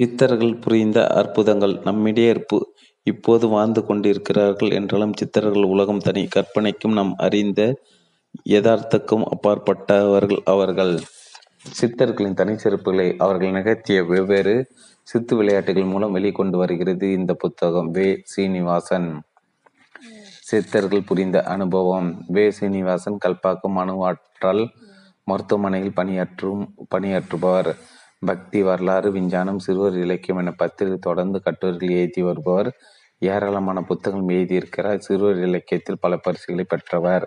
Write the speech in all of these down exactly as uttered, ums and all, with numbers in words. சித்தர்கள் புரிந்த அற்புதங்கள் நம்மிடையே இருப்பு இப்போது வாழ்ந்து கொண்டிருக்கிறார்கள் என்றாலும் சித்தர்கள் உலகம் தனி கற்பனைக்கும் நாம் அறிந்த யதார்த்தக்கும் அப்பாற்பட்டவர்கள். அவர்கள் சித்தர்களின் தனிச்சிறப்புகளை அவர்கள் நிகழ்த்திய வெவ்வேறு சித்து விளையாட்டுகள் மூலம் வெளிக்கொண்டு வருகிறது இந்த புத்தகம். வே. சீனிவாசன். சித்தர்கள் புரிந்த அனுபவம். வே. சீனிவாசன் கல்பாக்கம் அணுவாற்றல் மருத்துவமனையில் பணியாற்றும் பணியாற்றுபவர். பக்தி, வரலாறு, விஞ்ஞானம், சிறுவர் இலக்கியம் என பத்தில் தொடர்ந்து கட்டுரைகள் எழுதி வருபவர். ஏராளமான புத்தகங்கள் எழுதியிருக்கிறார். சிறுவர் இலக்கியத்தில் பல பரிசுகளை பெற்றவர்.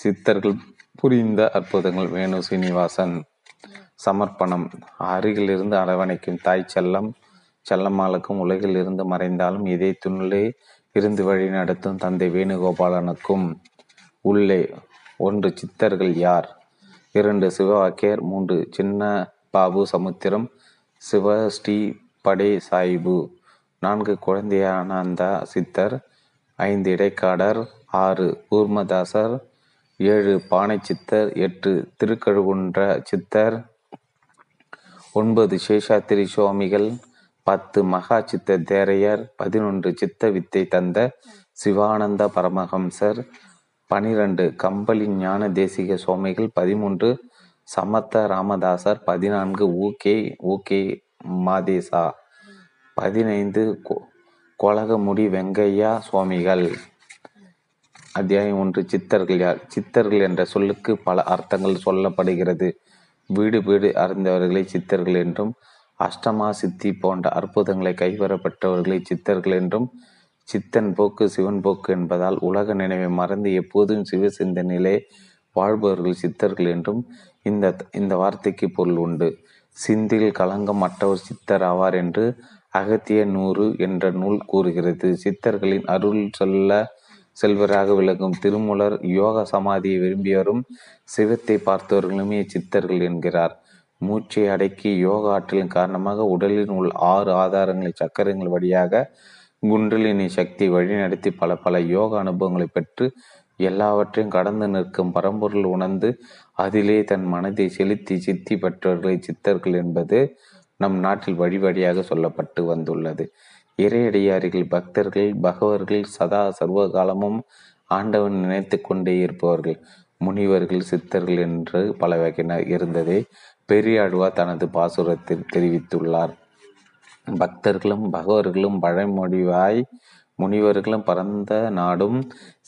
சித்தர்கள் புரிந்த அற்புதங்கள். வேணு சீனிவாசன். சமர்ப்பணம். அருகிலிருந்து அரவணைக்கும் தாய் செல்லம் செல்லம்மாளுக்கும், உலகில் இருந்து மறைந்தாலும் இதே துணிலே இருந்து வழி நடத்தும் தந்தை வேணுகோபாலனுக்கும். உள்ளே. ஒன்று, சித்தர்கள் யார்? இரண்டு, சிவவாக்கியர். மூன்று, சின்ன பாபு சமுத்திரம் சிவ ஸ்ரீ படே சாஹிபு. நான்கு, குழந்தையானந்தா சித்தர். ஐந்து, இடைக்காடர். ஆறு, கூர்மதாசர். ஏழு, பானை சித்தர். எட்டு, திருக்கழுகுன்ற சித்தர். ஒன்பது, சேஷாத்திரி சுவாமிகள். பத்து, மகா சித்த தேரையர். பதினொன்று, சித்த வித்தை தந்த சிவானந்த பரமஹம்சர். பனிரெண்டு, கம்பளி ஞான தேசிக சுவாமிகள். பதிமூன்று, சமத்த ராமதாசர். பதினான்கு, ஊகே ஊகே மாதேசா. பதினைந்து, கொலகமுடி வெங்கையா சுவாமிகள். அத்தியாயம் ஒன்று, சித்தர்கள் யார். சித்தர்கள் என்ற சொல்லுக்கு பல அர்த்தங்கள் சொல்லப்படுகிறது. வீடு வீடு அறிந்தவர்களை சித்தர்கள் என்றும், அஷ்டமா சித்தி போன்ற அற்புதங்களை கைவரப்பெற்றவர்களை சித்தர்கள் என்றும், சித்தன் போக்கு சிவன் போக்கு என்பதால் உலக நினைவை மறந்து எப்போதும் சிவ சிந்தனையிலே வாழ்பவர்கள் சித்தர்கள் என்றும் இந்த இந்த வார்த்தைக்கு பொருள் உண்டு. சிந்தில் கலங்கம் மற்றவர் சித்தர் ஆவார் என்று அகத்திய நூறு என்ற நூல் கூறுகிறது. சித்தர்களின் அருள் சொல்ல செல்வராக விளங்கும் திருமூலர் யோக சமாதியை விரும்பியவரும் சிவத்தை பார்த்தவர்களுமே சித்தர்கள் என்கிறார். மூச்சை அடக்கி யோக ஆற்றலின் காரணமாக உடலின் உள் ஆறு ஆதாரங்களை சக்கரங்கள் வழியாக குண்டலினி சக்தி வழிநடத்தி பல பல யோக அனுபவங்களை பெற்று எல்லாவற்றையும் கடந்து நிற்கும் பரம்பொருள் உணர்ந்து அதிலே தன் மனதை செலுத்தி சித்தி பெற்றவர்களை சித்தர்கள் என்பது நம் நாட்டில் வழி வழியாக சொல்லப்பட்டு வந்துள்ளது. இறையடியார்கள், பக்தர்கள், பகவர்கள், சதா சர்வகாலமும் ஆண்டவன் நினைத்து கொண்டே இருப்பவர்கள் முனிவர்கள் சித்தர்கள் என்று பல வகையினர் இருந்ததை பெரியாழ்வார் தனது பாசுரத்தில் தெரிவித்துள்ளார். பக்தர்களும் பகவர்களும் பழமொழிவாய் முனிவர்களும் பரந்த நாடும்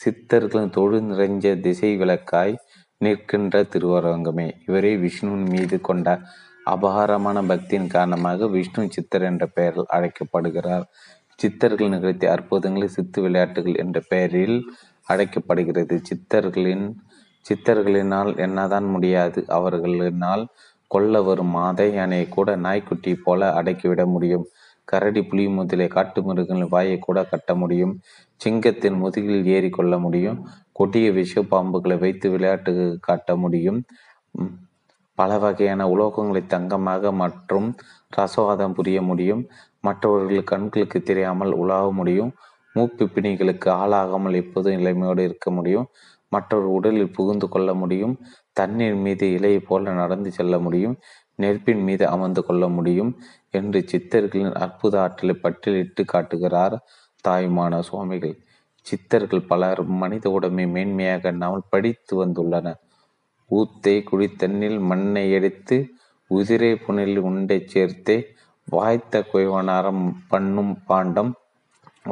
சித்தர்களும் தொழு நிறைஞ்ச திசை விளக்காய் நிற்கின்ற திருவரங்கமே. இவரை விஷ்ணுவின் மீது கொண்ட அபாரமான பக்தியின் காரணமாக விஷ்ணு சித்தர் என்ற பெயரில் அழைக்கப்படுகிறார். சித்தர்கள் நிகழ்த்திய அற்புதங்கள் சித்து விளையாட்டுகள் என்ற பெயரில் அழைக்கப்படுகிறது. சித்தர்களின் சித்தர்களினால் என்னதான் முடியாது, அவர்களினால் கொல்ல வரும் மாதை யானையை கூட நாய்க்குட்டி போல அடக்கிவிட முடியும். கரடி, புலி முதலை காட்டு மிருகங்களின் வாயை கூட கட்ட முடியும். சிங்கத்தின் முதுகில் ஏறி கொள்ள முடியும். கொடிய விஷ பாம்புகளை வைத்து விளையாட்டு காட்ட முடியும். பல வகையான உலோகங்களை தங்கமாக மற்றும் ரசவாதம் புரிய முடியும். மற்றவர்கள் கண்களுக்கு தெரியாமல் உலாவ முடியும். மூப்பு பிணிகளுக்கு ஆளாகாமல் எப்போதும் இளமையோடு இருக்க முடியும். மற்றொரு உடலில் புகுந்து கொள்ள முடியும். தண்ணீர் மீது இலையை போல நடந்து செல்ல முடியும். நெருப்பின் மீது அமர்ந்து கொள்ள முடியும் என்று சித்தர்களின் அற்புத ஆற்றலை பட்டியலிட்டு காட்டுகிறார் தாயுமான சுவாமிகள். சித்தர்கள் பலர் மனித உடமை மேன்மையாக நாம் படித்து வந்துள்ளனர். ஊத்தை குடித்தண்ணில் மண்ணை எடுத்து உதிரை புனலில் உண்டை சேர்த்தே வாய்த்த குயவனாரம் பண்ணும் பாண்டம்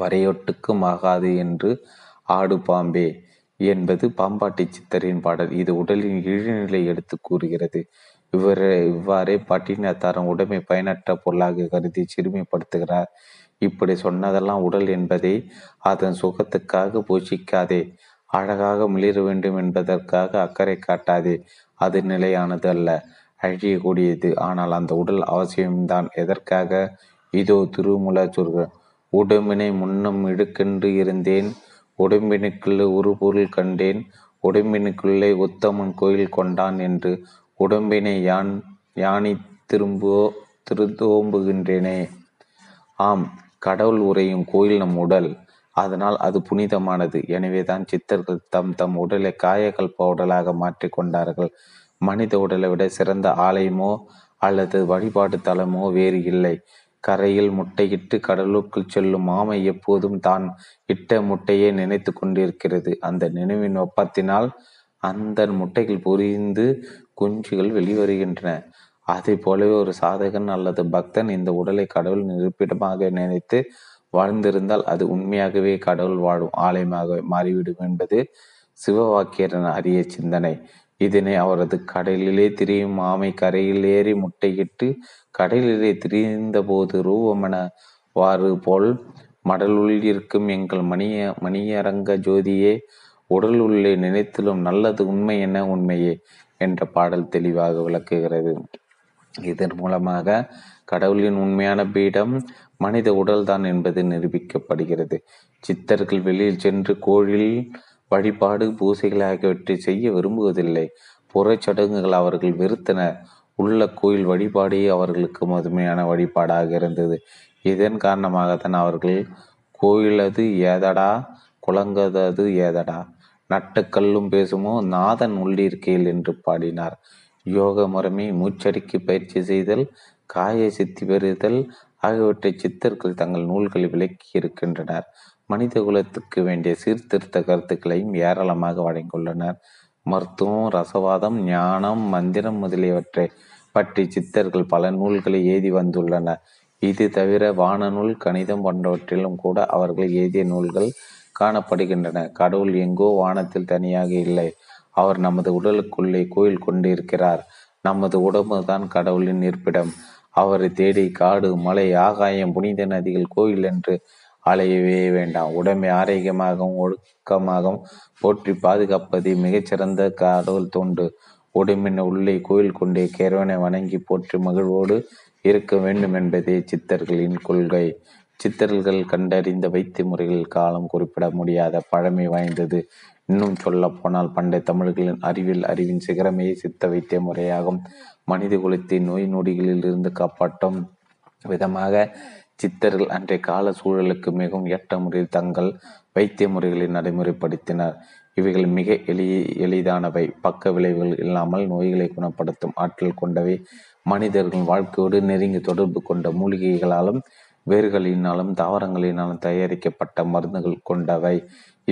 வரையொட்டுக்கும் ஆகாது என்று ஆடு பாம்பே என்பது பாம்பாட்டி சித்தரின் பாடல். இது உடலின் இழிநிலை எடுத்து கூறுகிறது. இவர் இவ்வாறே பட்டினத்தாரம் உடமை பயனற்ற பொருளாக கருதி சிறுமைப்படுத்துகிறார். இப்படி சொன்னதெல்லாம் உடல் என்பதை அதன் சுகத்துக்காக போஷிக்காதே, அழகாக மிளிர வேண்டும் என்பதற்காக அக்கறை காட்டாதே. அது நிலையானது அல்ல, அழியக்கூடியது. ஆனால் அந்த உடல் அவசியம்தான். எதற்காக? இதோ திருமூல சொற்கள். உடம்பினை முன்னம் இழுக்கென்று இருந்தேன், உடம்பினுக்குள்ளே ஒரு பொருள் கண்டேன், உடம்பினுக்குள்ளே உத்தமன் கோயில் கொண்டான் என்று உடம்பினை யான் யானி திரும்போ திருத்தோம்புகின்றேனே. ஆம், கடவுள் உரையும் கோயில் நம் உடல். அதனால் அது புனிதமானது. எனவேதான் சித்தர்கள் தம் தம் உடலை காயகல்ப உடலாக மாற்றி கொண்டார்கள். மனித உடலை விட சிறந்த ஆலயமோ அல்லது வழிபாட்டு தலமோ வேறு இல்லை. கரையில் முட்டையிட்டு கடலுக்குள் செல்லும் ஆமை எப்போதும் தான் இட்ட முட்டையை நினைத்து கொண்டிருக்கிறது. அந்த நினைவின் ஒப்பத்தினால் அந்த முட்டைகள் பொரிந்து குஞ்சுகள் வெளிவருகின்றன. அதே போலவே ஒரு சாதகன் அல்லது பக்தன் இந்த உடலை கடவுள் இருப்பிடமாக நினைத்து வாழ்ந்திருந்தால் அது உண்மையாகவே கடவுள் வாழும் ஆலயமாக மாறிவிடும் என்பது சிவவாக்கியரின் அரிய சிந்தனை. இதனை அவரது கடலிலே திரியும் ஆமை கரையில் ஏறி முட்டையிட்டு கடலிலே திரிந்த போது ரூபமெனவாறு போல் மடலுள் இருக்கும் எங்கள் மணிய மணியரங்க ஜோதியே உடல் உள்ளே நினைத்திலும் நல்லது உண்மை என உண்மையே என்ற பாடல் தெளிவாக விளக்குகிறது. இதன் மூலமாக கடவுளின் உண்மையான பீடம் மனித உடல்தான் என்பது நிரூபிக்கப்படுகிறது. சித்தர்கள் வெளியில் சென்று கோயில் வழிபாடு பூசைகள் ஆகியவற்றை செய்ய விரும்புவதில்லை. புறச்சடங்குகள் அவர்கள் வெறுத்தனர். உள்ள கோயில் வழிபாடே அவர்களுக்கு முதன்மையான வழிபாடாக இருந்தது. இதன் காரணமாகத்தான் அவர்கள் கோயிலது ஏதடா குலங்கதது ஏதடா நட்டுக்கல்லும் பேசுமோ நாதன் உள்ளிருக்கையில் என்று பாடினார். யோக முறைமை மூச்சடிக்கு பயிற்சி செய்தல் காய சித்தி பெறுதல் ஆகியவற்றை சித்தர்கள் தங்கள் நூல்களில் விளக்கி இருக்கின்றனர். மனித குலத்துக்கு வேண்டிய சீர்திருத்த கருத்துக்களையும் ஏராளமாக வழங்கியுள்ளனர். மருத்துவம் ரசவாதம் ஞானம் மந்திரம் முதலியவற்றை பற்றி சித்தர்கள் பல நூல்களை எழுதி வந்துள்ளனர். இது தவிர வானநூல் கணிதம் போன்றவற்றிலும் கூட அவர்கள் எழுதிய நூல்கள் காணப்படுகின்றன. கடவுள் எங்கோ வானத்தில் தனியாக இல்லை. அவர் நமது உடலுக்குள்ளே கோயில் கொண்டிருக்கிறார். நமது உடம்பு தான் கடவுளின் இருப்பிடம். அவரை தேடி காடு மலை ஆகாயம் புனித நதிகள் கோயில் என்று அலையவே வேண்டாம். உடம்பை ஆரோக்கியமாகவும் ஒழுக்கமாகவும் போற்றி பாதுகாப்பது மிகச்சிறந்த கடவுள் தொண்டு. உடம்பின் உள்ளே கோயில் கொண்டே கேரவனை வணங்கி போற்றி மகிழ்வோடு இருக்க வேண்டும் என்பதே சித்தர்களின் கொள்கை. சித்தர்கள் கண்டறிந்த வைத்திய முறைகளில் காலம் குறிப்பிட முடியாத பழமை வாய்ந்தது. இன்னும் சொல்ல போனால் பண்டை தமிழர்களின் அறிவில் அறிவின் சிகரமே சித்த வைத்திய முறையாகும். மனித குலத்தை நோய் நொடிகளில் இருந்து காப்பாற்றும் விதமாக சித்தர்கள் அன்றைய கால சூழலுக்கு மிகவும் ஏற்ற முறையில் தங்கள் வைத்திய முறைகளை நடைமுறைப்படுத்தினர். இவைகள் மிக எளி எளிதானவை பக்க விளைவுகள் இல்லாமல் நோய்களை குணப்படுத்தும் ஆற்றல் கொண்டவை. மனிதர்களின் வாழ்க்கையோடு நெருங்கி தொடர்பு கொண்ட மூலிகைகளாலும் வேர்களினாலும் தாவரங்களினாலும் தயாரிக்கப்பட்ட மருந்துகள் கொண்டவை.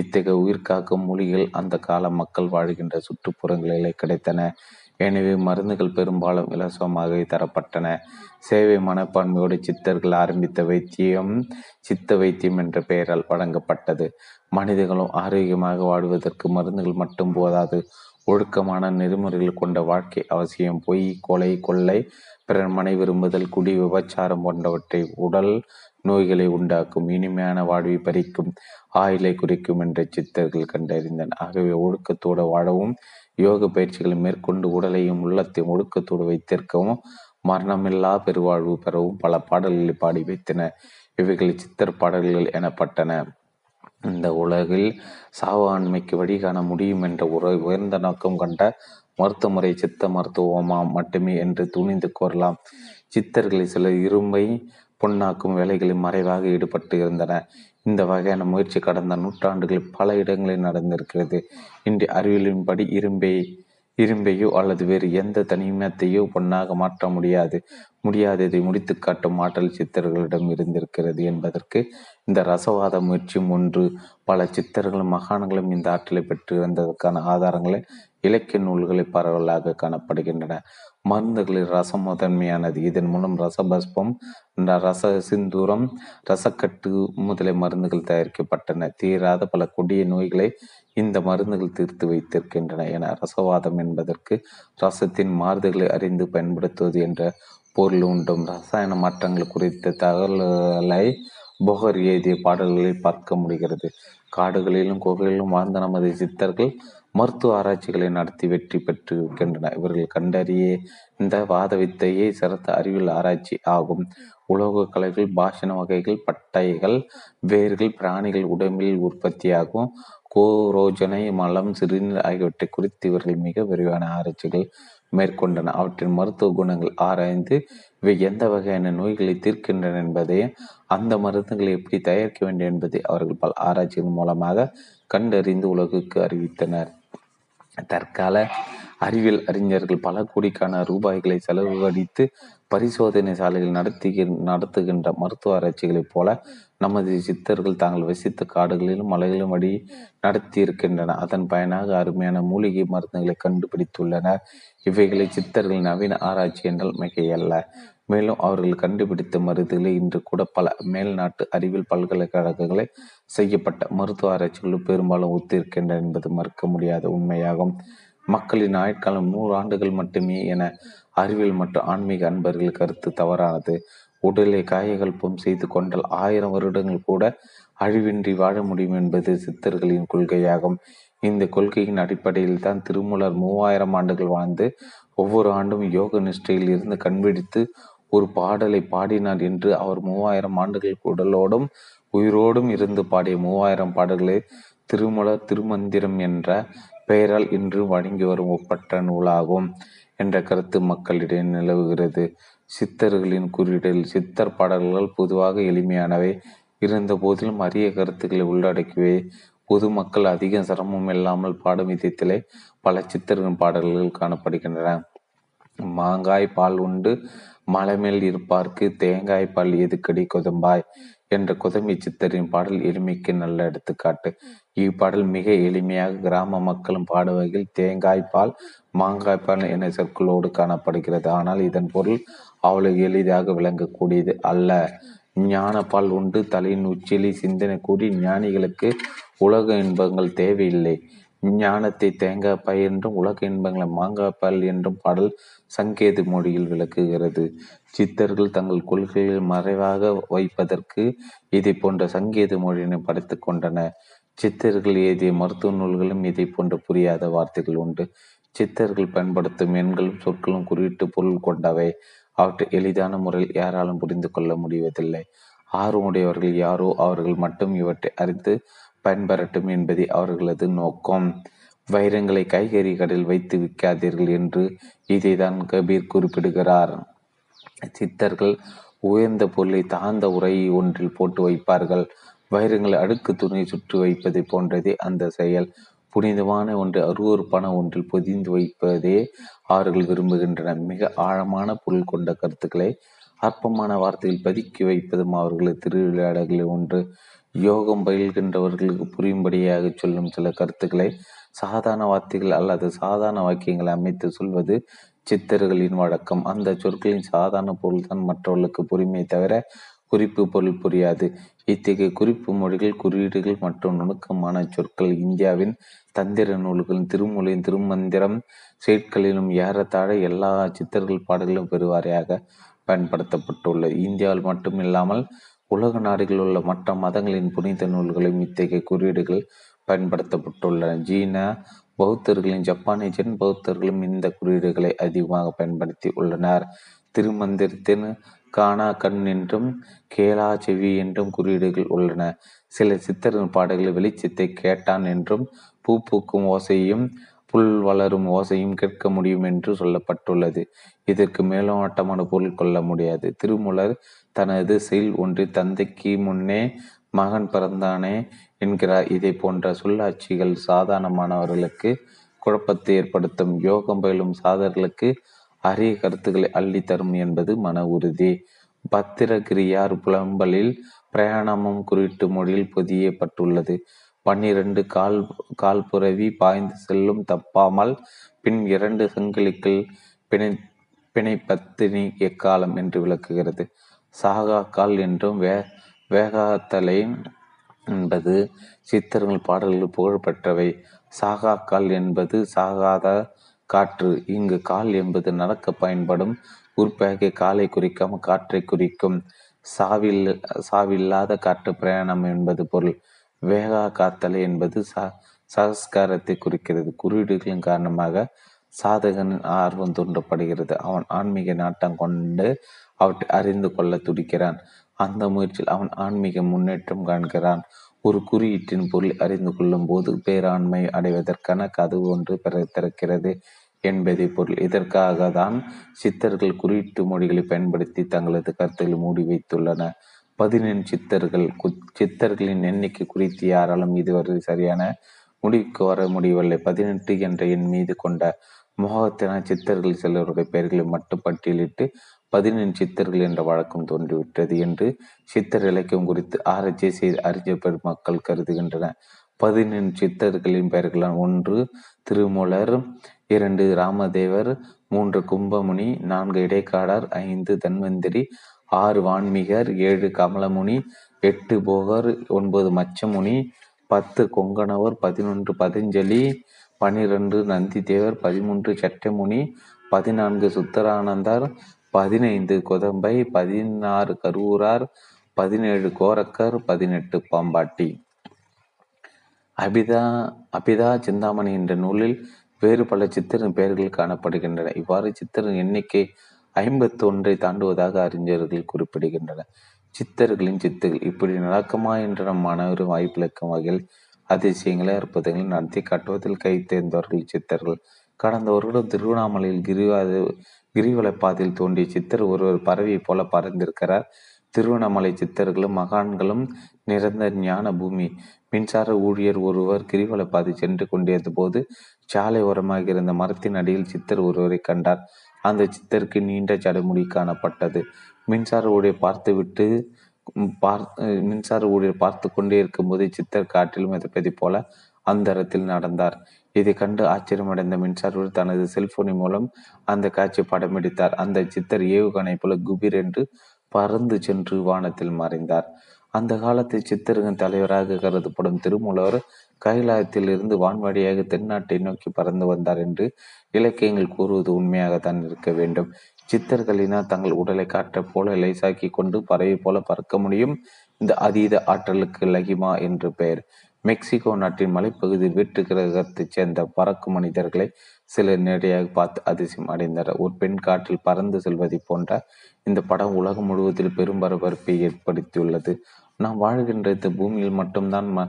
இத்தகைய உயிர்காக்கும் மூலிகைகள் அந்த கால மக்கள் வாழ்கின்ற சுற்றுப்புறங்களிலே கிடைத்தன. எனவே மருந்துகள் பெரும்பாலும் இலவசமாக தரப்பட்டன. சேவை மனப்பான்மையோடு சித்தர்கள் ஆரம்பித்த வைத்தியம் சித்த வைத்தியம் என்ற பெயரால் வழங்கப்பட்டது. மனிதர்களும் ஆரோக்கியமாக வாழ்வதற்கு மருந்துகள் மட்டும் போதாது. ஒழுக்கமான நெறிமுறைகள் கொண்ட வாழ்க்கை அவசியம். பொய், கொலை, கொள்ளை, பிறர் மனை விரும்புதல், குடி, விபச்சாரம் போன்றவற்றை உடல் நோய்களை உண்டாக்கும். இனிமையான வாழ்வை பறிக்கும், ஆயிலை குறிக்கும் என்று சித்தர்கள் கண்டறிந்தனர். ஆகவே ஒழுக்கத்தோடு வாழவும் யோக பயிற்சிகளை மேற்கொண்டு உடலையும் உள்ளத்தையும் ஒழுக்கத்தோடு வைத்திருக்கவும் மரணமில்லா பெருவாழ்வு பெறவும் பல பாடல்களை பாடி வைத்தன. இவைகள் சித்தர் பாடல்கள் எனப்பட்டன. இந்த உலகில் சாவாண்மைக்கு வழிகாண முடியும் என்ற உரை உயர்ந்த நோக்கம் கொண்ட மருத்துவ முறை சித்த மருத்துவமாம் மட்டுமே என்று துணிந்து கூறலாம். சித்தர்களில் சில இரும்பை பொன்னாக்கும் வேலைகளில் மறைவாக ஈடுபட்டு இருந்தன. இந்த வகையான முயற்சி கடந்த நூற்றாண்டுகளில் பல இடங்களில் நடந்திருக்கிறது. இன்று அறிவியலின்படி இரும்பை இரும்பையோ அல்லது வேறு எந்த தனிமத்தையோ பொன்னாக மாற்ற முடியாது. முடியாததை முடித்து காட்டும் ஆற்றல் சித்தர்களிடம் இருந்திருக்கிறது என்பதற்கு இந்த ரசவாத முயற்சியும் ஒன்று. பல சித்தர்களும் மகான்களும் இந்த ஆற்றலை பெற்றிருந்ததற்கான ஆதாரங்களை இலக்கிய நூல்களை பரவலாக காணப்படுகின்றன. மருந்துகளில் ரசம் முதன்மையானது. இதன் மூலம் ரசபஸ்பம், ரச சிந்தூரம், ரசக்கட்டு முதலிய மருந்துகள் தயாரிக்கப்பட்டன. தீராத பல கொடிய நோய்களை இந்த மருந்துகள் தீர்த்து வைத்திருக்கின்றன என ரசவாதம் என்பதற்கு ரசத்தின் மாறுதல்களை அறிந்து பயன்படுத்துவது என்ற பொருள் உண்டும். ரசாயன மாற்றங்கள் குறித்த தகவல்களை புகர் எழுதிய பாடல்களில் பார்க்க முடிகிறது. காடுகளிலும் கோவிலும் வாழ்ந்த நமது சித்தர்கள் மருத்துவ ஆராய்ச்சிகளை நடத்தி வெற்றி பெற்றிருக்கின்றனர். இவர்கள் கண்டறிய இந்த வாத வித்தையை சிறந்த அறிவியல் ஆராய்ச்சி ஆகும். உலோக கலைகள், பாஷண வகைகள், பட்டைகள், வேர்கள், பிராணிகள் உடம்பில் உற்பத்தியாகும் கோரோஜனை, மலம், சிறுநீர் ஆகியவற்றை குறித்து இவர்கள் மிக விரிவான ஆராய்ச்சிகள் மேற்கொண்டன. அவற்றின் மருத்துவ குணங்கள் ஆராய்ந்து இவை எந்த வகையான நோய்களை தீர்க்கின்றன என்பதை, அந்த மருந்துகளை எப்படி தயாரிக்க வேண்டும் என்பதை அவர்கள் பல ஆராய்ச்சிகள் மூலமாக கண்டறிந்து உலகுக்கு அறிவித்தனர். தற்கால அறிவியல் அறிஞர்கள் பல கோடிக்கான ரூபாய்களை செலவழித்து பரிசோதனை சாலைகள் நடத்தி நடத்துகின்ற மருத்துவ ஆராய்ச்சிகளைப் போல நமது சித்தர்கள் தாங்கள் வசித்த காடுகளிலும் மலைகளிலும் வழி நடத்தியிருக்கின்றனர். அதன் பயனாக அருமையான மூலிகை மருந்துகளை கண்டுபிடித்துள்ளனர். இவைகளை சித்தர்கள் நவீன ஆராய்ச்சி என்றால் மிகையல்ல. மேலும் அவர்கள் கண்டுபிடித்த மருந்துகளை இன்று கூட பல மேல்நாட்டு அறிவியல் பல்கலைக்கழகங்களை செய்யப்பட்ட மருத்துவ ஆராய்ச்சிகளும் பெரும்பாலும் ஒத்திருக்கின்றன என்பது மறுக்க முடியாத உண்மையாகும். மக்களின் ஆயுட்காலம் நூறு ஆண்டுகள் மட்டுமே என அறிவியல் மற்றும் ஆன்மீக அன்பர்கள் கருத்து தவறானது. உடலை காயகல்பம் செய்து கொண்டால் ஆயிரம் வருடங்கள் கூட அழிவின்றி வாழ முடியும் என்பது சித்தர்களின் கொள்கையாகும். இந்த கொள்கையின் அடிப்படையில் தான் திருமூலர் மூவாயிரம் ஆண்டுகள் வாழ்ந்து ஒவ்வொரு ஆண்டும் யோக நிஷ்டையில் இருந்து கண்பிடித்து ஒரு பாடலை பாடினார் என்று அவர் மூவாயிரம் ஆண்டுகள் உடலோடும் உயிரோடும் இருந்து பாடிய மூவாயிரம் பாடல்களை திருமூலர் திருமந்திரம் என்ற பெயரால் இன்று வழங்கி வரும் ஒப்பற்ற நூலாகும் என்ற கருத்து மக்களிடையே நிலவுகிறது. சித்தர்களின் குறியீடில் சித்தர் பாடல்கள் பொதுவாக எளிமையானவை இருந்த போதிலும் அரிய கருத்துக்களை உள்ளடக்கியவை. பொதுமக்கள் அதிக சிரமம் இல்லாமல் பாடும் விதத்திலே பல சித்தர்களின் பாடல்கள் காணப்படுகின்றன. மாங்காய் பால் உண்டு மலைமேல் இருப்பார்க்கு தேங்காய் பால் எதுக்கடி கொதம்பாய் என்ற கொதம்பி சித்தரின் பாடல் எளிமைக்கு நல்ல எடுத்துக்காட்டு. இப்பாடல் மிக எளிமையாக கிராம மக்களும் பாடும் வகையில் தேங்காய்பால் மாங்காய்பால் என சொற்களோடு காணப்படுகிறது. ஆனால் இதன் பொருள் அவ்வளவு எளிதாக விளங்கக்கூடியது அல்ல. ஞானப்பால் உண்டு தலையின் உச்சிலி சிந்தனை கூடி ஞானிகளுக்கு உலக இன்பங்கள் தேவையில்லை. ஞானத்தை தேங்காய்பால் என்றும் உலக இன்பங்களை மாங்காய்பால் என்றும் பாடல் சங்கேத மொழியில் விளக்குகிறது. சித்தர்கள் தங்கள் கொள்கையில் மறைவாக வைப்பதற்கு இதை போன்ற சங்கேத மொழியினை படைத்து கொண்டனர். சித்தர்கள் எழுதிய மருத்துவ நூல்களும் இதை போன்ற புரியாத வார்த்தைகள் உண்டு. சித்தர்கள் பயன்படுத்தும் எண்களும் சொற்களும் குறியீட்டு பொருள் கொண்டவை. அவற்றை எளிதான முறையில் யாராலும் புரிந்து கொள்ள முடிவதில்லை. ஆர்வமுடையவர்கள் யாரோ அவர்கள் மட்டும் இவற்றை அறிந்து பயன்பெறட்டும் என்பதே அவர்களது நோக்கம். வைரங்களை கைகறி கடையில் வைத்து விற்காதீர்கள் என்று இதைதான் கபீர் குறிப்பிடுகிறார். சித்தர்கள் உயர்ந்த பொருளை தாழ்ந்த உரை ஒன்றில் போட்டு வைப்பார்கள். வைரங்களை அடுக்கு துணியை சுற்றி வைப்பதை போன்றதே அந்த செயல். புனிதமான ஒன்று அருவறுப்பான ஒன்றில் பொதிந்து வைப்பதே அவர்கள் விரும்புகின்றனர். மிக ஆழமான பொருள் கொண்ட கருத்துக்களை அற்பமான வார்த்தையில் பதுக்கி வைப்பதும் அவர்களது திருவிளையாடல்களில் ஒன்று. யோகம் பயில்கின்றவர்களுக்கு புரியும்படியாக சொல்லும் சில கருத்துக்களை சாதாரண வார்த்தைகள் அல்லது சாதாரண வாக்கியங்களை அமைத்து சொல்வது சித்தர்களின் வழக்கம். அந்த சொற்களின் சாதாரண பொருள் தான் மற்றவர்களுக்கு புரிமை தவிர குறிப்பு பொருள் புரியாது. இத்தகைய குறிப்பு மொழிகள் குறியீடுகள் மற்றும் நுணுக்கமான சொற்கள் இந்தியாவின் தந்திர நூல்களின் திருமூலின் திருமந்திரம் சேட்களிலும் ஏறத்தாழ எல்லா சித்தர்கள் பாடல்களும் பெருவாரியாக பயன்படுத்தப்பட்டுள்ளது. இந்தியாவில் மட்டுமில்லாமல் உலக நாடுகளில் உள்ள மற்ற மதங்களின் புனித நூல்களும் இத்தகைய குறியீடுகள் பயன்படுத்தப்பட்டுள்ளன. சீனா பௌத்தர்களின் ஜப்பானிய ஜென் பௌத்தர்களும் இந்த குறியீடுகளை அதிகமாக பயன்படுத்தி உள்ளனர். திருமந்திரத்தின் காணா கண் என்றும் கேளா செவி என்றும் குறியீடுகள் உள்ளன. சில சித்தர்கள் பாடல்களில் வெளிச்சத்தை கேட்டான் என்றும் பூ பூக்கும் ஓசையும் புல் வளரும் ஓசையும் கேட்க முடியும் என்று சொல்லப்பட்டுள்ளது. இதற்கு மேலோட்டமான பொருள் கொள்ள முடியாது. திருமூலர் தனது செயல் ஒன்று தந்தைக்கு முன்னே மகன் பிறந்தானே என்கிறார். இதை போன்ற சொல்லாட்சிகள் சாதாரணமானவர்களுக்கு குழப்பத்தை ஏற்படுத்தும். யோகம் பயிலும் சாதர்களுக்கு அரிய கருத்துக்களை அள்ளி தரும் என்பது மன உறுதி. பத்திரகிரியார் புலம்பலில் பிரயாணமும் குறியீட்டு மொழியில் பொதியப்பட்டுள்ளது. பன்னிரண்டு கால் கால்புறவி பாய்ந்து செல்லும் தப்பாமல் பின் இரண்டு சங்கிலிகள் பிணை பிணைப்பத்தினி எக்காலம் என்று விளக்குகிறது. சாகா கால் என்றும் வே வேகாத்தலை என்பது சித்தர்கள் பாடல்கள் புகழ்பெற்றவை. சாகா கால் என்பது சாகாத காற்று. இங்கு கால் என்பது நடக்க பயன்படும் உறுப்பாகிய காலை குறிக்காம காற்றை குறிக்கும். சாவில் சாவில்லாத காற்று பிரயாணம் என்பது பொருள். வேகா காத்தலை என்பது ச சஸ்காரத்தை குறிக்கிறது. குறியீடுகளின் காரணமாக சாதகனின் ஆர்வம் தூண்டப்படுகிறது. அவன் ஆன்மீக நாட்டம் கொண்டு அவற்றை அறிந்து கொள்ள துடிக்கிறான். அந்த முயற்சியில் அவன் ஆன்மீக முன்னேற்றம் காண்கிறான். ஒரு குறியீட்டின் பொருள் அறிந்து கொள்ளும் போது பேராண்மை அடைவதற்கான கதவு ஒன்று பிற திறக்கிறது என்பதை பொருள். இதற்காக தான் சித்தர்கள் குறியீட்டு மொழிகளை பயன்படுத்தி தங்களது கருத்துக்களை மூடி வைத்துள்ளனர். பதினெண் சித்தர்கள் கு சித்தர்களின் எண்ணிக்கை குறித்து யாராலும் இதுவரை சரியான முடிவுக்கு வர முடியவில்லை. பதினெட்டு என்ற எண் மீது கொண்ட மோகத்தின சித்தர்கள் சிலருடைய பெயர்களை மட்டும் பட்டியலிட்டு பதினெண் சித்தர்கள் என்ற வழக்கம் தோன்றிவிட்டது என்று சித்தர் இலக்கியம் குறித்து ஆராய்ச்சி செய்து அறிஞ பெருமக்கள் கருதுகின்றனர். பதினெண் சித்தர்களின் பெயர்களான ஒன்று திருமூலர், இரண்டு ராமதேவர், மூன்று கும்பமுனி, நான்கு இடைக்காடார், ஐந்து தன்வந்திரி, ஆறு வான்மிகர், ஏழு கமலமுனி, எட்டு போகர், ஒன்பது மச்சமுனி, பத்து கொங்கணவர், பதினொன்று பதஞ்சலி, பனிரெண்டு நந்திதேவர், பதிமூன்று சட்டமுனி, பதினான்கு சுத்தரானந்தார், பதினைந்து கொதம்பை, பதினாறு கரூரார், பதினேழு கோரக்கர், பதினெட்டு பாம்பாட்டி. அபிதா அபிதா சிந்தாமணி என்ற நூலில் வேறு பல சித்தரின் பெயர்கள் காணப்படுகின்றன. இவ்வாறு சித்தரின் எண்ணிக்கை ஐம்பத்தி ஒன்றை தாண்டுவதாக அறிஞர்கள் குறிப்பிடுகின்றனர். சித்தர்களின் சித்துகள் இப்படி நடக்குமா என்ற நம் அனைவரும் வாய்ப்பிழக்கும் வகையில் அதிசயங்களை அற்புதங்களை நடத்தி கட்டுவதில் கை தேர்ந்தவர்கள் சித்தர்கள். கடந்த ஒரு வருடம் திருவண்ணாமலையில் கிரிவாத கிரிவலப்பாதையில் தோன்றிய சித்தர் ஒருவர் பறவை போல பறந்திருக்கிறார். திருவண்ணாமலை சித்தர்களும் மகான்களும் நிரந்த ஞான பூமி. மின்சார ஊழியர் ஒருவர் கிரிவலப்பாதை சென்று கொண்டிருந்த போது சாலை ஓரமாக இருந்த மரத்தின் அடியில் சித்தர் ஒருவரை கண்டார். அந்த சித்தருக்கு நீண்ட சடைமுடி காணப்பட்டது. மின்சார ஊழியர் பார்த்துவிட்டு பார் மின்சார ஊழியர் பார்த்து கொண்டே இருக்கும்போது சித்தர் காற்றில் மிதப்பதை போல அந்தரத்தில் நடந்தார். இதை கண்டு ஆச்சரியமடைந்த மின்சார தனது செல்போனின் மூலம் அந்த காட்சி படம் எடுத்தார். அந்த சித்தர் ஏவுகணை போல குபீர் என்று பறந்து சென்று வானத்தில் மறைந்தார். அந்த காலத்து சித்தர்களின் தலைவராக கருதப்படும் திருமூலர் கைலாயத்தில் இருந்து வான்வழியாக தென்னாட்டை நோக்கி பறந்து வந்தார் என்று இலக்கியங்கள் கூறுவது உண்மையாகத்தான் இருக்க வேண்டும். சித்தர்களினால் தங்கள் உடலை காற்றை போல லேசாக்கி கொண்டு பறவை போல பறக்க முடியும். இந்த அதீத ஆற்றலுக்கு லகிமா என்று பெயர். மெக்சிகோ நாட்டின் மலைப்பகுதி வீட்டு கிரகத்தை சேர்ந்த பறக்கும் மனிதர்களை சிலர் நேரடியாக பார்த்து அதிசயம் அடைந்தனர். ஒரு பெண் காற்றில் பறந்து செல்வதை போன்ற இந்த படம் உலகம் முழுவதில் பெரும் பரபரப்பை ஏற்படுத்தியுள்ளது. நாம் வாழ்கின்ற இந்த பூமியில் மட்டும்தான் ம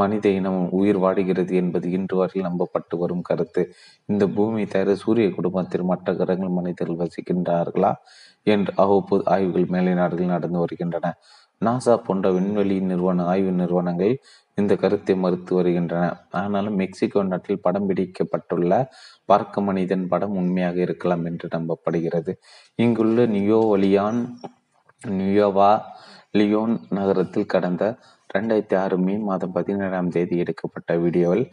மனித இனம் உயிர் வாடுகிறது என்பது இன்று வரையில் நம்பப்பட்டு வரும் கருத்து. இந்த பூமியை தவிர சூரிய குடும்பத்தில் மற்ற கிரகங்கள் மனிதர்கள் வசிக்கின்றார்களா என்று அவ்வப்போது ஆய்வுகள் மேலை நாடுகளில் நடந்து வருகின்றன. நாசா போன்ற விண்வெளி நிறுவன ஆய்வு நிறுவனங்கள் இந்த கருத்தை மறுத்து வருகின்றன. ஆனாலும் மெக்சிகோ நாட்டில் படம் பிடிக்கப்பட்டுள்ள பார்க்க மனிதன் படம் உண்மையாக இருக்கலாம் என்று நம்பப்படுகிறது. இங்குள்ள நியோவலியான் நியோவா லியோன் நகரத்தில் கடந்த இரண்டாயிரத்தி ஆறு மே மாதம் பதினேழாம் தேதி எடுக்கப்பட்ட வீடியோவில்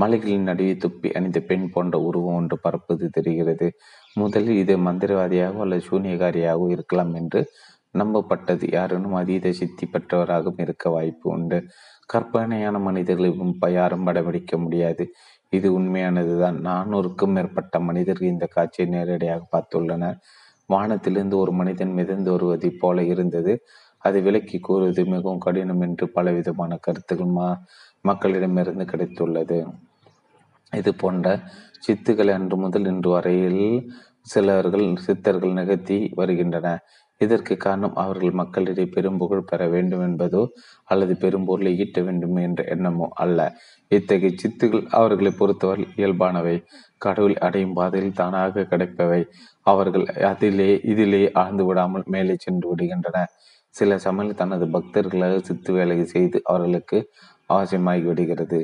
மலைகளின் நடுவே துப்பி அணிந்த பெண் போன்ற உருவம் ஒன்று பறப்பது தெரிகிறது. முதலில் இது மந்திரவாதியாகவோ அல்லது சூனியகாரியாகவோ இருக்கலாம் என்று நம்பப்பட்டது. யாரேனும் அதீத சித்தி பெற்றவராகவும் இருக்க வாய்ப்பு உண்டு. கற்பனையான மனிதர்களை யாரும் படம்பிடிக்க முடியாது. இது உண்மையானதுதான். நானூறுக்கும் மேற்பட்ட மனிதர்கள் இந்த காட்சியை நேரடியாக பார்த்துள்ளனர். வானத்திலிருந்து ஒரு மனிதன் மிதந்து வருவதை போல இருந்தது. அது விலக்கி கூறுவது மிகவும் கடினம் என்று பலவிதமான கருத்துக்கள் ம மக்களிடமிருந்து கிடைத்துள்ளது. இது போன்ற சித்துக்களை அன்று முதல் இன்று வரையில் சிலர்கள் சித்தர்கள் நிகழ்த்தி வருகின்றனர். இதற்கு காரணம் அவர்கள் மக்களிடையே பெரும் புகழ் பெற வேண்டும் என்பதோ அல்லது பெரும் பொருளை ஈட்ட வேண்டும் என்ற எண்ணமோ அல்ல. இத்தகைய சித்துகள் அவர்களை பொறுத்தவரை இயல்பானவை, கடவுள் அடையும் பாதையில் தானாக கிடைப்பவை. அவர்கள் அதிலே இதிலே ஆழ்ந்து விடாமல் மேலே சென்று விடுகின்றனர். சில சமயம் தனது பக்தர்களாக சித்து வேலையை செய்து அவர்களுக்கு அவசியமாகி விடுகிறது.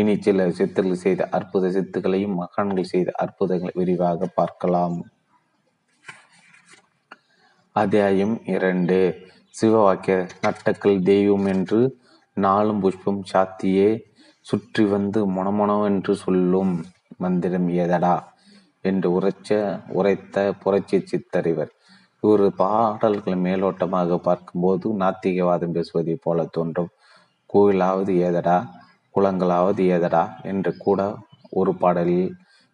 இனி சில சித்தர்கள் செய்த அற்புத சித்துக்களையும் மகான்கள் செய்த அற்புதங்களை விரிவாக பார்க்கலாம். அத்தியாயம் இரண்டு. சிவவாக்கிய நட்டக்கல் தெய்வம் என்று நாலும் புஷ்பம் சாத்தியே சுற்றி வந்து மொனமொனவென்று சொல்லும் மந்திரம் ஏதடா என்று உரைச்ச உரைத்த புரட்சி சித்தறிவர். இவர் பாடல்களை மேலோட்டமாக பார்க்கும்போது நாத்திகவாதம் பேசுவதை போல தோன்றும். கோயிலாவது ஏதடா, குளங்களாவது ஏதடா என்று கூட ஒரு பாடலில்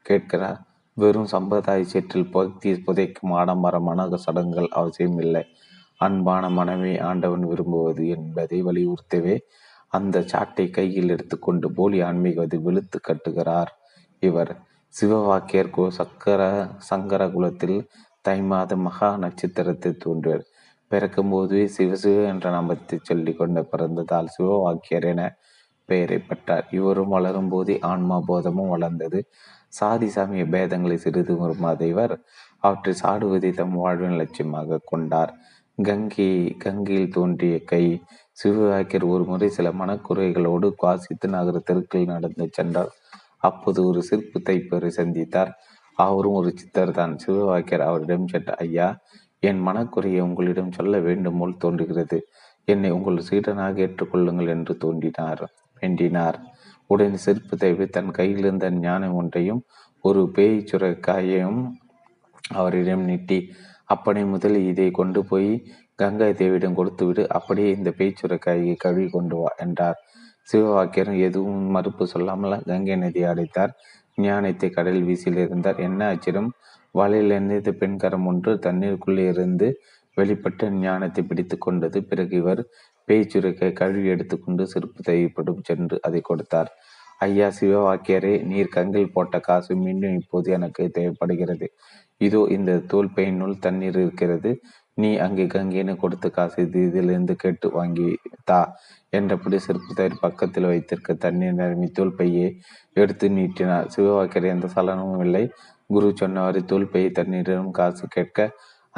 கேட்கிறார். வெறும் சம்பிரதாய சேற்றில் பக்தி புதைக்கும் ஆடம்பரமான சடங்குகள் அவசியமில்லை. அன்பான மனமே ஆண்டவன் விரும்புவது என்பதை வலியுறுத்தவே அந்த சாட்டை கையில் எடுத்துக்கொண்டு போலி ஆன்மீகத்தை வெளுத்து கட்டுகிறார் இவர். சிவவாக்கியர் சக்கர சங்கர குலத்தில் தை மாத மகா நட்சத்திரத்தை தோன்றுவர். பிறக்கும் போதுவே சிவசிவ என்ற நாமத்தை சொல்லிக் கொண்டு பிறந்ததால் சிவவாக்கியர் என பெயரை பெற்றார். இவரும் வளரும் போதே ஆன்மா போதமும் வளர்ந்தது. சாதி சாமிய பேதங்களை சிறிது மறைவர் அவற்றை சாடுவதை தம் வாழ்வின் லட்சியமாக கொண்டார். கங்கை கங்கையில் தோன்றிய கை. சிவவாக்கியர் ஒரு முறை சில மனக்குறைகளோடு காசித்து நகர தெருக்கள் நடந்து சென்றார். அப்போது ஒரு சிற்பு தைப்பரை சந்தித்தார். அவரும் ஒரு சித்தர் தான். சிவவாக்கியர் அவரிடம் சென்ற ஐயா, என் மனக்குறையை உங்களிடம் சொல்ல வேண்டும் போல் தோன்றுகிறது. என்னை உங்கள் சீடனாக ஏற்றுக்கொள்ளுங்கள் என்று தோன்றினார் வேண்டினார். உடனே செருப்பு தயவு தன் கையிலிருந்த ஞானம் ஒன்றையும் ஒரு பேய் சுரைக்காயையும் அவரிடம் நீட்டி, அப்பனை முதலில் இதை கொண்டு போய் கங்கை தேவியிடம் கொடுத்துவிடு, அப்படியே இந்த பேய் சுரைக்காயை கழுவி கொண்டு வா என்றார். சிவவாக்கியரும் எதுவும் மறுப்பு சொல்லாமல் கங்கை நதியை அடைத்தார். ஞானத்தை கடல் வீசியில் இருந்தார். என்ன ஆச்சரியம்! வலையிலிருந்து பெண்கரம் ஒன்று தண்ணீருக்குள்ளே இருந்து வெளிப்பட்டு ஞானத்தை பிடித்து கொண்டது. பிறகு இவர் பேய்சுரைக்கை கழுவி எடுத்துக்கொண்டு சிற்பு தேவைப்படும் சென்று அதை கொடுத்தார். ஐயா சிவவாக்கியரே, நீர் கங்கில் போட்ட காசு மீண்டும் இப்போது எனக்கு தேவைப்படுகிறது. இதோ இந்த தோல் பையினுள் தண்ணீர் இருக்கிறது. நீ அங்கே கங்கேன்னு கொடுத்த காசு இது இதிலிருந்து கேட்டு வாங்கி தா என்றபடி சிற்பு தயிர் பக்கத்தில் வைத்திருக்க தண்ணீர் நிரம்பி தோல் பையை எடுத்து நீட்டினார். சிவவாக்கியர் எந்த சலனமும் இல்லை. குரு சொன்னவாறு தோல் பையை தண்ணீரிடம் காசு கேட்க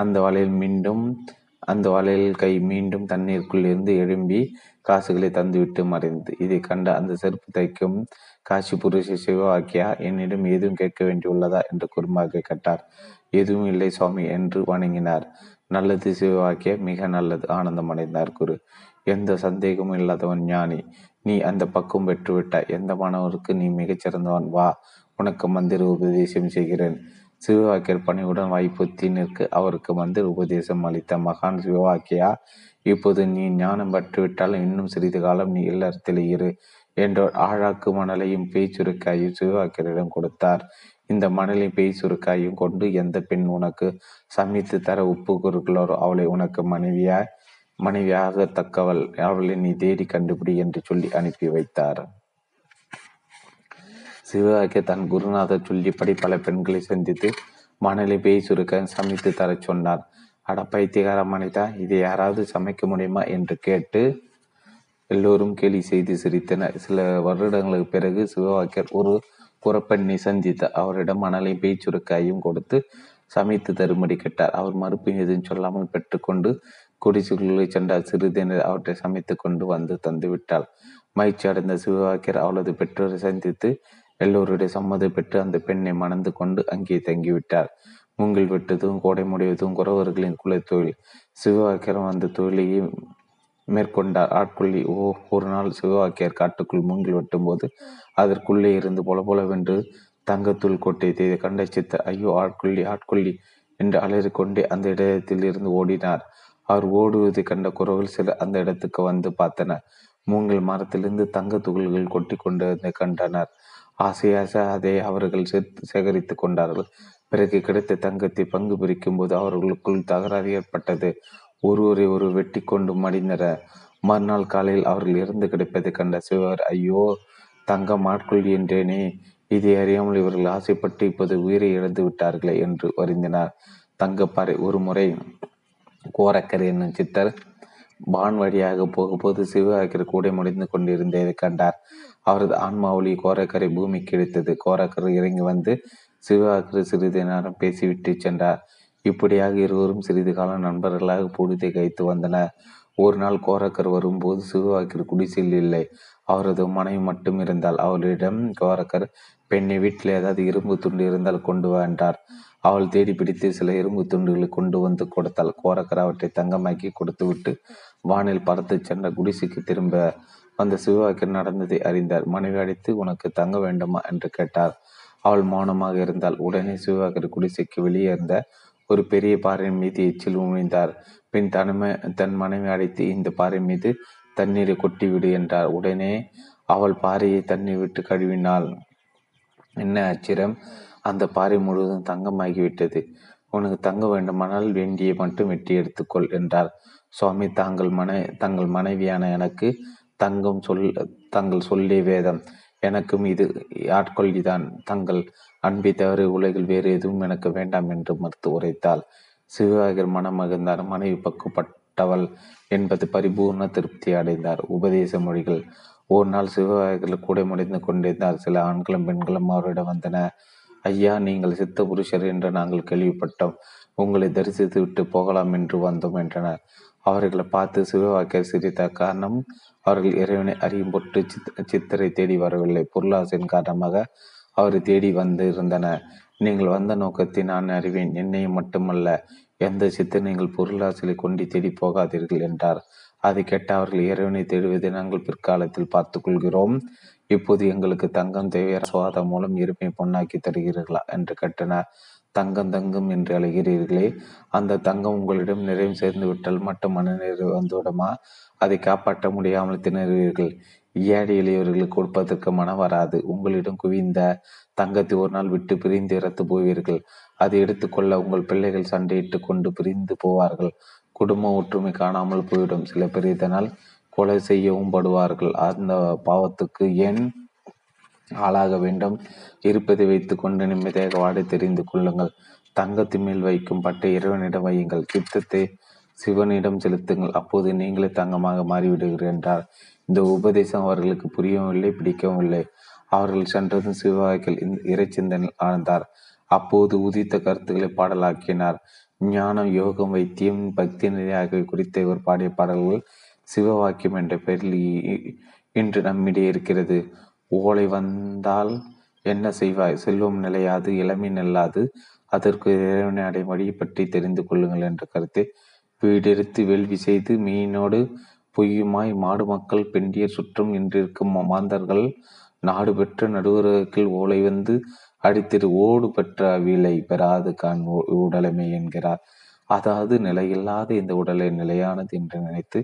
அந்த வலையில் மீண்டும் அந்த வலையில் கை மீண்டும் தண்ணீருக்குள்ளிருந்து எழும்பி காசுகளை தந்துவிட்டு மறைந்து. இதை கண்ட அந்த செருப்பு தைக்கும் காசி புருஷ சிவவாக்கியா, என்னிடம் எதுவும் கேட்க வேண்டியுள்ளதா என்று குறும்பாக கேட்டார். எதுவும் இல்லை சுவாமி என்று வணங்கினார். நல்லது சிவவாக்கியா, மிக நல்லது, ஆனந்தம் அடைந்தார் குரு. எந்த சந்தேகமும் இல்லாதவன் ஞானி, நீ அந்த பக்கம் பெற்றுவிட்டாய். எந்த மாணவருக்கு நீ மிகச்சிறந்தவன், வா உனக்கு மந்திர உபதேசம் செய்கிறேன். சிவவாக்கியர் பணியுடன் வாய்ப்புத்தி நிற்கு அவருக்கு மந்திர உபதேசம் அளித்த மகான் சிவவாக்கியா, இப்போது நீ ஞானம் பற்றுவிட்டால் இன்னும் சிறிது காலம் நீ இல்லறத்தில் இரு என்ற ஆழாக்கு மணலையும் பேய்சுருக்காயும் சிவவாக்கியரிடம் கொடுத்தார். இந்த மணலையும் பேய்சுருக்காயும் கொண்டு எந்த பெண் உனக்கு சமைத்து தர உப்பு குறுக்களோ அவளை உனக்கு மனைவியாய் மனைவியாக தக்கவள், அவளை நீ தேடி கண்டுபிடி என்று சொல்லி அனுப்பி வைத்தார். சிவவாக்கிய தன் குருநாதர் சொல்லிப்படி பல பெண்களை சந்தித்து மணலை பேய் சுருக்க சமைத்து தர சொன்னார். அட பைத்தியகார மனிதா, இதை யாராவது சமைக்க முடியுமா என்று கேட்டு எல்லோரும் கேலி செய்து சிரித்தனர். சில வருடங்களுக்கு பிறகு சிவவாக்கியர் ஒரு குறப்பெண்ணை சந்தித்து அவரிடம் மணலை பேய் சுருக்காயும் கொடுத்து சமைத்து தரும்படி கேட்டார். அவர் மறுப்பு எதுவும் சொல்லாமல் பெற்றுக்கொண்டு குடிசுகளை சென்றார். சிறிதேனர் அவற்றை சமைத்து கொண்டு வந்து தந்துவிட்டாள். மகிழ்ச்சி அடைந்த சிவவாக்கியர் அவளது பெற்றோரை சந்தித்து எல்லோருடைய சம்மதம் பெற்று அந்த பெண்ணை மணந்து கொண்டு அங்கே தங்கிவிட்டார். மூங்கில் வெட்டதும் கோடை முடிவதும் குறவர்களின் குல தொழில். சிவவாக்கியரும் அந்த தொழிலையே மேற்கொண்டார். ஆட்கொள்ளி ஓ ஒரு நாள் சிவவாக்கியர் காட்டுக்குள் மூங்கில் வெட்டும் போது அதற்குள்ளே இருந்து பொல பொலவென்று தங்கத்தூள் கொட்டையை கண்ட சித்த ஐயோ ஆட்கொள்ளி ஆட்கொள்ளி என்று அலறிக்கொண்டே அந்த இடத்தில் இருந்து ஓடினார். அவர் ஓடுவதை கண்ட குறவர்கள் சிலர் அந்த இடத்துக்கு வந்து பார்த்தனர். மூங்கில் மரத்திலிருந்து தங்க துகள்கள் கொட்டி கொண்டு வந்து கண்டனர். ஆசையாச அதை அவர்கள் சேகரித்து கொண்டார்கள். பிறகு கிடைத்த தங்கத்தை பங்கு பிரிக்கும் போது அவர்களுக்குள் தகராறு ஏற்பட்டது. ஒருவரை ஒரு வெட்டி கொண்டு மடிந்தனர். மறுநாள் காலையில் அவர்கள் இறந்து கிடைப்பதை கண்ட சிவர் ஐயோ தங்கம் ஆட்கொள்ளி என்றேனே, இதை அறியாமல் இவர்கள் ஆசைப்பட்டு இப்போது உயிரை இழந்து விட்டார்களே என்று வருந்தினார். தங்கப்பாறை ஒரு முறை கோரக்கர் என்னும் சித்தர் வான் வழியாக போகும்போது சிவவாக்கியர் கூடை முடிந்து கொண்டிருந்ததை கண்டார். அவரது ஆன்மா ஒளி கோரக்கரை பூமிக்கு இழுத்தது. கோரக்கர் இறங்கி வந்து சிவவாக்கியர் சிறிது நேரம் பேசிவிட்டு சென்றார். இப்படியாக இருவரும் சிறிது காலம் நண்பர்களாக பொழுதை கைத்து வந்தனர். ஒரு நாள் கோரக்கர் வரும்போது சிவவாக்கியர் குடிசையில் இல்லை. அவரது மனைவி மட்டும் இருந்தால் அவளிடம் கோரக்கர், பெண்ணை வீட்டில் ஏதாவது இரும்பு துண்டு இருந்தால் கொண்டு வா என்றார். அவள் தேடி பிடித்து சில இரும்பு துண்டுகளை கொண்டு வந்து கொடுத்தாள். கோரக்கர் அவற்றை தங்கமாக்கி கொடுத்து விட்டு வானில் பறத்து சென்ற குடிசைக்கு திரும்ப வந்த சிவவாக்கியர் நடந்ததை அறிந்தார். மனைவி அடித்து உனக்கு தங்க வேண்டுமா என்று கேட்டார். அவள் மௌனமாக இருந்தால். உடனே சிவவாக்கியர் குடிசைக்கு வெளியே இருந்த ஒரு பெரிய பாறையின் மீது எச்சில் உமிழ்ந்தார். பின் தன்மை தன் மனைவி அடித்து இந்த பாறை மீது தண்ணீரை கொட்டிவிடு என்றார். உடனே அவள் பாறையை தண்ணீர் விட்டு கழுவினாள். என்ன ஆச்சரியம்! அந்த பாறை முழுவதும் தங்கமாகிவிட்டது. உனக்கு தங்க வேண்டுமானால் வேண்டியை மட்டும் வெட்டி எடுத்துக்கொள் என்றார். சுவாமி, தாங்கள் மனை தங்கள் மனைவியான எனக்கு தங்கம் சொல் தங்கள் சொல்லி வேதம், எனக்கும் இது ஆட்கொள்ளிதான். தங்கள் அன்பை தவிர உலகில் வேறு எதுவும் எனக்கு வேண்டாம் என்று மறுத்து உரைத்தாள். சிவவாக்கியர் மனமகிழ்ந்தார். மனைவி பக்குவப்பட்டவள் என்பது பரிபூர்ண திருப்தி அடைந்தார். உபதேச மொழிகள். ஒரு நாள் சிவவாக்கியர்கள் கூடை முடிந்து கொண்டிருந்தார். சில ஆண்களும் பெண்களும் அவரிடம் வந்தன. ஐயா, நீங்கள் சித்த புருஷர் என்று நாங்கள் கேள்விப்பட்டோம். உங்களை தரிசித்து விட்டு போகலாம் என்று வந்தோம் என்றனர். அவர்களை பார்த்து சிவவாக்கியர் சிரித்த காரணம் அவர்கள் இறைவனை அறியும் பொட்டு சித்தரை தேடி வரவில்லை, பொருளாசையின் காரணமாக அவரை தேடி வந்து இருந்தனர். நீங்கள் வந்த நோக்கத்தை நான் அறிவேன். என்னையும் மட்டுமல்ல எந்த சித்த நீங்கள் பொருளாசலை கொண்டு தேடி போகாதீர்கள் என்றார். அதை கேட்ட அவர்கள், இறைவனை தேடுவதை நாங்கள் பிற்காலத்தில் பார்த்துக் கொள்கிறோம், இப்போது எங்களுக்கு தங்கம் தேவையான சுவாதம் மூலம் இருப்பை பொன்னாக்கி தருகிறீர்களா என்று கேட்டனர். தங்கம் தங்கம் என்று அழைகிறீர்களே, அந்த தங்கம் உங்களிடம் நிறைவு சேர்ந்து விட்டால் மட்டும் மன நிறைவு வந்துவிடுமா? அதை காப்பாற்ற முடியாமல் திணறுவீர்கள். ஏழை எளியவர்களுக்கு கொடுப்பதற்கு மனம் வராது. உங்களிடம் குவிந்த தங்கத்தை ஒரு நாள் விட்டு பிரிந்து இறந்து போவீர்கள். அதை எடுத்துக்கொள்ள உங்கள் பிள்ளைகள் சண்டையிட்டு கொண்டு பிரிந்து போவார்கள். குடும்ப ஒற்றுமை காணாமல் போயிடும். சில பேர் இதனால் கொலை செய்யவும் படுவார்கள். அந்த பாவத்துக்கு ஏன் ஆளாக வேண்டும்? இருப்பதை வைத்து கொண்டு நிம்மதியாக வாடி தெரிந்து கொள்ளுங்கள். தங்கத்தின் மேல் வைக்கும் பட்டை இறைவனிடம் வையுங்கள். சித்தத்தை சிவனிடம் செலுத்துங்கள். அப்போது நீங்களே தங்கமாக மாறிவிடுகிறீர்கள் என்றார். இந்த உபதேசம் அவர்களுக்கு புரியவில்லை, பிடிக்கவும் இல்லை. அவர்கள் சென்றதும் சிவவாய்கள் இறை சிந்தனை ஆழ்ந்தார். அப்போது உதித்த கருத்துக்களை பாடலாக்கினார். ஞானம், யோகம், வைத்தியம், பக்தி நிலை ஆகியவை குறித்த இவர் பாடிய பாடல்கள் சிவவாக்கியம் என்ற பெயரில் இன்று நம்மிடையே இருக்கிறது. ஓலை வந்தால் என்ன செய்வாய்? செல்வம் நிலையாது, இளமை நில்லாது. அதற்கு இறைவனை அடைமொழியை பற்றி தெரிந்து கொள்ளுங்கள் என்ற கருத்தை வீடெடுத்து வேள்வி செய்து மீனோடு பொய்யுமாய் மாடு மக்கள் பெண்டிய சுற்றும் என்றிருக்கும் மாந்தர்கள் நாடு பெற்ற நடுவர்கள் ஓலை வந்து அடித்திரு ஓடு பெற்ற வீலை பெறாது கான் உடலைமை என்கிறார். அதாவது நிலையில்லாத இந்த உடலை நிலையானது என்று நினைத்து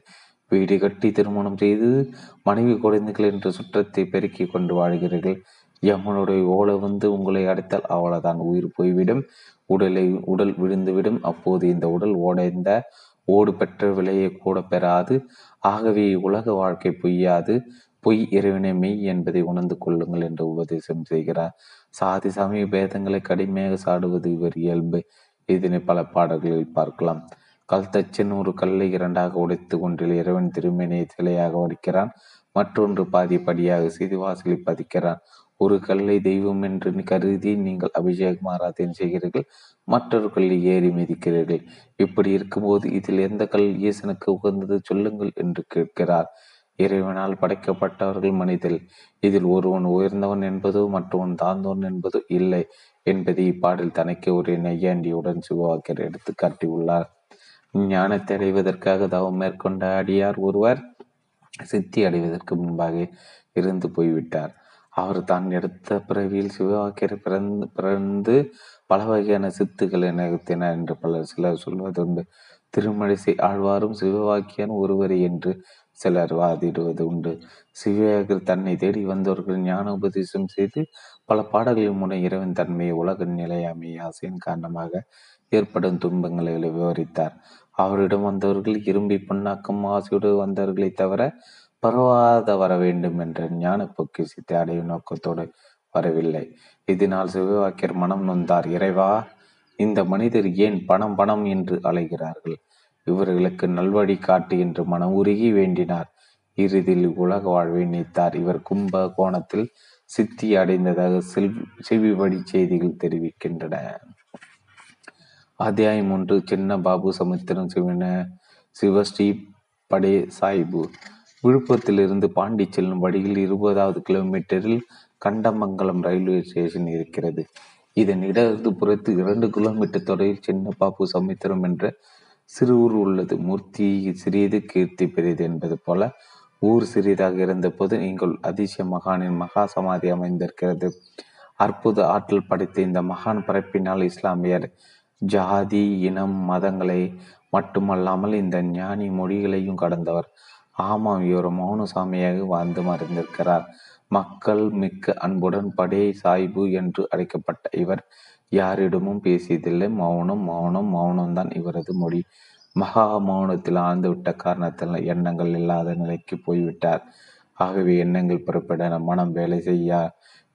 வீடு கட்டி திருமணம் செய்து மனைவி குழந்தைகள் என்ற சுற்றத்தை பெருக்கி கொண்டு வாழ்கிறீர்கள். யமனுடைய ஓலை வந்து உங்களை அடைத்தால் அவ்வளவுதான், உயிர் போய்விடும், உடலை உடல் விழுந்துவிடும். அப்போது இந்த உடல் ஓடைந்த ஓடு பெற்ற விலையை கூட பெறாது. ஆகவே உலக வாழ்க்கை பொய்யாது. பொய் இறைவனை மெய் என்பதை உணர்ந்து கொள்ளுங்கள் என்று உபதேசம் செய்கிறார். சாதி சமய பேதங்களை கடுமையாக சாடுவது இவர் இயல்பு. இதனை பல பாடல்களில் பார்க்கலாம். கல் தச்சன் ஒரு கல்லை இரண்டாக உடைத்து ஒன்றில் இறைவன் திருமேனியை சிலையாக வடிக்கிறான், மற்றொன்று பாதி படியாக சிதிவாசலை பதிக்கிறான். ஒரு கல்லை தெய்வம் என்று கருதி நீங்கள் அபிஷேகம் ஆராதனை செய்கிறீர்கள், மற்றொரு கல்லை ஏறி மிதிக்கிறீர்கள். இப்படி இருக்கும்போது இதில் எந்த கல் ஈசனுக்கு உகந்தது சொல்லுங்கள் என்று கேட்கிறார். இறைவனால் படைக்கப்பட்டவர்கள் மனிதர். இதில் ஒருவன் உயர்ந்தவன் என்பதோ மற்றவன் தாழ்ந்தவன் என்பதோ இல்லை என்பதை இப்பாடில் தனக்கு ஒரு நையாண்டியுடன் சிவவாக்கியர் எடுத்து காட்டியுள்ளார். ஞானத்தை அடைவதற்காக தவம் மேற்கொண்ட அடியார் ஒருவர் சித்தி அடைவதற்கு முன்பாக இருந்து போய்விட்டார். அவர் தான் எடுத்த பிறவியில் சிவவாக்கியரை பிறந்து பிறந்து பல வகையான சித்துக்களை நிகழ்த்தினார் என்று பலர் சிலர் சொல்வதுண்டு. திருமழிசை ஆழ்வாரும் சிவவாக்கியன் ஒருவரை என்று சிலர் வாதிடுவது உண்டு. சிவவாக்கியர் தன்னை தேடி வந்தவர்கள் ஞான உபதேசம் செய்து பல பாடல்களின் மூலம் இறைவன் தன்மையை உலக நிலையாமை ஆசையின் காரணமாக ஏற்படும் துன்பங்களை விவரித்தார். அவரிடம் வந்தவர்கள் இரும்பி பொன்னாக்கம் ஆசையோடு வந்தவர்களை தவிர பரவாத வர வேண்டும் என்ற ஞான பொக்கிசத்தை அடையும் நோக்கத்தோடு வரவில்லை. இதனால் சிவவாக்கியர் மனம் நொந்தார். இறைவா, இந்த மனிதர் ஏன் பணம் பணம் என்று அழைகிறார்கள்? இவர்களுக்கு நல்வழி காட்டு என்று மனம் உருகி வேண்டினார். இறுதியில் உலக வாழ்வை நினைத்தார். இவர் கும்ப கோணத்தில் சித்தி அடைந்ததாக செல் செவி வழி செய்திகள் தெரிவிக்கின்றன. அத்தியாயம் ஒன்று. சின்ன பாபு சமுத்திரம் சிவன சிவஸ்ரீ படே சாஹிபு. விழுப்புரத்திலிருந்து பாண்டி செல்லும் வழியில் இருபதாவது கிலோமீட்டரில் கண்டமங்கலம் ரயில்வே ஸ்டேஷன் இருக்கிறது. இதன் இடது புறத்து இரண்டு கிலோமீட்டர் தொலைவில் சின்ன பாபு சமுத்திரம் என்ற சிறு ஊர் உள்ளது. மூர்த்தி சிறியது, கீர்த்தி பெரியது என்பது போல ஊர் சிறியதாக இருந்தபோது நீங்கள் அதிசய மகானின் மகா சமாதி அமைந்திருக்கிறது. அற்புத ஆற்றல் படைத்த இந்த மகான் பரப்பினால் இஸ்லாமியர் ஜாதி, இனம், மதங்களை மட்டுமல்லாமல் இந்த ஞானி மொழிகளையும் கடந்தவர். ஆமாம், இவர் மௌனசாமியாக வாழ்ந்து மறைந்திருக்கிறார். மக்கள் மிக்க அன்புடன் படே சாய்பு என்று அழைக்கப்பட்ட இவர் யாரிடமும் பேசியதில்லை. மௌனம் மௌனம் மௌனம்தான் இவரது மொழி. மகா மௌனத்தில் ஆழ்ந்துவிட்ட காரணத்தில் எண்ணங்கள் இல்லாத நிலைக்கு போய்விட்டார். ஆகவே எண்ணங்கள் புறப்பட மனம் வேலை செய்ய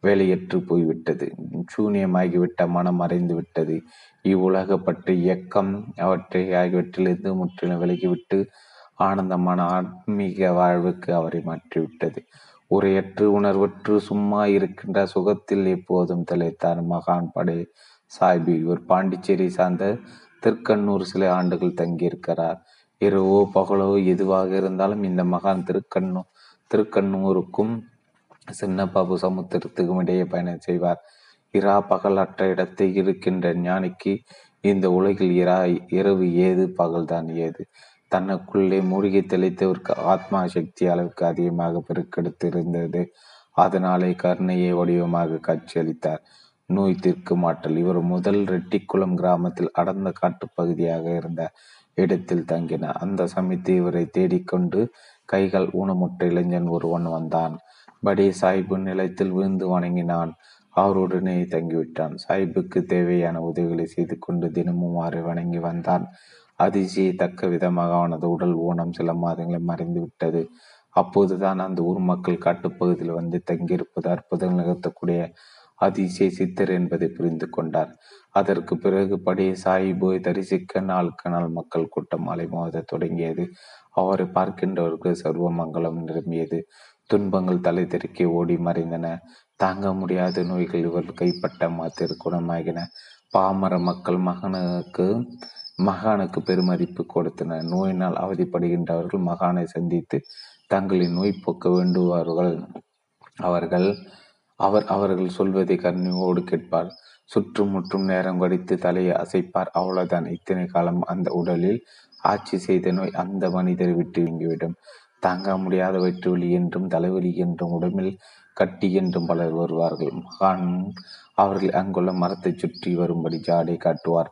வேலையற்று போய்விட்டது. சூன்யமாகிவிட்ட மனம் மறைந்து விட்டது. இவ்வுலக பற்றி இயக்கம் அவற்றை ஆகியவற்றிலிருந்து முற்றிலும் விலகிவிட்டு ஆனந்தமான ஆன்மீக வாழ்வுக்கு அவரை மாற்றிவிட்டது. உரையற்று உணர்வற்று சும்மா இருக்கின்ற சுகத்தில் எப்போதும் திளைத்தார் மகான் படே சாஹிபு. இவர் பாண்டிச்சேரி சார்ந்த திருக்கண்ணூர் சில ஆண்டுகள் தங்கியிருக்கிறார். இரவோ பகலோ எதுவாக இருந்தாலும் இந்த மகான் திருக்கண்ணூர் திருக்கண்ணூருக்கும் சின்னபாபு சமுத்திரத்துக்கும் இடையே பயணம் செய்வார். இரா பகலற்ற இடத்தை இருக்கின்ற ஞானிக்கு இந்த உலகில் இரா இரவு ஏது பகல்தான் ஏது. தனக்குள்ளே மூழ்கி தெளித்தவருக்கு ஆத்மா சக்தி அளவுக்கு அதிகமாக பெருக்கெடுத்திருந்தது. அதனாலே கருணையை வடிவமாக காட்சியளித்தார். நோய் தீர்க்கும் ஆற்றல். இவர் முதல் ரெட்டிக்குளம் கிராமத்தில் அடர்ந்த காட்டுப்பகுதியாக இருந்த இடத்தில் தங்கினார். அந்த சமயத்தில் இவரை தேடிக்கொண்டு கைகள் ஊனமுற்ற இளைஞன் ஒருவன் வந்தான். படி சாஹிபு நிலத்தில் விழுந்து வணங்கினான். அவருடனே தங்கிவிட்டான். சாஹிபுக்கு தேவையான உதவிகளை செய்து கொண்டு தினமும் அவரை வணங்கி வந்தான். அதிசய தக்க விதமாக அவனது உடல் ஊனம் சில மாதங்களை மறைந்துவிட்டது. அப்போதுதான் அந்த ஊர் மக்கள் காட்டுப்பகுதியில் வந்து தங்கியிருப்பது அற்புதங்கள் நிகழ்த்தக்கூடிய அதிசய சித்தர் என்பதை புரிந்து கொண்டார். அதற்கு பிறகு படி சாஹிபை தரிசிக்க நாளுக்கு நாள் மக்கள் கூட்டம் அலைமோத தொடங்கியது. அவரை பார்க்கின்றவருக்கு சர்வ மங்களம் நிரம்பியது. துன்பங்கள் தலை தெறிக்க ஓடி மறைந்தன. தாங்க முடியாத நோய்கள் இவர் கைப்பட்ட மாத்திர குணமாகின. பாமர மக்கள் மகானுக்கு மகானுக்கு பெருமதிப்பு கொடுத்தனர். நோயினால் அவதிப்படுகின்றவர்கள் மகானை சந்தித்து தங்களின் நோய் போக்க வேண்டுவார்கள். அவர்கள் அவர் அவர்கள் சொல்வதை கருணையோடு கேட்பார். சுற்றும் முற்றும் நேரம் கடித்து தலையை அசைப்பார். அவ்வளவுதான். இத்தனை காலம் அந்த உடலில் ஆட்சி செய்த நோய் அந்த மனிதரை விட்டு வீங்கிவிடும். தாங்க முடியாத வயிற்று வலி என்றும் தலைவலி என்றும் உடம்பில் கட்டி என்றும் பலர் வருவார்கள். மகான் அவர்கள் அங்குள்ள மரத்தை சுற்றி வரும்படி ஜாடை காட்டுவார்.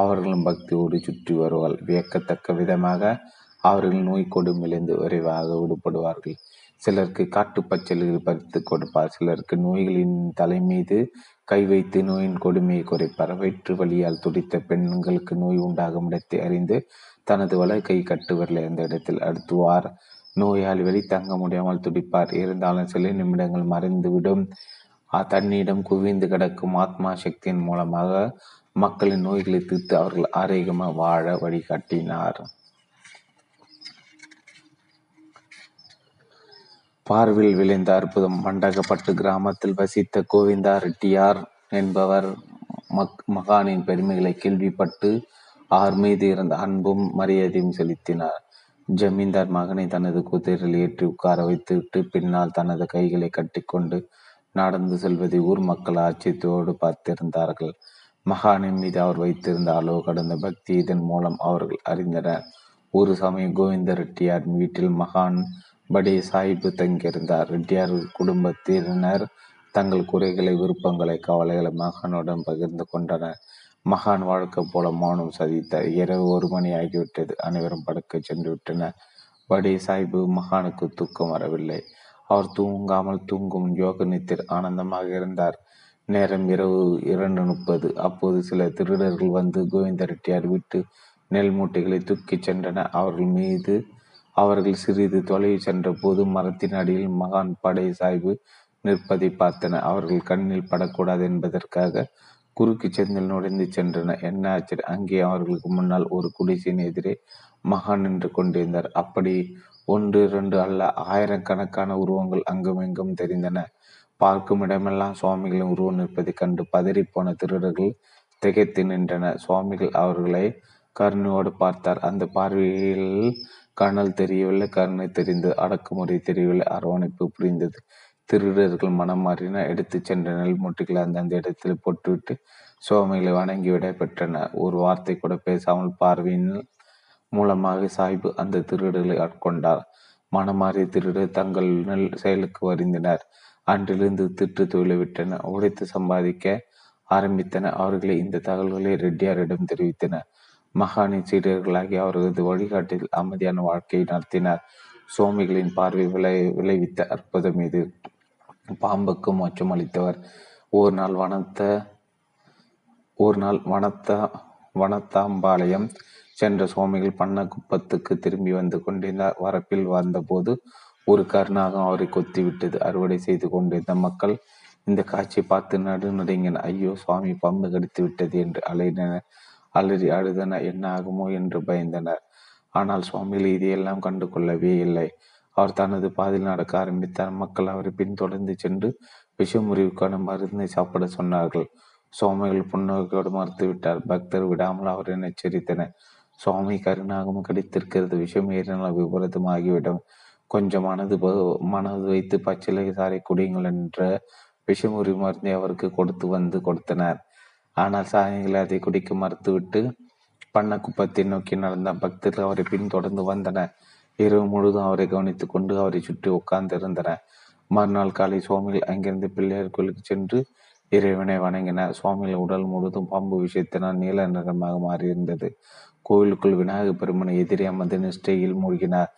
அவர்களும் பக்தியோடு சுற்றி வருவார். வியக்கத்தக்க விதமாக அவர்கள் நோய் கொடுமிலிருந்து விரைவாக விடுபடுவார்கள். சிலருக்கு காட்டு பச்சல்கள் பறித்து கொடுப்பார். சிலருக்கு நோய்களின் தலை மீது கை வைத்து நோயின் கொடுமையை குறைப்பார். வயிற்று வலியால் துடித்த பெண்களுக்கு நோய் உண்டாகும் இடத்தை அறிந்து தனது வலக்கை கட்டுவரில் அந்த இடத்தில் அழுத்துவார். நோயால் வெளி தங்க முடியாமல் துடிப்பார். இருந்தாலும் சில நிமிடங்கள் மறைந்துவிடும். தன்னிடம் குவிந்து கிடக்கும் ஆத்மா சக்தியின் மூலமாக மக்களின் நோய்களை தீர்த்து அவர்கள் ஆரோக்கியமாக வாழ வழிகாட்டினார். பார்வையில் விளைந்த அற்புதம். மண்டகப்பட்டு கிராமத்தில் வசித்த கோவிந்தா ரெட்டியார் என்பவர் மக் மகானின் பெருமைகளை கேள்விப்பட்டு ஆர் மீது இருந்த அன்பும் மரியாதையும் செலுத்தினார். ஜமீன்தார் மகனை தனது குதிரையில் ஏற்றி உட்கார வைத்துவிட்டு பின்னால் தனது கைகளை கட்டிக்கொண்டு நடந்து செல்வதை ஊர் மக்கள் ஆச்சரியத்தோடு பார்த்திருந்தார்கள். மகானின் மீது அவர் வைத்திருந்த அளவு கடந்த பக்தி இதன் மூலம் அவர்கள் அறிந்தனர். ஒரு சமயம் கோவிந்த ரெட்டியார் வீட்டில் மகான் படி சாஹிபு தங்கியிருந்தார். ரெட்டியார் குடும்பத்தினர் தங்கள் குறைகளை விருப்பங்களை கவலைகளை மகானுடன் பகிர்ந்து கொண்டனர். மகான் வாழ்க்கை போல மௌனம் சாதித்தார். இரவு ஒரு மணி ஆகிவிட்டது. அனைவரும் படுக்க சென்று விட்டனர். படி சாஹிபு மகானுக்கு தூக்கம் வரவில்லை. அவர் தூங்காமல் தூங்கும் யோக நித்திர ஆனந்தமாக இருந்தார். நேரம் இரவு இரண்டு முப்பது. அப்போது சில திருடர்கள் வந்து கோவிந்த ரெட்டியார் விட்டு நெல் மூட்டைகளை தூக்கி சென்றனர். அவர்கள் மீது அவர்கள் சிறிது தொலைவு சென்ற போது மரத்தின் அடியில் மகான் படை சாய்வு நிற்பதை பார்த்தனர். அவர்கள் கண்ணில் படக்கூடாது என்பதற்காக குறுக்கு செந்தில் நுழைந்து சென்றனர். என்ன ஆச்சர்! அங்கே அவர்களுக்கு முன்னால் ஒரு குடிசையின் எதிரே மகான் நின்று கொண்டிருந்தார். அப்படி ஒன்று இரண்டு அல்ல, ஆயிரக்கணக்கான உருவங்கள் அங்குமிங்கும் தெரிந்தன. பார்க்கும் இடமெல்லாம் சுவாமிகளின் உருவம் நிற்பதை கண்டு பதறி போன திருடர்கள் திகைத்து நின்றனர். சுவாமிகள் அவர்களை கருணையோடு பார்த்தார். அந்த பார்வையில் கண்ணல் தெரியவில்லை, கருணை தெரிந்தது. அடக்குமுறை தெரியவில்லை, அரவணைப்பு புரிந்தது. திருடர்கள் மனம் மாறின. எடுத்து சென்ற நெல் மூட்டைகளை அந்தந்த இடத்தில் போட்டுவிட்டு சுவாமிகளை வணங்கி விட பெற்றனர். ஒரு வார்த்தை கூட பேசாமல் பார்வையின் மூலமாக சாஹிபு அந்த திருடர்களை ஆட்கொண்டார். மனமாறிய திருடர் தங்கள் நெல் செயலுக்கு வருந்தினர். அன்றிலிருந்து திட்டு தொழிலை விட்டனர். உழைத்து சம்பாதிக்க ஆரம்பித்தனர். அவர்களை இந்த தகவல்களை ரெட்டியாரிடம் தெரிவித்தனர். மகானின் சீடர்களாகி அவர்களது வழிகாட்டில் அமைதியான வாழ்க்கையை நடத்தினார். சுவாமிகளின் பார்வை விளை விளைவித்த அற்புதம் இது. பாம்புக்கு மோட்சம் அளித்தவர். ஒரு நாள் வனத்த ஒரு நாள் வனத்த வனத்தாம்பாளையம் சென்ற சுவாமிகள் பண்ணக்குப்பத்துக்கு திரும்பி வந்து கொண்டிருந்தார். வரப்பில் வந்தபோது ஒரு கருநாகம் அவரை கொத்திவிட்டது. அறுவடை செய்து கொண்டிருந்த மக்கள் இந்த காட்சியை பார்த்து நடுநடுங்கின. ஐயோ, சுவாமி பாம்பு கடித்து விட்டது என்று அலையினர். அலறி அழுதன. என்ன ஆகுமோ என்று பயந்தனர். ஆனால் சுவாமிகள் இதையெல்லாம் கண்டு கொள்ளவே இல்லை. அவர் தனது பாதையில் நடக்க ஆரம்பித்தார். மக்கள் அவரை பின்தொடர்ந்து சென்று விஷமுறிவுக்கான மருந்தை சாப்பிட சொன்னார்கள். சுவாமிகள் புன்னகையோடு மறுத்துவிட்டார். பக்தர் விடாமல் அவரை எச்சரித்தனர். சுவாமி கருணாகவும் கடித்திருக்கிறது. விஷம் ஏறினால் விபரீதமாகிவிடும். கொஞ்சம் மனது மனது வைத்து பச்சிலை சாரை குடியுங்கள் என்ற விஷமுறிவு மருந்தை அவருக்கு கொடுத்து வந்து கொடுத்தனர். ஆனால் சாயங்களை அதை குடிக்க மறுத்துவிட்டு பண்ண குப்பத்தை நோக்கி நடந்த பக்தர்கள் அவரை பின் தொடர்ந்து வந்தனர். இரவு முழுதும் அவரை கவனித்துக் கொண்டு அவரை சுற்றி உட்கார்ந்து இருந்தனர். மறுநாள் காலை சுவாமிகள் அங்கிருந்து பிள்ளையார் கோயிலுக்கு சென்று இறைவனை வணங்கினார். சுவாமிகள் உடல் முழுதும் பாம்பு விஷயத்தினால் நீல நிறமாக மாறியிருந்தது. கோயிலுக்குள் விநாயகப் பெருமனை எதிரே அமர்ந்து நிஷ்டையில் மூழ்கினார்.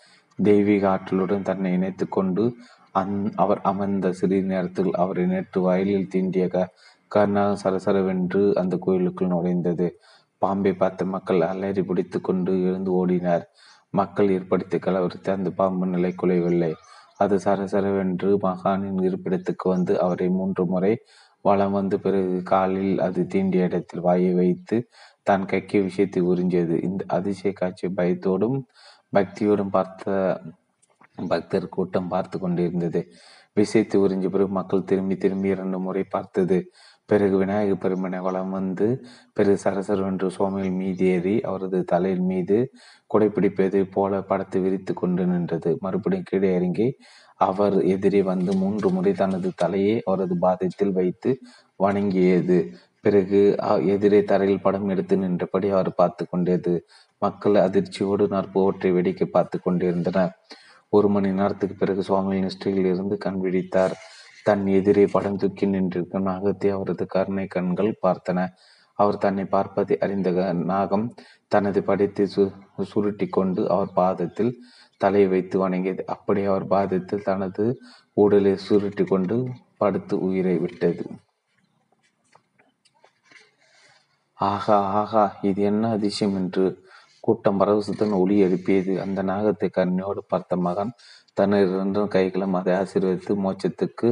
தெய்வீக ஆற்றலுடன் தன்னை இணைத்து கொண்டு அந் அவர் அமர்ந்த சிறிது நேரத்தில் அவரை நேற்று வயலில் தீண்டிய க கர்நாக சரசரவென்று அந்த கோயிலுக்குள் நுழைந்தது. பாம்பை பார்த்த மக்கள் அலறி பிடித்து கொண்டு எழுந்து ஓடினார். மக்கள் ஏற்படுத்தி கலவரித்து அந்த பாம்பு நிலை குலையவில்லை. அது சரசரவென்று மகானின் இருப்பிடத்துக்கு வந்து அவரை மூன்று முறை வலம் வந்து பிறகு காலில் அது தீண்டிய இடத்தில் வாயை வைத்து தான் கக்கிய விஷயத்தை உறிஞ்சியது. இந்த அதிசய காட்சி பயத்தோடும் பக்தியோடும் பார்த்த பக்தர் கூட்டம் பார்த்து கொண்டிருந்தது. விஷயத்தை உறிஞ்சிய பிறகு மக்கள் திரும்பி திரும்பி இரண்டு முறை பார்த்தது. பிறகு விநாயகப் பெருமனை வலம் வந்து பிறகு சரசரவென்று சுவாமிகள் மீது ஏறி அவரது தலையின் மீது குடைப்பிடிப்பது போல படத்தை விரித்து கொண்டு நின்றது. மறுபடியும் கீழே இறங்கி அவர் எதிரே வந்து மூன்று முறை தனது தலையை அவரது பாதத்தில் வைத்து வணங்கியது. பிறகு எதிரே தரையில் படம் எடுத்து நின்றபடி அவர் பார்த்து கொண்டது. மக்கள் அதிர்ச்சியோடு நற்போற்றை வேடிக்கை பார்த்து கொண்டிருந்தனர். ஒரு மணி நேரத்துக்கு பிறகு சுவாமிகள் நிஷ்டையில் இருந்து கண் விழித்தார். தன் எதிரே படம் தூக்கி நின்றிருக்கும் நாகத்தை அவரது கருணை கண்கள் பார்த்தன. அவர் தன்னை பார்ப்பதை அறிந்த நாகம் தனது படைத்தை சு சுருட்டி கொண்டு அவர் பாதத்தில் தலை வைத்து வணங்கியது. அப்படி அவர் பாதத்தில் தனது உடலை சுருட்டி கொண்டு படுத்து உயிரை விட்டது. ஆகா ஆகா, இது என்ன அதிசயம் என்று கூட்டம் பரவசத்துடன் ஒளி எழுப்பியது. அந்த நாகத்தை கருணையோடு பார்த்த மகன் தன்னில் இரண்டும் கைகளும் அதை ஆசீர்வதித்து மோட்சத்துக்கு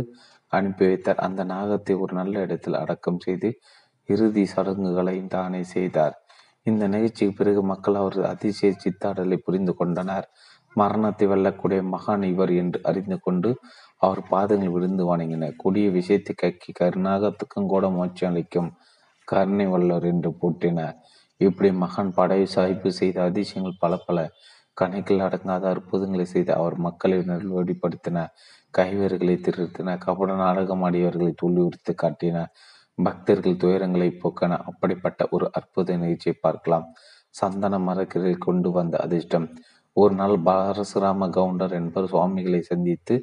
அனுப்பி வைத்தார். அந்த நாகத்தை ஒரு நல்ல இடத்தில் அடக்கம் செய்து இறுதி சடங்குகளையும் தானே செய்தார். இந்த நிகழ்ச்சிக்கு பிறகு மக்கள் அவரது அதிசய சித்தாடலை புரிந்து கொண்டனர். மரணத்தை வெல்லக்கூடிய மகான் இவர் என்று அறிந்து கொண்டு அவர் பாதங்கள் விழுந்து வணங்கினர். கொடிய விஷயத்தை கக்கி கருணாகத்துக்கும் கூட மோட்சம் அளிக்கும் கருணை வல்லவர் என்று போற்றினார். இப்படி மகான் படை சாய்ப்பு செய்த அதிசயங்கள் பல பல கணக்கில் அடங்காத அற்புதங்களை செய்து அவர் மக்களை நல்வழிப்படுத்தினார். கைவர்களை திருத்தினார். கபட நாடகம் ஆடியவர்களை துள்ளி உரித்து காட்டினார். பக்தர்கள் துயரங்களை போக்கன. அப்படிப்பட்ட ஒரு அற்புத நிகழ்ச்சியை பார்க்கலாம். சந்தன மரக்கிளை கொண்டு வந்த அதிர்ஷ்டம். ஒரு நாள் பரசுராம கவுண்டர் என்பவர் சுவாமிகளை சந்தித்து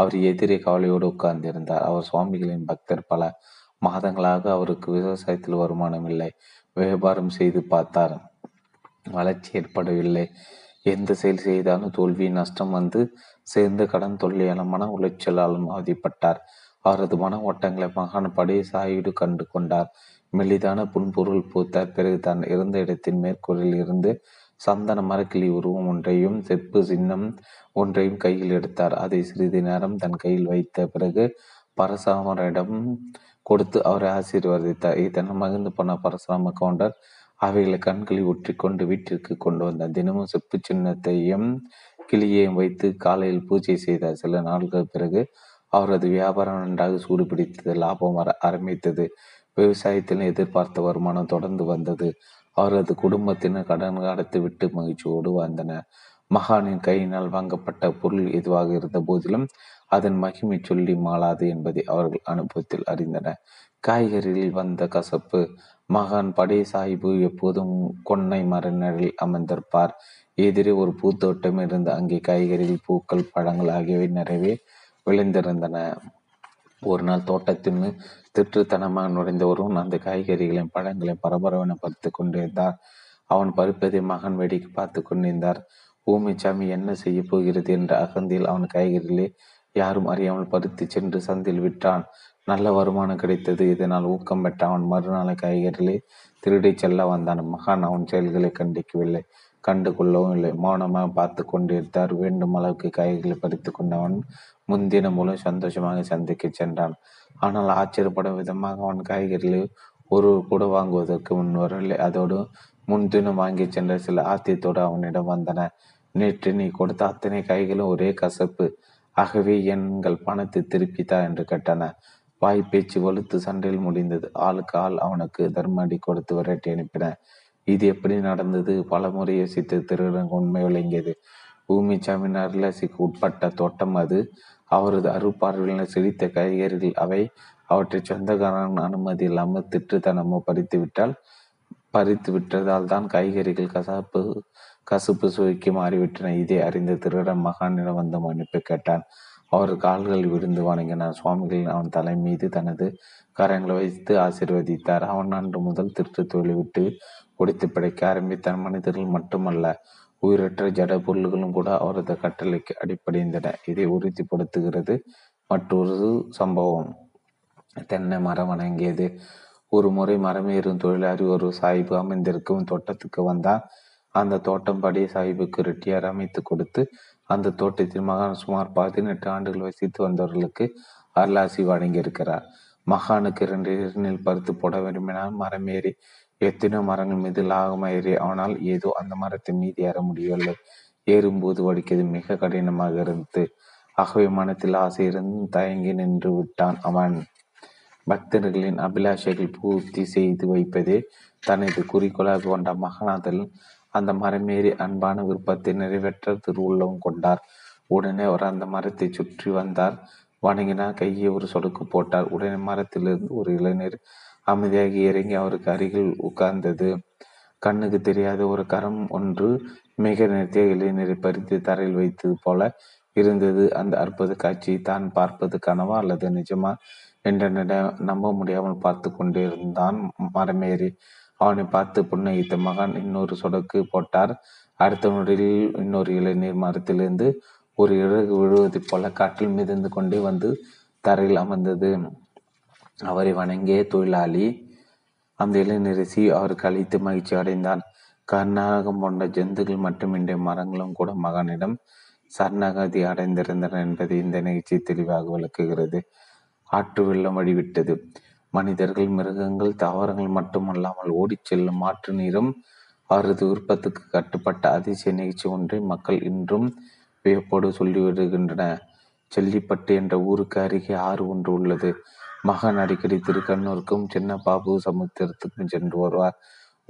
அவர் எதிரே கவலையோடு உட்கார்ந்திருந்தார். அவர் சுவாமிகளின் பக்தர். பல மாதங்களாக அவருக்கு விவசாயத்தில் வருமானம் இல்லை. வியாபாரம் செய்து பார்த்தார், வளர்ச்சி ஏற்படவில்லை. எந்த செயல் செய்தாலும் தோல்வி, நஷ்டம் வந்து சேர்ந்து கடன் தொல்லையான மன உளைச்சலாலும் அவதிப்பட்டார். அவரது மன ஓட்டங்களை மகான் படைய சாயுடு கண்டு கொண்டார். மெலிதான புன்பொருள் பூத்தார். பிறகு தான் இருந்த இடத்தின் மேற்கூரில் இருந்து சந்தன மரக்கிளி உருவம் ஒன்றையும் செப்பு சின்னம் ஒன்றையும் கையில் எடுத்தார். அதை சிறிது நேரம் தன் கையில் வைத்த பிறகு பரசுராமரிடம் கொடுத்து அவரை ஆசீர்வதித்தார். இதனால் மகிழ்ந்து போன பரசுராம கவுண்டர் அவைகளை கண்களை ஒற்றி கொண்டு வீட்டிற்கு கொண்டு வந்தார். தினமும் செப்பு சின்னத்தையும் கிளியையும் வைத்து காலையில் பூஜை செய்தார். சில நாட்கள் பிறகு அவரது வியாபாரம் நன்றாக சூடுபிடித்தது. லாபம் வர ஆரம்பித்தது. விவசாயத்தில் எதிர்பார்த்த வருமானம் தொடர்ந்து வந்தது. அவரது குடும்பத்தினர் கடன் அடைத்து விட்டு மகிழ்ச்சியோடு வந்தனர். மகானின் கையினால் வாங்கப்பட்ட பொருள் எதுவாக இருந்த போதிலும் அதன் மகிமை சொல்லி மாளாது என்பதை அவர்கள் அனுபவத்தில் அறிந்தனர். காய்கறிகளில் வந்த கசப்பு. மகான் படை சாஹிபு எப்போதும் கொன்னை மர நிழலில் அமர்ந்திருப்பார். எதிரே ஒரு பூத்தோட்டம் இருந்து அங்கே காய்கறிகள், பூக்கள், பழங்கள் ஆகியவை நிறைவே விளைந்திருந்தன. ஒரு நாள் தோட்டத்தின் திருட்டுத்தனமாக நுழைந்த ஒருவன் அந்த காய்கறிகளையும் பழங்களையும் பரபரவென பறித்து கொண்டிருந்தார். அவன் பறிப்பதை மகன் வேடிக்கை பார்த்து கொண்டிருந்தார். ஊமைச்சாமி என்ன செய்ய போகிறது என்ற அகந்தியில் அவன் காய்கறிகளை யாரும் அறியாமல் பறித்து சென்று சந்தையில் விற்றான். நல்ல வருமானம் கிடைத்தது. இதனால் ஊக்கம் பெற்ற அவன் மறுநாள் காய்கறிகளை திருடி செல்ல வந்தான். மகான் அவன் செயல்களை கண்டிக்கவில்லை, கண்டு கொள்ளவும் இல்லை. மௌனமாக பார்த்து கொண்டிருந்தார். வேண்டும் அளவுக்கு காய்கறிகளை பறித்து கொண்டவன் முன்தினம் மூலம் சந்தோஷமாக சந்தைக்கு சென்றான். ஆனால் ஆச்சரியப்படும் விதமாக அவன் காய்கறிகளை ஒரு கூட வாங்குவதற்கு முன் வரவில்லை. அதோடு முன்தினம் வாங்கி சென்ற சில ஆத்தியத்தோடு அவனிடம் வந்தன. நேற்று நீ கொடுத்த அத்தனை காய்களும் ஒரே கசப்பு, ஆகவே எங்கள் பணத்தை திருப்பித்தா என்று கேட்டன. வாய்ப்பேச்சு வலுத்து சண்டையில் முடிந்தது. ஆளுக்கு ஆள் அவனுக்கு தர்மடி கொடுத்து விரட்டி அனுப்பின. இது எப்படி நடந்தது? பல முறை யோசித்து திருடன் உண்மை விளங்கியது. பூமிச்சாமி நரலசிக்கு உட்பட்ட தோட்டம் அது. அவரது அருப்பார்வையினர் செழித்த காய்கறிகள் அவை. அவற்றை சொந்தக்காரன் அனுமதி இல்லாமல் திட்டுத்தனமோ பறித்துவிட்டால் பறித்து விட்டதால் தான் காய்கறிகள் கசாப்பு கசுப்பு சுவைக்கு மாறிவிட்டன. இதை அறிந்த திருடன் மகானிடம் வந்த மன்னிப்பு கேட்டான். அவர் கால்கள் விழுந்து வணங்கினான். சுவாமிகள் அவன் தலை மீது தனது கரங்களை வைத்து ஆசீர்வதித்தார். அவன் அன்று முதல் திருட்டு தொழிலை விட்டு ஒடித்து பிழைக்க ஆரம்பித்தான். மனிதர்கள் மட்டுமல்ல, உயிரற்ற ஜட பொருள்களும் கூட அவரது கட்டளைக்கு அடிப்படைந்தன. இதை உறுதிப்படுத்துகிறது மற்றொரு சம்பவம். தென்னை மரம் வணங்கியது. ஒரு முறை மரமேறும் தொழிலாளி ஒரு சாஹிபு அமைந்திருக்கும் தோட்டத்துக்கு வந்தான். அந்த தோட்டம் படி சாஹிபுக்கு ரெட்டியார் அமைத்து கொடுத்து அந்த தோட்டத்தில் மகான் சுமார் பதினெட்டு ஆண்டுகள் வசித்து வந்தவர்களுக்கு அருளாசி வழங்கியிருக்கிறார். மகானுக்கு இரண்டு நீரில் பருத்து போட விரும்பினால் மரமேறி எத்தனோ மரங்கள் மீது லாகமேறி, ஆனால் ஏதோ அந்த மரத்தின் மீது ஏற முடியவில்லை. ஏறும்போது வலிக்கிறது, மிக கடினமாக இருந்தது. ஆகவே மனத்தில் ஆசை இருந்து தயங்கி நின்று விட்டான். அவன் பக்தர்களின் அபிலாஷைகள் பூர்த்தி செய்து வைப்பதே தனது குறிக்கோளாக கொண்ட மகாநாதன் அந்த மரமேறி அன்பான விருப்பத்தை நிறைவேற்ற திருவுள்ளம் கொண்டார். உடனே அவர் அந்த மரத்தை சுற்றி வந்தார், வணங்கினார், கையை ஒரு சொடுக்கு போட்டார். உடனே மரத்திலிருந்து ஒரு இளைஞர் அமைதியாகி இறங்கி அவருக்கு அருகில் உட்கார்ந்தது. கண்ணுக்கு தெரியாத ஒரு கரம் ஒன்று மிக நேர்த்தியாக இளைஞரை பறித்து தரையில் வைத்தது போல இருந்தது. அந்த அற்புத காட்சியை தான் பார்ப்பது கனவா அல்லது நிஜமா என்ற நம்ப முடியாமல் பார்த்து கொண்டிருந்தான் மரமேறி. அவனை பார்த்து புன்னகித்த மகான் இன்னொரு சொடக்கு போட்டார். அடுத்த நொடியில் இன்னொரு இளைஞர் மரத்திலிருந்து ஒரு இறகு விழுவது போல காற்றில் மிதந்து கொண்டே வந்து தரையில் அமர்ந்தது. அவரை வணங்கிய தொழிலாளி அந்த இளைஞரிசி அவருக்கு அளித்து மகிழ்ச்சி அடைந்தான். கர்நாடகம் போன்ற ஜந்துக்கள் மட்டுமின்றி மரங்களும் கூட மகானிடம் சரணாகதி அடைந்திருந்தனர் என்பதை இந்த நிகழ்ச்சி தெளிவாக விளக்குகிறது. ஆற்று வெள்ளம் வழிவிட்டது. மனிதர்கள், மிருகங்கள், தாவரங்கள் மட்டுமல்லாமல் ஓடிச் செல்லும் ஆற்று நீரும் அவரது விருப்பத்துக்கு கட்டுப்பட்ட அதிசய நிகழ்ச்சி ஒன்றை மக்கள் இன்றும் வியப்போடு சொல்லிவிடுகின்றன. செல்லிப்பட்டு என்ற ஊருக்கு அருகே ஆறு ஒன்று உள்ளது. மகான் அடிக்கடி திருக்கண்ணூருக்கும் சின்ன பாபு சமுத்திரத்துக்கும் சென்று வருவார்.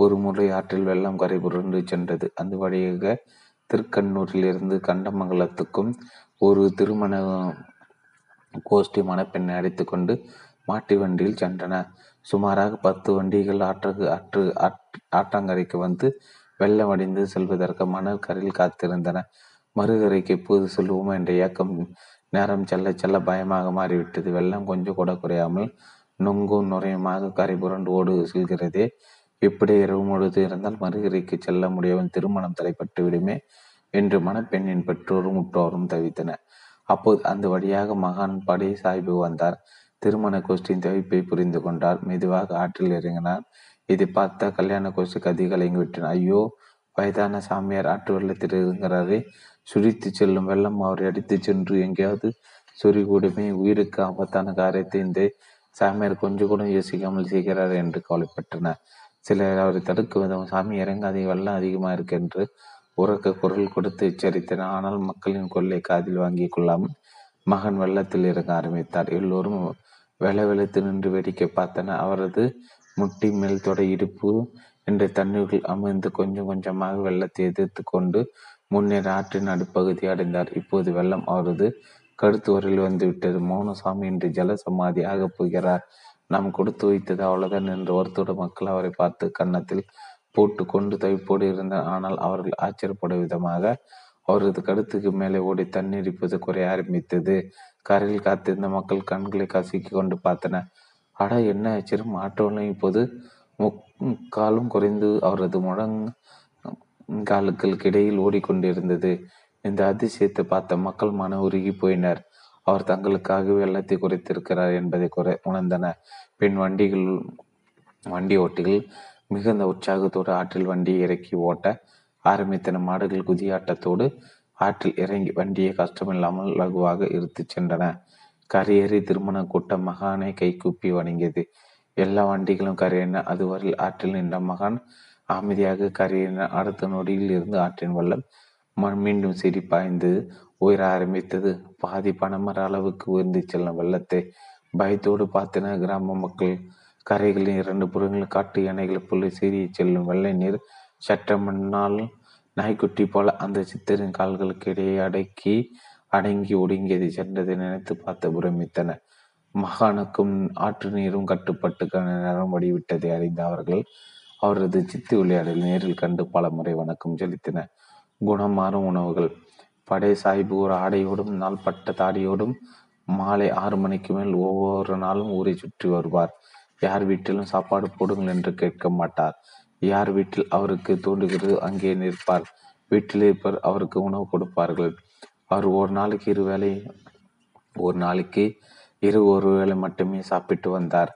ஒரு முறை ஆற்றில் வெள்ளம் கரை புரண்டு சென்றது. அந்த வழியாக திருக்கண்ணூரிலிருந்து கண்டமங்கலத்துக்கும் ஒரு திருமண கோஷ்டி மணப்பெண்ணை அடைத்து கொண்டு மாட்டு வண்டியில் சென்றன. சுமாராக பத்து வண்டிகள் ஆற்றுக்கு ஆற்று ஆற்றங்கரைக்கு வந்து வெள்ளம் அடைந்து செல்வதற்கு மணல் கரையில் காத்திருந்தன. மறுகரைக்கு எப்போது செல்வோமோ என்ற இயக்கம் நேரம் செல்ல செல்ல பயமாக மாறிவிட்டது. வெள்ளம் கொஞ்சம் கூட குறையாமல் நொங்கும் நுரையுமாக கரை புரண்டு ஓடு செல்கிறதே. இப்படி இரவு முழுது இருந்தால் மறுகரைக்கு செல்ல முடியாமல் திருமணம் தடைப்பட்டு விடுமே என்று மணப்பெண்ணின் பெற்றோரும் உற்றோரும் தவித்தனர். அப்போது அந்த வழியாக மகான் படை சாஹிபு வந்தார். திருமண கோஷ்டியின் தவிப்பை புரிந்து கொண்டார். மெதுவாக ஆற்றில் இறங்கினார். இதை பார்த்தா கல்யாண கோஷ்டி கதி கலங்கி விட்டனர். ஐயோ, வயதான சாமியார் ஆற்று வெள்ளத்தில் இருக்கிறாரே, சுழித்து செல்லும் வெள்ளம் அவரை அடித்து சென்று எங்கேயாவது சொறிகூடுமே, உயிருக்கு ஆபத்தான காரியத்தை இந்த சாமியார் கொஞ்சம் கூட யோசிக்காமல் செய்கிறார் என்று கவலைப்பட்டனர். சிலர் அவரை தடுக்க விதம், சாமி இறங்காதே, வெள்ளம் அதிகமாக இருக்கு என்று உறக்க குரல் கொடுத்து எச்சரித்தனர். ஆனால் மக்களின் கொள்ளை காதில் வாங்கி கொள்ளாமல் மகன் வெள்ளத்தில் இறங்க ஆரம்பித்தார். எல்லோரும் வெள்ள வெளுத்து நின்று வேடிக்கை பார்த்தனர். அவரது முட்டி, மேல் தொடை, இடுப்பு என்று தண்ணீர்கள் அமிழ்ந்து கொஞ்சம் கொஞ்சமாக வெள்ளத்தை எதிர்த்து கொண்டு முன்னேற ஆற்றின் நடுப்பகுதி அடைந்தார். இப்போது வெள்ளம் அவரது கழுத்து வரையில் வந்துவிட்டது. மௌனசாமி இன்று ஜல சமாதி ஆகப் போகிறார், நாம் கொடுத்து வைத்தது அவ்வளவுதான் என்று ஒருத்தோடு மக்கள் அவரை பார்த்து கன்னத்தில் போட்டு கொண்டு தவிப்போடு இருந்தார். ஆனால் அவர்கள் ஆச்சரியப்படும் விதமாக அவரது கழுத்துக்கு மேலே ஓடி தண்ணீர் இப்போது குறைய ஆரம்பித்தது. கரையில் காத்திருந்த மக்கள் கண்களை கசக்கி கொண்டு பார்த்தனர். அடா, என்ன ஆச்சரியம்! ஆற்றோலையும் இப்போது முக்காலும் குறைந்து அவரது முழங்காலுக்களுக்கு இடையில் ஓடிக்கொண்டிருந்தது. இந்த அதிசயத்தை பார்த்த மக்கள் மன உருகி போயினர். அவர் தங்களுக்காகவே வெள்ளத்தை குறைத்திருக்கிறார் என்பதை குறை உணர்ந்தனர். பின் வண்டிகள் வண்டி ஓட்டிகள் மிகுந்த உற்சாகத்தோடு ஆற்றில் வண்டியை இறக்கி ஓட்ட ஆரம்பித்தன. மாடுகள் குதியாட்டத்தோடு ஆற்றில் இறங்கி வண்டியை கஷ்டமில்லாமல் லகுவாக இழுத்து சென்றன. கரையேறி திருமண கூட்டம் மகானை கைகூப்பி வணங்கியது. எல்லா வண்டிகளும் கரையின. அதுவரையில் ஆற்றில் நின்ற மகான் அமைதியாக கரையின. அடுத்த நொடியில் இருந்து ஆற்றின் வெள்ளம் மீண்டும் சிறி பாய்ந்து உயர ஆரம்பித்தது. பாதி பணமர அளவுக்கு உயர்ந்து செல்லும் வெள்ளத்தை பயத்தோடு பார்த்தன கிராம மக்கள். கரைகளின் இரண்டு புறங்களில் காட்டு யானைகள் புள்ளி சீறி செல்லும் வெள்ளை நீர் சற்ற முன்னால் நாய்க்குட்டி போல அந்த சித்தரின் கால்களுக்கு இடையே அடக்கி அடங்கி ஒடுங்கியதை சென்றதை நினைத்து பார்த்து பிரமித்தன. மகானுக்கும் ஆற்று நீரும் கட்டுப்பட்டு நேரம் வடிவிட்டதை அறிந்த அவர்கள் அவரது சித்தி விளையாடல் நேரில் கண்டு பல முறை வணக்கம் செலுத்தினர். குணமாறும் உணவுகள். படை சாஹிப் ஒரு ஆடையோடும் நாள்பட்ட தாடியோடும் மாலை ஆறு மணிக்கு மேல் ஒவ்வொரு நாளும் ஊரை சுற்றி வருவார். யார் வீட்டிலும் சாப்பாடு போடுங்கள் என்று கேட்க மாட்டார். யார் வீட்டில் அவருக்கு தோன்றுகிறது அங்கே நிற்பார். வீட்டில் இருப்பர் அவருக்கு உணவு கொடுப்பார்கள். அவர் ஒரு நாளைக்கு இரு வேளை ஒரு நாளைக்கு இரு ஒரு வேளை மட்டுமே சாப்பிட்டு வந்தார்.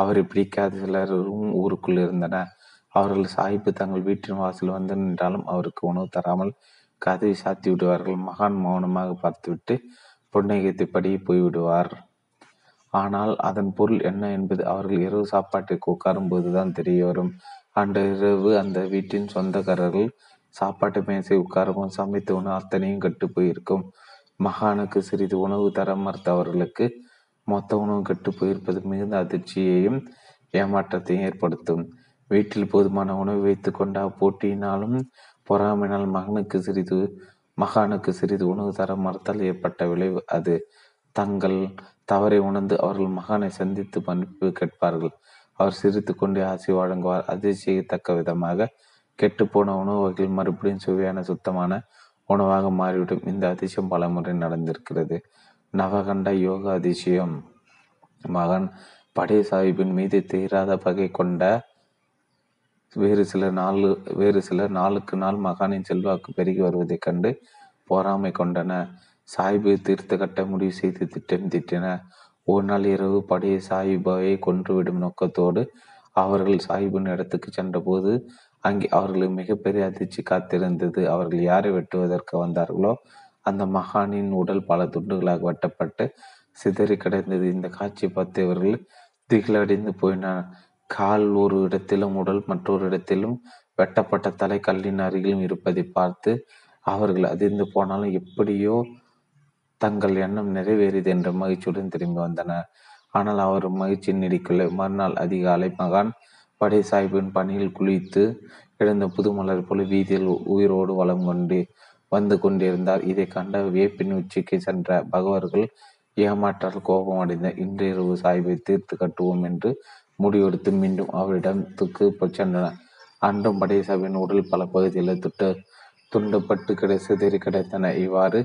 அவரை பிடிக்காத சிலரும் ஊருக்குள் இருந்தனர். அவர்கள் சாஹிப்பு தங்கள் வீட்டின் வாசல் வந்து நின்றாலும் அவருக்கு உணவு தராமல் கதவை சாத்தி விடுவார்கள். மகான் மௌனமாக பார்த்துவிட்டு புன்னகைத்தபடி போய்விடுவார். ஆனால் அதன் பொருள் என்ன என்பது அவர்கள் இரவு சாப்பாட்டிற்கு உட்காரும் போதுதான் தெரிய வரும். அன்று இரவு அந்த வீட்டின் சொந்தக்காரர்கள் சாப்பாட்டு மேசை உட்காரவும் சமைத்த உணவு அத்தனையும் கெட்டு போயிருக்கும். மகானுக்கு சிறிது உணவு தர மறுத்தவர்களுக்கு மொத்த உணவு கெட்டு போயிருப்பது மிகுந்த அதிர்ச்சியையும் ஏமாற்றத்தையும் ஏற்படுத்தும். வீட்டில் போதுமான உணவு வைத்து கொண்ட போட்டியினாலும் பொறாமையினால் மகனுக்கு சிறிது மகானுக்கு சிறிது உணவு தர மறுத்தால் ஏற்பட்ட விளைவு அது. தங்கள் தவறை உணர்ந்து அவர்கள் மகானை சந்தித்து மன்னிப்பு கேட்பார்கள். அவர் சிரித்து கொண்டே ஆசை வழங்குவார். அதிர்ச்சியை தக்க விதமாக கெட்டுப்போன உணவு வகையில் மறுபடியும் சுவையான சுத்தமான உணவாக மாறிவிடும். இந்த அதிசயம் பல முறை நடந்திருக்கிறது. நவகண்ட யோக அதிசயம். மகன் படே சாஹிப்பின் மீது தீராத பகை கொண்ட வேறு சில நாலு வேறு சிலர் நாளுக்கு நாள் மகானின் செல்வாக்கு பெருகி வருவதைக் கண்டு பொறாமை கொண்டன. சாஹிபை தீர்த்து கட்ட முடிவு செய்து திட்டம் திட்டின. ஒரு நாள் இரவு படே சாஹிபாவை கொன்றுவிடும் நோக்கத்தோடு அவர்கள் சாஹிப்பின் இடத்துக்கு சென்றபோது அங்கே அவர்களுக்கு மிகப்பெரிய அதிர்ச்சி காத்திருந்தது. அவர்கள் யாரை வெட்டுவதற்கு வந்தார்களோ அந்த மகானின் உடல் பல துண்டுகளாக வெட்டப்பட்டு சிதறி கிடந்தது. இந்த காட்சி பார்த்து இவர்கள் திகிலடைந்து போயினர். கால் ஒரு இடத்திலும் உடல் மற்றொரு இடத்திலும் வெட்டப்பட்ட தலை கல்லின் அருகிலும் இருப்பதை பார்த்து அவர்கள் அதிர்ந்து போனாலும் எப்படியோ தங்கள் எண்ணம் நிறைவேறியது என்ற மகிழ்ச்சியுடன் திரும்பி வந்தனர். ஆனால் அவர் மகிழ்ச்சி நீடிக்கவில்லை. மறுநாள் அதிகாலை மகான் படே சாஹிப்பின் பணியில் குளித்து எழுந்த புது மலர் போல வீதியில் உயிரோடு வளம் கொண்டு வந்து கொண்டிருந்தார். இதை கண்ட வேப்பின் உச்சிக்கு சென்ற பகவர்கள் ஏமாற்றால் கோபம் அடைந்தார். இன்றிரவு சாஹிப்பை தீர்த்து கட்டுவோம் என்று முடிவெடுத்து மீண்டும் அவரிடத்துக்கு சென்றனர். அன்றும் படே சாஹிப்பின் உடல் பல பகுதியில் துட்டு துண்டப்பட்டு கிடை சிதறி கிடைத்தன. இவ்வாறு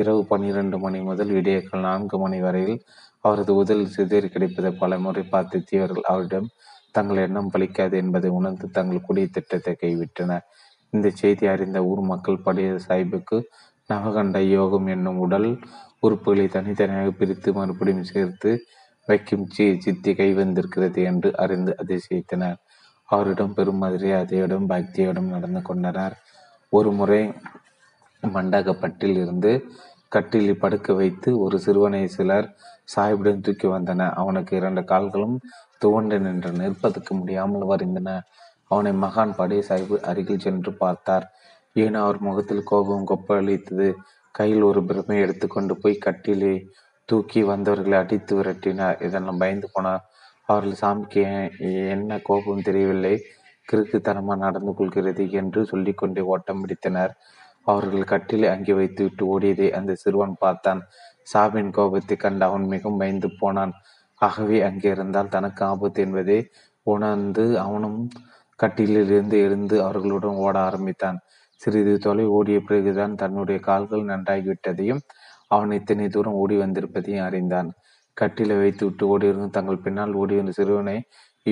இரவு பன்னிரண்டு மணி முதல் விடியற்கால் நான்கு மணி வரையில் அவரது உடல் சிதறி கிடைப்பதை பல முறை பார்த்து தீவர்கள் அவரிடம் தங்கள் எண்ணம் பலிக்காது என்பதை உணர்ந்து தங்கள் கொடிய திட்டத்தை கைவிட்டனர். இந்த செய்தி அறிந்த ஊர் மக்கள் படே சாஹிப்புக்கு நவகண்ட யோகம் என்னும் உடல் உறுப்புகளை தனித்தனியாக பிரித்து மறுபடியும் சேர்த்து வைக்கும் சி சித்தி கைவந்திருக்கிறது என்று அறிந்து அதிசயித்தனர். அவரிடம் பெரும் மாதிரியே அதையிடம் பக்தியோடும் நடந்து கொண்டனர். ஒரு முறை மண்டகப்பட்டில் இருந்து கட்டிலில் படுக்க வைத்து ஒரு சிறுவனை சிலர் சாஹிப்புடன் தூக்கி வந்தன. அவனுக்கு இரண்டு கால்களும் துவண்டு நின்று நிற்பதற்கு முடியாமல் வருந்தன. அவனை மகான் படே சாஹிப்பு அருகில் சென்று பார்த்தார். ஏன் அவர் முகத்தில் கோபம் கொப்பளித்தது. கையில் ஒரு பிரமை எடுத்துக்கொண்டு போய் கட்டிலே தூக்கி வந்தவர்களை அடித்து விரட்டினார். இதெல்லாம் பயந்து போனார். அவர்கள் சாமிக்கு என்ன கோபம் தெரியவில்லை, கிறுக்குத்தனமாக நடந்து கொள்கிறது என்று சொல்லிக்கொண்டே ஓட்டம் பிடித்தனர். அவர்கள் கட்டிலை அங்கே வைத்து விட்டு ஓடியதை அந்த சிறுவன் பார்த்தான். சாவின் கோபத்தை கண்டு அவன் மிகவும் பயந்து போனான். ஆகவே அங்கே இருந்தால் தனக்கு ஆபத்து என்பதை உணர்ந்து அவனும் கட்டிலிருந்து எழுந்து அவர்களுடன் ஓட ஆரம்பித்தான். சிறிது தொலை ஓடிய பிறகுதான் தன்னுடைய கால்கள் நன்றாகிவிட்டதையும் அவன் இத்தனை தூரம் ஓடி வந்திருப்பதையும் அறிந்தான். கட்டிலை வைத்து விட்டு ஓடியிருந்து தங்கள் பின்னால் ஓடி வந்த சிறுவனை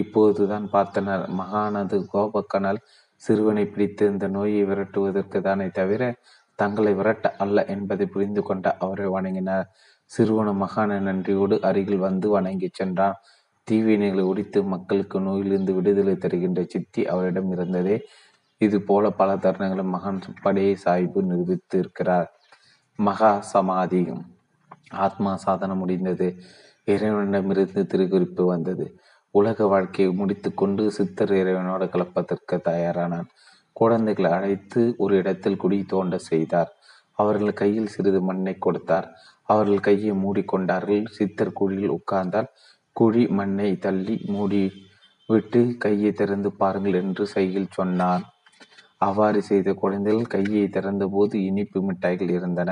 இப்போதுதான் பார்த்தனர். மகானது கோபக்கனால் சிறுவனை பிடித்து இந்த நோயை விரட்டுவதற்கு தானே தவிர தங்களை விரட்ட அல்ல என்பதை புரிந்து கொண்ட அவரை வணங்கினார். சிறுவன மகான நன்றியோடு அருகில் வந்து வணங்கி சென்றான். தீவினைகளை ஒழித்து மக்களுக்கு நோயிலிருந்து விடுதலை தருகின்ற சித்தி அவரிடம் இருந்ததே. இது போல பல தருணங்களை மகான் படே சாஹிப்பு நிரூபித்து இருக்கிறார். மகா சமாதி. ஆத்மா சாதனம் முடிந்தது. இறைவனிடமிருந்து திருக்குறிப்பு வந்தது. உலக வாழ்க்கையை முடித்து கொண்டு சித்தர் இறைவனோட கலப்பதற்கு தயாரானான். குழந்தைகளை அழைத்து ஒரு இடத்தில் குடி தோண்ட செய்தார். அவர்கள் கையில் சிறிது மண்ணை கொடுத்தார். அவர்கள் கையை மூடிக்கொண்டார்கள். சித்தர் குழியில் உட்கார்ந்தால் குழி மண்ணை தள்ளி மூடி விட்டு கையை திறந்து பாருங்கள் என்று சைகில் சொன்னார். அவ்வாறு செய்த குழந்தைகள் கையை திறந்தபோது இனிப்பு மிட்டாய்கள் இருந்தன.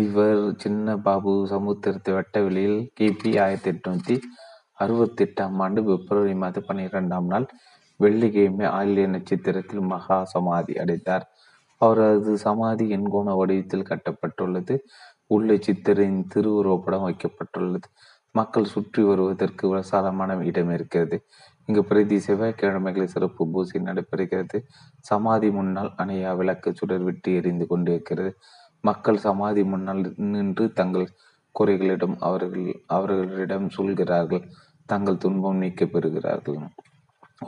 இவர் சின்ன பாபு சமுத்திரத்து வட்டவெளியில் கிபி ஆயிரத்தி எட்நூத்தி அறுபத்தி எட்டாம் ஆண்டு பிப்ரவரி மாத பன்னிரெண்டாம் நாள் வெள்ளிக்கிழமை ஆயில்ய நட்சத்திரத்தில் மகா சமாதி அடைந்தார். அவரது சமாதி எண்கோண வடிவத்தில் கட்டப்பட்டுள்ளது. உள்ளே சித்தரின் திருவுருவப்படம் வைக்கப்பட்டுள்ளது. மக்கள் சுற்றி வருவதற்கு விசாலமான இடம் இருக்கிறது. இங்கு பிரதி செவ்வாய்க்கிழமைகளில் சிறப்பு பூசை நடைபெறுகிறது. சமாதி முன்னால் அணையா விளக்கு சுடர் விட்டு எரிந்து கொண்டிருக்கிறது. மக்கள் சமாதி முன்னால் நின்று தங்கள் குறைகளிடம் அவர்கள் அவர்களிடம் சொல்கிறார்கள். தங்கள் துன்பம் நீக்க பெறுகிறார்கள்.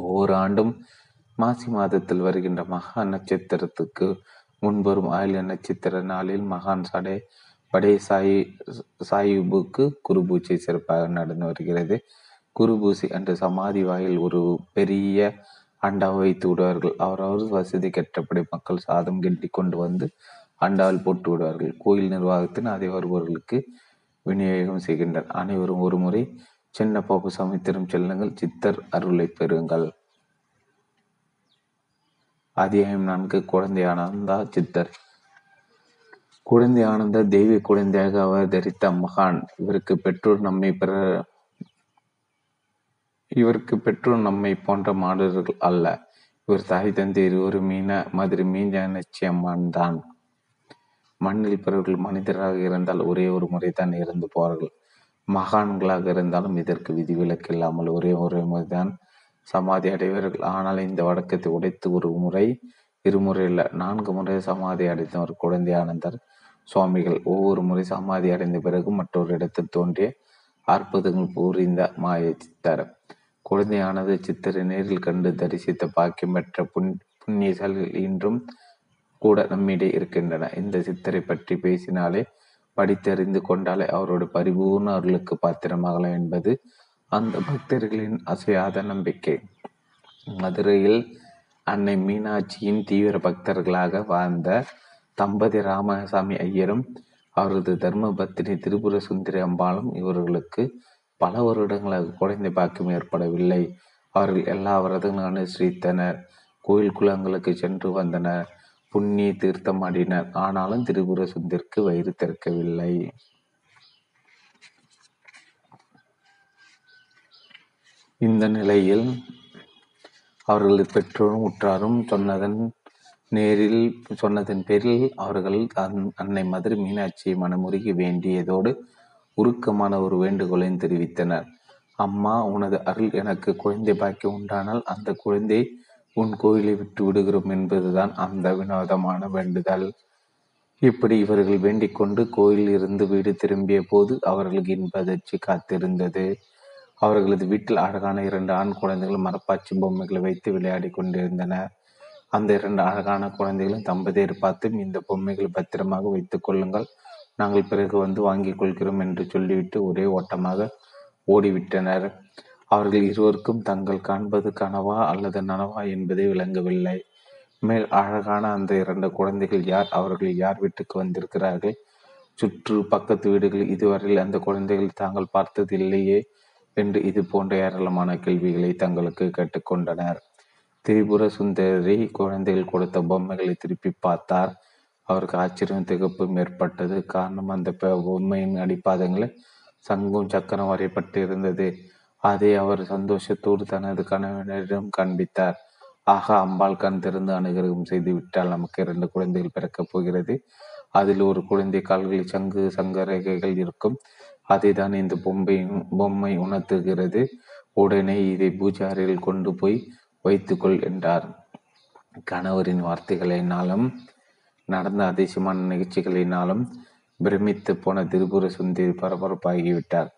ஒவ்வொரு ஆண்டும் மாசி மாதத்தில் வருகின்ற மகா நட்சத்திரத்துக்கு முன்பெறும் ஆயில்ய நட்சத்திர நாளில் மகான் சடே படே சாயி சாயிபுக்கு குரு பூஜை சிறப்பாக நடந்து வருகிறது. குரு பூஜை அன்று சமாதி வாயில் ஒரு பெரிய அண்டாவை வைத்து விடுவார்கள். அவரவர் வசதி கற்றபடி மக்கள் சாதம் கெட்டி கொண்டு வந்து அண்டாவில் போட்டு விடுவார்கள். கோயில் நிர்வாகத்தின் அதை வருபவர்களுக்கு விநியோகம் செய்கின்றனர். அனைவரும் ஒரு முறை சின்ன பாபு சமுத்திரம் செல்லுங்கள், சித்தர் அருளை பெறுங்கள். அத்தியாயம் நான்கு. குழந்தை ஆனந்தா சித்தர். குழந்தை ஆனந்தா தெய்வ குழந்தையாக அவர் தரித்த மகான். இவருக்கு பெற்றோர் நம்மை பெற இவருக்கு பெற்றோர் நம்மை போன்ற மாடர்கள் அல்ல. இவர் தாய் தந்தை ஒரு மீன மதுரை மீனாட்சி அம்மன் தான். மண்ணில் பிறர்கள் மனிதராக இருந்தால் ஒரே ஒரு முறை தான் இறந்து போவார்கள். மகான்களாக இருந்தாலும் இதற்கு விதிவிலக்கு இல்லாமல் ஒரே ஒரு முறைதான் சமாதி அடைவார்கள். ஆனால் இந்த வழக்கத்தை உடைத்து ஒரு முறை இருமுறை இல்லை நான்கு முறை சமாதி அடைந்த ஒரு குழந்தை ஆனந்தர் சுவாமிகள். ஒவ்வொரு முறை சமாதி அடைந்த பிறகு மற்றொரு இடத்தில் தோன்றிய அற்புதங்கள் புரிந்த மாய சித்தர். குழந்தை ஆனந்த சித்தரை நேரில் கண்டு தரிசித்த பாக்கியம் பெற்ற புண் புண்ணியசாலிகள் இன்றும் கூட நம்மிடையே இருக்கின்றன. இந்த சித்தரை பற்றி பேசினாலே படித்தறிந்து கொண்டாலே அவரோட பரிபூர்ண அருளுக்கு பாத்திரமாகலாம் என்பது அந்த பக்தர்களின் அசையாத நம்பிக்கை. மதுரையில் அன்னை மீனாட்சியின் தீவிர பக்தர்களாக வாழ்ந்த தம்பதி ராமசாமி ஐயரும் அவரது தர்மபத்தினி திரிபுர சுந்தரி அம்பாலும் இவர்களுக்கு பல வருடங்களாக குழந்தை பாக்கியம் ஏற்படவில்லை. அவர்கள் எல்லா விரதங்களும் அனுசரித்தனர். கோயில் குளங்களுக்கு சென்று வந்தனர். புண்ணிய தீர்த்தம் ஆடினர். ஆனாலும் திரிபுர சுந்தரிக்கு வயிறு திறக்கவில்லை. இந்த நிலையில் அவர்களது பெற்றோரும் உற்றாரும் சொன்னதன் நேரில் சொன்னதன் பேரில் அவர்கள் அன்னை மதுரை மீனாட்சியை மனமுருகி வேண்டியதோடு உருக்கமான ஒரு வேண்டுகோளையும் தெரிவித்தனர். அம்மா, உனது அருள் எனக்கு குழந்தை பாக்கியம் உண்டானால் அந்த குழந்தை உன் கோயிலை விட்டு விடுகிறோம் என்பதுதான் அந்த வினோதமான வேண்டுதல். இப்படி இவர்கள் வேண்டிக் கொண்டு கோயில் இருந்து வீடு திரும்பிய போது அவர்களுக்கு இன்ப அதிர்ச்சி காத்திருந்தது. அவர்களது வீட்டில் அழகான இரண்டு ஆண் குழந்தைகள் மரப்பாச்சி பொம்மைகளை வைத்து விளையாடி கொண்டிருந்தனர். அந்த இரண்டு அழகான குழந்தைகளும் தம்பதியை பார்த்தும், இந்த பொம்மைகளை பத்திரமாக வைத்துக் கொள்ளுங்கள், நாங்கள் பிறகு வந்து வாங்கிக் கொள்கிறோம் என்று சொல்லிவிட்டு ஒரே ஓட்டமாக ஓடிவிட்டனர். அவர்கள் இருவருக்கும் தாங்கள் காண்பது கனவா அல்லது நனவா என்பதை விளங்கவில்லை. மேல் அழகான அந்த இரண்டு குழந்தைகள் யார், அவர்கள் யார் வீட்டுக்கு வந்திருக்கிறார்கள், சுற்று பக்கத்து வீடுகள் இதுவரையில் அந்த குழந்தைகள் தாங்கள் பார்த்தது இல்லையே என்று இது போன்ற ஏராளமான கேள்விகளை தங்களுக்கு கேட்டுக்கொண்டனர். திரிபுர சுந்தரி குழந்தைகள் கொடுத்த பொம்மைகளை திருப்பி பார்த்தார். அவருக்கு ஆச்சரியம் திகப்பும் ஏற்பட்டது. காரணம், அந்த பொம்மையின் அடிப்பாதங்களை சங்கும் சக்கரம் வரையப்பட்டு இருந்தது. அதை அவர் சந்தோஷத்தோடு தனது கணவனிடம் காண்பித்தார். ஆகா, அம்பாள் கண் திறந்து அனுகிரகம் செய்து விட்டால் நமக்கு இரண்டு குழந்தைகள் பிறக்கப் போகிறது. அதில் ஒரு குழந்தை கால்களில் சங்கு சங்கரேகைகள் இருக்கும். அதை தான் இந்த பொம்மை பொம்மை உணர்த்துகிறது. உடனே இதை பூஜாரியில் கொண்டு போய் வைத்துக்கொள் என்றார். கணவரின் வார்த்தைகளினாலும் நடந்த அதிசயமான நிகழ்ச்சிகளினாலும் பிரமித்து போன திரிபுர சுந்தரி பரபரப்பாகிவிட்டார்.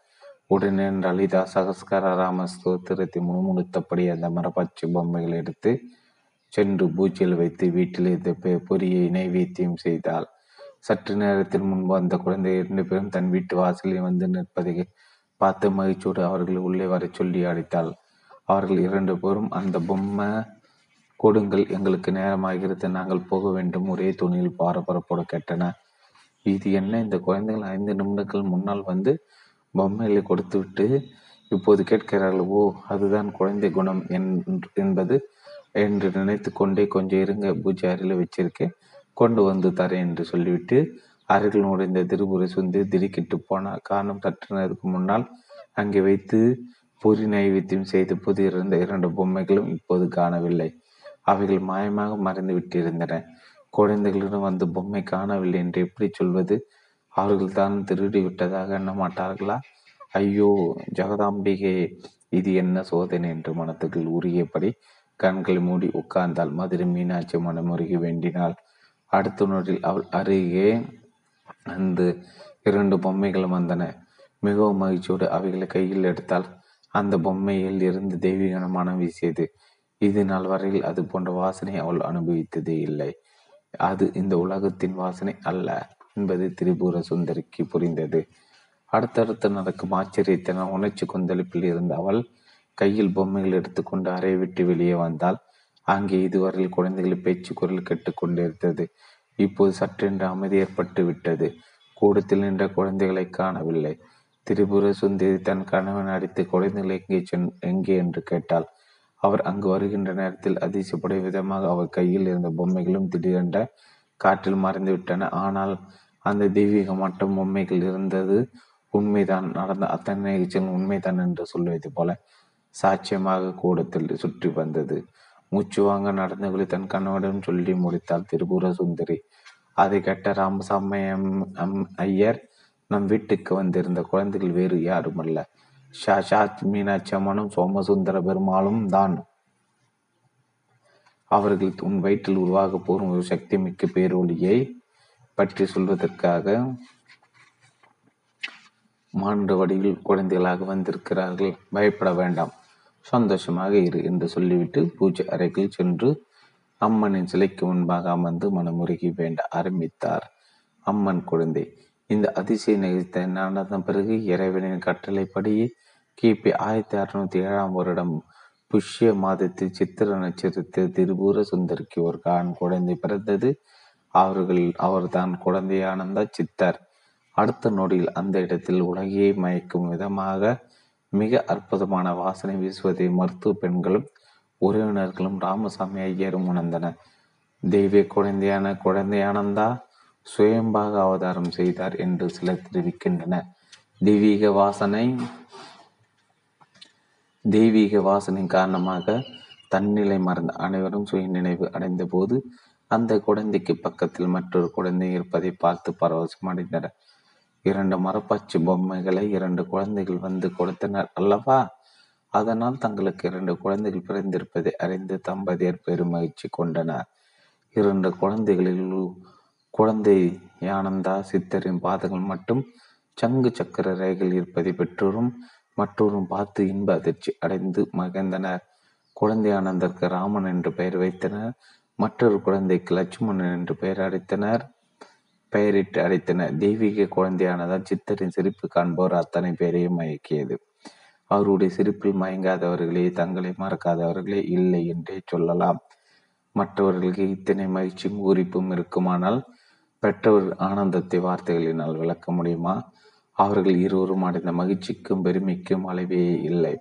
உடனே லலிதா சகஸ்கர ராம ஸ்தோத்திரத்தை முணுமுணுத்தபடி அந்த மரப்பாச்சி பொம்மைகளை எடுத்து சென்று பூஜையில் வைத்து வீட்டில் இருந்த பொரியை நைவேத்தியம் செய்தாள். சற்று நேரத்தின் முன்பு அந்த குழந்தை இரண்டு பேரும் தன் வீட்டு வாசலில் வந்து நிற்பதை பார்த்து மகிழ்ச்சியோடு அவர்கள் உள்ளே வரை சொல்லி அழைத்தாள். அவர்கள் இரண்டு பேரும், அந்த பொம்மை கொடுங்கள், எங்களுக்கு நேரமாகிறது, நாங்கள் போக வேண்டும், ஒரே துணியில் பரபரப்போடு கேட்டன. இது என்ன, இந்த குழந்தைகள் ஐந்து நிமிடங்கள் முன்னால் வந்து பொம்மைகளை கொடுத்துவிட்டு இப்போது கேட்கிறார்கள். ஓ, அதுதான் குழந்தை குணம் என்பது என்று நினைத்து கொண்டே, கொஞ்சம் இருங்க, பூஜை அறையில் வச்சிருக்கேன், கொண்டு வந்து தரேன் என்று சொல்லிவிட்டு அருகில் நுழைந்த திருபுரை சுந்தரி திடுக்கிட்டு போனார். காரணம், சற்றுனருக்கு முன்னால் அங்கே வைத்து பொறி நைவேத்தியம் செய்து புது இருந்த இரண்டு பொம்மைகளும் இப்போது காணவில்லை. அவைகள் மாயமாக மறைந்து விட்டிருந்தன. குழந்தைகளிடம் வந்து பொம்மை காணவில்லை என்று எப்படி சொல்வது? அவர்கள் தான் திருடி விட்டதாக எண்ண மாட்டார்களா? ஐயோ ஜெகதாம்பிகே, இது என்ன சோதனை என்று மனத்துக்குள் உரியபடி கண்களை மூடி உட்கார்ந்தால். மதுரை மீனாட்சி மனமுருகி வேண்டினாள். அடுத்த நொடியில் அவள் அருகே அந்த இரண்டு பொம்மைகள் வந்தன. மிகவும் மகிழ்ச்சியோடு அவைகளை கையில் எடுத்தால் அந்த பொம்மையில் இருந்து தெய்வீகமான மனம் வீசியது. இது நாள் வரையில் அது போன்ற வாசனை அவள் அனுபவித்ததே இல்லை. அது இந்த உலகத்தின் வாசனை அல்ல என்பது திரிபுர சுந்தரிக்கு புரிந்தது. அடுத்தடுத்து நடக்கும் ஆச்சரியத்தின உணர்ச்சி கொந்தளிப்பில் இருந்த அவள் கையில் பொம்மைகள் எடுத்துக்கொண்டு அறையை விட்டு வெளியே வந்தால் அங்கே இதுவரையில் குழந்தைகளின் பேச்சு குரல் கேட்டுக்கொண்டிருந்தது. இப்போது சற்றென்று அமைதி ஏற்பட்டு விட்டது. கூடத்தில் நின்ற குழந்தைகளை காணவில்லை. திரிபுர சுந்தரி தன் கணவன் அடித்து குழந்தைகளை எங்கே சென் எங்கே என்று கேட்டாள். அவர் அங்கு வருகின்ற நேரத்தில் அதிர்ச்சிப்படும் விதமாக அவர் கையில் இருந்த பொம்மைகளும் திடீரென்ற காற்றில் மறைந்துவிட்டன. ஆனால் அந்த தெய்வீக மட்டும் பொம்மைகள் இருந்தது உண்மைதான். நடந்த அத்தனை நிகழ்ச்சிகள் உண்மைதான் என்று சொல்வது போல சாட்சியமாக கூடத்தில் சுற்றி வந்தது. மூச்சு வாங்க நடந்தவர்களை தன் கணவனிடம் சொல்லி முடித்தாள் திரிபுர சுந்தரி. அதை கேட்ட ராமசாமி ஐயர், நம் வீட்டுக்கு வந்திருந்த குழந்தைகள் வேறு யாருமல்ல, சாட்சாத் மீனாட்சி அம்மனும் சோமசுந்தர பெருமாளும் தான். அவர்கள் உன் வயிற்றில் உருவாக போகும் ஒரு சக்தி மிக்க பேரொழியை பற்றி சொல்வதற்காக மாண்டு வடிவில் குழந்தைகளாக வந்திருக்கிறார்கள். பயப்பட வேண்டாம், சந்தோஷமாக இரு என்று சொல்லிவிட்டு பூஜை அறைக்குள் சென்று அம்மனின் சிலைக்கு முன்பாக அமர்ந்து மனமுருகி வேண்ட ஆரம்பித்தார் அம்மன் குழந்தை. இந்த அதிசய நிகழ்த்த நடந்த பிறகு இறைவனின் கட்டளைப்படி கிபி ஆயிரத்தி அறுநூத்தி ஏழாம் வருடம் புஷ்ய மாதத்தில் சித்திர நட்சத்திரத்தில் திரிபுர சுந்தரிக்கு ஒரு ஆண் குழந்தை பிறந்தது. அவர்கள் அவர் தான் குழந்தையானந்த சித்தர். அடுத்த நொடியில் அந்த இடத்தில் உலகையே மயக்கும் விதமாக மிக அற்புதமான வாசனை வீசுவதை மருத்துவ பெண்களும் உறவினர்களும் ராமசாமி ஐயரும் உணர்ந்தனர். தெய்வ குழந்தையான குழந்தையானந்தா சுயம்பாக அவதாரம் செய்தார் என்று சிலர் தெரிவிக்கின்றனர். தெய்வீக வாசனை தெய்வீக வாசனை காரணமாக தன்னிலை மறந்த அனைவரும் சுய நினைவு அடைந்த போது அந்த குழந்தைக்கு பக்கத்தில் மற்றொரு குழந்தை இருப்பதை பார்த்து பரவசம் அடைந்தனர். இரண்டு மரப்பாச்சி பொம்மைகளை இரண்டு குழந்தைகள் வந்து கொடுத்தனர் அல்லவா? அதனால் தங்களுக்கு இரண்டு குழந்தைகள் பிறந்திருப்பதை அறிந்து தம்பதியர் பெருமகிழ்ச்சி கொண்டனர். இரண்டு குழந்தைகளில் குழந்தை யானந்தா சித்தரின் பாதங்கள் மட்டும் சங்கு சக்கர ரேகைகள் இருப்பதை பெற்றோரும் மற்றோரும் பார்த்து இன்ப அதிர்ச்சி அடைந்து மகிழ்ந்தனர். குழந்தை ஆனந்தருக்கு ராமன் என்று பெயர் வைத்தனர். மற்றொரு குழந்தைக்கு லட்சுமணன் என்று பெயர் அடைத்தனர் பெயரிட்டு அடைத்தனர். தெய்வீக குழந்தையானதால் சித்தரின் சிரிப்பு காண்போர் அத்தனை பேரையும் மயக்கியது. அவருடைய சிரிப்பில் மயங்காதவர்களே, தங்களை மறக்காதவர்களே இல்லை என்றே சொல்லலாம். மற்றவர்களுக்கு இத்தனை மகிழ்ச்சியும் குறிப்பும் இருக்குமானால் பெற்றோர் ஆனந்தத்தை வார்த்தைகளினால் விளக்க முடியுமா? அவர்கள் இருவரும் அடைந்த மகிழ்ச்சிக்கும் பெருமைக்கும் அளவே இல்லை.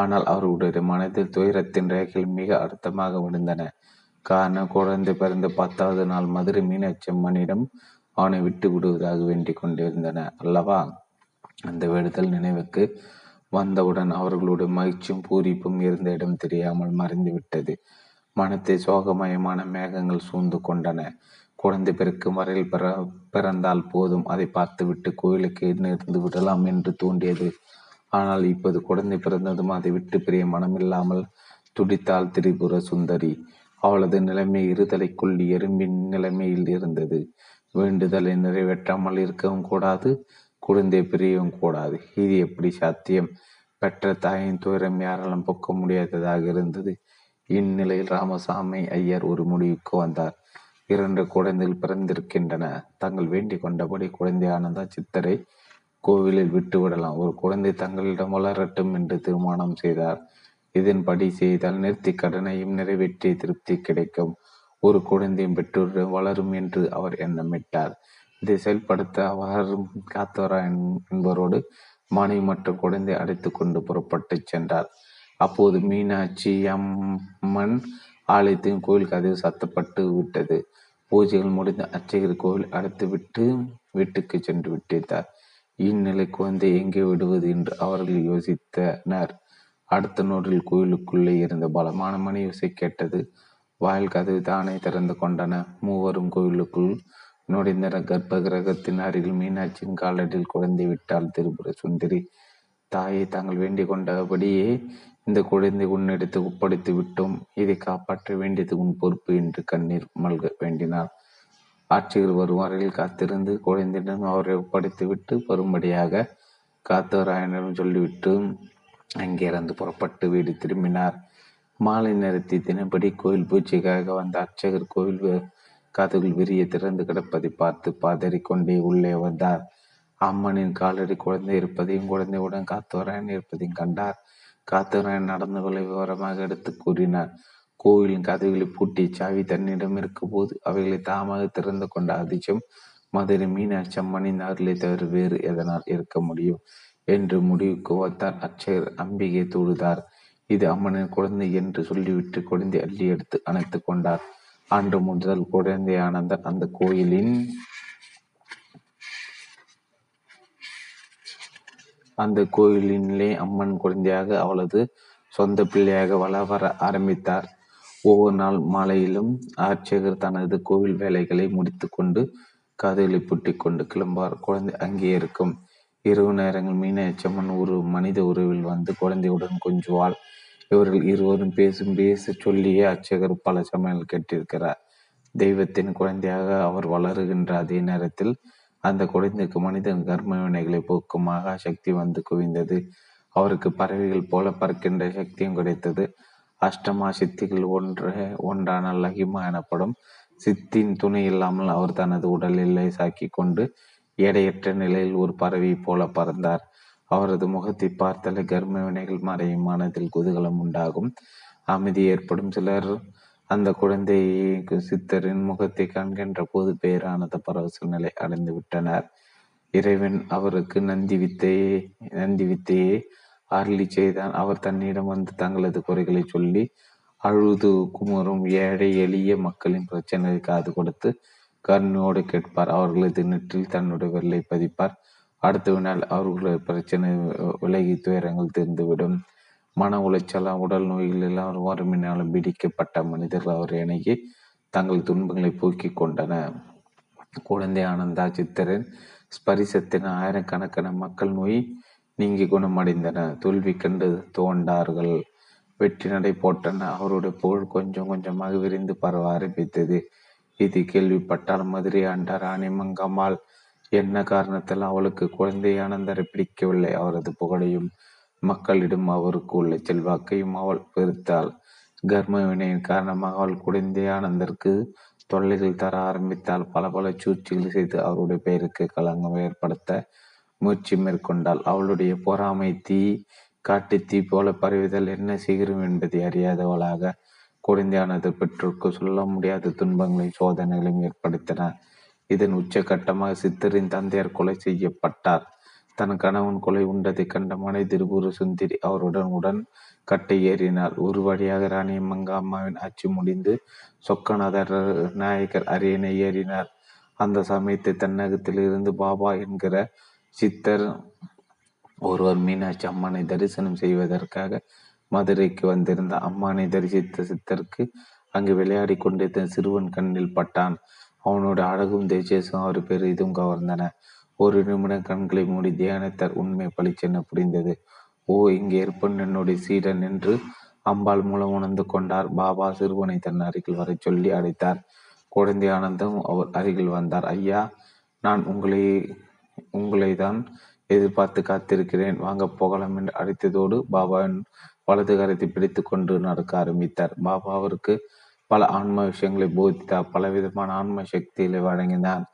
ஆனால் அவர்களுடைய மனதில் துயரத்தின் ரேகைகள் மிக அர்த்தமாக விழுந்தன. காரணம், குழந்தை பிறந்த பத்தாவது நாள் மதுரை மீனாட்சி அம்மனிடம் அவனை விட்டு விடுவதாக வேண்டிக் கொண்டிருந்தன அல்லவா? அந்த வேண்டுதல் நினைவுக்கு வந்தவுடன் அவர்களுடைய மகிழ்ச்சியும் பூரிப்பும் இருந்த இடம் தெரியாமல் மறைந்துவிட்டது. மனத்தை சோகமயமான மேகங்கள் சூழ்ந்து கொண்டன. குழந்தை பிறக்கும் வரையில் பிற பிறந்தால் போதும், அதை பார்த்துவிட்டு கோயிலுக்கு நிறுந்து விடலாம் என்று தோன்றியது. ஆனால் இப்போது குழந்தை பிறந்ததும் அதை விட்டு பிரிய மனமில்லாமல் துடித்தாள் திரிபுர சுந்தரி. அவளது நிலைமை இருதலைக்குள் எறும்பின் நிலைமையில் இருந்தது. வேண்டுதலை நிறைவேற்றாமல் இருக்கவும் கூடாது, குழந்தை பிரியவும் கூடாது. இது எப்படி சாத்தியம்? பெற்ற தாயின் துயரம் யாராலும் போக்க முடியாததாக இருந்தது. இந்நிலையில் ராமசாமி ஐயர் ஒரு முடிவுக்கு வந்தார். இரண்டு குழந்தைகள் பிறந்திருக்கின்றன, தாங்கள் வேண்டிக் கொண்டபடி குழந்தையானந்தா சித்தரை கோவிலில் விட்டுவிடலாம், ஒரு குழந்தை தங்களிடம் வளரட்டும் என்று தீர்மானம் செய்தார். இதன்படி செய்தால் நிறுத்தி கடனையும் நிறைவேற்றிய திருப்தி கிடைக்கும், ஒரு குழந்தையும் பெற்றோர் வளரும் என்று அவர் எண்ணமிட்டார். இதை செயல்படுத்த அவர் காத்தவரா என்பவரோடு மனைவி மற்றும் குழந்தை அடைத்து கொண்டு புறப்பட்டு சென்றார். அப்போது மீனாட்சி அம்மன் ஆலயத்தின் கோயில் கதவு சத்தப்பட்டு விட்டது. பூஜைகள் முடிந்த அர்ச்சகர் கோயில் அடைத்து விட்டு வீட்டுக்கு சென்று விட்டார். இந்நிலை குழந்தை எங்கே விடுவது என்று அவர்கள் யோசித்தனர். அடுத்த நூறில் கோயிலுக்குள்ளே இருந்த பலமான மணி யோசை கேட்டது. வாயில் கதவு தானே திறந்து கொண்டன. மூவரும் கோயிலுக்குள் நுழைந்தன. கர்ப்ப கிரகத்தின் அருகில் மீனாட்சியின் காலடியில் குழந்தை விட்டால் திருபுர சுந்தரி, தாயை தாங்கள் வேண்டிக் கொண்டபடியே இந்த குழந்தை உன்னெடுத்து ஒப்படைத்து விட்டோம். இதை காப்பாற்ற வேண்டியது உன் பொறுப்பு என்று கண்ணீர் மல்க வேண்டினார். ஆட்சிகள் வரும் வரையில் காத்திருந்து குழந்தையிடம் அவரை ஒப்படைத்து விட்டு வரும்படியாக காத்தவராயனிடம் சொல்லிவிட்டு அங்கே இறந்து புறப்பட்டு வீடு திரும்பினார். மாலை நேரத்தை தினப்படி கோயில் பூஜைக்காக வந்த அர்ச்சகர் கோயில் கதவுகள் விரிய திறந்து கிடப்பதை பார்த்து பதறிக்கொண்டே உள்ளே வந்தார். அம்மனின் காலடி குழந்தை இருப்பதையும் குழந்தையுடன் காத்தவராயன் இருப்பதையும் கண்டார். காத்தவராயன் நடந்தவர்களை விவரமாக எடுத்து கூறினார். கோவிலின் கதவுகளை பூட்டி சாவி தன்னிடம் இருக்கும் போது அவைகளை தாமாக திறந்து கொண்ட அதிர்ஷ்டம் மதுரை மீனாட்சி அம்மனின் அருளை தவிர வேறு எதனால் இருக்க முடியும் என்று முடிவுக்கு வந்தார். அர்ச்சகர் அம்பிகை தொழுதார். இது அம்மனின் குழந்தை என்று சொல்லிவிட்டு குழந்தை அள்ளி எடுத்து அணைத்து கொண்டார். அன்று முதல் குழந்தையானந்த அந்த கோயிலின் அந்த கோயிலினிலே அம்மன் குழந்தையாக அவளது சொந்த பிள்ளையாக வள வர ஆரம்பித்தார். ஒவ்வொரு நாள் மாலையிலும் அர்ச்சகர் தனது கோவில் வேலைகளை முடித்து கொண்டு கதவுகளை பூட்டி கொண்டு கிளம்பார். குழந்தை அங்கே இருக்கும். இரவு நேரங்கள் மீனாட்சி அம்மன் ஒரு மனித உருவில் வந்து குழந்தையுடன் கொஞ்சுவாள். இவர்கள் இருவரும் பேசும் பேச சொல்லியே அர்ச்சகர் பல சமயங்கள் கேட்டிருக்கிறார். தெய்வத்தின் குழந்தையாக அவர் வளருகின்ற அதே நேரத்தில் அந்த குழந்தைக்கு மனிதன் கர்ம வினைகளை போக்குமாக சக்தி வந்து குவிந்தது. அவருக்கு பறவைகள் போல பறக்கின்ற சக்தியும் கிடைத்தது. அஷ்டமா சித்திகள் ஒன்று ஒன்றான லஹிமா எனப்படும் சித்தின் துணை இல்லாமல் அவர் தனது உடலிலே சாக்கி கொண்டு எடையற்ற நிலையில் ஒரு பறவை போல பறந்தார். அவரது முகத்தை பார்த்தாலே கர்ம வினைகள் மறையும், மனதில் குதூகலம் உண்டாகும், அமைதி ஏற்படும். சிலர் அந்த குழந்தைக்கு சித்தரின் முகத்தை காண்கின்ற போது பேரானது பரவச நிலை அடைந்து விட்டனர். இறைவன் அவருக்கு நந்தி வித்தையே நந்தி வித்தையே அருளி செய்தான். அவர் தன்னிடம் வந்து தங்களது குறைகளை சொல்லி அழுது குமுறும் ஏழை எளிய மக்களின் பிரச்சனை காது கொடுத்து கருணையோடு கேட்பார். அவர்களது நெற்றில் தன்னுடைய வெள்ளை பதிப்பார். அடுத்த வினால் அவர்களது பிரச்சனை விலகி துயரங்கள் தீர்ந்துவிடும். மன உளைச்சலாம் உடல் நோய்கள் எல்லாம் வறுமையினாலும் பிடிக்கப்பட்ட மனிதர்கள் அவர் இணைய தங்கள் துன்பங்களை போக்கி கொண்டன. குழந்தை ஆனந்தா சித்தரின் ஸ்பரிசத்தின் ஆயிரக்கணக்கான மக்கள் நோய் நீங்கி குணமடைந்தன. தோல்வி கண்டு தோண்டார்கள், வெற்றி நடை போட்டன. அவருடைய புகழ் கொஞ்சம் கொஞ்சமாக விரிந்து பரவ ஆரம்பித்தது. இது கேள்விப்பட்டால் மதுரை ஆண்ட ராணி மங்கம்மாள் என்ன காரணத்தில் அவளுக்கு குழந்தை ஆனந்தரை பிடிக்கவில்லை. அவரது புகழையும் மக்களிடம் அவருக்கு உள்ள செல்வாக்கையும் அவள் பெருத்தாள். கர்ம வினையின் காரணமாக அவள் குழந்தை ஆனந்தருக்கு தொல்லைகள் தர ஆரம்பித்தால் பல பல சூழ்ச்சிகள் செய்து அவருடைய பெயருக்கு களங்கம் ஏற்படுத்த முயற்சி மேற்கொண்டாள். அவளுடைய பொறாமை தீ காட்டு தீ போல பரவுதல் என்ன செய்கிறோம் என்பதை அறியாதவளாக குழந்தையானது பெற்றோருக்கு சொல்ல முடியாத துன்பங்களையும் சோதனைகளையும் ஏற்படுத்தின. இதன் உச்சகட்டமாக சித்தரின் தந்தையார் கொலை செய்யப்பட்டார். தன் கணவன் கொலை உண்டதை கண்ட மனை திருபுர சுந்தரி அவருடன் உடன் கட்டை ஏறினாள். ஒரு வழியாக ராணி மங்கம்மாவின் ஆட்சி முடிந்து சொக்கநாதர் நாயக்கர் அரியணை ஏறினார். அந்த சமயத்தை தன்னகத்திலிருந்து பாபா என்கிற சித்தர் ஒருவர் மீனாட்சி அம்மனை தரிசனம் செய்வதற்காக மதுரைக்கு வந்திருந்த அம்மானை தரிசித்த சித்தருக்கு அங்கு விளையாடி கொண்டிருந்த சிறுவன் கண்ணில் பட்டான். அவனோட அழகும் தேஜேசும் அவர் பெரிதும் கவர்ந்தன. ஒரு நிமிடம் கண்களை மூடி தியானித்தார். உண்மை பளிச்சென புரிந்தது. ஓ, இங்கே இருப்பன் என்னுடைய சீடன் என்று அம்பாள் மூலம் உணர்ந்து கொண்டார். பாபா சிறுவனை தன் அருகில் வரை சொல்லி அழைத்தார். குழந்தை ஆனந்தம் அவர் அருகில் வந்தார். ஐயா, நான் உங்களை உங்களை தான் எதிர்பார்த்து காத்திருக்கிறேன், வாங்க போகலாம் என்று அழைத்ததோடு பாபாவின் வலது கரத்தை பிடித்து கொண்டு நடக்க ஆரம்பித்தார். பாபா அவருக்கு பல ஆன்ம விஷயங்களை போதித்தார். பலவிதமான ஆன்ம சக்திகளை வழங்கினார்.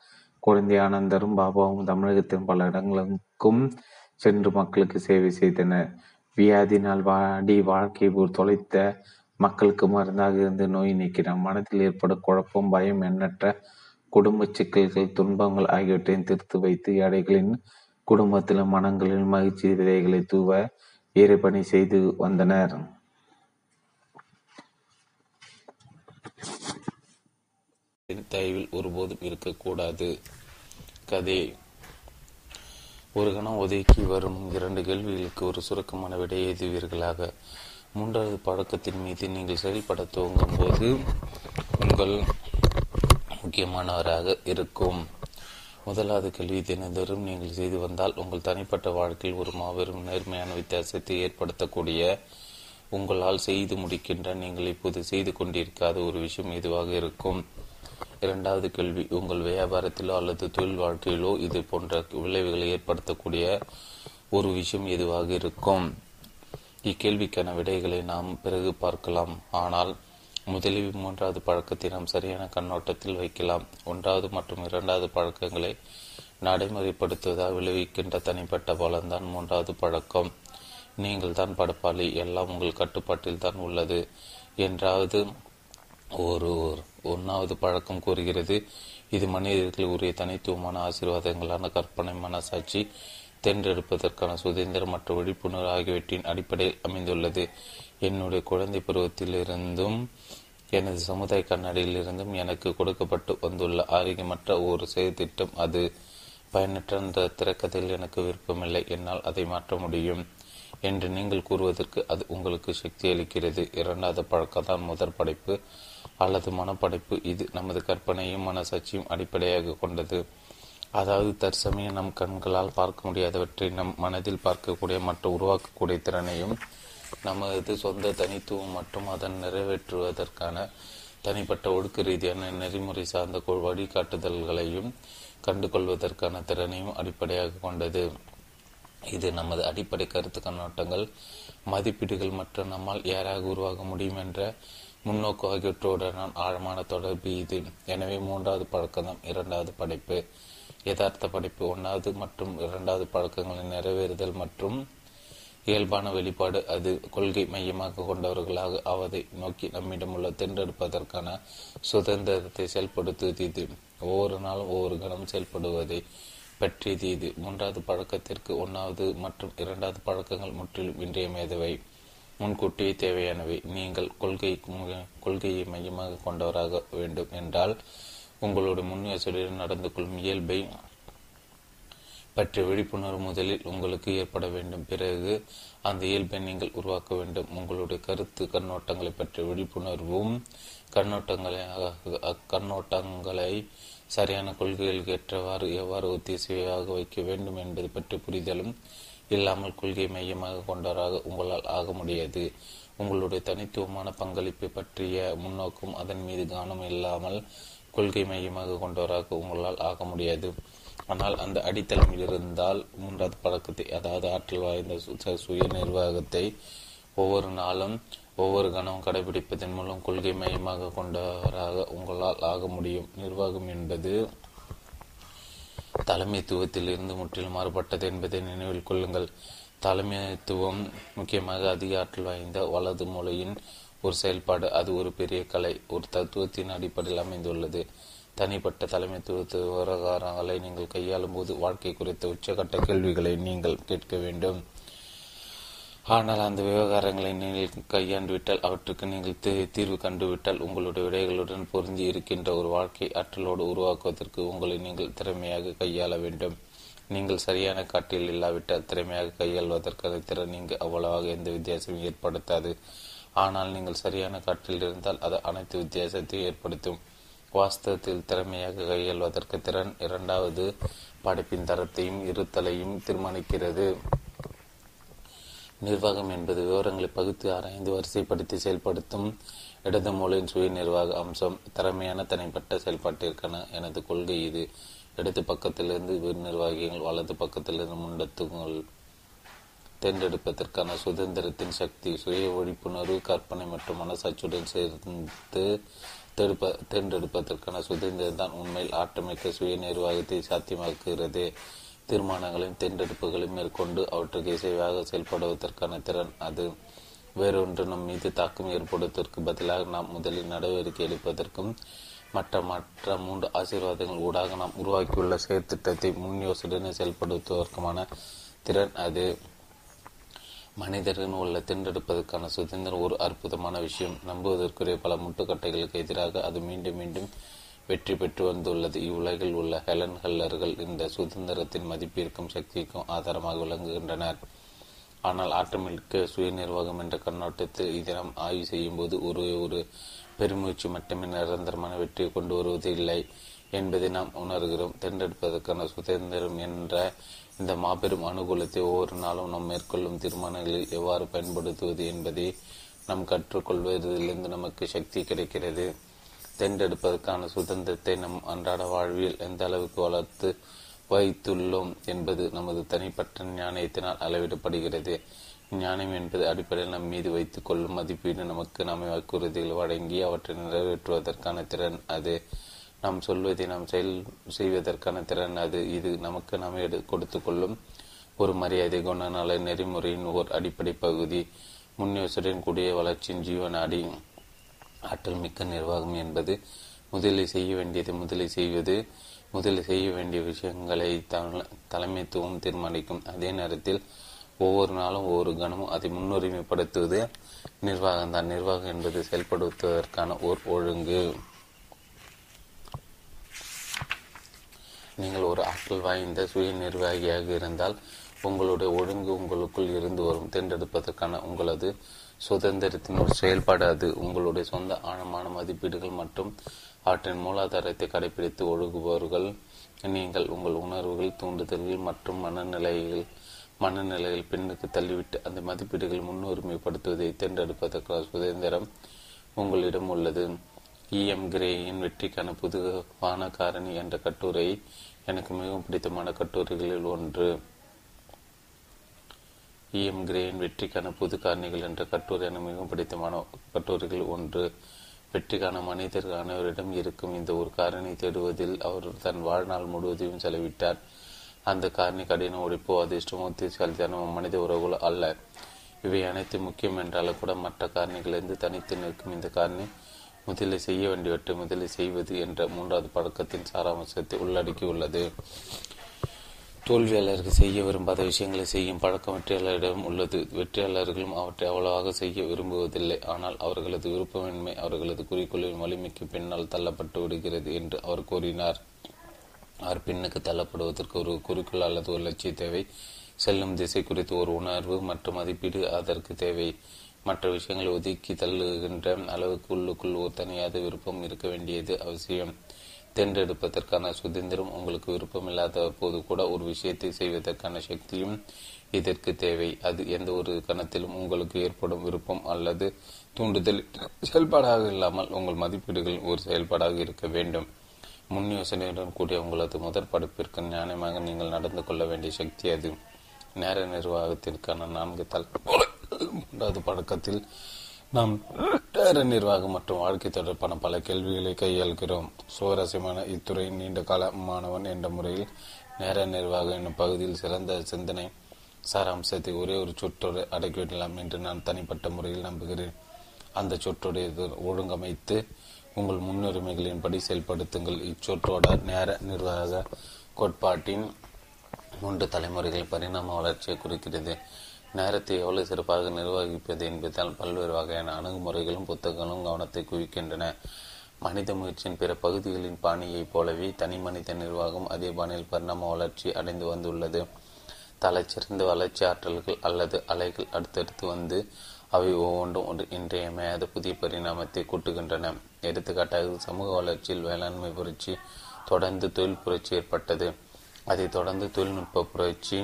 குழந்தை ஆனந்தரும் பாபாவும் தமிழகத்தின் பல இடங்களுக்கும் சென்று மக்களுக்கு சேவை செய்தனர். வியாதினால் வாடி வாழ்க்கையை தொலைத்த மக்களுக்கு மருந்தாக இருந்து நோய் நீக்கினார். மனத்தில் ஏற்படும் குழப்பம், பயம், எண்ணற்ற குடும்ப சிக்கல்கள், துன்பங்கள் ஆகியவற்றையும் தீர்த்து வைத்து ஏழைகளின் குடும்பத்திலும் மனங்களின் மகிழ்ச்சி விதைகளை தூவ இறைபணி செய்து வந்தனர். தயவில் ஒருபோதும் இருக்கக்கூடாது. கதை. ஒரு கணம் ஒதுக்கி வரும் இரண்டு கேள்விகளுக்கு ஒரு சுருக்கமான விடையை எழுதுவீர்களாக. மூன்றாவது பழக்கத்தின் மீது நீங்கள் செயல்பட துவங்கும் போது உங்கள் முக்கியமானவராக இருக்கும். முதலாவது கேள்வி, தினந்தோறும் நீங்கள் செய்து வந்தால் உங்கள் தனிப்பட்ட வாழ்க்கையில் ஒரு மாபெரும் நேர்மையான வித்தியாசத்தை ஏற்படுத்தக்கூடிய, உங்களால் செய்து முடிக்கின்ற, நீங்கள் இப்போது செய்து கொண்டிருக்காத ஒரு விஷயம் எதுவாக இருக்கும்? இரண்டாவது கேள்வி, உங்கள் வியாபாரத்திலோ அல்லது தொழில் வாழ்க்கையிலோ இது போன்ற விளைவுகளை ஏற்படுத்தக்கூடிய ஒரு விஷயம் எதுவாக இருக்கும்? இக்கேள்விக்கான விடைகளை நாம் பிறகு பார்க்கலாம். ஆனால் முதலில் மூன்றாவது பழக்கத்தை நாம் சரியான கண்ணோட்டத்தில் வைக்கலாம். ஒன்றாவது மற்றும் இரண்டாவது பழக்கங்களை நடைமுறைப்படுத்துவதால் விளைவிக்கின்ற தனிப்பட்ட பலன்தான் மூன்றாவது பழக்கம். நீங்கள் தான் படைப்பாளி, எல்லாம் உங்கள் கட்டுப்பாட்டில் தான் உள்ளது என்றாவது ஒரு ஒன்றாவது பழக்கம் கூறுகிறது. இது மனிதர்கள் உரிய தனித்துவமான ஆசீர்வாதங்களான கற்பனை, மனசாட்சி, தேர்ந்தெடுப்பதற்கான சுதந்திரம் மற்றும் விழிப்புணர்வு ஆகியவற்றின் அடிப்படையில் அமைந்துள்ளது. என்னுடைய குழந்தை பருவத்திலிருந்தும் எனது சமுதாய கண்ணாடியிலிருந்தும் எனக்கு கொடுக்கப்பட்டு வந்துள்ள ஆரோக்கியமற்ற ஒரு செயல் திட்டம் அது. பயனற்ற அந்த திறக்கத்தில் எனக்கு விருப்பமில்லை, என்னால் அதை மாற்ற முடியும் என்று நீங்கள் கூறுவதற்கு அது உங்களுக்கு சக்தி அளிக்கிறது. இரண்டாவது பழக்கம்தான் முதற் படைப்பு அல்லது மனப்படைப்பு. இது நமது கற்பனையும் மனசாட்சியும் அடிப்படையாக கொண்டது. அதாவது தற்சமயம் நம் கண்களால் பார்க்க முடியாதவற்றை நம் மனதில் பார்க்கக்கூடிய மற்றும் உருவாக்கக்கூடிய திறனையும் நமது சொந்த தனித்துவம் மற்றும் அதன் நிறைவேற்றுவதற்கான தனிப்பட்ட ஒழுக்க ரீதியான நெறிமுறை சார்ந்த வழிகாட்டுதல்களையும் கண்டுகொள்வதற்கான திறனையும் அடிப்படையாக கொண்டது. இது நமது அடிப்படை கருத்து கண்ணோட்டங்கள், மதிப்பீடுகள் மற்றும் நம்மால் யாராக உருவாக முடியும் என்ற முன்னோக்கு ஆகியவற்றுடனான ஆழமான தொடர்பு இது. எனவே மூன்றாவது பழக்கம்தான் இரண்டாவது படைப்பு, யதார்த்த படைப்பு. ஒன்றாவது மற்றும் இரண்டாவது பழக்கங்களின் நிறைவேறுதல் மற்றும் இயல்பான வெளிப்பாடு. அது கொள்கை மையமாக கொண்டவர்களாக அவதை நோக்கி நம்மிடம் உள்ள தேர்ந்தெடுப்பதற்கான சுதந்திரத்தை செயல்படுத்துவது இது. ஒவ்வொரு நாளும் ஒவ்வொரு கணம் செயல்படுவதை பற்றியது இது. மூன்றாவது பழக்கத்திற்கு ஒன்றாவது மற்றும் இரண்டாவது பழக்கங்கள் முற்றிலும் இன்றியமையாதவை, முன்கூட்டியே தேவையானவை. நீங்கள் கொள்கை கொள்கையை மையமாக கொண்டவராக வேண்டும் என்றால் உங்களுடைய முன்யோசனையுடன் நடந்து கொள்ளும் இயல்பை பற்றிய விழிப்புணர்வு முதலில் உங்களுக்கு ஏற்பட வேண்டும். பிறகு அந்த இயல்பை நீங்கள் உருவாக்க வேண்டும். உங்களுடைய கருத்து கண்ணோட்டங்களை பற்றிய விழிப்புணர்வும் கண்ணோட்டங்களை கண்ணோட்டங்களை சரியான கொள்கைகளுக்கு ஏற்றவாறு எவ்வாறு ஒத்திசைவாக வைக்க வேண்டும் என்பது பற்றி புரிதலும் இல்லாமல் கொள்கை மையமாக கொண்டவராக உங்களால் ஆக முடியாது. உங்களுடைய தனித்துவமான பங்களிப்பை பற்றிய முன்னோக்கும் அதன் மீது கவனம் இல்லாமல் கொள்கை மையமாக கொண்டவராக உங்களால் ஆக முடியாது. ஆனால் அந்த அடித்தளம் இருந்தால் மூன்றாவது பழக்கத்தை, அதாவது ஆற்றல் வாய்ந்த சுய நிர்வாகத்தை ஒவ்வொரு நாளும் ஒவ்வொரு கணமும் கடைபிடிப்பதன் மூலம் கொள்கை மையமாக கொண்டவராக உங்களால் ஆக முடியும். நிர்வாகம் என்பது தலைமைத்துவத்தில் இருந்து முற்றிலும் மாறுபட்டது என்பதை நினைவில் கொள்ளுங்கள். தலைமைத்துவம் முக்கியமாக அதிக ஆற்றல் வாய்ந்த வலது மூலையின் ஒரு செயல்பாடு. அது ஒரு பெரிய கலை, ஒரு தத்துவத்தின் அடிப்படையில் அமைந்துள்ளது. தனிப்பட்ட தலைமைத்துவத்து விவகாரங்களை நீங்கள் கையாளும் போது வாழ்க்கை குறித்த உச்சகட்ட கேள்விகளை நீங்கள் கேட்க வேண்டும். ஆனால் அந்த விவகாரங்களை நீங்கள் கையாண்டுவிட்டால், அவற்றுக்கு நீங்கள் தீர்வு கண்டுவிட்டால், உங்களுடைய விடைகளுடன் பொருந்தி இருக்கின்ற ஒரு வாழ்க்கை ஆற்றலோடு உருவாக்குவதற்கு உங்களை நீங்கள் திறமையாக கையாள வேண்டும். நீங்கள் சரியான காட்டில் இல்லாவிட்டால் திறமையாக கையாள்வதற்கான திறன் இங்கு அவ்வளவாக எந்த வித்தியாசமும் ஏற்படுத்தாது. ஆனால் நீங்கள் சரியான காட்டில் இருந்தால் அது அனைத்து வித்தியாசத்தையும் ஏற்படுத்தும். வாஸ்தவத்தில் திறமையாக கையாள்வதற்கு திறன் இரண்டாவது படைப்பின் தரத்தையும் இருத்தலையும் தீர்மானிக்கிறது. நிர்வாகம் என்பது விவரங்களை பகுத்து ஆராய்ந்து வரிசைப்படுத்தி செயல்படுத்தும் இடது மூலையின் சுய நிர்வாக அம்சம். திறமையான தனிப்பட்ட செயல்பாட்டிற்கான எனது கொள்கை இது. இடது பக்கத்திலிருந்து வீர் நிர்வாகிகள், வலது பக்கத்திலிருந்து முண்டத்துகள். தேர்ந்தெடுப்பதற்கான சுதந்திரத்தின் சக்தி சுய விழிப்புணர்வு, கற்பனை மற்றும் மனசாட்சியுடன் சேர்ந்து தேர்ப்ப தேர்ந்தெடுப்பதற்கான சுதந்திரம் தான் உண்மையில் ஆட்டமிக்க சுய நிர்வாகத்தை சாத்தியமாக்குகிறது. தீர்மானங்களையும் தேர்ந்தெடுப்புகளையும் மேற்கொண்டு அவற்றுக்கு இசைவாக செயல்படுவதற்கான திறன் அது. வேறொன்று நம் மீது தாக்கம் ஏற்படுவதற்கு பதிலாக நாம் முதலில் நடவடிக்கை எடுப்பதற்கும் மற்ற மற்ற மூன்று ஆசீர்வாதங்கள் ஊடாக நாம் உருவாக்கியுள்ள செயற்திட்டத்தை முன் யோசனை செயல்படுத்துவதற்குமான திறன் அது. மனிதர்கள் உள்ள தேர்ந்தெடுப்பதற்கான சுதந்திரம் ஒரு அற்புதமான விஷயம். நம்புவதற்குரிய பல முட்டுக்கட்டைகளுக்கு எதிராக அது மீண்டும் மீண்டும் வெற்றி பெற்று வந்துள்ளது. இவ்வுலகில் உள்ள ஹெலன் ஹெல்லர்கள் இந்த சுதந்திரத்தின் மதிப்பிற்கும் சக்திக்கும் ஆதாரமாக விளங்குகின்றனர். ஆனால் ஆட்டமிக்க சுய நிர்வாகம் என்ற கண்ணோட்டத்தில் இதனம் ஆய்வு செய்யும் போது ஒரே ஒரு பெருமுயற்சி மட்டுமே நிரந்தரமான வெற்றியை கொண்டு வருவது இல்லை என்பதை நாம் உணர்கிறோம். தேர்ந்தெடுப்பதற்கான சுதந்திரம் என்ற இந்த மாபெரும் அனுகூலத்தை ஒவ்வொரு நாளும் நாம் மேற்கொள்ளும் தீர்மானங்களில் எவ்வாறு பயன்படுத்துவது என்பதை நாம் கற்றுக்கொள்வதிலிருந்து நமக்கு சக்தி கிடைக்கிறது. தேர்ந்தெடுப்பதற்கான சுதந்திரத்தை நம் அன்றாட வாழ்வில் எந்த அளவுக்கு வளர்த்து வைத்துள்ளோம் என்பது நமது தனிப்பட்ட ஞானத்தினால் அளவிடப்படுகிறது. ஞானம் என்பது அடிப்படையில் நம் மீது வைத்துக் கொள்ளும் மதிப்பீடு. நமக்கு நம்மை வாக்குறுதிகள் வழங்கி அவற்றை நிறைவேற்றுவதற்கான திறன் அது. நாம் சொல்வதை நாம் செயல் செய்வதற்கான திறன் அது. இது நமக்கு நாம் எடு கொடுத்து கொள்ளும் ஒரு மரியாதை கொண்டனால நெறிமுறையின் ஓர் அடிப்படை பகுதி. முன்யோசனையின் கூடிய வளர்ச்சியின் ஜீவன அடி. ஆற்றல் மிக்க நிர்வாகம் என்பது முதலை செய்ய வேண்டியது முதலை செய்வது. முதலை செய்ய வேண்டிய விஷயங்களை தலைமைத்துவம் தீர்மானிக்கும். அதே நேரத்தில் ஒவ்வொரு நாளும் ஒவ்வொரு கணமும் அதை முன்னுரிமைப்படுத்துவது நிர்வாகம்தான். நிர்வாகம் என்பது செயல்படுத்துவதற்கான ஓர் ஒழுங்கு. நீங்கள் ஒரு ஆற்றல் வாய்ந்த சுய நிர்வாகியாக இருந்தால் உங்களுடைய ஒழுங்கு உங்களுக்குள் இருந்து வரும். தேர்ந்தெடுப்பதற்கான உங்களது சுதந்திரத்தின் ஒரு செயல்பாடு அது. உங்களுடைய சொந்த ஆழமான மதிப்பீடுகள் மற்றும் அவற்றின் மூலாதாரத்தை கடைபிடித்து ஒழுகுபவர்கள் நீங்கள். உங்கள் உணர்வுகள், தூண்டுதல்கள் மற்றும் மனநிலைகள் மனநிலைகள் பின்னுக்கு தள்ளிவிட்டு அந்த மதிப்பீடுகள் முன்னுரிமைப்படுத்துவதை தேர்ந்தெடுப்பதற்கான சுதந்திரம் உங்களிடம் உள்ளது. இஎம் கிரேயின் வெற்றிக்கான புதுவான காரணி என்ற கட்டுரை எனக்கு மிகவும் பிடித்தமான கட்டுரைகளில் ஒன்று. இஎம் கிரேயின் வெற்றிக்கான புது காரணிகள் என்ற கட்டுரை எனக்கு மிகவும் பிடித்தமான கட்டுரைகளில் ஒன்று. வெற்றிக்கான மனிதர் அனைவரிடம் இருக்கும் இந்த ஒரு காரணி தேடுவதில் அவர் தன் வாழ்நாள் முழுவதையும் செலவிட்டார். அந்த காரணி கடின உழைப்போ, அதிர்ஷ்டமோ, தீர்ச்சியாளதான மனித உறவுகளோ அல்ல. இவை அனைத்து முக்கியம் என்றாலும் கூட மற்ற காரணிகளிலிருந்து தனித்து நிற்கும் இந்த காரணி முதலில் செய்ய வேண்டியவற்றை முதலில் செய்வது என்ற மூன்றாவது பழக்கத்தின் சாராம்சத்தை உள்ளடக்கியுள்ளது. தோல்வியாளர்கள் செய்ய விரும்பாத விஷயங்களை செய்யும் பழக்கம் வெற்றியாளரிடம் உள்ளது. வெற்றியாளர்களும் அவற்றை அவ்வளவாக செய்ய விரும்புவதில்லை. ஆனால் அவர்களது விருப்பமின்மை அவர்களது குறிக்கோளின் வலிமைக்கு பின்னால் தள்ளப்பட்டு விடுகிறது என்று அவர் கூறினார். அவர் பின்னுக்கு தள்ளப்படுவதற்கு ஒரு குறிக்கோள் அல்லது ஒரு லட்சிய தேவை. செல்லும் திசை குறித்து ஒரு உணர்வு மற்றும் மதிப்பீடு அதற்கு தேவை. மற்ற விஷயங்களை ஒதுக்கி தள்ளுகின்ற அளவுக்கு உள்ளுக்குள் ஒரு தனியாத விருப்பம் இருக்க வேண்டியது அவசியம். தேர்ந்தெடுப்பதற்கான சுதந்திரம் உங்களுக்கு விருப்பமில்லாத போது கூட ஒரு விஷயத்தை செய்வதற்கான சக்தியும் இதற்கு தேவை. அது எந்த ஒரு கணத்திலும் உங்களுக்கு ஏற்படும் விருப்பம் அல்லது தூண்டுதல் செயல்பாடாக இல்லாமல் உங்கள் மதிப்பீடுகள் ஒரு செயல்பாடாக இருக்க வேண்டும். முன் யோசனையுடன் கூடிய உங்களது முதற் படைப்பிற்கு நியாயமாக நீங்கள் நடந்து கொள்ள வேண்டிய சக்தி அது. நேர நிர்வாகத்திற்கான நான்கு தலைப்பு மூன்றாவது பழக்கத்தில் நாம் நேர நிர்வாகம் மற்றும் வாழ்க்கை தொடர்பான பல கேள்விகளை கையாள்கிறோம். சுவாரஸ்யமான இத்துறையின் நீண்ட கால மாணவன் என்ற முறையில் நேர நிர்வாகம் என்னும் பகுதியில் சிறந்த சிந்தனை சாராம்சத்தை ஒரே ஒரு சொற்றோடு அடக்கிவிடலாம் என்று நான் தனிப்பட்ட முறையில் நம்புகிறேன். அந்த சொற்றோடு ஒழுங்கமைத்து உங்கள் முன்னுரிமைகளின்படி செயல்படுத்துங்கள். இச்சொற்றோட நேர நிர்வாக கோட்பாட்டின் மூன்று தலைமுறைகளின் பரிணாம வளர்ச்சியை குறிக்கிறது. நேரத்தை எவ்வளவு சிறப்பாக நிர்வகிப்பது என்பதால் பல்வேறு வகையான அணுகுமுறைகளும் புத்தகங்களும் கவனத்தை குவிக்கின்றன. மனித முயற்சியின் பிற பகுதிகளின் பாணியைப் போலவே தனி மனித நிர்வாகம் அதே பாணியில் பரிணாம வளர்ச்சி அடைந்து வந்துள்ளது. தலைச்சிறந்த வளர்ச்சி ஆற்றல்கள் அல்லது அலைகள் அடுத்தடுத்து வந்து அவை ஒவ்வொன்றும் ஒன்று இன்றையமையாத புதிய பரிணாமத்தை கூட்டுகின்றன. எடுத்துக்காட்டாக சமூக வளர்ச்சியில் வேளாண்மை புரட்சி தொடர்ந்து தொழில் புரட்சி ஏற்பட்டது. அதைத் தொடர்ந்து தொழில்நுட்ப புரட்சி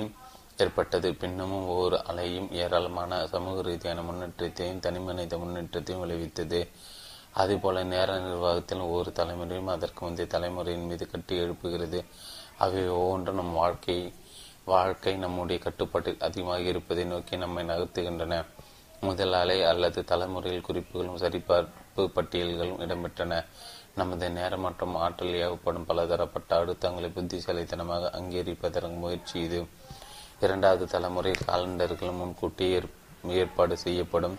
ஏற்பட்டது. பின்னமும் ஒவ்வொரு அலையும் ஏராளமான சமூக ரீதியான முன்னேற்றத்தையும் தனிமனித முன்னேற்றத்தையும் விளைவித்தது. அதேபோல நேர நிர்வாகத்தில் ஒவ்வொரு தலைமுறையும் அதற்கு முந்தைய தலைமுறையின் மீது கட்டி எழுப்புகிறது. அவை ஒவ்வொன்றும் நம் வாழ்க்கை வாழ்க்கை நம்முடைய கட்டுப்பாட்டில் அதிகமாக இருப்பதை நோக்கி நம்மை நகர்த்துகின்றன. முதல் அலை அல்லது தலைமுறையில் குறிப்புகளும் சரிபார்ப்பு பட்டியல்களும் இடம்பெற்றன. நமது நேரம் மற்றும் ஆற்றல் ஏவப்படும் பலதரப்பட்ட அழுத்தங்களை புத்திசாலித்தனமாக அங்கீகரிப்பதற்கு முயற்சி இது. இரண்டாவது தலைமுறை காலண்டர்கள் முன்கூட்டி ஏற்பாடு செய்யப்படும்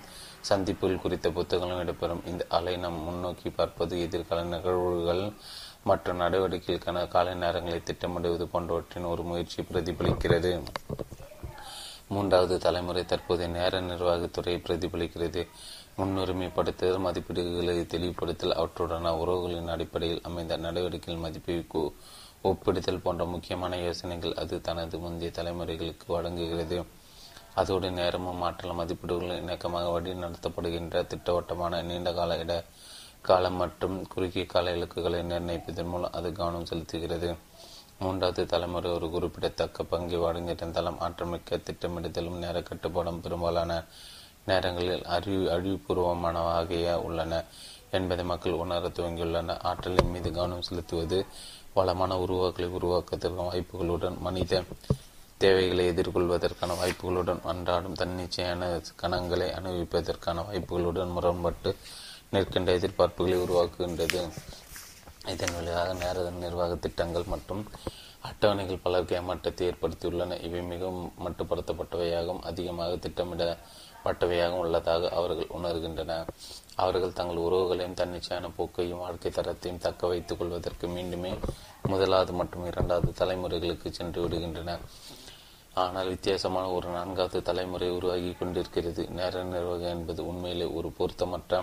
சந்திப்புகள் குறித்த புத்தகங்களும் இடம்பெறும். இந்த அலை நாம் முன்னோக்கி பார்ப்பது, எதிர்கால நிகழ்வுகள் மற்றும் நடவடிக்கைகளுக்கான கால நேரங்களை திட்டமிடுவது போன்றவற்றின் ஒரு முயற்சி பிரதிபலிக்கிறது. மூன்றாவது தலைமுறை தற்போதைய நேர நிர்வாகத்துறையை பிரதிபலிக்கிறது. முன்னுரிமைப்படுத்துதல், மதிப்பீடுகளை தெளிவுபடுத்தல், அவற்றுடன உறவுகளின் அடிப்படையில் அமைந்த நடவடிக்கைகள் மதிப்பை ஒப்பிடுதல் போன்ற முக்கியமான யோசனைகள் அது தனது முந்தைய தலைமுறைகளுக்கு வழங்குகிறது. அதோடு நேரமும் மாற்றல் மதிப்பீடுகள் இணக்கமாக வழி நடத்தப்படுகின்ற திட்டவட்டமான நீண்டகால இட காலம் மற்றும் குறுகிய கால இலக்குகளை நிர்ணயிப்பதன் மூலம் அது கவனம் செலுத்துகிறது. மூன்றாவது தலைமுறை ஒரு குறிப்பிடத்தக்க பங்கை வழங்குகிற தளம் ஆற்றமிக்க திட்டமிடுதலும் நேர கட்டுப்பாடும் பெரும்பாலான நேரங்களில் அறிவு அழிவுபூர்வமானவாக உள்ளன என்பதை மக்கள் உணர துவங்கியுள்ளனர். ஆற்றலின் மீது கவனம் செலுத்துவது வளமான உருவாக்களை உருவாக்குவதற்கான வாய்ப்புகளுடன், மனித தேவைகளை எதிர்கொள்வதற்கான வாய்ப்புகளுடன், அன்றாடம் தன்னிச்சையான கணங்களை அனுபவிப்பதற்கான வாய்ப்புகளுடன் முரண்பட்டு நிற்கின்ற எதிர்பார்ப்புகளை உருவாக்குகின்றது. இதன் விளைவாக நேர நிர்வாக திட்டங்கள் மற்றும் அட்டவணைகள் பலருக்கு ஏமாற்றத்தை ஏற்படுத்தியுள்ளன. இவை மிகவும் மட்டுப்படுத்தப்பட்டவையாகவும் அதிகமாக திட்டமிடப்பட்டவையாகவும் உள்ளதாக அவர்கள் உணர்கின்றனர். அவர்கள் தங்கள் உறவுகளையும் தன்னிச்சையான போக்கையும் வாழ்க்கை தரத்தையும் தக்க வைத்துக் கொள்வதற்கு மீண்டுமே முதலாவது மற்றும் இரண்டாவது தலைமுறைகளுக்கு சென்று விடுகின்றனர். ஆனால் வித்தியாசமான ஒரு நான்காவது தலைமுறை உருவாகி கொண்டிருக்கிறது. நேர நிர்வாகம் என்பது உண்மையிலே ஒரு பொருத்தமற்ற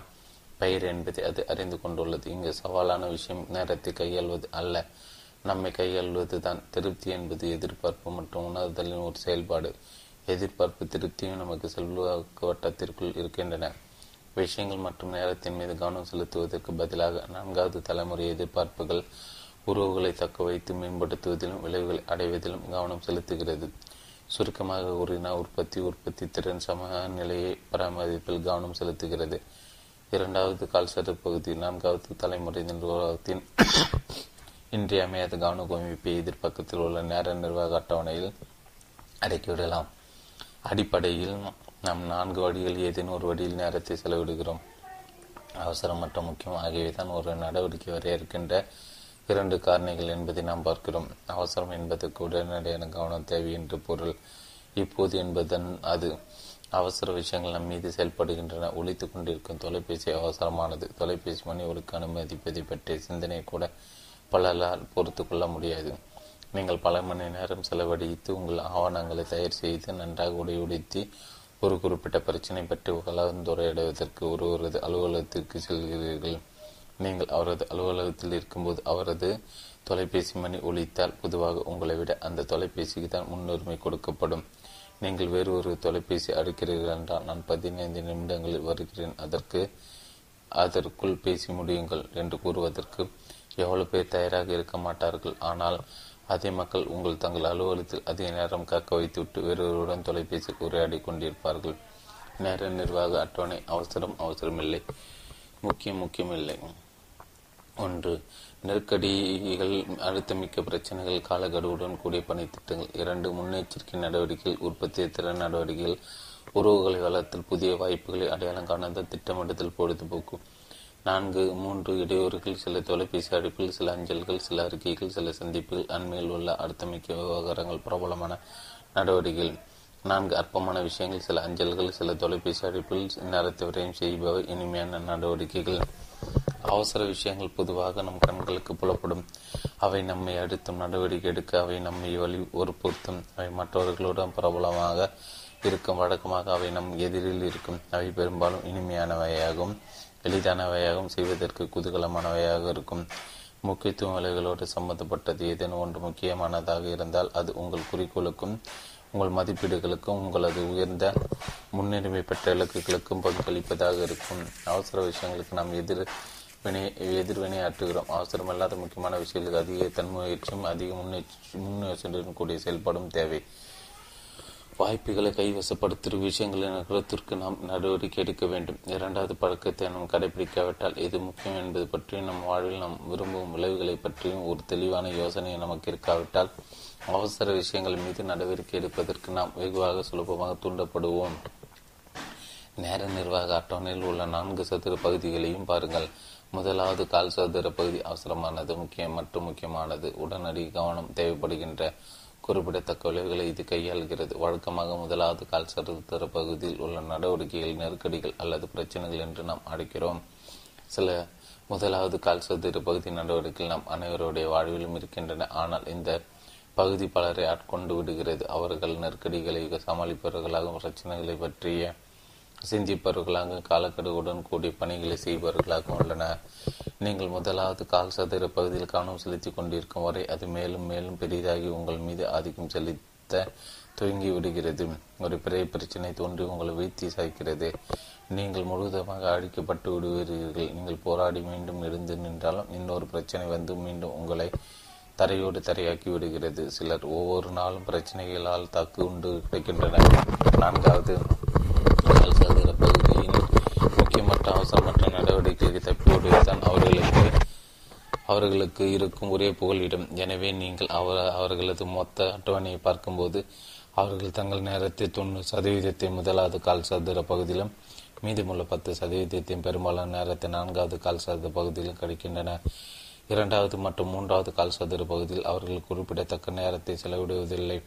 பெயர் என்பதை அது அறிந்து கொண்டுள்ளது. இங்கு சவாலான விஷயம் நேரத்தை கையாள்வது அல்ல, நம்மை கையாள்வது தான். திருப்தி என்பது எதிர்பார்ப்பு மற்றும் உணர்தலின் ஒரு செயல்பாடு. எதிர்பார்ப்பு திருப்தியும் நமக்கு செல்வாக்கு வட்டத்திற்குள் இருக்கின்றன. விஷயங்கள் மற்றும் நேரத்தின் மீது கவனம் செலுத்துவதற்கு பதிலாக நான்காவது தலைமுறை எதிர்பார்ப்புகள் உறவுகளை தக்க வைத்து மேம்படுத்துவதிலும் விளைவுகளை அடைவதிலும் கவனம் செலுத்துகிறது. சுருக்கமாக கூறின உற்பத்தி உற்பத்தி திறன் சமநிலையை பராமரிப்பில் கவனம் செலுத்துகிறது. இரண்டாவது கால்செட்டு பகுதி நான்காவது தலைமுறை நிர்வாகத்தின் இன்றியமையாத கவனக்குவிப்பை எதிர்பக்கத்தில் உள்ள நேர நிர்வாக அட்டவணையில் அடக்கிவிடலாம். அடிப்படையில் நாம் நான்கு வழிகள் ஏதேனும் ஒரு வழியில் நேரத்தை செலவிடுகிறோம். அவசரம் மற்றும் முக்கியம் ஆகியவை தான் ஒரு நடவடிக்கை வரையறுக்கின்ற இரண்டு காரணிகள் என்பதை நாம் பார்க்கிறோம். அவசரம் என்பதற்கு உடனடியான கவனம் தேவை என்று பொருள். இப்போது என்பதன் அது அவசர விஷயங்கள் நம் மீது செயல்படுகின்றன. ஒழித்து கொண்டிருக்கும் தொலைபேசி அவசரமானது. தொலைபேசி மணி ஒழுக்க அனுமதிப்பதை பற்றிய சிந்தனை கூட பலரால் பொறுத்து கொள்ள முடியாது. நீங்கள் பல மணி நேரம் செலவழித்து உங்கள் ஆவணங்களை தயார் செய்து நன்றாக உடையுடுத்தி ஒரு குறிப்பிட்ட பிரச்சனை பற்றி கலந்துரையாடுவதற்கு ஒருவரது அலுவலகத்திற்கு செல்கிறீர்கள். நீங்கள் அவரது அலுவலகத்தில் இருக்கும்போது அவரது தொலைபேசி மணி ஒழித்தால் பொதுவாக உங்களை விட அந்த தொலைபேசிக்கு தான் முன்னுரிமை கொடுக்கப்படும். நீங்கள் வேறு ஒரு தொலைபேசி அடிக்கிறீர்கள் என்றால், நான் பதினைந்து நிமிடங்களில் வருகிறேன், அதற்கு அதற்குள் பேசி முடியுங்கள் என்று கூறுவதற்கு எவ்வளவு பேர் தயாராக இருக்க மாட்டார்கள். ஆனால் அதே மக்கள் உங்கள் தங்கள் அலுவலகத்தில் அதிக நேரம் காக்க வைத்துவிட்டு வேறொருடன் தொலைபேசி உரையாடி கொண்டிருப்பார்கள். நேர நிர்வாக அட்டவணை அவசரம் அவசரமில்லை, முக்கியம் முக்கியமில்லை. ஒன்று, நெருக்கடிகள், அழுத்தமிக்க பிரச்சனைகள், காலக்கெடுவுடன் கூடிய பணி திட்டங்கள். இரண்டு, முன்னெச்சரிக்கை நடவடிக்கைகள், உற்பத்தி திறன் நடவடிக்கைகள், உறவுகளை வளர்த்தல், புதிய வாய்ப்புகளை அடையாளம் காணாத திட்டமிடுதல், பொழுதுபோக்கு. நான்கு, மூன்று இடையூறுகள், சில தொலைபேசி அழைப்புகள், சில அஞ்சல்கள், சில அறிக்கைகள், சில சந்திப்புகள், அண்மையில் உள்ள அழுத்தமிக்க விவகாரங்கள், பிரபலமான நடவடிக்கைகள். நான்கு, அற்பமான விஷயங்கள், சில அஞ்சல்கள், சில தொலைபேசி அழைப்புகள், நேரத்தை விரையும் செய்பவை, இனிமையான நடவடிக்கைகள். அவசர விஷயங்கள் பொதுவாக நம் கண்களுக்கு புலப்படும். அவை நம்மை அடுத்தும் நடவடிக்கை எடுக்க, அவை நம்மை வழி ஒருபொருத்தும், அவை மற்றவர்களுடன் பிரபலமாக இருக்கும். வழக்கமாக அவை நம் எதிரில் இருக்கும். அவை பெரும்பாலும் இனிமையானவையாகவும் எளிதானவையாகவும் செய்வதற்கு குதூகலமானவையாக இருக்கும். முக்கியத்துவ விலைகளோடு சம்பந்தப்பட்டது ஏதேனும் ஒன்று முக்கியமானதாக இருந்தால் அது உங்கள் குறிக்கோளுக்கும் உங்கள் மதிப்பீடுகளுக்கும் உங்களது உயர்ந்த முன்னுரிமை பெற்ற இலக்குகளுக்கும் பங்களிப்பதாக இருக்கும். அவசர விஷயங்களுக்கு நாம் எதிர் வினை எதிர்வினை ஆற்றுகிறோம். அவசரமில்லாத முக்கியமான விஷயங்களுக்கு அதிக தன்முயற்சியும் அதிக முன்னெச்ச முன்னெச்சரிக்கையுடன் கூடிய செயல்பாடும் தேவை. வாய்ப்புகளை கைவசப்படுத்த விஷயங்களின் நகரத்திற்கு நாம் நடவடிக்கை எடுக்க வேண்டும். இரண்டாவது பழக்கத்தை நாம் கடைபிடிக்காவிட்டால் எது முக்கியம் என்பது பற்றியும் நம் வாழ்வில் நாம் விரும்பும் விளைவுகளை பற்றியும் ஒரு தெளிவான யோசனை நமக்கு இருக்காவிட்டால் அவசர விஷயங்கள் மீது நடவடிக்கை எடுப்பதற்கு நாம் வெகுவாக சுலபமாக தூண்டப்படுவோம். நேர நிர்வாக அட்டவணையில் உள்ள நான்கு சதுர பகுதிகளையும் பாருங்கள். முதலாவது கால் சதுர பகுதி அவசரமானது, முக்கியம் மற்றும் முக்கியமானது, உடனடி கவனம் தேவைப்படுகின்ற குறிப்பிடத்தக்க விளைவுகளை இது கையாள்கிறது. வழக்கமாக முதலாவது கால் சதுர பகுதியில் உள்ள நடவடிக்கைகள் நெருக்கடிகள் அல்லது பிரச்சனைகள் என்று நாம் அழைக்கிறோம். சில முதலாவது கால் சதுர பகுதி நடவடிக்கைகள் நாம் அனைவருடைய வாழ்விலும் இருக்கின்றன. ஆனால் இந்த பகுதி பலரை ஆட்கொண்டு விடுகிறது. அவர்கள் நெருக்கடிகளை சமாளிப்பவர்களாகவும் பிரச்சனைகளை பற்றிய சிந்திப்பவர்களாக காலக்கெடுவுடன் கூடிய பணிகளை செய்பவர்களாக உள்ளனர். நீங்கள் முதலாவது கால் சதுர பகுதியில் கவனம் செலுத்தி கொண்டிருக்கும் வரை அது மேலும் மேலும் பெரிதாகி உங்கள் மீது ஆதிக்கம் செலுத்த துவங்கி விடுகிறது. ஒரு பெரிய பிரச்சனை தோன்றி உங்களை வீழ்த்தி சாய்க்கிறது. நீங்கள் முழுவதமாக அழிக்கப்பட்டு விடுவீர்கள். நீங்கள் போராடி மீண்டும் எழுந்து நின்றாலும் இன்னொரு பிரச்சனை வந்து மீண்டும் உங்களை தரையோடு தரையாக்கி விடுகிறது. சிலர் ஒவ்வொரு நாளும் பிரச்சனைகளால் தாக்கு உண்டு கிடைக்கின்றனர். நான்காவது, கால் சதுர பகுதியின் முக்கியமற்ற அவசரமற்ற நடவடிக்கைக்கு தப்பிவிடுவதுதான் அவர்களுக்கு அவர்களுக்கு இருக்கும் ஒரே புகலிடம். எனவே நீங்கள் அவ அவர்களது மொத்த அட்டவணையை பார்க்கும்போது அவர்கள் தங்கள் நேரத்தை தொண்ணூறு சதவீதத்தை முதலாவது கால் சதுர பகுதியிலும் மீதமுள்ள பத்து சதவீதத்தையும் பெரும்பாலான நேரத்தை நான்காவது கால் சதுர பகுதியிலும் கிடைக்கின்றன. இரண்டாவது மற்றும் மூன்றாவது கால் சதுர பகுதியில் அவர்கள் குறிப்பிடத்தக்க நேரத்தை செலவிடுவதில்லை.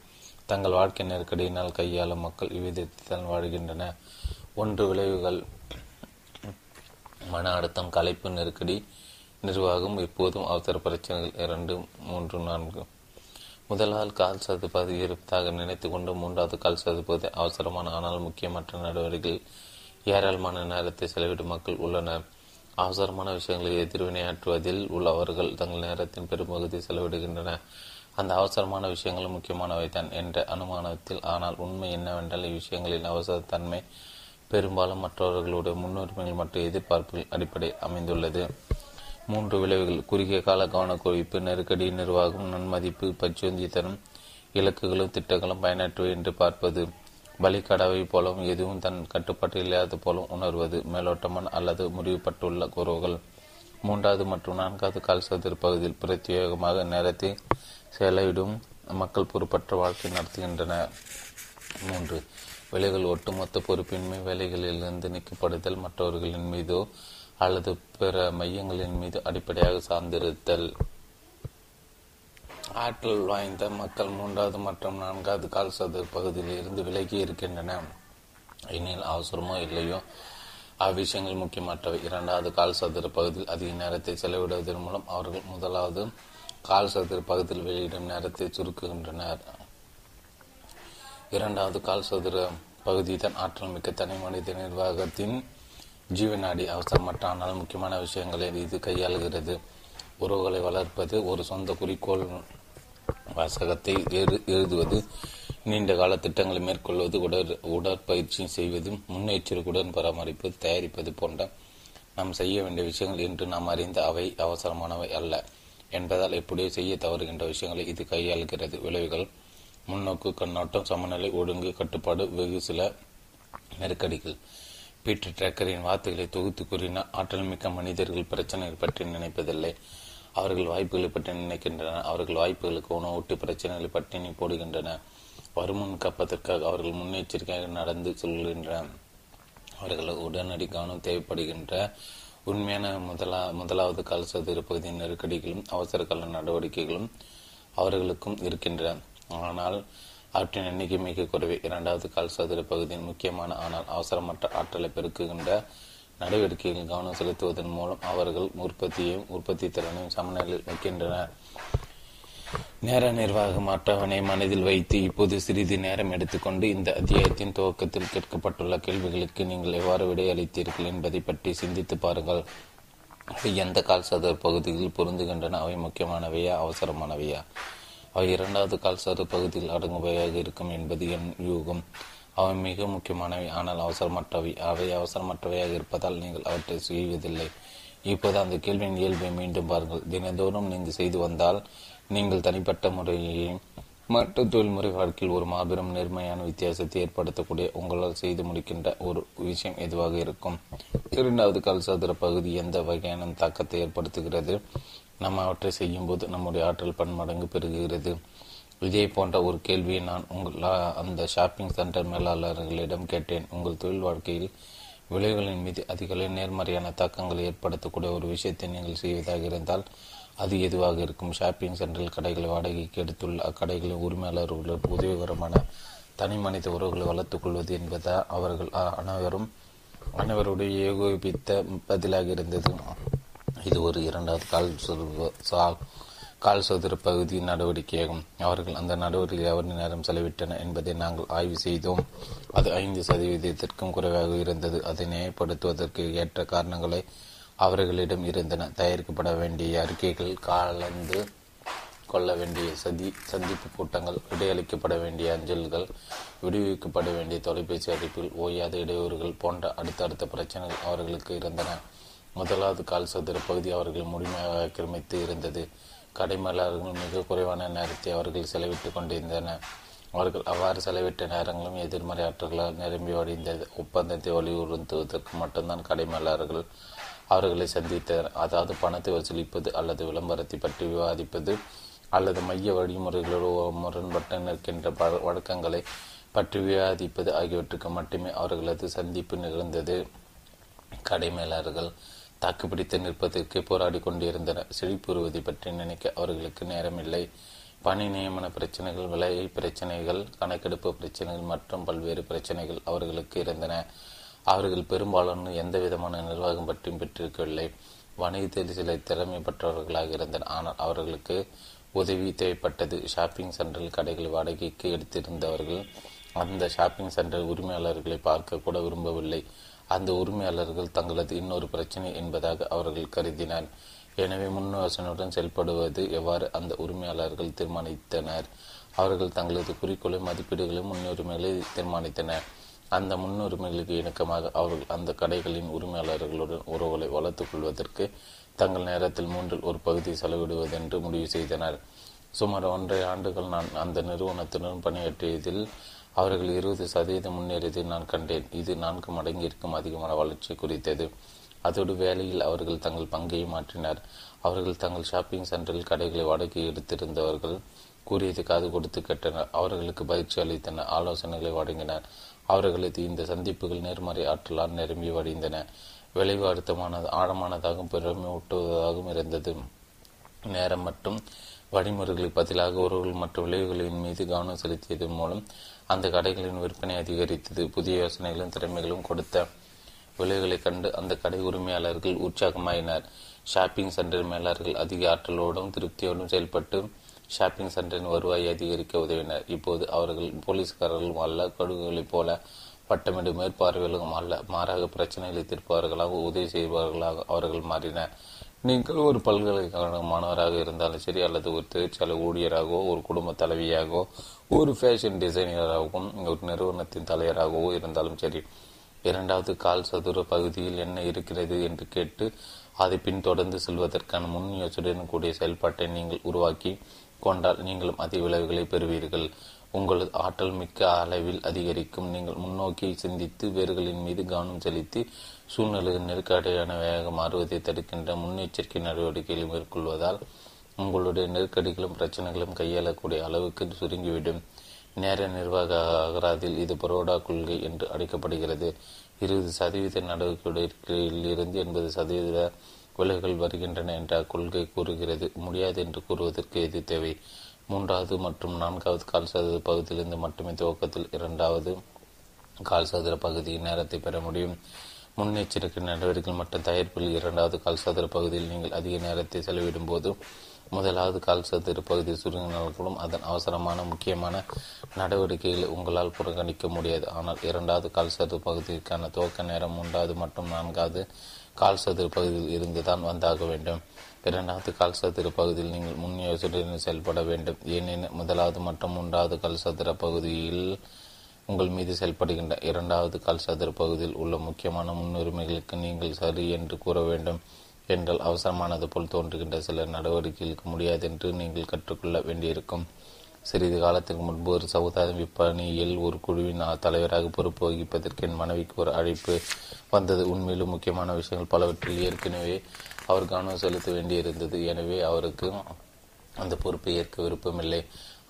தங்கள் வாழ்க்கை நெருக்கடியினால் கையாளும் மக்கள் இவ்விதத்தை தான் வாழ்கின்றன. ஒன்று, விளைவுகள்: மன அழுத்தம், களைப்பு, நெருக்கடி, நிர்வாகம், எப்போதும் அவசர பிரச்சனைகள். இரண்டு, மூன்று, நான்கு. முதலாவது கால் சதுர பகுதி இருப்பதாக நினைத்து கொண்டு மூன்றாவது கால் சதுர பகுதி அவசரமான ஆனால் முக்கியமற்ற நடவடிக்கைகள் ஏராளமான நேரத்தை செலவிடும் மக்கள் உள்ளனர். அவசரமான விஷயங்களை எதிர்வினையாற்றுவதில் உள்ளவர்கள் தங்கள் நேரத்தின் பெரும்பகுதியை செலவிடுகின்றனர். அந்த அவசரமான விஷயங்களும் முக்கியமானவை தான் என்ற அனுமானத்தில், ஆனால் உண்மை என்னவென்றால் இவ்விஷயங்களின் அவசரத்தன்மை பெரும்பாலும் மற்றவர்களுடைய முன்னுரிமைகள் மற்றும் எதிர்பார்ப்புகள் அடிப்படை அமைந்துள்ளது. மூன்று, விளைவுகள்: குறுகிய கால கவனக்குவிப்பு, நெருக்கடி, நிர்வாகம், நன்மதிப்பு, பச்சுந்தித்தனம், இலக்குகளும் திட்டங்களும் பயனற்றவை என்று பார்ப்பது, வழிகடவை போலவும் எதுவும் தன் கட்டுப்பாட்டு இல்லாத போலும் உணர்வது, மேலோட்டமான அல்லது முறிவுபட்டுள்ள உறவுகள். மூன்றாவது மற்றும் நான்காவது கால் சதுர பகுதியில் பிரத்யேகமாக நேரத்தை செலவிடும் மக்கள் பொறுப்பற்ற வாழ்க்கை நடத்துகின்றனர். மூன்று, விலைகள்: ஒட்டுமொத்த பொறுப்பின்மை, வேலைகளிலிருந்து நீக்கப்படுதல், மற்றவர்களின் மீதோ அல்லது பிற மையங்களின் மீது அடிப்படையாக சார்ந்திருத்தல். ஆற்றல் வாய்ந்த மக்கள் மூன்றாவது மற்றும் நான்காவது கால் சதுர பகுதியில் இருந்து விலகி இருக்கின்றன. எனில் அவசரமோ இல்லையோ அவ்விஷயங்கள் முக்கியமற்றவை. இரண்டாவது கால் சதுர பகுதியில் அதிக நேரத்தை செலவிடுவதன் மூலம் அவர்கள் முதலாவது கால் சதுர பகுதியில் வெளியிடும் நேரத்தை சுருக்குகின்றனர். இரண்டாவது கால் சதுர பகுதி தான் ஆற்றல் மிக்க தனி மனித நிர்வாகத்தின் ஜீவநாடி. அவசரமற்ற ஆனால் முக்கியமான விஷயங்களை இது கையாளுகிறது. உறவுகளை வளர்ப்பது, ஒரு சொந்த குறிக்கோள் வாசகத்தை எழுதுவது, நீண்ட கால திட்டங்களை மேற்கொள்வது, உடற் உடற்பயிற்சி செய்வது, முன்னெச்சரிக்கையுடன் பராமரிப்பது, தயாரிப்பது போன்ற நாம் செய்ய வேண்டிய விஷயங்கள் என்று நாம் அறிந்த அவை அவசரமானவை அல்ல என்பதால் எப்படியோ செய்ய தவறுகின்ற விஷயங்களை இது கையாளுகிறது. விளைவுகள்: முன்னோக்கு, கண்ணோட்டம், சமநிலை, ஒழுங்கு, கட்டுப்பாடு, வெகு சில நெருக்கடிகள். பீட்டர் டிராக்கரின் வார்த்தைகளை தொகுத்து கூறினார்: ஆற்றல் மிக்க மனிதர்கள் பிரச்சனைகள் பற்றி நினைப்பதில்லை, அவர்கள் வாய்ப்புகளை பற்றி நினைக்கின்றனர். அவர்கள் வாய்ப்புகளுக்கு உணவூட்டி பிரச்சனைகளை பட்டினி போடுகின்றனர். வருமுன் காப்பதற்காக அவர்கள் முன்னெச்சரிக்கையாக நடந்து செல்கின்றனர். அவர்கள் உடனடி கவனம் தேவைப்படுகின்ற உண்மையான முதலா முதலாவது கால் சதுர பகுதியின் நெருக்கடிகளும் அவசரகால நடவடிக்கைகளும் அவர்களுக்கும் இருக்கின்றன. ஆனால் அவற்றின் எண்ணிக்கை மிக குறைவே. இரண்டாவது கால் சதுர பகுதியின் முக்கியமான ஆனால் அவசரமற்ற ஆற்றலை பெருக்குகின்ற நடவடிக்கைகளில் கவனம் செலுத்துவதன் மூலம் அவர்கள் உற்பத்தியையும் உற்பத்தி திறனையும் சமநிலையில் வைக்கின்றனர். நேர நிர்வாகம் அட்டவணை மனதில் வைத்து இப்போது சிறிது நேரம் எடுத்துக்கொண்டு இந்த அத்தியாயத்தின் துவக்கத்தில் கேட்கப்பட்டுள்ள கேள்விகளுக்கு நீங்கள் எவ்வாறு விடையளித்தீர்கள் என்பதை பற்றி சிந்தித்து பாருங்கள். அவை எந்த கால் சதுர பகுதியில் பொருந்துகின்றன? அவை முக்கியமானவையா, அவசரமானவையா? அவை இரண்டாவது கால் சதுர பகுதியில் அடங்குபவையாக இருக்கும் என்பது என் யூகம். அவை மிக முக்கியமானவை ஆனால் அவசரமற்றவை. அவை அவசரமற்றவையாக இருப்பதால் நீங்கள் அவற்றை செய்வதில்லை. இப்போது அந்த கேள்வியின் இயல்பை மீண்டும் பாருங்கள். தினந்தோறும் நீங்கள் செய்து வந்தால் நீங்கள் தனிப்பட்ட முறையை மற்றும் தொழில்முறை வாழ்க்கையில் ஒரு மாபெரும் நேர்மையான வித்தியாசத்தை ஏற்படுத்தக்கூடிய உங்களால் செய்து முடிக்கின்ற ஒரு விஷயம் எதுவாக இருக்கும்? இரண்டாவது கால் சதுர பகுதி எந்த வகையான தாக்கத்தை ஏற்படுத்துகிறது? நம்ம அவற்றை செய்யும்போது நம்முடைய ஆற்றல் பன்மடங்கு பெருகுகிறது. இதே போன்ற ஒரு கேள்வியை நான் உங்கள் அந்த ஷாப்பிங் சென்டர் மேலாளர்களிடம் கேட்டேன். உங்கள் தொழில் வாழ்க்கையில் விளைவுகளின் மீது அதிகளவு நேர்மறையான தாக்கங்களை ஏற்படுத்தக்கூடிய ஒரு விஷயத்தை நீங்கள் செய்வதாக இருந்தால் அது எதுவாக இருக்கும்? ஷாப்பிங் சென்டரில் கடைகளை வாடகைக்கு எடுத்துள்ள அக்கடைகளின் உரிமையாளர்களுக்கு உதவிகரமான தனி மனித உறவுகளை வளர்த்துக்கொள்வது என்பதா அவர்கள் அனைவரும் அனைவருடைய ஏகோபித்த பதிலாக இருந்தது. இது ஒரு இரண்டாவது கால் கால் சதுர பகுதி நடவடிக்கையாகும். அவர்கள் அந்த நடவடிக்கையில் எவ்வளவு நேரம் செலவிட்டனர் என்பதை நாங்கள் ஆய்வு செய்தோம். அது ஐந்து சதவீதத்திற்கும் குறைவாக இருந்தது. அதை நியாயப்படுத்துவதற்கு ஏற்ற காரணங்களை அவர்களிடம் இருந்தன. தயாரிக்கப்பட வேண்டிய அறிக்கைகள், கலந்து கொள்ள வேண்டிய சதி சந்திப்பு கூட்டங்கள், விடையளிக்கப்பட வேண்டிய அஞ்சல்கள், விடுவிக்கப்பட வேண்டிய தொலைபேசி அழைப்பில் ஓயாத இடையூறுகள் போன்ற அடுத்தடுத்த பிரச்சனைகள் அவர்களுக்கு இருந்தன. முதலாவது கால் சதுர பகுதி அவர்கள் முழுமையாக ஆக்கிரமித்து இருந்தது. கடைமலர்கள் மிக குறைவான நேரத்தை அவர்கள் செலவிட்டு கொண்டிருந்தனர். அவர்கள் அவ்வாறு செலவிட்ட நேரங்களும் எதிர்மறை ஆற்றல்களால் நிரம்பி வடிந்தது. ஒப்பந்தத்தை வலியுறுத்துவதற்கு மட்டும்தான் கடைமலர்கள் அவர்களை சந்தித்தனர். அதாவது பணத்தை வசூலிப்பது அல்லது விளம்பரத்தை பற்றி விவாதிப்பது அல்லது மைய வழிமுறைகளோடு முரண்பட்டு நிற்கின்ற ப வழக்கங்களை பற்றி விவாதிப்பது ஆகியவற்றுக்கு மட்டுமே அவர்களது சந்திப்பு நிகழ்ந்தது. கடைமேலாளர்கள் தாக்குப்பிடித்து நிற்பதற்கு போராடி கொண்டிருந்தனர். செழிப்புறுவதை பற்றி நினைக்க அவர்களுக்கு நேரமில்லை. பணி நியமன பிரச்சனைகள், விலை பிரச்சனைகள், கணக்கெடுப்பு பிரச்சனைகள் மற்றும் பல்வேறு பிரச்சனைகள் அவர்களுக்கு இருந்தன. அவர்கள் பெரும்பாலும் எந்த விதமான நிர்வாகம் பற்றியும் பெற்றிருக்கவில்லை. வணிகத்தில் சில திறமை பெற்றவர்களாக இருந்தனர். ஆனால் அவர்களுக்கு உதவி தேவைப்பட்டது. ஷாப்பிங் சென்டரில் கடைகளை வாடகைக்கு எடுத்திருந்தவர்கள் அந்த ஷாப்பிங் சென்டர் உரிமையாளர்களை பார்க்க கூட விரும்பவில்லை. அந்த உரிமையாளர்கள் தங்களது இன்னொரு பிரச்சனை என்பதாக அவர்கள் கருதினர். எனவே முன்வாசனையுடன் செயல்படுவது எவ்வாறு அந்த உரிமையாளர்கள் தீர்மானித்தனர். அவர்கள் தங்களது குறிக்கோளை, மதிப்பீடுகளை, முன்னுரிமைகளை தீர்மானித்தனர். அந்த முன்னுரிமைகளுக்கு இணக்கமாக அவர்கள் அந்த கடைகளின் உரிமையாளர்களுடன் உறவுகளை வளர்த்து கொள்வதற்கு தங்கள் நேரத்தில் மூன்றில் ஒரு பகுதியை செலவிடுவதென்று முடிவு செய்தனர். சுமார் ஒன்றரை ஆண்டுகள் நான் அந்த நிறுவனத்துடன் பணியாற்றியதில் அவர்கள் இருபது சதவீத முன்னேறியதை நான் கண்டேன். இது நான்கு மடங்கு இருக்கும் அதிகமான வளர்ச்சி குறித்தது. அதோடு வேலையில் அவர்கள் தங்கள் பங்கையும் மாற்றினர். அவர்கள் தங்கள் ஷாப்பிங் சென்டரில் கடைகளை வாடகை எடுத்திருந்தவர்கள் கூறியதை காது கொடுத்து கேட்டனர். அவர்களுக்கு பயிற்சி அளித்தனர், ஆலோசனைகளை வழங்கினர். அவர்களது இந்த சந்திப்புகள் நேர்மறை ஆற்றலால் நிரம்பி வடிந்தன. விளைவு அழுத்தமானது, ஆழமானதாகவும் பெருமை ஊட்டுவதாகவும் இருந்தது. நேரம் மற்றும் வழிமுறைகளுக்கு பதிலாக உறவுகள் மற்றும் விளைவுகளின் மீது கவனம் செலுத்தியதன் மூலம் அந்த கடைகளின் விற்பனை அதிகரித்தது. புதிய யோசனைகளும் திறமைகளும் கொடுத்த விளைவுகளைக் கண்டு அந்த கடை உரிமையாளர்கள் உற்சாகமாயினர். ஷாப்பிங் சென்டர் மேலாளர்கள் அதிக ஆற்றலோடும் திருப்தியோடும் செயல்பட்டு ஷாப்பிங் சென்டரின் வருவாயை அதிகரிக்க உதவினர். இப்போது அவர்கள் போலீஸ்காரர்களும் அல்ல, கடுகுகளைப் போல வட்டமிடு மேற்பார்வைகளும் அல்ல, மாறாக பிரச்சனைகளை தீர்ப்பவர்களாக, உதவி செய்பவர்களாக அவர்கள் மாறினர். நீங்கள் ஒரு பல்கலைக்கழக மாணவராக இருந்தாலும் சரி, அல்லது ஒரு தொழிற்சாலை ஊழியராகவோ, ஒரு குடும்ப தலைவியாகவோ, ஒரு ஃபேஷன் டிசைனராகவும், ஒரு நிறுவனத்தின் தலைவராகவோ இருந்தாலும் சரி, இரண்டாவது கால் சதுர பகுதியில் என்ன இருக்கிறது என்று கேட்டு அதை பின்தொடர்ந்து செல்வதற்கான முன் யோசனையுடன் கூடிய செயல்பாட்டை நீங்கள் உருவாக்கி கொண்டால் நீங்களும் அதிக விளைவுகளை பெறுவீர்கள். உங்களது ஆற்றல் மிக்க அளவில் அதிகரிக்கும். நீங்கள் முன்னோக்கி சிந்தித்து வேர்களின் மீது கவனம் செலுத்தி சூழ்நிலைகள் நெருக்கடியானவையாக மாறுவதை தடுக்கின்ற முன்னெச்சரிக்கை நடவடிக்கைகளை மேற்கொள்வதால் உங்களுடைய நெருக்கடிகளும் பிரச்சனைகளும் கையாளக்கூடிய அளவுக்கு சுருங்கிவிடும். நேர நிர்வாக அகராதில் இது பரோடா கொள்கை என்று அழைக்கப்படுகிறது. இருபது சதவீத நடவடிக்கைகளிலிருந்து எண்பது சதவீத விளைவுகள் வருகின்றன என்ற கொள்கை கூறுகிறது. முடியாது என்று கூறுவதற்கு எது தேவை? மூன்றாவது மற்றும் நான்காவது கால் சதுர பகுதியிலிருந்து மட்டுமே துவக்கத்தில் இரண்டாவது கால் சதுர பகுதியின் நேரத்தை பெற முடியும். முன்னெச்சரிக்கை நடவடிக்கைகள் மற்றும் தயாரிப்பில் இரண்டாவது கால் சதுர பகுதியில் நீங்கள் அதிக நேரத்தை செலவிடும் போது முதலாவது கால் சதுர பகுதி சுருங்கினாலும் அதன் அவசரமான முக்கியமான நடவடிக்கைகளை உங்களால் புறக்கணிக்க முடியாது. ஆனால் இரண்டாவது கால் சதுர பகுதிக்கான துவக்க நேரம் மூன்றாவது மற்றும் நான்காவது கால் சதுர பகுதியில் இருந்து தான் வந்தாக வேண்டும். இரண்டாவது கால் சதுர பகுதியில் நீங்கள் முன் யோசனை செயல்பட வேண்டும். ஏனெனில் முதலாவது மற்றும் மூன்றாவது கால் சதுர பகுதியில் உங்கள் மீது செயல்படுகின்ற இரண்டாவது கால் சதுர பகுதியில் உள்ள முக்கியமான முன்னுரிமைகளுக்கு நீங்கள் சரி என்று கூற வேண்டும். என்றால் அவசரமானது போல் தோன்றுகின்ற சில நடவடிக்கைகளுக்கு முடியாது என்று நீங்கள் கற்றுக்கொள்ள வேண்டியிருக்கும். சிறிது காலத்துக்கு முன்பு ஒரு சமுதாய விற்பனையில் ஒரு குழுவின் தலைவராக பொறுப்பு வகிப்பதற்கு என் மனைவிக்கு ஒரு அழைப்பு வந்தது. உண்மையிலும் முக்கியமான விஷயங்கள் பலவற்றில் ஏற்கனவே அவர் கவனம் செலுத்த வேண்டியிருந்தது. எனவே அவருக்கு அந்த பொறுப்பை ஏற்க விருப்பமில்லை.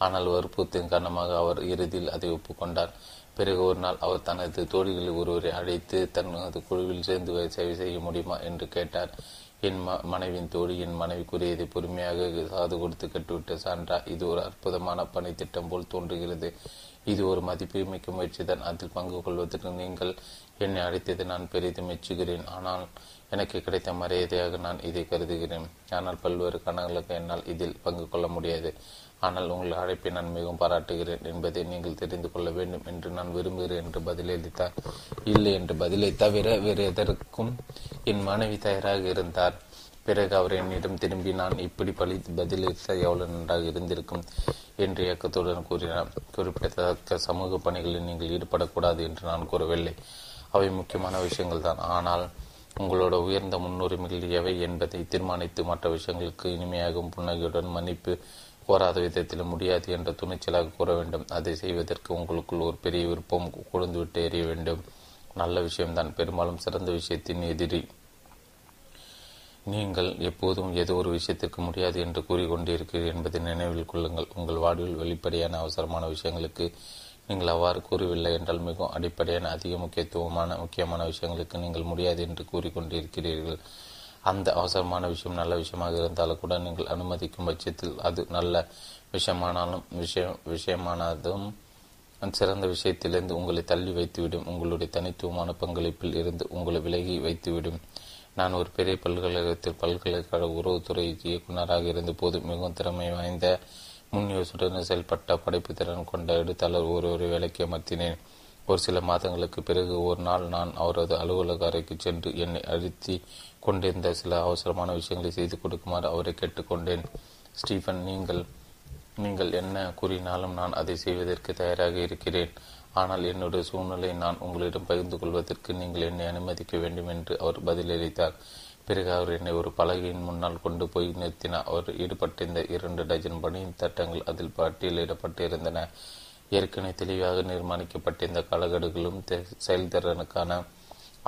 ஆனால் வற்புறுத்தின் காரணமாக அவர் இறுதியில் அதை ஒப்புக்கொண்டார். பிறகு ஒரு நாள் அவர் தனது தோழிகளில் ஒருவரை அழைத்து தனது குழுவில் சேர்ந்து சேவை செய்ய முடியுமா என்று கேட்டார். என் ம மனைவின் தோழி என் மனைவி கூறியதை பொறுமையாக சாது கொடுத்து கட்டுவிட்ட சான்றா, இது ஒரு அற்புதமான பணி திட்டம் போல் தோன்றுகிறது. இது ஒரு மதிப்புமிக்க முயற்சி தான். அதில் பங்கு கொள்வதற்கு நீங்கள் என்னை அழைத்தது நான் பெரிதும் மெச்சுகிறேன். ஆனால் எனக்கு கிடைத்த மரியாதையாக நான் இதை கருதுகிறேன். ஆனால் பல்வேறு காரணங்களுக்கு என்னால் இதில் பங்கு கொள்ள முடியாது. ஆனால் உங்கள் அழைப்பை நான் மிகவும் பாராட்டுகிறேன் என்பதை நீங்கள் தெரிந்து கொள்ள வேண்டும் என்று நான் விரும்புகிறேன் என்று பதிலளித்தார். இல்லை என்று பதிலை தவிர வேறு எதற்கும் என் மனைவி தயாராக இருந்தார். பிறகு அவர் என்னிடம் திரும்பி நான் இப்படி பழி பதிலளித்த எவ்வளவு நன்றாக இருந்திருக்கும் என்று இயக்கத்துடன் கூறினார். குறிப்பிடத்தக்க சமூக பணிகளில் நீங்கள் ஈடுபடக்கூடாது என்று நான் கூறவில்லை. அவை முக்கியமான விஷயங்கள் தான். ஆனால் உங்களோட உயர்ந்த முன்னுரிமைகள் எவை என்பதை தீர்மானித்து மற்ற விஷயங்களுக்கு இனிமையாகவும் புன்னகையுடன் மன்னிப்பு கோராத விதத்தில் முடியாது என்ற துணிச்சலாக கூற வேண்டும். அதை செய்வதற்கு உங்களுக்குள் ஒரு பெரிய விருப்பம் கொடுந்துவிட்டு எறிய வேண்டும். நல்ல விஷயம்தான், பெரும்பாலும் சிறந்த விஷயத்தின் எதிரி. நீங்கள் எப்போதும் ஏதோ ஒரு விஷயத்திற்கு முடியாது என்று கூறிக்கொண்டிருக்கிறீர்கள் என்பதை நினைவில் கொள்ளுங்கள். உங்கள் வாழ்வில் வெளிப்படையான அவசரமான விஷயங்களுக்கு நீங்கள் அவ்வாறு கூறவில்லை என்றால் மிகவும் அடிப்படையான அதிக முக்கியத்துவமான முக்கியமான விஷயங்களுக்கு நீங்கள் முடியாது என்று கூறிக்கொண்டிருக்கிறீர்கள். அந்த அவசரமான விஷயம் நல்ல விஷயமாக இருந்தாலும் கூட நீங்கள் அனுமதிக்கும் பட்சத்தில் அது நல்ல விஷயமானாலும் விஷயம் விஷயமானதும் சிறந்த விஷயத்திலிருந்து உங்களை தள்ளி வைத்துவிடும். உங்களுடைய தனித்துவமான பங்களிப்பில் இருந்து உங்களை விலகி வைத்துவிடும். நான் ஒரு பெரிய பல்கலைக்கழகத்தில் பல்கலைக்கழக உறவுத்துறை இயக்குநராக இருந்தபோது மிகவும் திறமை வாய்ந்த முன் யோசுடன் செயல்பட்ட படைப்புத்திறன் கொண்ட எழுத்தாளர் ஒருவரை வேலைக்கு அமர்த்தினேன். ஒரு சில மாதங்களுக்கு பிறகு ஒரு நாள் நான் அவரது அலுவலக அறைக்கு சென்று என்னை அழுத்தி கொண்டிருந்த சில அவசரமான விஷயங்களை செய்து கொடுக்குமாறு அவரை கேட்டுக்கொண்டேன். ஸ்டீஃபன், நீங்கள் நீங்கள் என்ன கூறினாலும் நான் அதை செய்வதற்கு தயாராக இருக்கிறேன். ஆனால் என்னுடைய சூழ்நிலை நான் உங்களிடம் பகிர்ந்து கொள்வதற்கு நீங்கள் என்னை அனுமதிக்க வேண்டும் என்று அவர் பதிலளித்தார். பிறகு அவர் என்னை ஒரு பலகையின் முன்னால் கொண்டு போய் நிறுத்தினார். அவர் ஈடுபட்டிருந்த இரண்டு டஜன் பணியின் தட்டங்கள் அதில் பட்டியலிடப்பட்டிருந்தன. ஏற்கனவே தெளிவாக நிர்மாணிக்கப்பட்டிருந்த காலகடுகளும் செயல்திறனுக்கான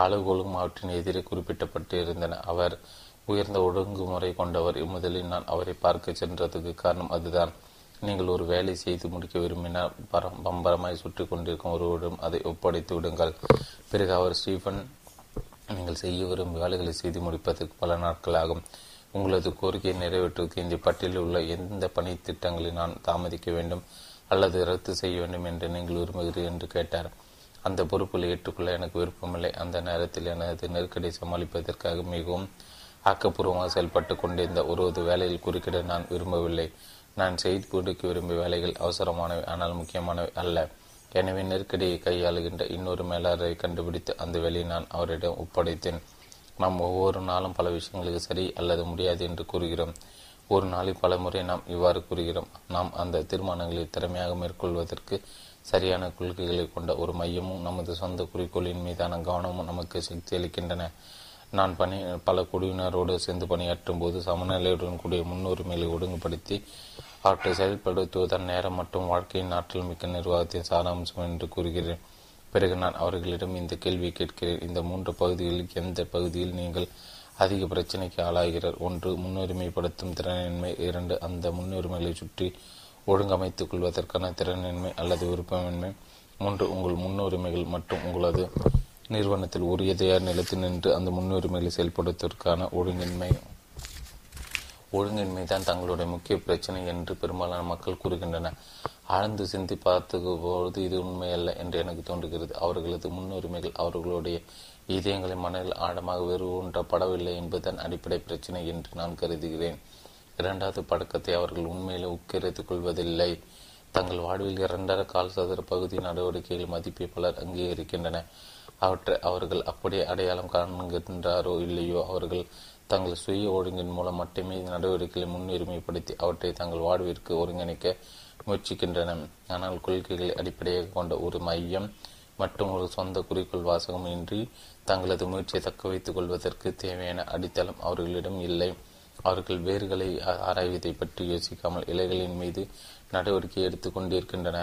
அளவுகளும் அவற்றின் எதிரே குறிப்பிட்டப்பட்டிருந்தன. அவர் உயர்ந்த ஒழுங்குமுறை கொண்டவர். முதலில் நான் அவரை பார்க்க சென்றதுக்கு காரணம் அதுதான். நீங்கள் ஒரு வேலை செய்து முடிக்க விரும்பினால் பரம் பம்பரமாய் சுற்றி கொண்டிருக்கும் ஒருவரிடம் அதை ஒப்படைத்து விடுங்கள். பிறகு அவர், ஸ்டீஃபன், நீங்கள் செய்ய விரும்பும் வேலைகளை செய்து முடிப்பதற்கு பல நாட்கள் ஆகும். உங்களது கோரிக்கையை நிறைவேற்றுவதற்கு இந்த பட்டியலில் உள்ள எந்த பணி திட்டங்களை நான் தாமதிக்க வேண்டும் அல்லது ரத்து செய்ய வேண்டும் என்று நீங்கள் விரும்புகிறீர்கள் என்று கேட்டார். அந்த பொறுப்புகளை ஏற்றுக்கொள்ள எனக்கு விருப்பமில்லை. அந்த நேரத்தில் எனது நெருக்கடியை சமாளிப்பதற்காக மிகவும் ஆக்கப்பூர்வமாக செயல்பட்டு கொண்டிருந்த ஒருவது வேலையில் குறுக்கிட நான் விரும்பவில்லை. நான் செய்து கொடுக்க விரும்பிய வேலைகள் அவசரமானவை ஆனால் முக்கியமானவை அல்ல. எனவே நெருக்கடியை கையாளுகின்ற இன்னொரு மேலாளரை கண்டுபிடித்து அந்த வேலையை நான் அவரிடம் ஒப்படைத்தேன். நாம் ஒவ்வொரு நாளும் பல விஷயங்களுக்கு சரி அல்லது முடியாது என்று கூறுகிறோம். ஒரு நாளில் பல முறை நாம் இவ்வாறு கூறுகிறோம். நாம் அந்த தீர்மானங்களை திறமையாக மேற்கொள்வதற்கு சரியான கொள்கைகளை கொண்ட ஒரு மையமும் நமது சொந்த குறிக்கோளின் மீதான கவனமும் நமக்கு சக்தி அளிக்கின்றன. நான் பணி பல குழுவினரோடு சேர்ந்து பணியாற்றும் போது சமநிலையுடன் கூடிய முன்னுரிமைகளை ஒழுங்குபடுத்தி அவற்றை செயல்படுத்துவதன் நேரம் மற்றும் வாழ்க்கையின் ஆற்றல் மிக்க நிர்வாகத்தின் சாராம்சம் என்று கூறுகிறேன். பிறகு நான் அவர்களிடம் இந்த கேள்வியை கேட்கிறேன். இந்த மூன்று பகுதிகளில் எந்த பகுதியில் நீங்கள் அதிக பிரச்சனைக்கு ஆளாகிறார்? ஒன்று, முன்னுரிமைப்படுத்தும் திறனின்மை. இரண்டு, அந்த முன்னுரிமைகளை சுற்றி ஒழுங்கமைத்துக் கொள்வதற்கான திறனின்மை அல்லது விருப்பமின்மை. மூன்று, உங்கள் முன்னுரிமைகள் மற்றும் உங்களது நிறுவனத்தில் உரிய தயார் நிலத்தில் நின்று அந்த முன்னுரிமைகளை செயல்படுத்துவதற்கான ஒழுங்கின்மை ஒழுங்கின்மை தான் தங்களுடைய முக்கிய பிரச்சனை என்று பெரும்பாலான மக்கள் கூறுகின்றனர். ஆழ்ந்து சிந்தி பார்த்துக்கும்போது இது உண்மையல்ல என்று எனக்கு தோன்றுகிறது. அவர்களது முன்னுரிமைகள் அவர்களுடைய இதயங்களை மனதில் ஆழமாக வேறுபடவில்லை என்பதுதான் அடிப்படை பிரச்சனை என்று நான் கருதுகிறேன். இரண்டாவது பழக்கத்தை அவர்கள் உண்மையிலே உட்கரித்துக் கொள்வதில்லை. தங்கள் வாழ்வில் இரண்டரை கால் சதுர பகுதி நடவடிக்கைகள் மதிப்பை பலர் அங்கீகரிக்கின்றன. அவற்றை அவர்கள் அப்படியே அடையாளம் காண்கின்றாரோ இல்லையோ, அவர்கள் தங்கள் சுய ஒழுங்கின் மூலம் மட்டுமே நடவடிக்கைகளை முன்னுரிமைப்படுத்தி அவற்றை தங்கள் வாழ்விற்கு ஒருங்கிணைக்க முயற்சிக்கின்றன. ஆனால் கொள்கைகளை அடிப்படையாக கொண்ட ஒரு மையம் மற்றும் ஒரு சொந்த குறிக்கோள் வாசகம் இன்றி தங்களது முயற்சியை தக்க வைத்துக் கொள்வதற்கு தேவையான அடித்தளம் அவர்களிடம் இல்லை. அவர்கள் வேர்களை ஆராய்வதை பற்றி யோசிக்காமல் இலைகளின் மீது நடவடிக்கை எடுத்து கொண்டிருக்கின்றன.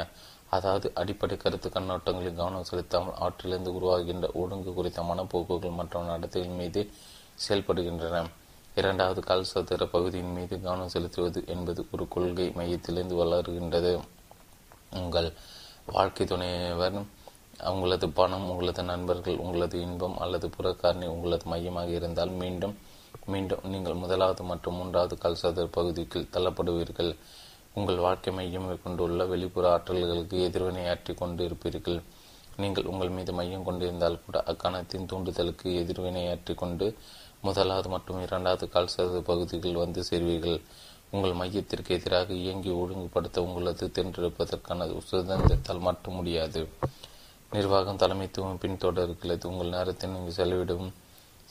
அதாவது அடிப்படை கருத்து கண்ணோட்டங்களில் கவனம் செலுத்தாமல் அவற்றிலிருந்து உருவாகின்ற ஒழுங்கு குறித்த மனப்போக்குகள் மற்றும் நடத்தையின் மீது செயல்படுகின்றன. இரண்டாவது கால் சதுர பகுதியின் மீது கவனம் செலுத்துவது என்பது ஒரு கொள்கை மையத்திலிருந்து வளர்கின்றது. உங்கள் வாழ்க்கை துணைவர், உங்களது பணம், உங்களது நண்பர்கள், உங்களது இன்பம் அல்லது புறக்காரணி உங்களது மையமாக இருந்தால் மீண்டும் மீண்டும் நீங்கள் முதலாவது மற்றும் மூன்றாவது கால் சதுர பகுதிக்குள் தள்ளப்படுவீர்கள். உங்கள் வாழ்க்கை மையம் கொண்டுள்ள வெளிப்புற ஆற்றல்களுக்கு எதிர்வினையாற்றி கொண்டு இருப்பீர்கள். நீங்கள் உங்கள் மீது மையம் கொண்டிருந்தால் கூட அக்கணத்தின் தூண்டுதலுக்கு எதிர்வினையாற்றி கொண்டு முதலாவது மற்றும் இரண்டாவது கால்சது பகுதிகள் வந்து சேர்வீர்கள். உங்கள் மையத்திற்கு எதிராக இயங்கி ஒழுங்குபடுத்த உங்களது தேர்ந்தெடுப்பதற்கான சுதந்திரத்தால் மட்டும் முடியாது. நிர்வாகம் தலைமைத்துவம் பின்தொடர்கிறது. உங்கள் நேரத்தை நீங்கள் செலவிடும்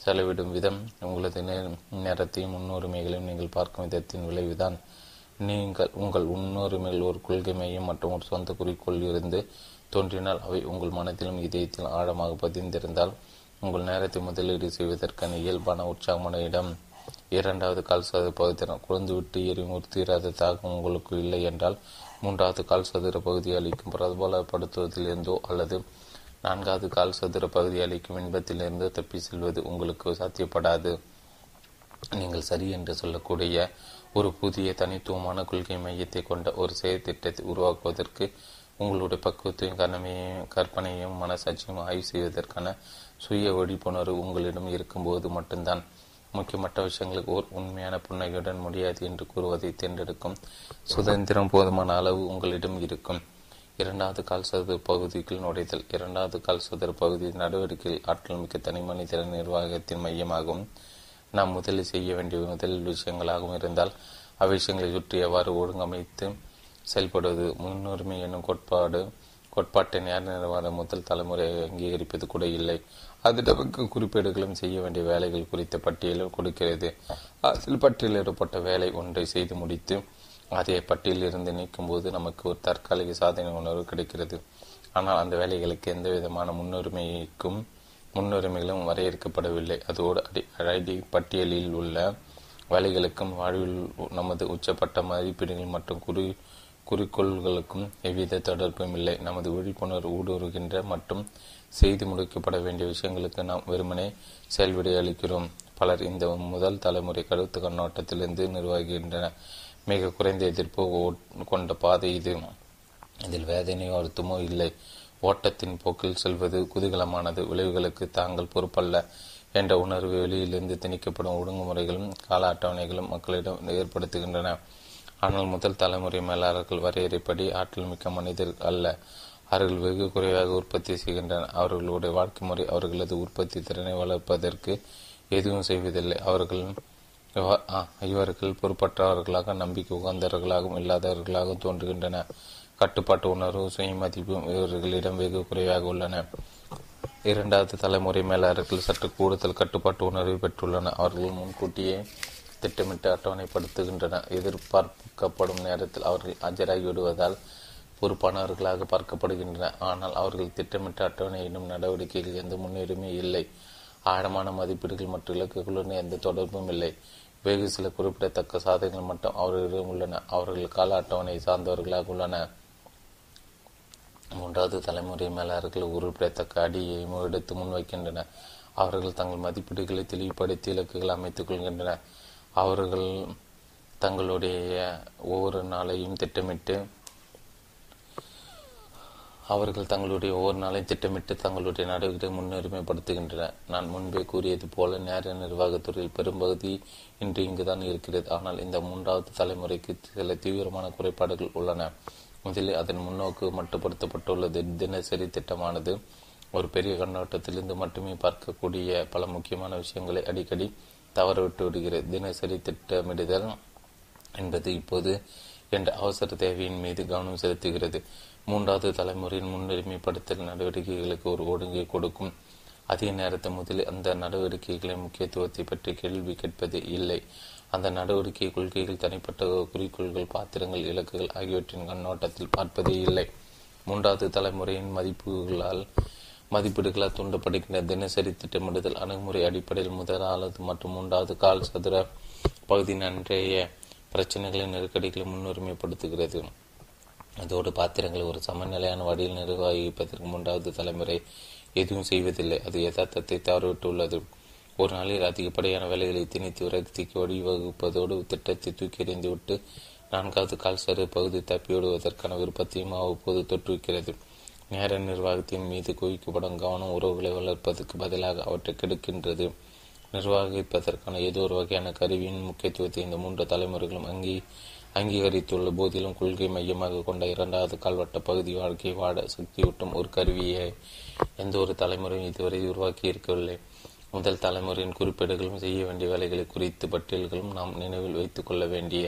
செலவிடும் விதம், உங்களது நேரத்தையும் முன்னுரிமைகளையும் நீங்கள் பார்க்கும் விதத்தின் விளைவுதான். நீங்கள் உங்கள் முன்னுரிமைகள் ஒரு கொள்கை மையம் மற்றும் ஒரு சொந்த குறிக்கோள் இருந்து தோன்றினால், அவை உங்கள் மனத்திலும் இதயத்தில் ஆழமாக பதிந்திருந்தால், உங்கள் நேரத்தை முதலீடு செய்வதற்கான இயல்பான உற்சாகமான இடம். இரண்டாவது கால் சதுர பகுதியினர் குழந்துவிட்டு எரி முறுத்தீராத தாக்கம் உங்களுக்கு இல்லை என்றால், மூன்றாவது கால் சதுர பகுதியை அளிக்கும் பிரபலப்படுத்துவதிலிருந்தோ அல்லது நான்காவது கால் சதுர பகுதியை அளிக்கும் இன்பத்திலிருந்தோ தப்பி செல்வது உங்களுக்கு சாத்தியப்படாது. நீங்கள் சரி என்று சொல்லக்கூடிய ஒரு புதிய தனித்துவமான கொள்கை மையத்தை கொண்ட ஒரு செயல் திட்டத்தை உருவாக்குவதற்கு உங்களுடைய பக்குவத்தையும் கனமையையும் கற்பனையையும் மனசாட்சியும் ஆய்வு செய்வதற்கான சுய விழிப்புணர்வு உங்களிடம் இருக்கும்போது மட்டும்தான் முக்கியமற்ற விஷயங்களுக்கு ஓர் உண்மையான புன்னகையுடன் முடியாது என்று கூறுவதை தேர்ந்தெடுக்கும் சுதந்திரம் போதுமான அளவு உங்களிடம் இருக்கும். இரண்டாவது கால் சதுர பகுதிக்குள் நுழைதல். இரண்டாவது கால் சதுர பகுதி நடவடிக்கையில் ஆற்றல் மிக்க தனிமனித நிர்வாகத்தின் மையமாகவும் நாம் முதலில் செய்ய வேண்டிய முதலில் விஷயங்களாகவும் இருந்தால், அவ்விஷயங்களை சுற்றி எவ்வாறு ஒழுங்கமைத்து செயல்படுவது. முன்னுரிமை என்னும் கோட்பாடு கோட்பாட்டை நேர நிறுவன முதல் தலைமுறை அங்கீகரிப்பது கூட இல்லை. அது நமக்கு குறிப்பேடுகளும் செய்ய வேண்டிய வேலைகள் குறித்த பட்டியலும் கொடுக்கிறது. அதில் பட்டியலிடப்பட்ட வேலை ஒன்றை செய்து முடித்து அதே பட்டியலிருந்து நீக்கும் போது நமக்கு ஒரு தற்காலிக சாதனை உணர்வு கிடைக்கிறது. ஆனால் அந்த வேலைகளுக்கு எந்த விதமான முன்னுரிமைக்கும் முன்னுரிமைகளும் வரையறுக்கப்படவில்லை. அதோடு அடி அடி பட்டியலில் உள்ள வேலைகளுக்கும் வாழ்வில் நமது உச்சப்பட்ட மதிப்பீடுகள் மற்றும் குறி குறிக்கோள்களுக்கும் எவ்வித தொடர்பும் இல்லை. நமது விழிப்புணர்வு ஊடுருகின்ற மற்றும் செய்து முடிக்கப்பட வேண்டிய விஷயங்களுக்கு நாம் வெறுமனே செயல்விடை அளிக்கிறோம். பலர் இந்த முதல் தலைமுறை கருத்து கண்ணோட்டத்திலிருந்து நிர்வகிக்கின்றனர். மிக குறைந்த எதிர்ப்பு கொண்ட பாதை இது. இதில் வேதனையோ அழுத்தமோ இல்லை. ஓட்டத்தின் போக்கில் செல்வது குதூகலமானது. விளைவுகளுக்கு தாங்கள் பொறுப்பல்ல என்ற உணர்வு வெளியிலிருந்து திணிக்கப்படும் ஒழுங்குமுறைகளும் கால அட்டவணைகளும் மக்களிடம் ஏற்படுத்துகின்றன. ஆனால் முதல் தலைமுறை மேலாளர்கள் வரையறைப்படி ஆற்றல் மிக்க மனிதர் அல்ல. அவர்கள் வெகு குறைவாக உற்பத்தி செய்கின்றனர். அவர்களுடைய வாழ்க்கை முறை அவர்களது உற்பத்தி திறனை வளர்ப்பதற்கு எதுவும் செய்வதில்லை. அவர்கள் இவர்கள் பொறுப்பற்றவர்களாக நம்பிக்கை உகந்தவர்களாகவும் இல்லாதவர்களாகவும் தோன்றுகின்றன. கட்டுப்பாட்டு உணர்வு சுயமதிப்பும் இவர்களிடம் வெகு குறைவாக உள்ளன. இரண்டாவது தலைமுறை மேலாளர்கள் சற்று கூடுதல் கட்டுப்பாட்டு உணர்வை பெற்றுள்ளனர். அவர்கள் முன்கூட்டியே திட்டமிட்டு அட்டவணைப்படுத்துகின்றனர். எதிர்பார்க்கப்படும் நேரத்தில் அவர்கள் ஆஜராகிவிடுவதால் பொறுப்பானவர்களாக பார்க்கப்படுகின்றனர். ஆனால் அவர்கள் திட்டமிட்ட அட்டவணை என்னும் நடவடிக்கையில் எந்த முன்னுரிமை இல்லை. ஆழமான மதிப்பீடுகள் மற்றும் இலக்குகளுடன் எந்த தொடர்பும் இல்லை. வேறு சில குறிப்பிடத்தக்க சாதனைகள் மட்டும் அவர்களிடம் உள்ளன. அவர்கள் கால அட்டவணையை சார்ந்தவர்களாக உள்ளனர். மூன்றாவது தலைமுறை மேலாளர்கள் குறிப்பிடத்தக்க அடியையும் எடுத்து முன்வைக்கின்றனர். அவர்கள் தங்கள் மதிப்பீடுகளை தெளிவுபடுத்தி இலக்குகள் அமைத்துக் கொள்கின்றனர். அவர்கள் தங்களுடைய ஒவ்வொரு நாளையும் திட்டமிட்டு அவர்கள் தங்களுடைய ஒவ்வொரு நாளையும் திட்டமிட்டு தங்களுடைய நடவடிக்கை முன்னுரிமைப்படுத்துகின்றனர். நான் முன்பே கூறியது போல நேர நிர்வாகத்துறையில் பெரும்பகுதி இன்று இங்குதான் இருக்கிறது. ஆனால் இந்த மூன்றாவது தலைமுறைக்கு சில தீவிரமான குறைபாடுகள் உள்ளன. முதலில் அதன் முன்னோக்கு மட்டுப்படுத்தப்பட்டுள்ளது. தினசரி திட்டமானது ஒரு பெரிய கண்ணோட்டத்திலிருந்து மட்டுமே பார்க்கக்கூடிய பல முக்கியமான விஷயங்களை அடிக்கடி தவறவிட்டு விடுகிறது. தினசரி திட்டமிடுதல் என்பது இப்போது என்ற அவசர தேவையின் மீது கவனம் செலுத்துகிறது. மூன்றாவது தலைமுறையின் முன்னுரிமைப்படுத்தல் நடவடிக்கைகளுக்கு ஒரு ஒழுங்கை கொடுக்கும். அதே நேரத்தில் முதலில் அந்த நடவடிக்கைகளின் முக்கியத்துவத்தை பற்றி கேள்வி கேட்பதே இல்லை. அந்த நடவடிக்கை கொள்கைகள் தனிப்பட்ட குறிக்கோள்கள் பாத்திரங்கள் இலக்குகள் ஆகியவற்றின் கண்ணோட்டத்தில் பார்ப்பதே இல்லை. மூன்றாவது தலைமுறையின் மதிப்புகளால் மதிப்பீடுகளால் தூண்டப்படுகின்ற தினசரி திட்டமிடுதல் அணுகுமுறை அடிப்படையில் முதலாவது மற்றும் மூன்றாவது கால் சதுர பகுதி அன்றைய பிரச்சனைகளின் நெருக்கடிகளை முன்னுரிமைப்படுத்துகிறது. அதோடு பாத்திரங்களை ஒரு சமநிலையான வழியில் நிர்வகிப்பதற்கு மூன்றாவது தலைமுறை எதுவும் செய்வதில்லை. அது யதார்த்தத்தை தவறிவிட்டுள்ளது. ஒரு நாளில் அதிகப்படியான வேலைகளை திணித்து விரக்திக்கு வழிவகுப்பதோடு திட்டத்தை தூக்கி எறிந்துவிட்டு நான்காவது கால் சதுர பகுதி தப்பிவிடுவதற்கான விருப்பத்தையும் அவ்வப்போது தொற்றுவிக்கிறது. நேர நிர்வாகத்தின் மீது குவிக்கப்படும் கவனம் உறவுகளை வளர்ப்பதற்கு பதிலாக அவற்றை கெடுக்கின்றது. நிர்வகிப்பதற்கான ஏதோ ஒரு வகையான கருவியின் முக்கியத்துவத்தை இந்த மூன்று தலைமுறைகளும் அங்கீ அங்கீகரித்துள்ள போதிலும் கொள்கை மையமாக கொண்ட இரண்டாவது கால்வட்ட பகுதி வாழ்க்கையை வாட சக்தியூட்டும் ஒரு கருவியை எந்த ஒரு தலைமுறையும் இதுவரை உருவாக்கி இருக்கவில்லை. முதல் தலைமுறையின் குறிப்பீடுகளும் செய்ய வேண்டிய வேலைகளை குறித்து பட்டியல்களும் நாம் நினைவில் வைத்துக் கொள்ள வேண்டிய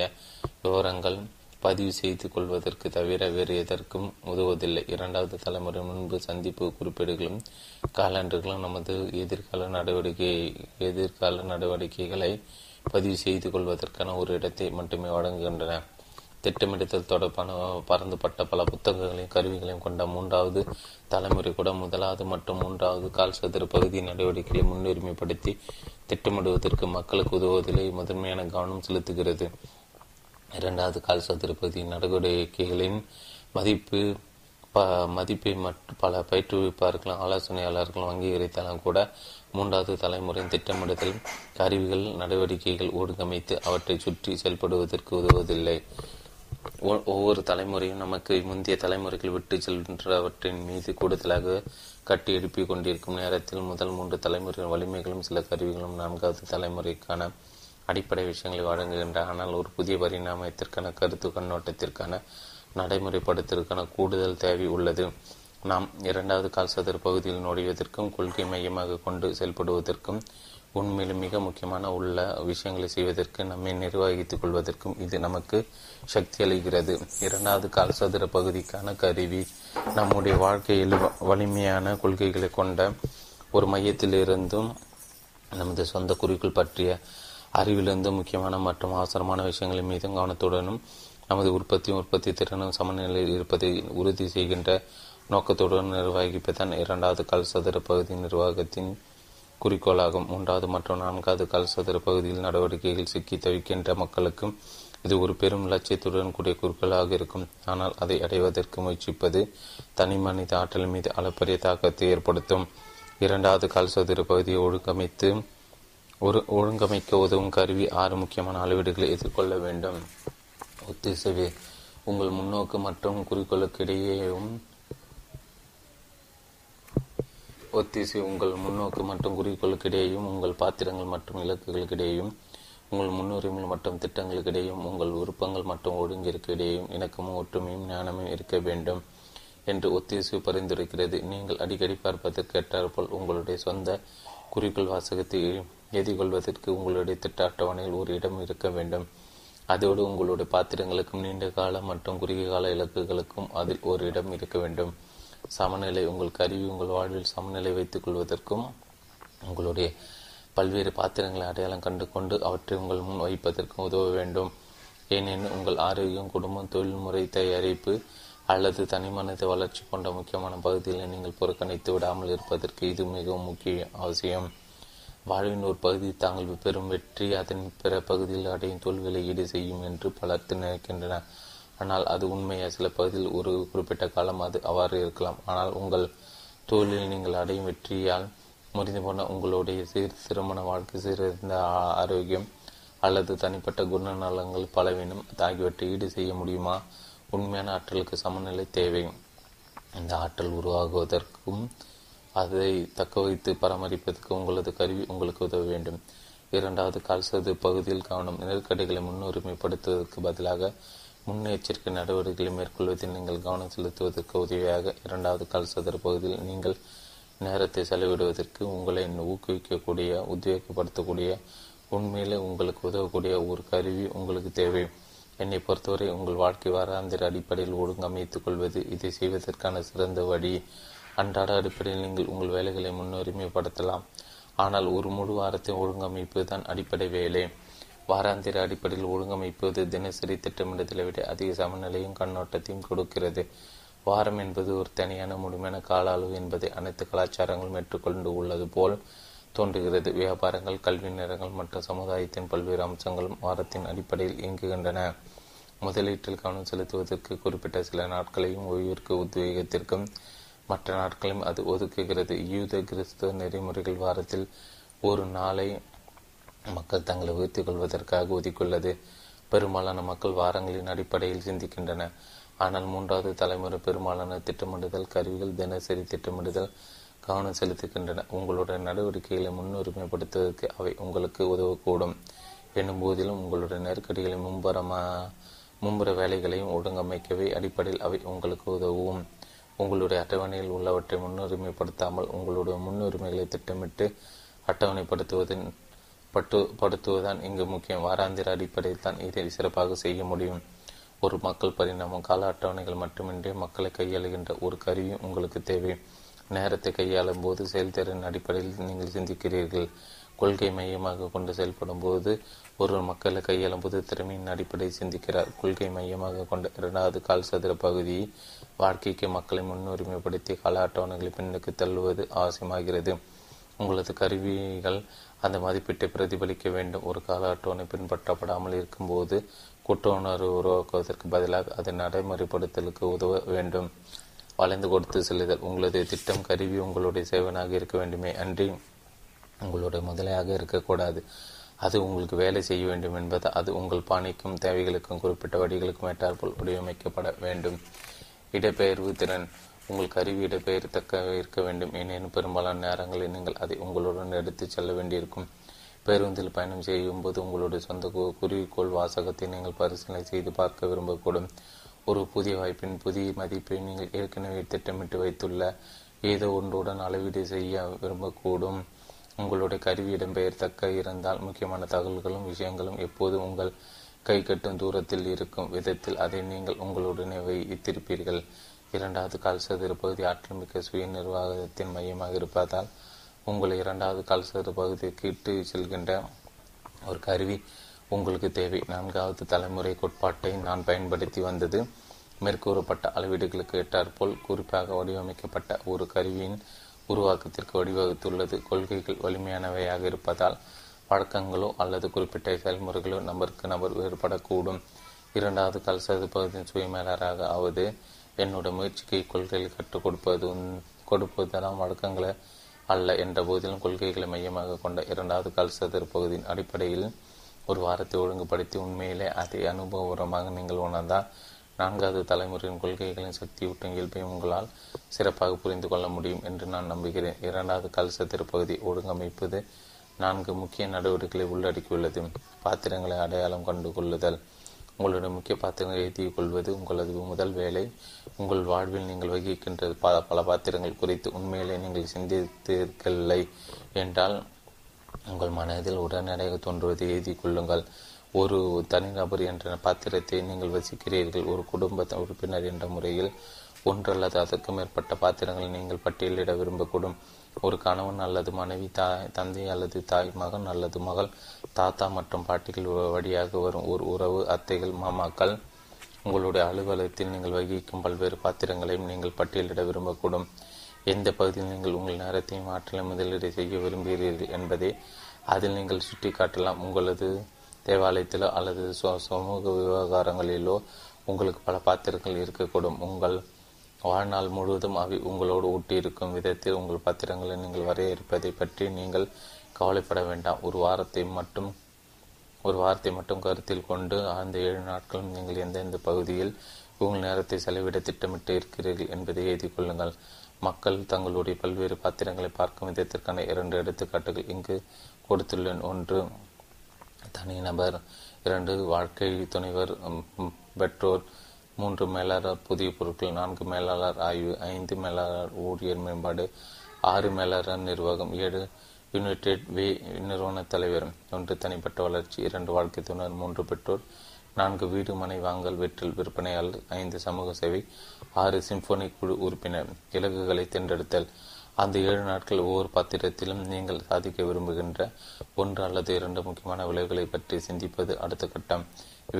விவரங்கள் பதிவு செய்து கொள்வதற்கு தவிர வேறு எதற்கும் உதவுவதில்லை. இரண்டாவது தலைமுறை முன்பு சந்திப்பு குறிப்பீடுகளும் காலண்டர்களும் நமது எதிர்கால நடவடிக்கை எதிர்கால நடவடிக்கைகளை பதிவு செய்து கொள்வதற்கான ஒரு இடத்தை மட்டுமே வழங்குகின்றன. திட்டமிடுதல் தொடர்பான பரந்துபட்ட பல புத்தகங்களையும் கருவிகளையும் கொண்ட மூன்றாவது தலைமுறை கூட முதலாவது மற்றும் மூன்றாவது கால் சதுர பகுதி நடவடிக்கைகளை முன்னுரிமைப்படுத்தி திட்டமிடுவதற்கு மக்களுக்கு உதவுவதிலே முதன்மையான கவனம் செலுத்துகிறது. இரண்டாவது கால் சதுர பகுதி நடவடிக்கைகளின் மதிப்பு ப மதிப்பை மற்றும் பல பயிற்றுவிப்பார்களும் ஆலோசனையாளர்களும் அங்கீகரித்தாலும் கூட மூன்றாவது தலைமுறையின் திட்டமிடுதல் கருவிகள் நடவடிக்கைகள் ஒழுங்கமைத்து அவற்றை சுற்றி செயல்படுவதற்கு உதவுவதில்லை. ஒவ்வொரு தலைமுறையும் நமக்கு முந்தைய தலைமுறைகள் விட்டு செல்கின்றவற்றின் மீது கூடுதலாக கட்டி எழுப்பி கொண்டிருக்கும் நேரத்தில் முதல் மூன்று தலைமுறையின் வலிமைகளும் சில கருவிகளும் நான்காவது தலைமுறைக்கான அடிப்படை விஷயங்களை வழங்குகின்றன. ஆனால் ஒரு புதிய பரிணாமத்திற்கான கருத்து கண்ணோட்டத்திற்கான நடைமுறைப்படுத்திற்கான கூடுதல் தேவை உள்ளது. நாம் இரண்டாவது கால் சதுர பகுதியில் நுழைவதற்கும் கொள்கை மையமாக கொண்டு செயல்படுவதற்கும் உண்மையிலும் மிக முக்கியமான உள்ள விஷயங்களை செய்வதற்கு நம்மை நிர்வகித்துக் கொள்வதற்கும் இது நமக்கு சக்தி அளிக்கிறது. இரண்டாவது கால் சதுர பகுதிக்கான கருவி நம்முடைய வாழ்க்கையில் வலிமையான கொள்கைகளை கொண்ட ஒரு மையத்திலிருந்தும் நமது சொந்த குறிக்கோள் பற்றிய அறிவிலிருந்தும் முக்கியமான மற்றும் அவசரமான விஷயங்களின் மீதும் கவனத்துடனும் நமது உற்பத்தியும் உற்பத்தி திறனும் சமநிலையில் இருப்பதை உறுதி செய்கின்ற நோக்கத்துடன் நிர்வகிப்பதான் இரண்டாவது கால் சதுர பகுதி நிர்வாகத்தின் குறிக்கோளாகும். மூன்றாவது மற்றும் நான்காவது கால் சதுர பகுதியில் நடவடிக்கைகள் சிக்கி தவிக்கின்ற மக்களுக்கும் இது ஒரு பெரும் லட்சியத்துடன் கூடிய குறிக்கோளாக இருக்கும். ஆனால் அதை அடைவதற்கு முயற்சிப்பது தனி மனித ஆற்றல் மீது அளப்பரிய தாக்கத்தை ஏற்படுத்தும். இரண்டாவது கால் சதுர பகுதியை ஒழுங்கமைத்து ஒரு ஒழுங்கமைக்க உதவும் கருவி ஆறு முக்கியமான அளவீடுகளை எதிர்கொள்ள வேண்டும். ஒத்திசைவு உங்கள் முன்னோக்கு மற்றும் குறிக்கோளுக்கிடையேயும் ஒத்திசை உங்கள் முன்னோக்கு மற்றும் குறிக்கோளுக்கிடையேயும் உங்கள் பாத்திரங்கள் மற்றும் இலக்குகளுக்கிடையேயும் உங்கள் முன்னுரிமைகள் மற்றும் திட்டங்களுக்கிடையும் உங்கள் விருப்பங்கள் மற்றும் ஒழுங்கிற்கிடையும் இணக்கமும் ஒற்றுமையும் ஞானமும் இருக்க வேண்டும் என்று ஒத்திசைவு பரிந்துரைக்கிறது. நீங்கள் அடிக்கடி பார்ப்பதற்கேற்றாற்போல் உங்களுடைய சொந்த குறிக்கோள் வாசகத்தை எதிர்கொள்வதற்கு உங்களுடைய திட்ட அட்டவணையில் ஒரு இடம் இருக்க வேண்டும். அதோடு உங்களுடைய பாத்திரங்களுக்கும் நீண்ட கால மற்றும் குறுகிய கால இலக்குகளுக்கும் அதில் ஒரு இடம் இருக்க வேண்டும். சமநிலை உங்கள் கருவி உங்கள் வாழ்வில் சமநிலை வைத்துக் கொள்வதற்கும் உங்களுடைய பல்வேறு பாத்திரங்களை அடையாளம் கண்டு கொண்டு அவற்றை உங்கள் முன் வைப்பதற்கும் உதவ வேண்டும். ஏனெனில் உங்கள் ஆரோக்கியம் குடும்பம் தொழில்முறை தயாரிப்பு அல்லது தனிமனித வளர்ச்சி போன்ற முக்கியமான பகுதிகளை நீங்கள் புறக்கணித்து விடாமல் இருப்பதற்கு இது மிகவும் முக்கிய அவசியம். வாழ்வின் ஒரு பகுதி தாங்கள் பெறும் வெற்றி அதன் பிற பகுதியில் அடையும் தோல்விகளை ஈடு செய்யும் என்று பலர் நினைக்கின்றன. ஆனால் அது உண்மையா? சில பகுதியில் ஒரு குறிப்பிட்ட காலம் அது அவ்வாறு இருக்கலாம். ஆனால் உங்கள் தொழிலில் நீங்கள் அடையும் வெற்றியால் முறிந்து போன உங்களுடைய சீர் திருமண வாழ்க்கை சீர்திருந்த ஆரோக்கியம் அல்லது தனிப்பட்ட குணநலங்கள் பலவீனம் ஆகியவற்றை ஈடு செய்ய முடியுமா? உண்மையான ஆற்றலுக்கு சமநிலை தேவை. இந்த ஆற்றல் உருவாகுவதற்கும் அதை தக்க வைத்து பராமரிப்பதற்கு உங்களது கருவி உங்களுக்கு உதவ வேண்டும். இரண்டாவது கால் சதுர பகுதியில் கவனம் நெருக்கடிகளை முன்னுரிமைப்படுத்துவதற்கு பதிலாக முன்னெச்சரிக்கை நடவடிக்கைகளை மேற்கொள்வதில் நீங்கள் கவனம் செலுத்துவதற்கு உதவியாக இரண்டாவது கால் சதுர பகுதியில் நீங்கள் நேரத்தை செலவிடுவதற்கு உங்களை ஊக்குவிக்கக்கூடிய உத்வேகப்படுத்தக்கூடிய உண்மையிலே உங்களுக்கு உதவக்கூடிய ஒரு கருவி உங்களுக்கு தேவை. என்னை பொறுத்தவரை உங்கள் வாழ்க்கை வாராந்திர அடிப்படையில் ஒழுங்கமைத்துக் கொள்வது இதை செய்வதற்கான சிறந்த வழி. அன்றாட அடிப்படையில் நீங்கள் உங்கள் வேலைகளை முன்னுரிமைப்படுத்தலாம். ஆனால் ஒரு முழு வாரத்தை ஒழுங்கமைப்பு தான் அடிப்படை வேலை. வாராந்திர அடிப்படையில் ஒழுங்கமைப்பது தினசரி திட்டமிடுதலை விட அதிக சமநிலையும் கண்ணோட்டத்தையும் கொடுக்கிறது. வாரம் என்பது ஒரு தனியான முழுமையான கால அளவு என்பதை அனைத்து கலாச்சாரங்களும் ஏற்றுக்கொண்டு உள்ளது போல் தோன்றுகிறது. வியாபாரங்கள் கல்வி நேரங்கள் மற்றும் சமுதாயத்தின் பல்வேறு அம்சங்களும் வாரத்தின் அடிப்படையில் இயங்குகின்றன. முதலீட்டில் கவனம் செலுத்துவதற்கு குறிப்பிட்ட சில நாட்களையும் ஓய்விற்கு உத்வேகத்திற்கும் மற்ற நாட்களும் அது ஒதுக்குகிறது. யூத கிறிஸ்துவ நெறிமுறைகள் வாரத்தில் ஒரு நாளை மக்கள் தங்களை உயர்த்திக் கொள்வதற்காக ஒதுக்கியுள்ளது. பெரும்பாலான மக்கள் வாரங்களின் அடிப்படையில் சிந்திக்கின்றன. ஆனால் மூன்றாவது தலைமுறை பெரும்பாலான திட்டமிடுதல் கருவிகள் தினசரி திட்டமிடுதல் கவனம் செலுத்துகின்றன. உங்களுடைய நடவடிக்கைகளை முன்னுரிமைப்படுத்துவதற்கு அவை உங்களுக்கு உதவக்கூடும் என்னும் போதிலும் உங்களுடைய நெருக்கடிகளை மும்பரமாக மும்புற வேலைகளையும் ஒழுங்கமைக்கவே அடிப்படையில் அவை உங்களுக்கு உதவும். உங்களுடைய அட்டவணையில் உள்ளவற்றை முன்னுரிமைப்படுத்தாமல் உங்களுடைய முன்னுரிமைகளை திட்டமிட்டு அட்டவணைப்படுத்துவதன் பட்டு படுத்துவதுதான் இங்கு முக்கியம். வாராந்திர அடிப்படையில் தான் இதை சிறப்பாக செய்ய முடியும். ஒரு மக்கள் பரிணாமம் கால அட்டவணைகள் மட்டுமின்றி மக்களை கையாளுகின்ற ஒரு கருவியும் உங்களுக்கு தேவை. நேரத்தை கையாளும் போது செயல்திறன் அடிப்படையில் நீங்கள் சிந்திக்கிறீர்கள். கொள்கை மையமாக கொண்டு செயல்படும் போது ஒரு மக்களை கையாளும் போது திறமையின் அடிப்படையில் சிந்திக்கிறார். கொள்கை மையமாக கொண்ட இரண்டாவது கால் சதுர பகுதியை வாழ்க்கைக்கு மக்களை முன்னுரிமைப்படுத்தி கால அட்டவணைகளை பின்னுக்கு தள்ளுவது அவசியமாகிறது. உங்களது கருவிகள் அந்த மதிப்பீட்டை பிரதிபலிக்க வேண்டும். ஒரு கால அட்டவணை பின்பற்றப்படாமல் இருக்கும்போது குற்ற உணர்வு உருவாக்குவதற்கு பதிலாக அதை நடைமுறைப்படுத்தலுக்கு உதவ வேண்டும். வளைந்து கொடுத்து செல்லுதல். உங்களுடைய திட்டம் கருவி உங்களுடைய சேவனாக இருக்க வேண்டுமே அன்றி உங்களுடைய முதலையாக இருக்கக்கூடாது. அது உங்களுக்கு வேலை செய்ய வேண்டும் என்பது அது உங்கள் பாணிக்கும் தேவைகளுக்கும் குறிப்பிட்ட வடிகளுக்கும் ஏற்றாற்போல் வடிவமைக்கப்பட வேண்டும். இடப்பெயர்வு திறன். உங்கள் கருவி இடப்பெயர் தக்க இருக்க வேண்டும். ஏனெனும் பெரும்பாலான நேரங்களில் நீங்கள் அதை உங்களுடன் எடுத்துச் செல்ல வேண்டியிருக்கும். பேருந்தில் பயணம் செய்யும்போது உங்களுடைய சொந்த குறிக்கோள் வாசகத்தை நீங்கள் பரிசீலனை செய்து பார்க்க விரும்பக்கூடும். ஒரு புதிய வாய்ப்பின் புதிய மதிப்பை நீங்கள் ஏற்கனவே திட்டமிட்டு வைத்துள்ள ஏதோ ஒன்றுடன் அளவீடு செய்ய விரும்பக்கூடும். உங்களுடைய கருவி இடம்பெயர்த்தக்க இருந்தால் முக்கியமான தகவல்களும் விஷயங்களும் எப்போது உங்கள் கை கட்டும் தூரத்தில் இருக்கும் விதத்தில் அதை நீங்கள் உங்களுடனே வைத்திருப்பீர்கள். இரண்டாவது கால் சதுர பகுதி ஆற்றல்மிக்க சுய நிர்வாகத்தின் மையமாக இருப்பதால் உங்களை இரண்டாவது கால் சதுர பகுதியை கீட்டு செல்கின்ற ஒரு கருவி உங்களுக்கு தேவை. நான்காவது தலைமுறை கோட்பாட்டை நான் பயன்படுத்தி வந்தது. மேற்கூறப்பட்ட அளவீடுகளுக்கு ஏற்றாற்போல் குறிப்பாக வடிவமைக்கப்பட்ட ஒரு கருவியின் உருவாக்கத்திற்கு வடிவகுத்துள்ளது. கொள்கைகள் வலிமையானவையாக இருப்பதால் பழக்கங்களோ அல்லது குறிப்பிட்ட செயல்முறைகளோ நபருக்கு நபர் வேறுபடக்கூடும். இரண்டாவது கால் சதுர பகுதியின் சுயமேலராக ஆவது என்னோட முயற்சிக்கு கொள்கைகளை கற்றுக் கொடுப்பது கொடுப்பதெல்லாம் வழக்கங்களை அல்ல என்ற போதிலும் கொள்கைகளை மையமாக கொண்ட இரண்டாவது கால் சதுர பகுதியின் அடிப்படையில் ஒரு வாரத்தை ஒழுங்குபடுத்தி உண்மையிலே அதை அனுபவபூர்வமாக நீங்கள் உணர்ந்தால் நான்காவது தலைமுறையின் கொள்கைகளின் சக்தியூட்டும் இயல்பை உங்களால் சிறப்பாக புரிந்து கொள்ள முடியும் என்று நான் நம்புகிறேன். இரண்டாவது கால் சதுர பகுதி ஒழுங்கமைப்பது நான்கு முக்கிய நடவடிக்கைகளை உள்ளடக்கியுள்ளது. பாத்திரங்களை அடையாளம் கண்டு கொள்ளுதல். உங்களுடைய முக்கிய பாத்திரங்களை எழுதிக் கொள்வது உங்களது முதல் வேலை. உங்கள் வாழ்வில் நீங்கள் வகிக்கின்ற ப பல பாத்திரங்கள் குறித்து உண்மையிலே நீங்கள் சிந்தித்திருக்கவில்லை என்றால் உங்கள் மனதில் உடனடியாக தோன்றுவதை எழுதிக் கொள்ளுங்கள். ஒரு தனிநபர் என்ற பாத்திரத்தை நீங்கள் வசிக்கிறீர்கள். ஒரு குடும்ப உறுப்பினர் என்ற முறையில் ஒன்று அல்லது அதற்கு மேற்பட்ட பாத்திரங்களை நீங்கள் பட்டியலிட விரும்பக்கூடும். ஒரு கணவன் அல்லது மனைவி, தாய் தந்தை அல்லது தாய், மகன் அல்லது மகள், தாத்தா மற்றும் பாட்டிகள் வழியாக வரும் ஒரு உறவு, அத்தைகள், மாமாக்கள். உங்களுடைய அலுவலகத்தில் நீங்கள் வகிக்கும் பல்வேறு பாத்திரங்களையும் நீங்கள் பட்டியலிட விரும்பக்கூடும். எந்த பகுதியில் நீங்கள் உங்கள் நேரத்தையும் ஆற்றலையும் முதலீடு செய்ய விரும்புகிறீர்கள் என்பதை அதில் நீங்கள் சுட்டி காட்டலாம். உங்களது தேவாலயத்திலோ அல்லது சோ சமூக விவகாரங்களிலோ உங்களுக்கு பல பாத்திரங்கள் இருக்கக்கூடும். உங்கள் வாழ்நாள் முழுவதும் அவை உங்களோடு ஊட்டியிருக்கும் விதத்தில் உங்கள் பாத்திரங்களை நீங்கள் வரையறுப்பதை பற்றி நீங்கள் கவலைப்பட வேண்டாம். ஒரு வாரத்தை மட்டும் ஒரு வாரத்தை மட்டும் கருத்தில் கொண்டு அந்த ஏழு நாட்களும் நீங்கள் எந்தெந்த பகுதியில் உங்கள் நேரத்தை செலவிட திட்டமிட்டு இருக்கிறீர்கள் என்பதை எழுதி கொள்ளுங்கள். மக்கள் தங்களுடைய பல்வேறு பாத்திரங்களை பார்க்கும் விதத்திற்கான இரண்டு எடுத்துக்காட்டுகள் இங்கு கொடுத்துள்ளேன். ஒன்று, தனிநபர். இரண்டு, வாழ்க்கை துணைவர், பெற்றோர். மூன்று, மேலாளர் புதிய பொருட்கள். நான்கு, மேலாளர் ஆய்வு. ஐந்து, மேலாளர் ஊழியர் மேம்பாடு. ஆறு, மேலாளர் நிர்வாகம். ஏழு, யுனைடெட் வே நிறுவன தலைவர். ஒன்று, தனிப்பட்ட வளர்ச்சி. இரண்டு, வாழ்க்கை துணர். மூன்று, பெற்றோர். நான்கு, வீடு மனை வாங்கல் வெற்றல் விற்பனையாளர். ஐந்து, சமூக சேவை. ஆறு, சிம்போனி குழு உறுப்பினர். இலக்குகளை தேர்ந்தெடுத்தல். அந்த ஏழு நாட்கள் ஒவ்வொரு பாத்திரத்திலும் நீங்கள் சாதிக்க விரும்புகின்ற ஒன்று அல்லது இரண்டு முக்கியமான விளைவுகளை பற்றி சிந்திப்பது அடுத்த கட்டம்.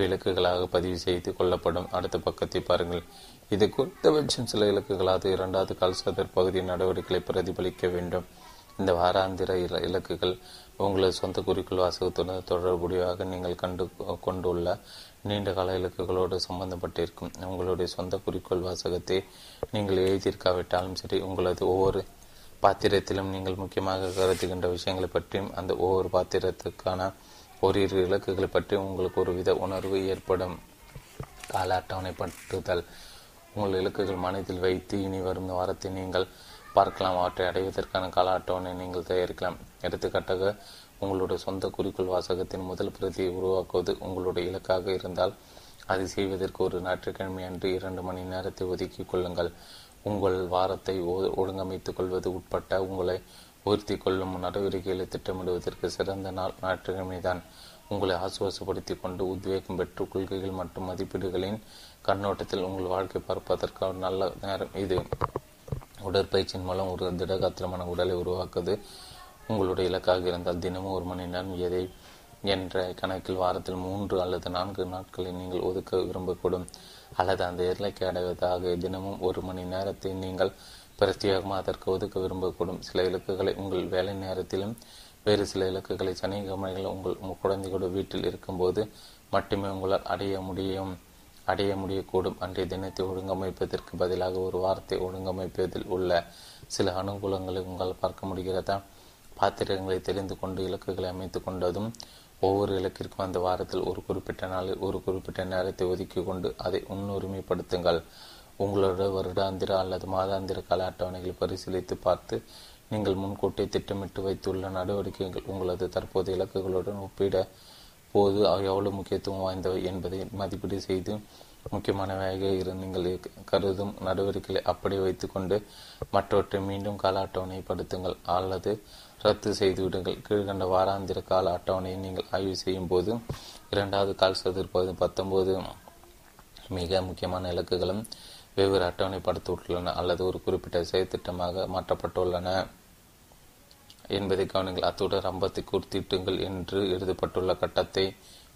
இலக்குகளாக பதிவு செய்து கொள்ளப்படும். அடுத்த பக்கத்தை பாருங்கள். இது குறைந்தபட்சம் சில இலக்குகளாக இரண்டாவது கால் சதுர பகுதி நடவடிக்கைகளை பிரதிபலிக்க வேண்டும். இந்த வாராந்திர இலக்குகள் உங்களது சொந்த குறிக்கோள் வாசகத்துடன் தொடர்புடையவாக நீங்கள் கண்டு கொண்டுள்ள நீண்ட கால இலக்குகளோடு சம்பந்தப்பட்டிருக்கும். உங்களுடைய சொந்த குறிக்கோள் வாசகத்தை நீங்கள் எழுதியிருக்காவிட்டாலும் சரி, உங்களது ஒவ்வொரு பாத்திரத்திலும் நீங்கள் முக்கியமாக கருதுகின்ற விஷயங்களை பற்றியும் அந்த ஒவ்வொரு பாத்திரத்துக்கான ஓரிரு இலக்குகளை பற்றி உங்களுக்கு ஒரு வித உணர்வு ஏற்படும். கால அட்டவணைப்படுத்துதல். உங்கள் இலக்குகள் மனதில் வைத்து இனி வரும் வாரத்தை நீங்கள் பார்க்கலாம். அவற்றை அடைவதற்கான கால அட்டவணை நீங்கள் தயாரிக்கலாம். எடுத்துக்காட்டாக, உங்களுடைய சொந்த குறிக்கோள் வாசகத்தின் முதல் பிரதியை உருவாக்குவது உங்களுடைய இலக்காக இருந்தால் அதை செய்வதற்கு ஒரு ஞாயிற்றுக்கிழமை அன்று இரண்டு மணி நேரத்தை ஒதுக்கி கொள்ளுங்கள். உங்கள் வாரத்தை ஒழுங்கமைத்துக் கொள்வது உட்பட்ட உங்களை உயர்த்தி கொள்ளும் நடவடிக்கைகளை திட்டமிடுவதற்கு சிறந்த நாள் ஞாயிற்றுக்கிழமைதான். உங்களை ஆசுவாசப்படுத்தி கொண்டு உத்வேகம் பெற்று கொள்கைகள் மற்றும் மதிப்பீடுகளின் கண்ணோட்டத்தில் உங்கள் வாழ்க்கை பார்ப்பதற்கான நல்ல நேரம் இது. உடற்பயிற்சியின் மூலம் ஒரு திடகாத்திரமான உடலை உருவாக்குவது உங்களுடைய இலக்காக இருந்தால், தினமும் ஒரு மணி நேரம் எதை என்ற கணக்கில் வாரத்தில் மூன்று அல்லது நான்கு நாட்களை நீங்கள் ஒதுக்க விரும்பக்கூடும், அல்லது அந்த இலக்கை அடைவதாக தினமும் ஒரு மணி நேரத்தை நீங்கள் பிரத்தியேகமாக அதற்கு ஒதுக்க விரும்பக்கூடும். சில இலக்குகளை உங்கள் வேலை நேரத்திலும், வேறு சில இலக்குகளை சனிக்கிழமைகள் உங்கள் குழந்தைகளோட வீட்டில் இருக்கும்போது மட்டுமே உங்களால் அடைய முடியும் அடைய முடியக்கூடும். அன்றைய தினத்தை ஒழுங்கமைப்பதற்கு பதிலாக ஒரு வாரத்தை ஒழுங்கமைப்பதில் உள்ள சில அனுகூலங்களை உங்களால் பார்க்க முடிகிறதா? பாத்திரங்களை தெரிந்து கொண்டு இலக்குகளை அமைத்து கொண்டதும் ஒவ்வொரு இலக்கிற்கும் அந்த வாரத்தில் ஒரு குறிப்பிட்ட நாளில் ஒரு குறிப்பிட்ட நேரத்தை ஒதுக்கி கொண்டு அதை முன்னுரிமைப்படுத்துங்கள். உங்களோட வருடாந்திர அல்லது மாதாந்திர கால அட்டவணைகளை பரிசீலித்து பார்த்து நீங்கள் முன்கூட்டியே திட்டமிட்டு வைத்துள்ள நடவடிக்கைகள் உங்களது தற்போது இலக்குகளுடன் ஒப்பிட போது எவ்வளவு முக்கியத்துவம் வாய்ந்தவை என்பதை மதிப்பீடு செய்து முக்கியமானவையாக இரு நீங்கள் கருதும் நடவடிக்கைகளை அப்படி வைத்துக்கொண்டு மற்றவற்றை மீண்டும் கால அட்டவணைப்படுத்துங்கள் அல்லது ரத்து செய்துவிடுங்கள். கீழ்கண்ட வாராந்திர கால அட்டவணையை நீங்கள் ஆய்வு செய்யும் போது இரண்டாவது கால் சதுர்ப்பது பத்தொன்பது மிக முக்கியமான இலக்குகளும் வெவ்வேறு அட்டவணைப்படுத்தியுள்ளன அல்லது ஒரு குறிப்பிட்ட செயற்திட்டமாக மாற்றப்பட்டுள்ளன என்பதை கவனிங்கள். அத்துடன் ரம்பத்தை குறித்திட்டுங்கள் என்று எழுதப்பட்டுள்ள கட்டத்தை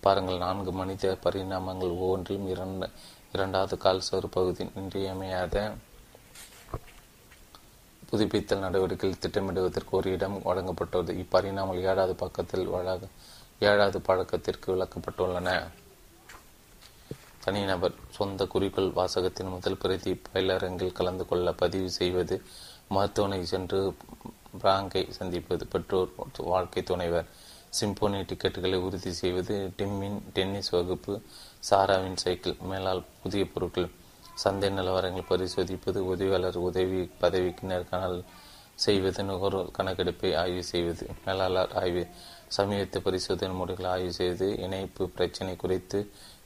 பாருங்கள். நான்கு மனித பரிணாமங்கள் ஒவ்வொன்றிலும் இரண்டு இரண்டாவது கால் சோறு பகுதி இன்றியமையாத புதுப்பித்தல் நடவடிக்கையில் திட்டமிடுவதற்கு ஒரு இடம் வழங்கப்பட்டுள்ளது. இப்பரிணாமங்கள் ஏழாவது பக்கத்தில் ஏழாவது பழக்கத்திற்கு விளக்கப்பட்டுள்ளன. தனிநபர் சொந்த குறிக்கோள் வாசகத்தின் முதல் பிரதி பயிலரங்கில் கலந்து கொள்ள பதிவு செய்வது, மருத்துவனை சென்று பிராங்கை சந்திப்பது, பெற்றோர் வாழ்க்கை துணைவர், சிம்போனி டிக்கெட்டுகளை உறுதி செய்வது, டிம்மின் டென்னிஸ் வகுப்பு, சாராவின் சைக்கிள், மேலால் புதிய பொருட்கள், சந்தை நிலவரங்கள் பரிசோதிப்பது, உதவியாளர் உதவி பதவிக்கு நேர்காணல் செய்வது, நுகர்வோர் கணக்கெடுப்பை ஆய்வு செய்வது, மேலாளர் ஆய்வு, சமீபத்து பரிசோதனை முடிவுகளை ஆய்வு செய்து இணைப்பு பிரச்சினை குறித்து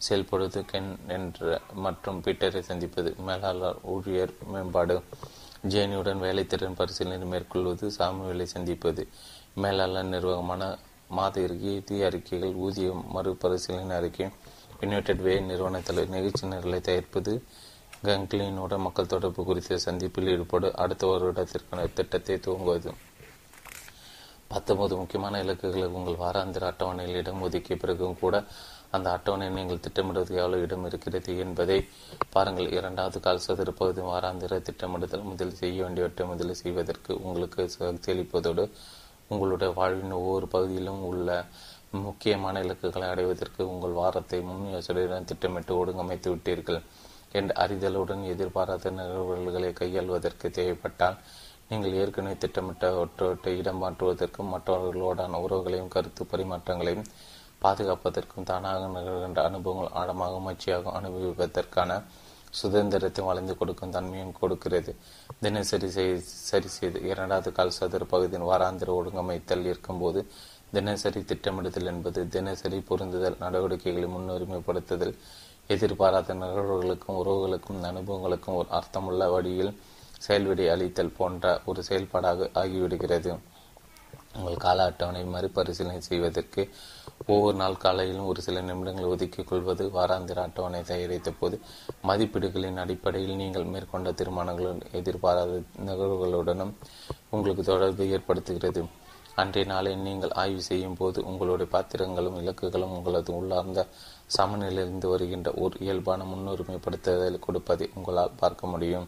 செயல்படுவது, கென் என்ற மற்றும் பீட்டரை சந்திப்பது, மேலாளர் ஊழியர் மேம்பாடு, ஜேனியுடன் வேலைத்திறன் பரிசீலனை மேற்கொள்வது, சாமுவேலை சந்திப்பது, மேலாளர் நிர்வாகமான மாத இறுதி அறிக்கைகள், ஊதிய மறுபரிசீலனை அறிக்கை, யுனைடெட் வே நிறுவனத்தில் நிகழ்ச்சி நிரலை தயாரிப்பது, கங்க்லினுடன் மக்கள் தொடர்பு குறித்த சந்திப்பில் ஈடுபடு, அடுத்த வருடத்திற்கான திட்டத்தை துவங்குவது. பத்தொன்பது முக்கியமான இலக்குகளை உங்கள் வாராந்திர அட்டவணையில் இடம் ஒதுக்கிய பிறகும் கூட அந்த அட்டவணை நீங்கள் திட்டமிடுவதற்கு எவ்வளவு இடம் இருக்கிறது என்பதை பாருங்கள். இரண்டாவது கால் சதுர பகுதி வாராந்திர திட்டமிடுதல். முதலில் செய்ய வேண்டியவற்றை முதலில் செய்வதற்கு உங்களுக்கு சக்தியளிப்பதோடு உங்களுடைய வாழ்வின் ஒவ்வொரு பகுதியிலும் உள்ள முக்கியமான இலக்குகளை அடைவதற்கு உங்கள் வாரத்தை முன் யோசனையுடன் திட்டமிட்டு ஒடுங்கமைத்து விட்டீர்கள் என்ற அறிதலுடன் எதிர்பாராத நிகழ்வுகளை கையாள்வதற்கு தேவைப்பட்டால் நீங்கள் ஏற்கனவே திட்டமிட்டவற்றவற்றை இடம் மாற்றுவதற்கும் மற்றவர்களோடான உறவுகளையும் கருத்து பரிமாற்றங்களையும் பாதுகாப்பதற்கும் தானாக நிகழ்கின்ற அனுபவங்கள் ஆழமாக முயற்சியாக அனுபவிப்பதற்கான சுதந்திரத்தை வளைந்து கொடுக்கும் தன்மையும் கொடுக்கிறது. தினசரி சரி செய்து இரண்டாவது கால் சதுர பகுதியின் வாராந்திர ஒழுங்கமைத்தல் இருக்கும்போது தினசரி திட்டமிடுதல் என்பது தினசரி பொருந்துதல், நடவடிக்கைகளை முன்னுரிமைப்படுத்துதல், எதிர்பாராத நிகழ்வுகளுக்கும் உறவுகளுக்கும் அனுபவங்களுக்கும் ஒரு அர்த்தமுள்ள வழியில் செயல்விடை அளித்தல் போன்ற ஒரு செயல்பாடாக ஆகிவிடுகிறது. உங்கள் கால அட்டவணை மறுபரிசீலனை செய்வதற்கு ஒவ்வொரு நாள் காலையிலும் ஒரு சில நிமிடங்கள் ஒதுக்கிக் கொள்வது, வாராந்திர அட்டவணை தயாரித்த போது மதிப்பீடுகளின் அடிப்படையில் நீங்கள் மேற்கொண்ட தீர்மானங்களுடன் எதிர்பாராத நிகழ்வுகளுடனும் உங்களுக்கு தொடர்பு ஏற்படுத்துகிறது. அன்றைய நாளை நீங்கள் ஆய்வு செய்யும் போது உங்களுடைய பாத்திரங்களும் இலக்குகளும் உங்களது உள்ளார்ந்த சமநிலையிலிருந்து வருகின்ற ஒரு இயல்பான முன்னுரிமைப்படுத்துதலை கொடுப்பதை உங்களால் பார்க்க முடியும்.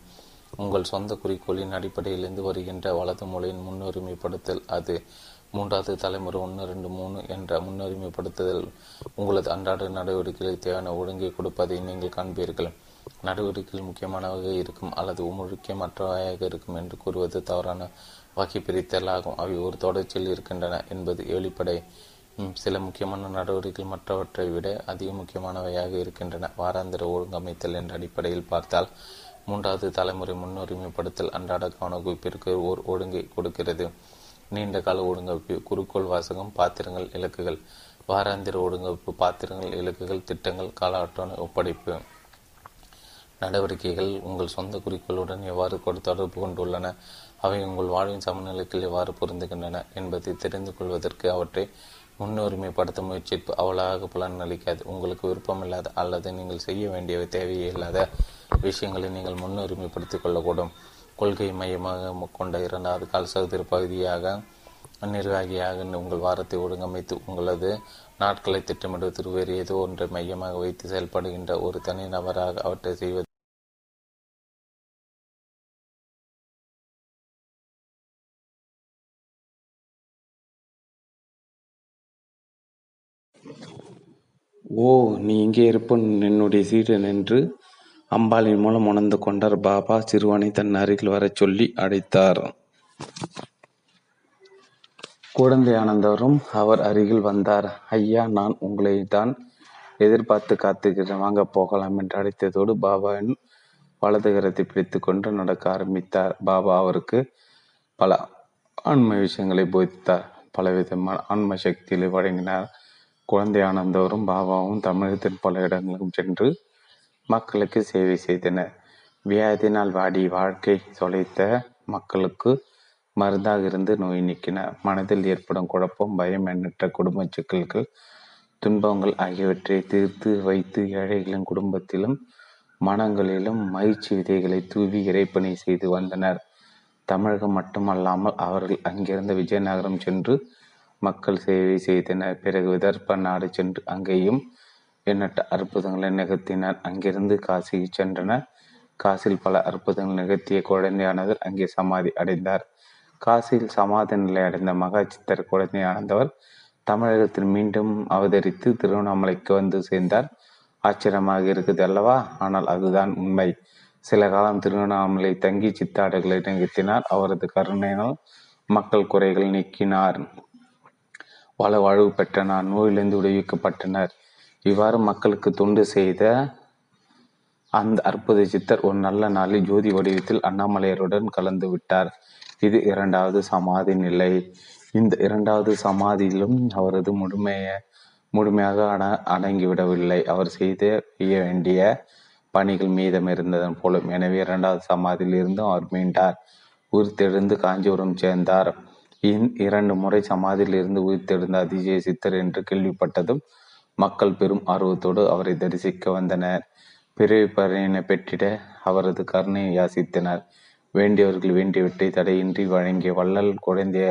உங்கள் சொந்த குறிக்கோளின் அடிப்படையிலிருந்து வருகின்ற வலது மூலையின் முன்னுரிமைப்படுத்தல் அது. மூன்றாவது தலைமுறை ஒன்று ரெண்டு மூணு என்ற முன்னுரிமைப்படுத்துதல் உங்களது அன்றாட நடவடிக்கைகளில் தேவையான ஒழுங்கை கொடுப்பதை நீங்கள் காண்பீர்கள். நடவடிக்கைகள் முக்கியமானவாக இருக்கும் அல்லது முக்கியமற்றவையாக இருக்கும் என்று கூறுவது தவறான வகை பிரித்தலாகும். அவை ஒரு தொடர்ச்சியில் இருக்கின்றன என்பது வெளிப்படை. சில முக்கியமான நடவடிக்கைகள் மற்றவற்றை விட அதிக முக்கியமானவையாக இருக்கின்றன. வாராந்திர ஒழுங்கமைத்தல் என்ற அடிப்படையில் பார்த்தால் மூன்றாவது தலைமுறை முன்னுரிமைப்படுத்தல் அன்றாட கவனக்குவிப்பிற்கு ஓர் ஒழுங்கை கொடுக்கிறது. நீண்ட கால ஒழுங்கமைப்பு, குறிக்கோள் வாசகம், பாத்திரங்கள், இலக்குகள், வாராந்திர ஒழுங்கமைப்பு, பாத்திரங்கள், இலக்குகள், திட்டங்கள், கால அட்டவணை, ஒப்படைப்பு நடவடிக்கைகள் உங்கள் சொந்த குறிக்கோளுடன் எவ்வாறு தொடர்பு கொண்டுள்ளன, அவை உங்கள் வாழ்வின் சமநிலைக்கு எவ்வாறு பொருந்துகின்றன என்பதை தெரிந்து கொள்வதற்கு அவற்றை முன்னுரிமைப்படுத்த முயற்சிப்பு அவளாக பலன் அளிக்காது. உங்களுக்கு விருப்பமில்லாத அல்லது நீங்கள் செய்ய வேண்டிய தேவையில்லாத விஷயங்களை நீங்கள் முன்னுரிமைப்படுத்திக் கொள்ளக்கூடும். கொள்கை மையமாக கொண்ட இரண்டாவது கால் சதுர பகுதியாக நிர்வாகியாக உங்கள் வாரத்தை ஒழுங்கமைத்து உங்களது நாட்களை திட்டமிடுவதற்கு வேறு ஏதோ ஒன்றை மையமாக வைத்து செயல்படுகின்ற ஒரு தனி நபராக அவற்றை செய்வது ஓ நீ இங்கே இருப்பன் என்னுடைய சீடன் என்று அம்பாளின் மூலம் உணர்ந்து கொண்டார். பாபா சிறுவனை தன் அருகில் வரச் சொல்லி அழைத்தார். குழந்தை ஆனந்தவரும் அவர் அருகில் வந்தார். ஐயா, நான் உங்களை தான் எதிர்பார்த்து காத்துக்கிறேன், வாங்க போகலாம் என்று அழைத்ததோடு பாபாவின் வலதுகரத்தை பிடித்து கொண்டு நடக்க ஆரம்பித்தார். பாபா அவருக்கு பல ஆன்ம விஷயங்களை போதித்தார், பலவிதமான ஆன்ம சக்திகளை வழங்கினார். குழந்தை ஆனந்தவரும் பாபாவும் தமிழகத்தின் பல இடங்களுக்கும் சென்று மக்களுக்கு சேவை செய்தனர். வியாதினால் வாடி வாழ்க்கை தொலைத்த மக்களுக்கு மருந்தாக இருந்து நோய் நீக்கின. மனதில் ஏற்படும் குழப்பம், பயம், எண்ணற்ற குடும்ப சிக்கல்கள், துன்பங்கள் ஆகியவற்றை தீர்த்து வைத்து ஏழைகளின் குடும்பத்திலும் மனங்களிலும் மகிழ்ச்சி விதைகளை தூவி இறைப்பணி செய்து வந்தனர். தமிழகம் மட்டுமல்லாமல் அவர்கள் அங்கிருந்து விஜயநகரம் சென்று மக்கள் சேவை செய்தனர். பிறகு விதர்ப நாடு சென்று அங்கேயும் எண்ணற்ற அற்புதங்களை நிகழ்த்தினர். அங்கிருந்து காசிக்கு சென்றனர். காசில் பல அற்புதங்கள் நிகழ்த்திய குழந்தையானவர் அங்கே சமாதி அடைந்தார். காசியில் சமாதி நிலை அடைந்த மகா சித்தர் குழந்தை ஆனந்தவர் தமிழகத்தில் மீண்டும் அவதரித்து திருவண்ணாமலைக்கு வந்து சேர்ந்தார். ஆச்சரியமாக இருக்குது அல்லவா? ஆனால் அதுதான் உண்மை. சில காலம் திருவண்ணாமலை தங்கி சித்தாடுகளை நிகழ்த்தினார். அவரது கருணையினால் மக்கள் குறைகள் நீக்கினார். பல வாழ்வு பெற்றனர். நோயிலிருந்து விடுவிக்கப்பட்டனர். இவ்வாறு மக்களுக்கு தொண்டு செய்த அந்த அற்புத சித்தர் ஒரு நல்ல நாளில் ஜோதி வடிவத்தில் அண்ணாமலையருடன் கலந்து விட்டார். இது இரண்டாவது சமாதி நிலை. இந்த இரண்டாவது சமாதியிலும் அவரது முழுமைய முழுமையாக அட அடங்கிவிடவில்லை. அவர் செய்து செய்ய வேண்டிய பணிகள் மீதம் இருந்ததன் போலும். எனவே இரண்டாவது சமாதியில் இருந்தும் அவர் மீண்டார். உயிர்த்தெழுந்து காஞ்சிபுரம் சேர்ந்தார். இந் இரண்டு முறை சமாதியில் இருந்து உயிர்த்தெழுந்த அதிசய சித்தர் என்று கேள்விப்பட்டதும் மக்கள் பெரும் ஆர்வத்தோடு அவரை தரிசிக்க வந்தனர். பிறவி பலனை பெற்றிட அவரது கருணையை யாசித்தனர். வேண்டியவர்கள் வேண்டியவற்றை தடையின்றி வழங்கிய வள்ளல் குழந்தைய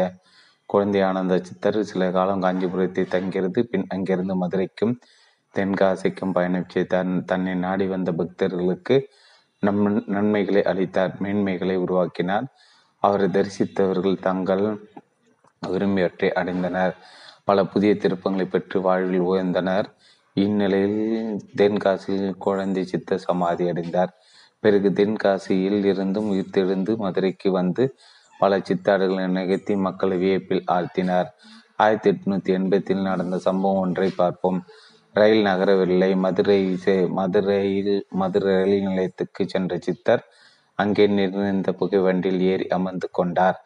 குழந்தை ஆனந்த சித்தர் சில காலம் காஞ்சிபுரத்தை தங்கிறது. பின் அங்கிருந்து மதுரைக்கும் தென்காசிக்கும் பயணித்து தன் தன்னை நாடி வந்த பக்தர்களுக்கு நம் நன்மைகளை அளித்தார், மேன்மைகளை உருவாக்கினார். அவரை தரிசித்தவர்கள் தங்கள் விரும்பியவற்றை அடைந்தனர். பல புதிய திருப்பங்களை பெற்று வாழ்வில் உயர்ந்தனர். இந்நிலையில் தென்காசியில் குழந்தை சித்தர் சமாதி அடைந்தார். பிறகு தென்காசியில் இருந்தும் உயிர்த்தெழுந்து மதுரைக்கு வந்து பல சித்தாடுகளை நிகழ்த்தி மக்களை வியப்பில் ஆழ்த்தினார். ஆயிரத்தி எட்நூத்தி எண்பத்தில் நடந்த சம்பவம் ஒன்றை பார்ப்போம். ரயில் நகரவில்லை. மதுரை மதுரையில் மதுரை ரயில் நிலையத்துக்கு சென்ற சித்தர் அங்கே நிர்ணயித்த புகை வண்டியில் ஏறி அமர்ந்து கொண்டார்.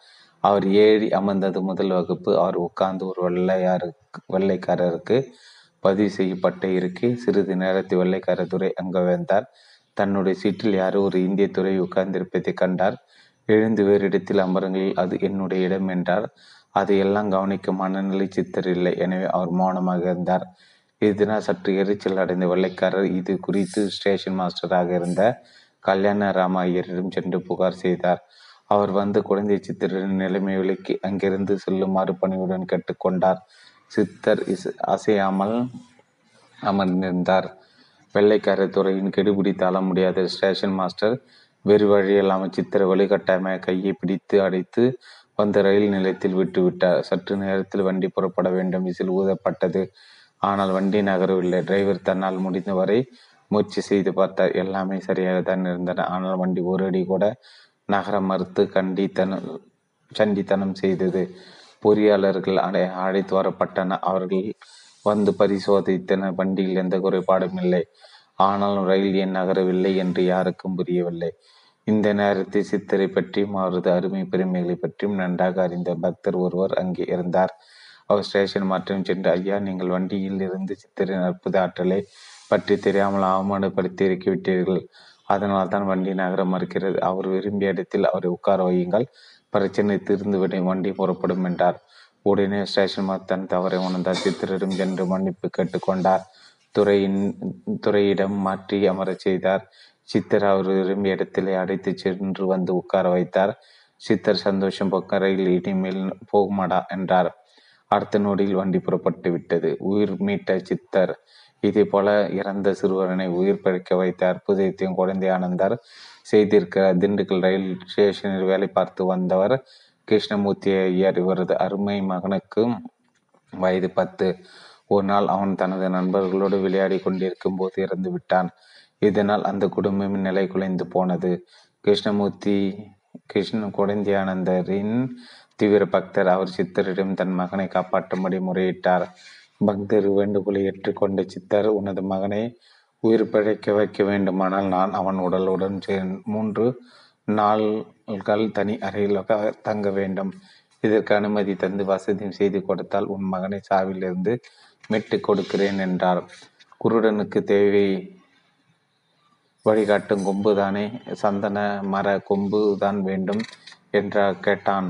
அவர் ஏறி அமர்ந்தது முதல் வகுப்பு. அவர் உட்கார்ந்து ஒரு வெள்ளையாருக்கு வெள்ளைக்காரருக்கு பதிவு செய்யப்பட்ட இருக்கை. சிறிது நேரத்தில் வெள்ளைக்காரத்துறை அங்கு வந்தார். தன்னுடைய சீட்டில் யாரோ ஒரு இந்திய துறை உட்கார்ந்திருப்பதை கண்டார். எழுந்து வேறு இடத்தில் அமரங்களில் அது என்னுடைய இடம் என்றார். அதையெல்லாம் கவனிக்கும் மனநிலை சித்தர் இல்லை. எனவே அவர் மௌனமாக இருந்தார். இதனால் சற்று எரிச்சல் அடைந்த வெள்ளைக்காரர் இது குறித்து ஸ்டேஷன் மாஸ்டராக இருந்த கல்யாணராம ஐயரிடம் சென்று புகார் செய்தார். அவர் வந்து குழந்தை சித்தரின் நிலைமை விலக்கி அங்கிருந்து செல்லுமாறு பணியுடன் கேட்டுக்கொண்டார். சித்தர் இஸ் அசையாமல் அமர்ந்திருந்தார். வெள்ளைக்காரத்துறையின் கெடுபிடி தாழ முடியாத ஸ்டேஷன் மாஸ்டர் வேறு வழியில்லாமல் சித்திர வழிகட்டாயமாக கையை பிடித்து அடைத்து வந்த ரயில் நிலையத்தில் விட்டுவிட்டார். சற்று நேரத்தில் வண்டி புறப்பட வேண்டும். விசில் ஊதப்பட்டது. ஆனால் வண்டி நகரவில்லை. டிரைவர் தன்னால் முடிந்தவரை முயற்சி செய்து பார்த்தார். எல்லாமே சரியாக தான் இருந்தன. ஆனால் வண்டி ஒரு அடி கூட நகர மறுத்து கண்டித்தனம் சண்டித்தனம் செய்தது. பொறியாளர்கள் அடை அழைத்து வரப்பட்டன. அவர்கள் வந்து பரிசோதித்தன. வண்டியில் எந்த குறைபாடும் இல்லை. ஆனாலும் ரயில் ஏன் நகரவில்லை என்று யாருக்கும் புரியவில்லை. இந்த நேரத்தில் சித்தரை பற்றியும் அவரது அருமை பெருமைகளை பற்றியும் நன்றாக அறிந்த பக்தர் ஒருவர் அங்கே இருந்தார். அவர் ஸ்டேஷன் மாற்றம் சென்று, ஐயா, நீங்கள் வண்டியில் இருந்து சித்திரின் அற்புத ஆற்றலை பற்றி தெரியாமல் அவமானப்படுத்தி இறக்கிவிட்டீர்கள். அதனால் தான் வண்டி நகர மறுக்கிறது. அவர் விரும்பிய இடத்தில் அவரை உட்கார வையுங்கள், பிரச்சனை தீர்ந்துவிடும், வண்டி புறப்படும் என்றார். உடனே ஸ்டேஷன் மாத்தன் தவறை உணர்ந்தார். சித்திரிடம் சென்று மன்னிப்பு கேட்டுக்கொண்டார். துறையின் துறையிடம் மாற்றி அமர செய்தார். சித்தர் அவர் விரும்பிய இடத்திலே அடைத்து சென்று வந்து உட்கார வைத்தார். சித்தர் சந்தோஷம் பக்கரையில் இனிமேல் போகுமாடா என்றார். அடுத்த நொடியில் வண்டி புறப்பட்டு விட்டது. உயிர் மீட்ட சித்தர் இதே போல இறந்த சிறுவரனை உயிர் பிழைக்க வைத்த அற்புதத்தையும் குழந்தை ஆனந்தார் செய்திருக்கிறார். திண்டுக்கல் ரயில் ஸ்டேஷனில் வேலை பார்த்து வந்தவர் கிருஷ்ணமூர்த்தி ஐயர். இவரது அருமை மகனுக்கு வயது பத்து. ஒரு நாள் அவன் தனது நண்பர்களோடு விளையாடி கொண்டிருக்கும் போது இறந்து விட்டான். இதனால் அந்த குடும்பம் நிலை குலைந்து போனது. கிருஷ்ணமூர்த்தி கிருஷ்ண குழந்தையானந்தரின் தீவிர பக்தர். அவர் சித்தரிடம் தன் மகனை காப்பாற்றும்படி முறையிட்டார். பக்தர் வேண்டுகோளை ஏற்றுக்கொண்ட சித்தர், உனது மகனை உயிர் பிழைக்க வைக்க வேண்டுமானால் நான் அவன் உடலுடன் மூன்று நாள்கள் தனி அறையில் தங்க வேண்டும். இதற்கு அனுமதி தந்து வசதியும் செய்து கொடுத்தால் உன் மகனை சாவிலிருந்து மீட்டு கொடுக்கிறேன் என்றார். குருடனுக்கு தேவை வழிகாட்டும் கொம்புதானே, சந்தன மர கொம்பு தான் வேண்டும் என்ற கேட்டான்.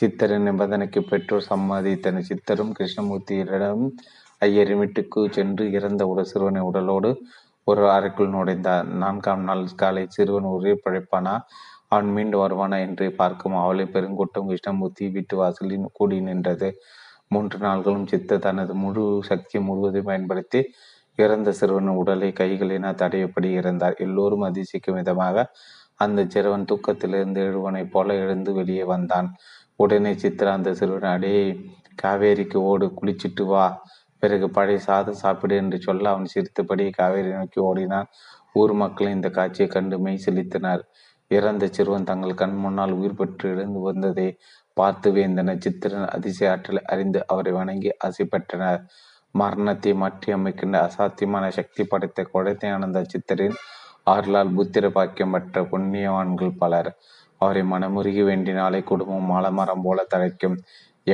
சித்தரின் நிபந்தனைக்கு பெற்றோர் சம்மதித்தனர். சித்தரும் கிருஷ்ணமூர்த்தியிடம் ஐயரின் வீட்டுக்கு சென்று இறந்த ஒரு சிறுவனை உடலோடு ஒரு அறைக்குள் நுழைந்தார். நான்காம் நாள் காலை சிறுவன் ஒரே பிழைப்பானா, அவன் மீண்டு வருவானா என்று பார்க்கும் அவளை பெருங்கூட்டம் கிருஷ்ணமூர்த்தி வீட்டு வாசலில் கூடி நின்றது. மூன்று நாள்களும் சித்தர் தனது முழு சக்தியை முழுவதும் பயன்படுத்தி இறந்த சிறுவன் உடலை கைகளின தடையப்படி இருந்தார். எல்லோரும் அதிசயிக்கும் விதமாக அந்த சிறுவன் தூக்கத்திலிருந்து எழுவனைப் போல எழுந்து வெளியே வந்தான். உடனே சித்திரா அந்த சிறுவன், அடே காவேரிக்கு ஓடு, குளிச்சுட்டு வா, பிறகு பழைய சாதம் சாப்பிடு என்று சொல்ல அவன் சிரித்தபடி காவேரி நோக்கி ஓடினான். ஊர் மக்கள் இந்த காட்சியை கண்டு மெய் செழித்தனர். இறந்த சிறுவன் தங்கள் கண் முன்னால் உயிர் பெற்று எழுந்து வந்ததை பார்த்து வேந்தனர். சித்திரன் அதிசய ஆற்றலை அறிந்து அவரை வணங்கி ஆசை பெற்றனர். மரணத்தை மாற்றி அமைக்கின்ற அசாத்தியமான சக்தி படைத்த குழந்தை ஆனந்த சித்தரின் ஆறுலால் புத்திர பாக்கியம் பெற்ற புண்ணியவான்கள் பலர். அவரை மனமுருகி வேண்டினாலே குடும்பம் மாலமரம் போல தழைக்கும்,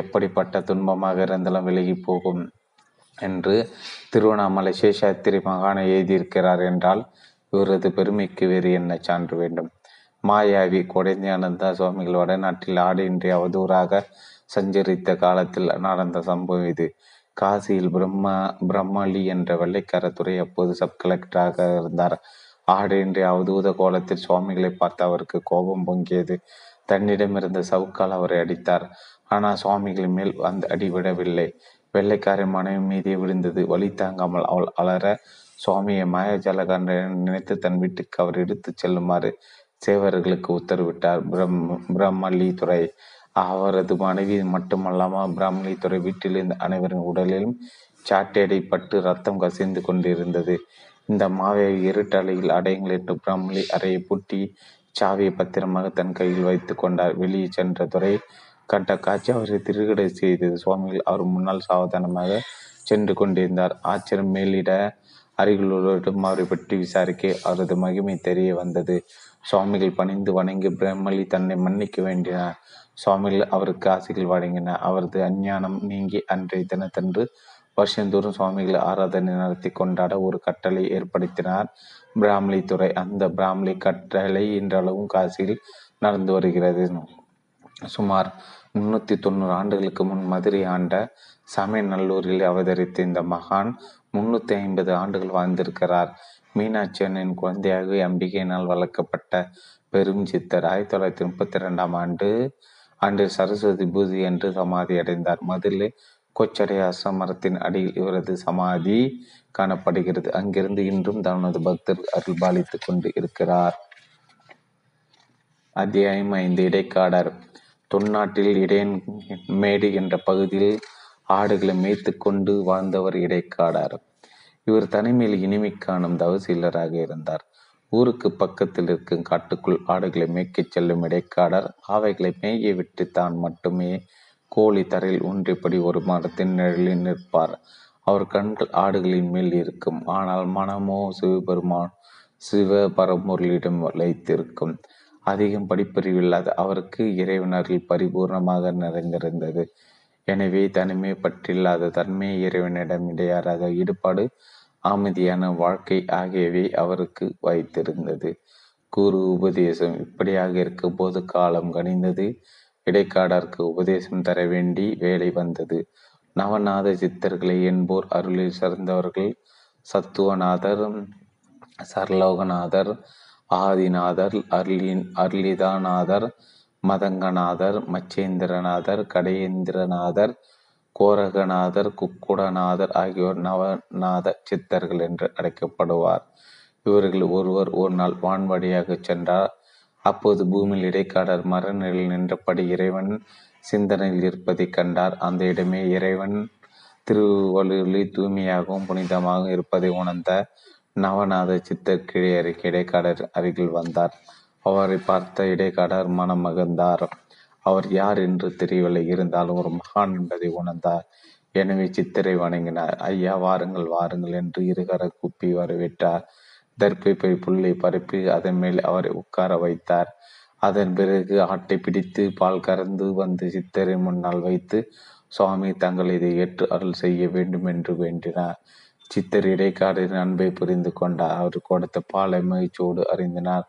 எப்படிப்பட்ட துன்பமாக இருந்தாலும் விலகி போகும் என்று திருவண்ணாமலை சேஷாத்திரி மகானை எழுதியிருக்கிறார் என்றால் இவரது பெருமைக்கு வேறு என்ன சான்று வேண்டும்? மாயாவி குழந்தை ஆனந்த சுவாமிகள் வடநாட்டில் ஆடின்றி அவதூறாக சஞ்சரித்த காலத்தில் நடந்த சம்பவம் இது. காசியில் பிரம்ம பிரம்மளி என்ற வெள்ளைக்காரத்துறை அப்போது சப் கலெக்டராக இருந்தார். ஆடின்றி அவதூத கோலத்தில் சுவாமிகளை பார்த்து அவருக்கு கோபம் பொங்கியது. தன்னிடம் இருந்த சவுக்கால் அவரை அடித்தார். ஆனால் சுவாமிகள் மேல் அந்த அடிவிடவில்லை, வெள்ளைக்கார மனைவி மீதே விழுந்தது. வழி தாங்காமல் அவள் அலற சுவாமியை மாயாஜாலகன் நினைத்து தன் வீட்டுக்கு அவர் எடுத்து செல்லுமாறு சேவர்களுக்கு உத்தரவிட்டார். பிரம் பிரம்மளி துறை அவரது மனைவி மட்டுமல்லாமல் பிராமணி துறை வீட்டில் இருந்த அனைவரின் உடலிலும் சாட்டையடைப்பட்டு ரத்தம் கசிந்து கொண்டிருந்தது. இந்த மாவை இருட்டலையில் அடையங்களிட்டு பிராமணி அறையை பூட்டி சாவியை பத்திரமாக தன் கையில் வைத்து கொண்டார். வெளியே சென்ற துறை கண்ட காட்சி அவரை திருகடை செய்தது. சுவாமிகள் அவர் முன்னால் சாவதானமாக சென்று கொண்டிருந்தார். ஆச்சரியம் மேலிட அருகிலுள்ளவரிடம் அவரை பற்றி விசாரிக்க அவரது மகிமை தெரிய வந்தது. சுவாமிகள் பணிந்து வணங்கி பிரம்மளி தன்னை மன்னிக்க வேண்டினார். சுவாமிகள் அவருக்கு ஆசைகள் வழங்கின. அவரது அஞ்ஞானம் நீங்கி அன்றைய தினத்தன்று வருஷந்தோறும் சுவாமிகள் ஆராதனை நடத்தி கொண்டாட ஒரு கட்டளை ஏற்படுத்தினார் பிராமணி துறை. அந்த பிராமணி கட்டளை இன்றளவும் காசியில் நடந்து வருகிறது. சுமார் முன்னூற்றி தொண்ணூறு ஆண்டுகளுக்கு முன் மதுரை ஆண்ட சமயநல்லூரில் அவதரித்த இந்த மகான் முன்னூற்றி ஐம்பது ஆண்டுகள் வாழ்ந்திருக்கிறார். மீனாட்சி அண்ணனின் குழந்தையாகவே அம்பிகையினால் வளர்க்கப்பட்ட பெரும் சித்தர் ஆயிரத்தி தொள்ளாயிரத்தி முப்பத்தி ரெண்டாம் ஆண்டு அன்று சரஸ்வதி பூஜை என்று சமாதி அடைந்தார். மதுரை கொச்சடையாச மரத்தின் அடியில் இவரது சமாதி காணப்படுகிறது. அங்கிருந்து இன்றும் தனது பக்தர் அருள்பாலித்து கொண்டு இருக்கிறார். அத்தியாயம் ஐந்து, இடைக்காடர். தொன்னாட்டில் இடையன் மேடு என்ற பகுதியில் ஆடுகளை மேய்த்து கொண்டு வாழ்ந்தவர் இடைக்காடர். இவர் தனிமையில் இனிமை காணும் தவசீலராக இருந்தார். ஊருக்கு பக்கத்தில் இருக்கும் காட்டுக்குள் ஆடுகளை மேய்க்கச் செல்லும் இடைக்காடர் ஆவைகளை மேய விட்டு தான் மட்டுமே கோழி தரையில் ஒன்றிப்படி ஒரு மரத்தின் நிழலில் நிற்பார். அவர் கண்கள் ஆடுகளின் மேல் இருக்கும், ஆனால் மனமோ சிவபெருமான் சிவபரம்பொருளிடம் வைத்திருக்கும். அதிகம் படிப்பறிவில்லாத அவருக்கு இறைவனர்கள் பரிபூர்ணமாக நிறைந்திருந்தது. எனவே தனிமை பற்றில்லாத தன்மை, இறைவனிடம் இடையாறாத ஈடுபாடு, அமைதியான வாழ்க்கை ஆகியவை அவருக்கு வாய்த்திருந்தது. குரு உபதேசம் இப்படியாக இருக்கும் போது காலம் கணிந்தது. இடைக்காடற்கு உபதேசம் தர வேண்டி வேலை வந்தது. நவநாத சித்தர்களை என்போர் அருளில் சிறந்தவர்கள். சத்துவநாதர், சரலோகநாதர், ஆதிநாதர், அருளின் அருளிதாநாதர், மதங்கநாதர், மச்சேந்திரநாதர், கடையேந்திரநாதர், கோரகநாதர், குக்குடநாதர் ஆகியோர் நவநாத சித்தர்கள் என்று அழைக்கப்படுவார். இவர்கள் ஒருவர் ஒரு நாள் வான்வழியாக சென்றார். அப்போது பூமியில் இடைக்காடர் மரநிலையில் நின்றபடி இறைவன் சிந்தனையில் இருப்பதை கண்டார். அந்த இடமே இறைவன் திருவள்ளி தூய்மையாகவும் புனிதமாகவும் இருப்பதை உணர்ந்த நவநாத சித்தர் கீழே அருகே இடைக்காடர் அருகில் வந்தார். அவரை பார்த்த இடைக்காடர் மனம் மகிழ்ந்தார். அவர் யார் என்று தெரியவில்லை, இருந்தாலும் ஒரு மகான் என்பதை உணர்ந்தார். எனவே சித்தரை வணங்கினார். ஐயா, வாருங்கள் வாருங்கள் என்று இருகர கூப்பி வரவேற்றார். தர்பை பை புல்லை பரப்பி அதன் மேல் அவரை உட்கார வைத்தார். அதன் பிறகு ஆட்டை பிடித்து பால் கறந்து வந்து சித்தரின் முன்னால் வைத்து, சுவாமி, தங்கள் இதை ஏற்று அருள் செய்ய வேண்டும் என்று வேண்டினார். சித்தர் இடைக்காடரின் அன்பை புரிந்து கொண்டார். அவர் கொடுத்த பாலை மகிழ்ச்சியோடு அறிந்தினார்.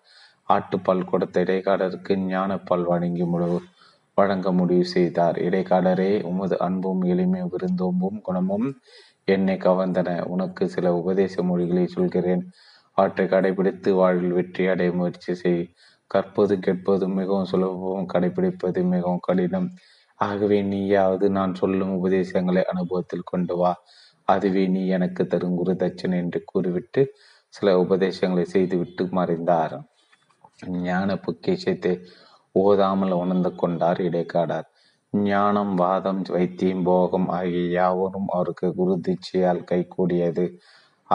ஆட்டுப்பால் கொடுத்த இடைக்காடருக்கு ஞானப்பால் வழங்கி முடிவு வழங்க முடிவு செய்தார். இடைக்காடரே, உமது அன்பும் எளிமை விருந்தோம்பும் குணமும் என்னை கவர்ந்தன. உனக்கு சில உபதேச மொழிகளை சொல்கிறேன். அவற்றை கடைபிடித்து வாழ்வில் வெற்றி அடைய முயற்சி செய். கற்பது கேட்பதும் மிகவும் சுலபமும், கடைபிடிப்பது மிகவும் கடினம். ஆகவே நீயாவது நான் சொல்லும் உபதேசங்களை அனுபவத்தில் கொண்டு வா. அதுவே நீ எனக்கு தரும் குரு தட்சன் என்று கூறிவிட்டு சில உபதேசங்களை செய்துவிட்டு மறைந்தார். ஞான பொக்கிஷத்தை ஓதாமல் உணர்ந்து கொண்டார் இடைக்காடார். ஞானம், வாதம், வைத்தியம், போகம் ஆகிய யாவரும் அவருக்கு குரு தீட்சையால் கைகூடியது.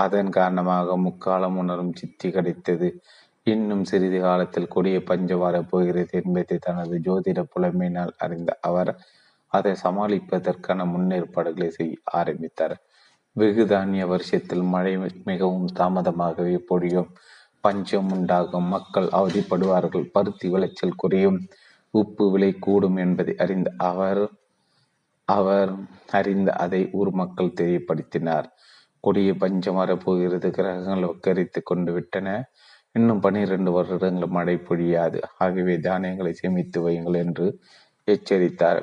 அதன் காரணமாக முக்காலம் உணரும் சித்தி கிடைத்தது. இன்னும் சிறிது காலத்தில் கொடிய பஞ்ச வரப்போகிறது என்பதை தனது ஜோதிட புலமையினால் அறிந்த அவர் அதை சமாளிப்பதற்கான முன்னேற்பாடுகளை செய்ய ஆரம்பித்தார். வெகு தானிய வருஷத்தில் மழை மிகவும் தாமதமாகவே பொழியும். பஞ்சம் உண்டாகும். மக்கள் அவதிப்படுவார்கள். பருத்தி விளைச்சல் குறையும். உப்பு விலை கூடும் என்பதை அறிந்த அவர் அவர் அறிந்த அதை ஊர் மக்கள் தெரியப்படுத்தினார். கொடிய பஞ்சம் வரப்போகிறது. கிரகங்கள் உக்கரித்து கொண்டு விட்டன. இன்னும் பனிரெண்டு வருடங்கள் மழை பொழியாது. ஆகவே தானியங்களை சேமித்து வையுங்கள் என்று எச்சரித்தார்.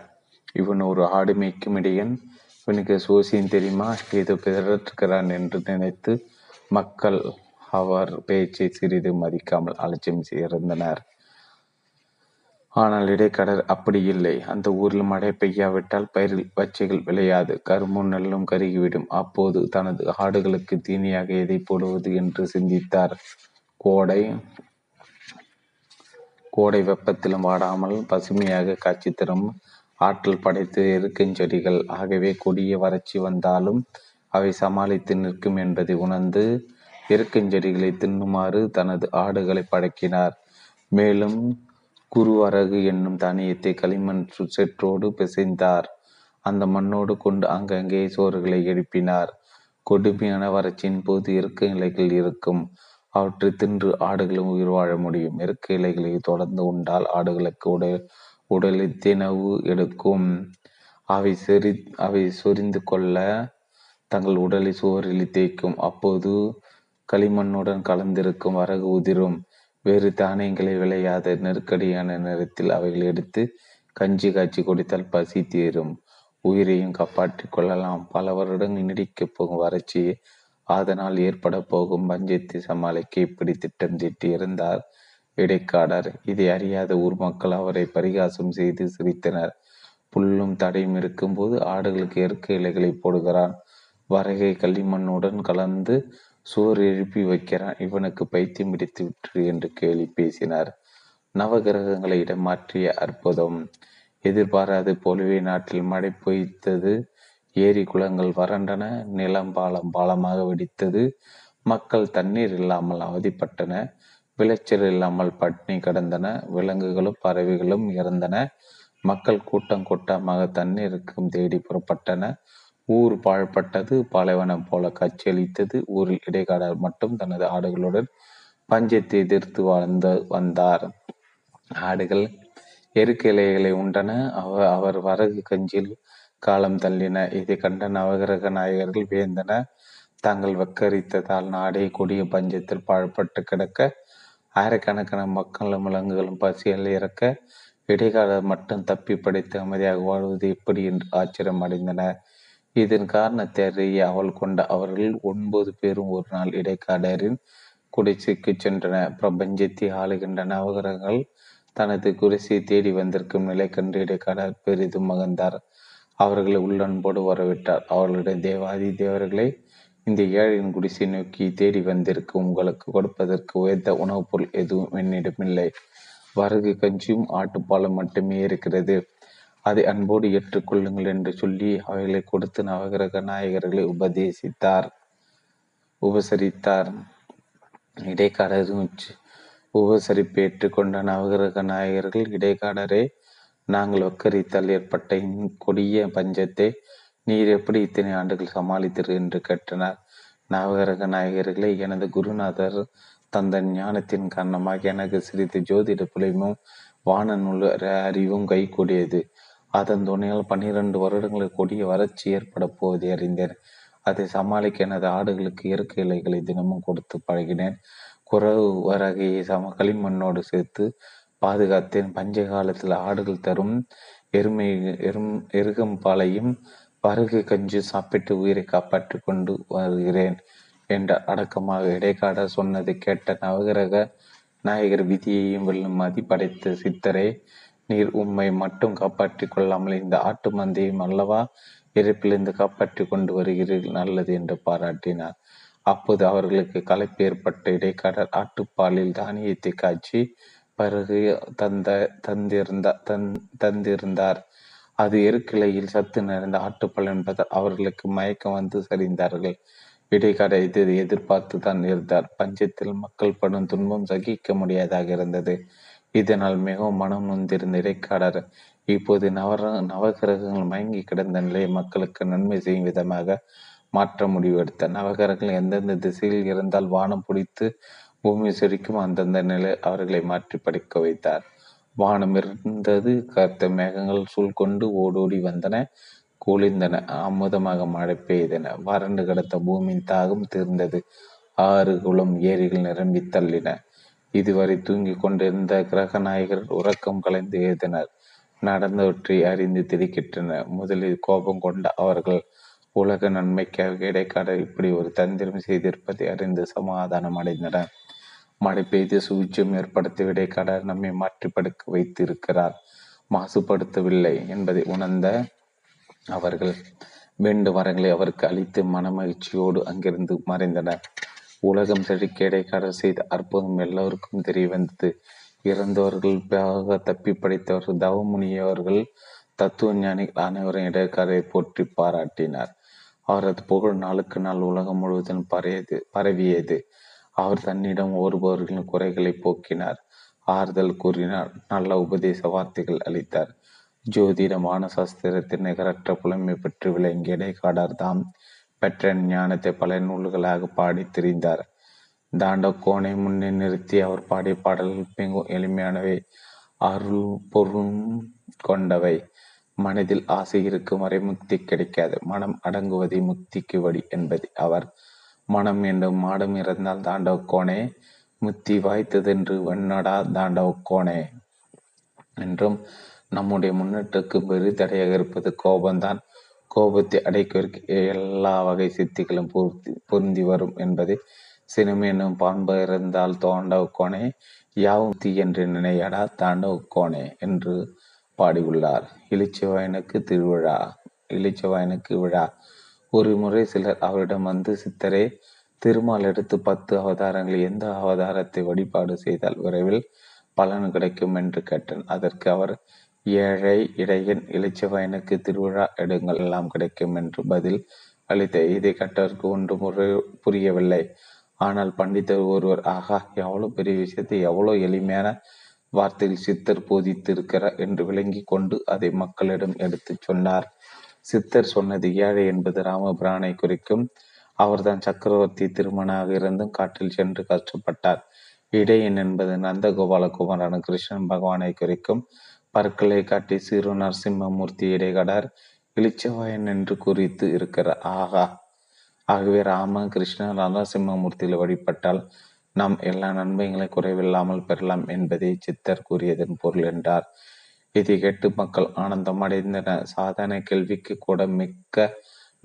இவன் ஒரு ஆடு மேய்க்கும் இடையன். இவனுக்கு சோசியம் தெரியுமா? ஏதோ பிறற்றுகிறான் என்று நினைத்து மக்கள் அவர் பேச்சை சிறிது மதிக்காமல் அலட்சியம் செய்திருந்தனர். ஆனால் இடைக்காடர் அப்படி இல்லை. அந்த ஊரில் மழை பெய்யாவிட்டால் பயிரில் பச்சைகள் விளையாது. கரும்பும் நெல்லும் கருகிவிடும். அப்போது தனது ஆடுகளுக்கு தீனியாக எதை போடுவது என்று சிந்தித்தார். கோடை கோடை வெப்பத்திலும் வாடாமல் பசுமையாக காட்சி தரும் ஆற்றல் படைத்து இருக்கும் செடிகள். ஆகவே கொடிய வறட்சி வந்தாலும் அவை சமாளித்து நிற்கும் என்பதை உணர்ந்து இருக்கும் செடிகளை தின்னுமாறு தனது ஆடுகளை பழக்கினார். மேலும் குருவரகு என்னும் தானியத்தை களிமண் சுற்றோடு பிசைந்தார். அந்த மண்ணோடு கொண்டு அங்கங்கே சோறுகளை எழுப்பினார். கொடுமையான வறட்சியின் போது இருக்க இலைகள் இருக்கும். அவற்றை தின்று ஆடுகளும் உயிர் வாழ முடியும். இருக்க இலைகளை தொடர்ந்து உண்டால் ஆடுகளுக்கு உடல் உடலில் தினவு எடுக்கும். அவை செறி அவை சொரிந்து கொள்ள தங்கள் உடலை சோறில் தேய்க்கும். அப்போது களிமண்ணுடன் கலந்திருக்கும் வரகு உதிரும். வேறு தானியங்களை விளையாத நெருக்கடியான நேரத்தில் அவைகள் எடுத்து கஞ்சி காய்ச்சி குடித்தால் பசி தீரும். உயிரையும் காப்பாற்றி கொள்ளலாம். பல வருடங்கள் நீடிக்கப் போகும் வறட்சியை, அதனால் ஏற்பட போகும் பஞ்சத்தை சமாளிக்க இப்படி திட்டம் தீட்டி இருந்தார் இடைக்காடர். இதை அறியாத ஊர் மக்கள் அவரை பரிகாசம் செய்து சிரித்தனர். புல்லும் தடையும் இருக்கும்போது ஆடுகளுக்கு இயற்கை இலைகளை போடுகிறான். வரகை களிமண்ணுடன் கலந்து சோறு எழுப்பி வைக்கிறான். இவனுக்கு பைத்தியம் பிடித்து விட்டது என்று கேலி பேசினார். நவகிரகங்களை இடம் மாற்றிய அற்புதம். எதிர்பாராது போலவே நாட்டில் மழை பொய்த்தது. ஏரி குளங்கள் வறண்டன. நிலம் பாலம் பாலமாக வெடித்தது. மக்கள் தண்ணீர் இல்லாமல் அவதிப்பட்டன. விளைச்சல் இல்லாமல் பட்டினி கடந்தன. விலங்குகளும் பறவைகளும் இறந்தன. மக்கள் கூட்டம் கூட்டமாக தண்ணீருக்கும் தேடி புறப்பட்டன. ஊர் பாழ்பட்டது. பாலைவனம் போல காட்சியளித்தது. ஊரில் இடைக்காடர் மட்டும் தனது ஆடுகளுடன் பஞ்சத்தை எதிர்த்து வாழ்ந்து வந்தார். ஆடுகள் எருக்கிளைகளை உண்டன. அவர் வரகு கஞ்சில் காலம் தள்ளின. இதை கண்ட நவகிரக நாயகர்கள் வியந்தனர். தாங்கள் வக்கரித்ததால் நாடே கொடிய பஞ்சத்தில் பாழ்பட்டு கிடக்க, ஆயிரக்கணக்கான மக்களும் விலங்குகளும் பசியால் இறக்க, இடைக்காலர் மட்டும் தப்பி படைத்து அமைதியாக வாழ்வது எப்படி என்று ஆச்சரியம் அடைந்தனர். இதன் காரணத்தை அறிய அவள் கொண்ட அவர்கள் ஒன்பது பேரும் ஒரு நாள் இடைக்காலரின் குடிசைக்கு சென்றனர். பிரபஞ்சத்தை ஆளுகின்ற நவகிரகங்கள் தனது குடிசையை தேடி வந்திருக்கும் நிலை கண்டு இடைக்காலர் பெரிதும் மகிழ்ந்தார். அவர்களை உள்ளன்போடு வரவிட்டார். அவர்களுடைய தேவாதி தேவர்களை, இந்த ஏழையின் குடிசை நோக்கி தேடி வந்திருக்கு உங்களுக்கு கொடுப்பதற்கு உயர்ந்த உணவுப் பொருள் எதுவும் என்னிடமில்லை. வரகு கஞ்சியும் ஆட்டுப்பாலம் மட்டுமே இருக்கிறது. அதை அன்போடு ஏற்றுக்கொள்ளுங்கள் என்று சொல்லி அவைகளை கொடுத்து நவகிரக நாயகர்களை உபதேசித்தார் உபசரித்தார். இடைக்காரரும் உபசரிப்பை ஏற்றுக்கொண்ட நவகிரக நாயகர்கள், இடைக்காரரே, நாங்கள் வக்கரித்தால் ஏற்பட்ட இங்கொடிய பஞ்சத்தை நீர் எப்படி இத்தனை ஆண்டுகள் சமாளித்தீர் என்று கேட்டனர். நவகிரக நாயகர்களே, எனது குருநாதர் தந்த ஞானத்தின் காரணமாக எனக்கு சிறிது ஜோதிட புலமும் வான நூல் அறிவும் கைகூடியது. அதன் துணையால் பன்னிரண்டு வருடங்களுக்கு கொடிய வறட்சி ஏற்பட போவதை அறிந்தேன். அதை சமாளிக்க எனது ஆடுகளுக்கு இயற்கை இலைகளை தினமும் கொடுத்து பழகினேன். குறவு வரகையை சம களிமண்ணோடு சேர்த்து பாதுகாத்தேன். பஞ்ச காலத்தில் ஆடுகள் தரும் எருமை எரும் எருகம்பாலையும் பருகு கஞ்சு சாப்பிட்டு உயிரை காப்பாற்றி கொண்டு வருகிறேன் என்ற அடக்கமாக இடைக்காட சொன்னதை கேட்ட நவகிரக நாயகர், விதியையும் வெல்லும் மதி படைத்த சித்தரே, நீர் உம்மை மட்டும் காப்பாற்றி கொள்ளாமல் இந்த ஆட்டு மந்தையும் அல்லவா இறப்பிலிருந்து காப்பாற்றி கொண்டு வருகிறீர்கள், நல்லது என்று பாராட்டினார். அப்போது அவர்களுக்கு களைப்பு ஏற்பட்ட இடைக்காடர் ஆட்டுப்பாலில் தானியத்தை காய்ச்சி பருகு தந்த தந்திருந்த தந் தந்திருந்தார் அது எருக்கிளையில் சத்து நிறைந்த ஆட்டுப்பல் என்பதால் அவர்களுக்கு மயக்கம் வந்து சரிந்தார்கள். இடைக்காடை இது எதிர்பார்த்து தான் இருந்தார். பஞ்சத்தில் மக்கள் படும் துன்பம் சகிக்க முடியாதாக இருந்தது. இதனால் மிகவும் மனம் நொந்திருந்த இடைக்காடர் இப்போது நவர நவகிரகங்கள் மயங்கி கிடந்த நிலையை மக்களுக்கு நன்மை செய்யும் விதமாக மாற்ற முடிவெடுத்தார். நவகிரகங்கள் எந்தெந்த திசையில் இருந்தால் வானம் பிடித்து பூமி சுரிக்கும் அந்தந்த நிலை அவர்களை மாற்றி படிக்க வைத்தார். வானம் இருந்தது கருத்த மேகங்கள் சூழ்கொண்டு ஓடோடி வந்தன. குளிர்ந்தன. அமுதமாக மழை பெய்தன. வறண்டு கிடந்த பூமியின் தாகம் தீர்ந்தது. ஆறு குளம் ஏரிகள் நிரம்பி தள்ளின. இதுவரை தூங்கி கொண்டிருந்த கிரக நாயகர் உறக்கம் கலைந்து எழுதினர். நடந்தவற்றை அறிந்து திடுக்கிட்டனர். முதலில் கோபம் கொண்ட அவர்கள் உலக நன்மைக்காக இடைக்காடர் இப்படி ஒரு தந்திரம் செய்திருப்பதை அறிந்து சமாதானம் அடைந்தனர். மழை பெய்து சூழ்ச்சியம் ஏற்படுத்த இடைக்காடர் நம்மை மாற்றி படுக்க வைத்திருக்கிறார், மாசுபடுத்தவில்லை என்பதை உணர்ந்த அவர்கள் வேண்டு வரங்களை அவருக்கு அளித்து மன மகிழ்ச்சியோடு அங்கிருந்து மறைந்தனர். உலகம் செழிக்க இடைக்காடர் செய்த அற்புதம் எல்லோருக்கும் தெரிய வந்தது. இறந்தவர்கள், தப்பி படைத்தவர்கள், தவமுனியவர்கள், தத்துவ ஞானிகள் அனைவரும் இடைக்காடரை போற்றி பாராட்டினார். அவரது புகழ் நாளுக்கு நாள் உலகம் முழுவதும் பரவியது பரவியது அவர் தன்னிடம் ஓடுபவர்களின் குறைகளை போக்கினார், ஆறுதல் கூறினார், நல்ல உபதேச வார்த்தைகள் அளித்தார். ஜோதிடமான சாஸ்திரத்தின் நிகரற்ற புலமை பெற்று விளங்கிய இடைக்காடர் தாம் பெற்ற ஞானத்தை பல நூல்களாக பாடி திரிந்தார். தாண்ட கோணை முன்னே நிறுத்தி அவர் பாடிய பாடல்கள் மிகவும் எளிமையானவை, அருள் பொருள் கொண்டவை. மனதில் ஆசை இருக்கும் வரை முக்தி கிடைக்காது, மனம் அடங்குவதை முக்திக்கு வழி என்பதை அவர். மனம் என்றும் மாடம் இருந்தால் தாண்டவ கோணே, முத்தி வாய்த்ததென்று வெண்ணடா தாண்டவ கோணே என்றும், நம்முடைய முன்னேற்றக்கு பெருதடையாக இருப்பது கோபம்தான், கோபத்தை அடைக்க எல்லா வகை சித்திகளும் பொருத்தி பொருந்தி வரும் என்பது சினிமேனும் பான்ப இருந்தால் தாண்டவ கோணே, யாவும் தீ என்று நினையடா தாண்டவ கோணே என்று பாடியுள்ளார். இளிச்சவாயனுக்கு திருவிழா இளிச்சவாயனுக்கு விழா ஒரு முறை சிலர் அவரிடம் வந்து, சித்தரே, திருமால் எடுத்து பத்து அவதாரங்கள், எந்த அவதாரத்தை வழிபாடு செய்தால் விரைவில் பலன் கிடைக்கும் என்று கேட்டான். அதற்கு அவர், ஏழை இடையன் இளிச்சவயனுக்கு திருவிழா எடுங்கள், எல்லாம் கிடைக்கும் என்று பதில் அளித்த. இதை கட்டவருக்கு ஒன்று முறை புரியவில்லை. ஆனால் பண்டிதர் ஒருவர், ஆகா, எவ்வளோ பெரிய விஷயத்தை எவ்வளோ எளிமையான வார்த்தையில் சித்தர் போதித்திருக்கிறார் என்று விளங்கி கொண்டு அதை மக்களிடம் எடுத்து சொன்னார். சித்தர் சொன்னது, ஏழை என்பது ராமபிரானை குறிக்கும். அவர்தான் சக்கரவர்த்தி திருமணாக இருந்தும் காட்டில் சென்று கஷ்டப்பட்டார். இடையன் என்பது நந்தகோபாலகுமாரான கிருஷ்ணன் பகவானை குறிக்கும். பற்களை காட்டி சிறு நரசிம்மமூர்த்தி இடைக்காடர் வெளிச்சவாயன் என்று குறித்து இருக்கிறார். ஆகா, ஆகவே ராம கிருஷ்ண நரசிம்மூர்த்தியில் வழிபட்டால் நாம் எல்லா நன்மைகளை குறைவில்லாமல் பெறலாம் என்பதை சித்தர் கூறியதன் பொருள் என்றார். இதை கேட்டு மக்கள் ஆனந்தம் அடைந்தனர். சாதாரண கேள்விக்கு கூட மிக்க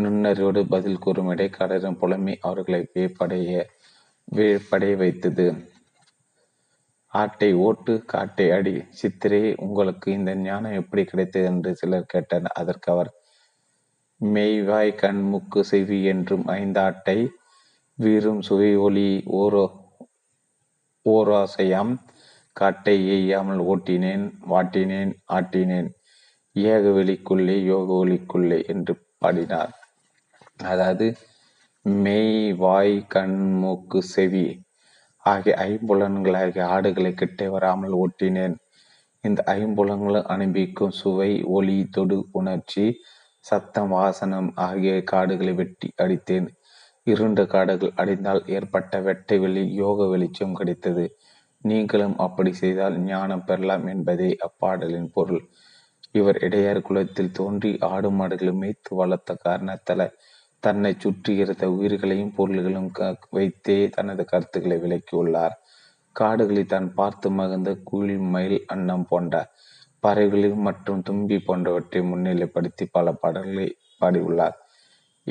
நுண்ணறிவோடு பதில் கூறும் இடைக்காரரின் புலமை அவர்களை வியப்படைய வியப்படைய வைத்தது. ஆட்டை ஓட்டு, காட்டை அடி. சித்திரே, உங்களுக்கு இந்த ஞானம் எப்படி கிடைத்தது என்று சிலர் கேட்டனர். அதற்கு அவர், மெய்வாய் கண் மூக்கு செவி என்றும் ஐந்தாட்டை வீறும் சுவை ஒளி ஓரோ ஓராசையாம் காட்டை எய்யாமல் ஓட்டினேன், வாட்டினேன், ஆட்டினேன், ஏக வெளிக்குள்ளே யோக ஒளிக்குள்ளே என்று பாடினார். அதாவது மெய் வாய் கண் மூக்கு செவி ஆகிய ஐம்புலன்களாகிய ஆடுகளை கிட்டே வராமல் ஓட்டினேன். இந்த ஐம்புலங்களும் அனுபவிக்கும் சுவை ஒளி தொடு உணர்ச்சி சத்தம் வாசனம் ஆகிய காடுகளை வெட்டி அடித்தேன். இருண்ட காடுகள் அடிந்தால் ஏற்பட்ட வெட்டை வெளி யோக வெளிச்சம் கிடைத்தது. நீங்களும் அப்படி செய்தால் ஞானம் பெறலாம் என்பதே அப்பாடலின் பொருள். இவர் இடையார் குலத்தில் தோன்றி ஆடு மாடுகளை மேய்த்து வளர்த்த காரணத்தால் தன்னை சுற்றி இருந்த உயிர்களையும் பொருள்களும் வைத்தே தனது கருத்துக்களை விளக்கியுள்ளார். காடுகளை தான் பார்த்து மகிழ்ந்த குயில், மயில், அன்னம் போன்ற பறவைகளையும் மற்றும் தும்பி போன்றவற்றை முன்னிலைப்படுத்தி பல பாடல்களை பாடியுள்ளார்.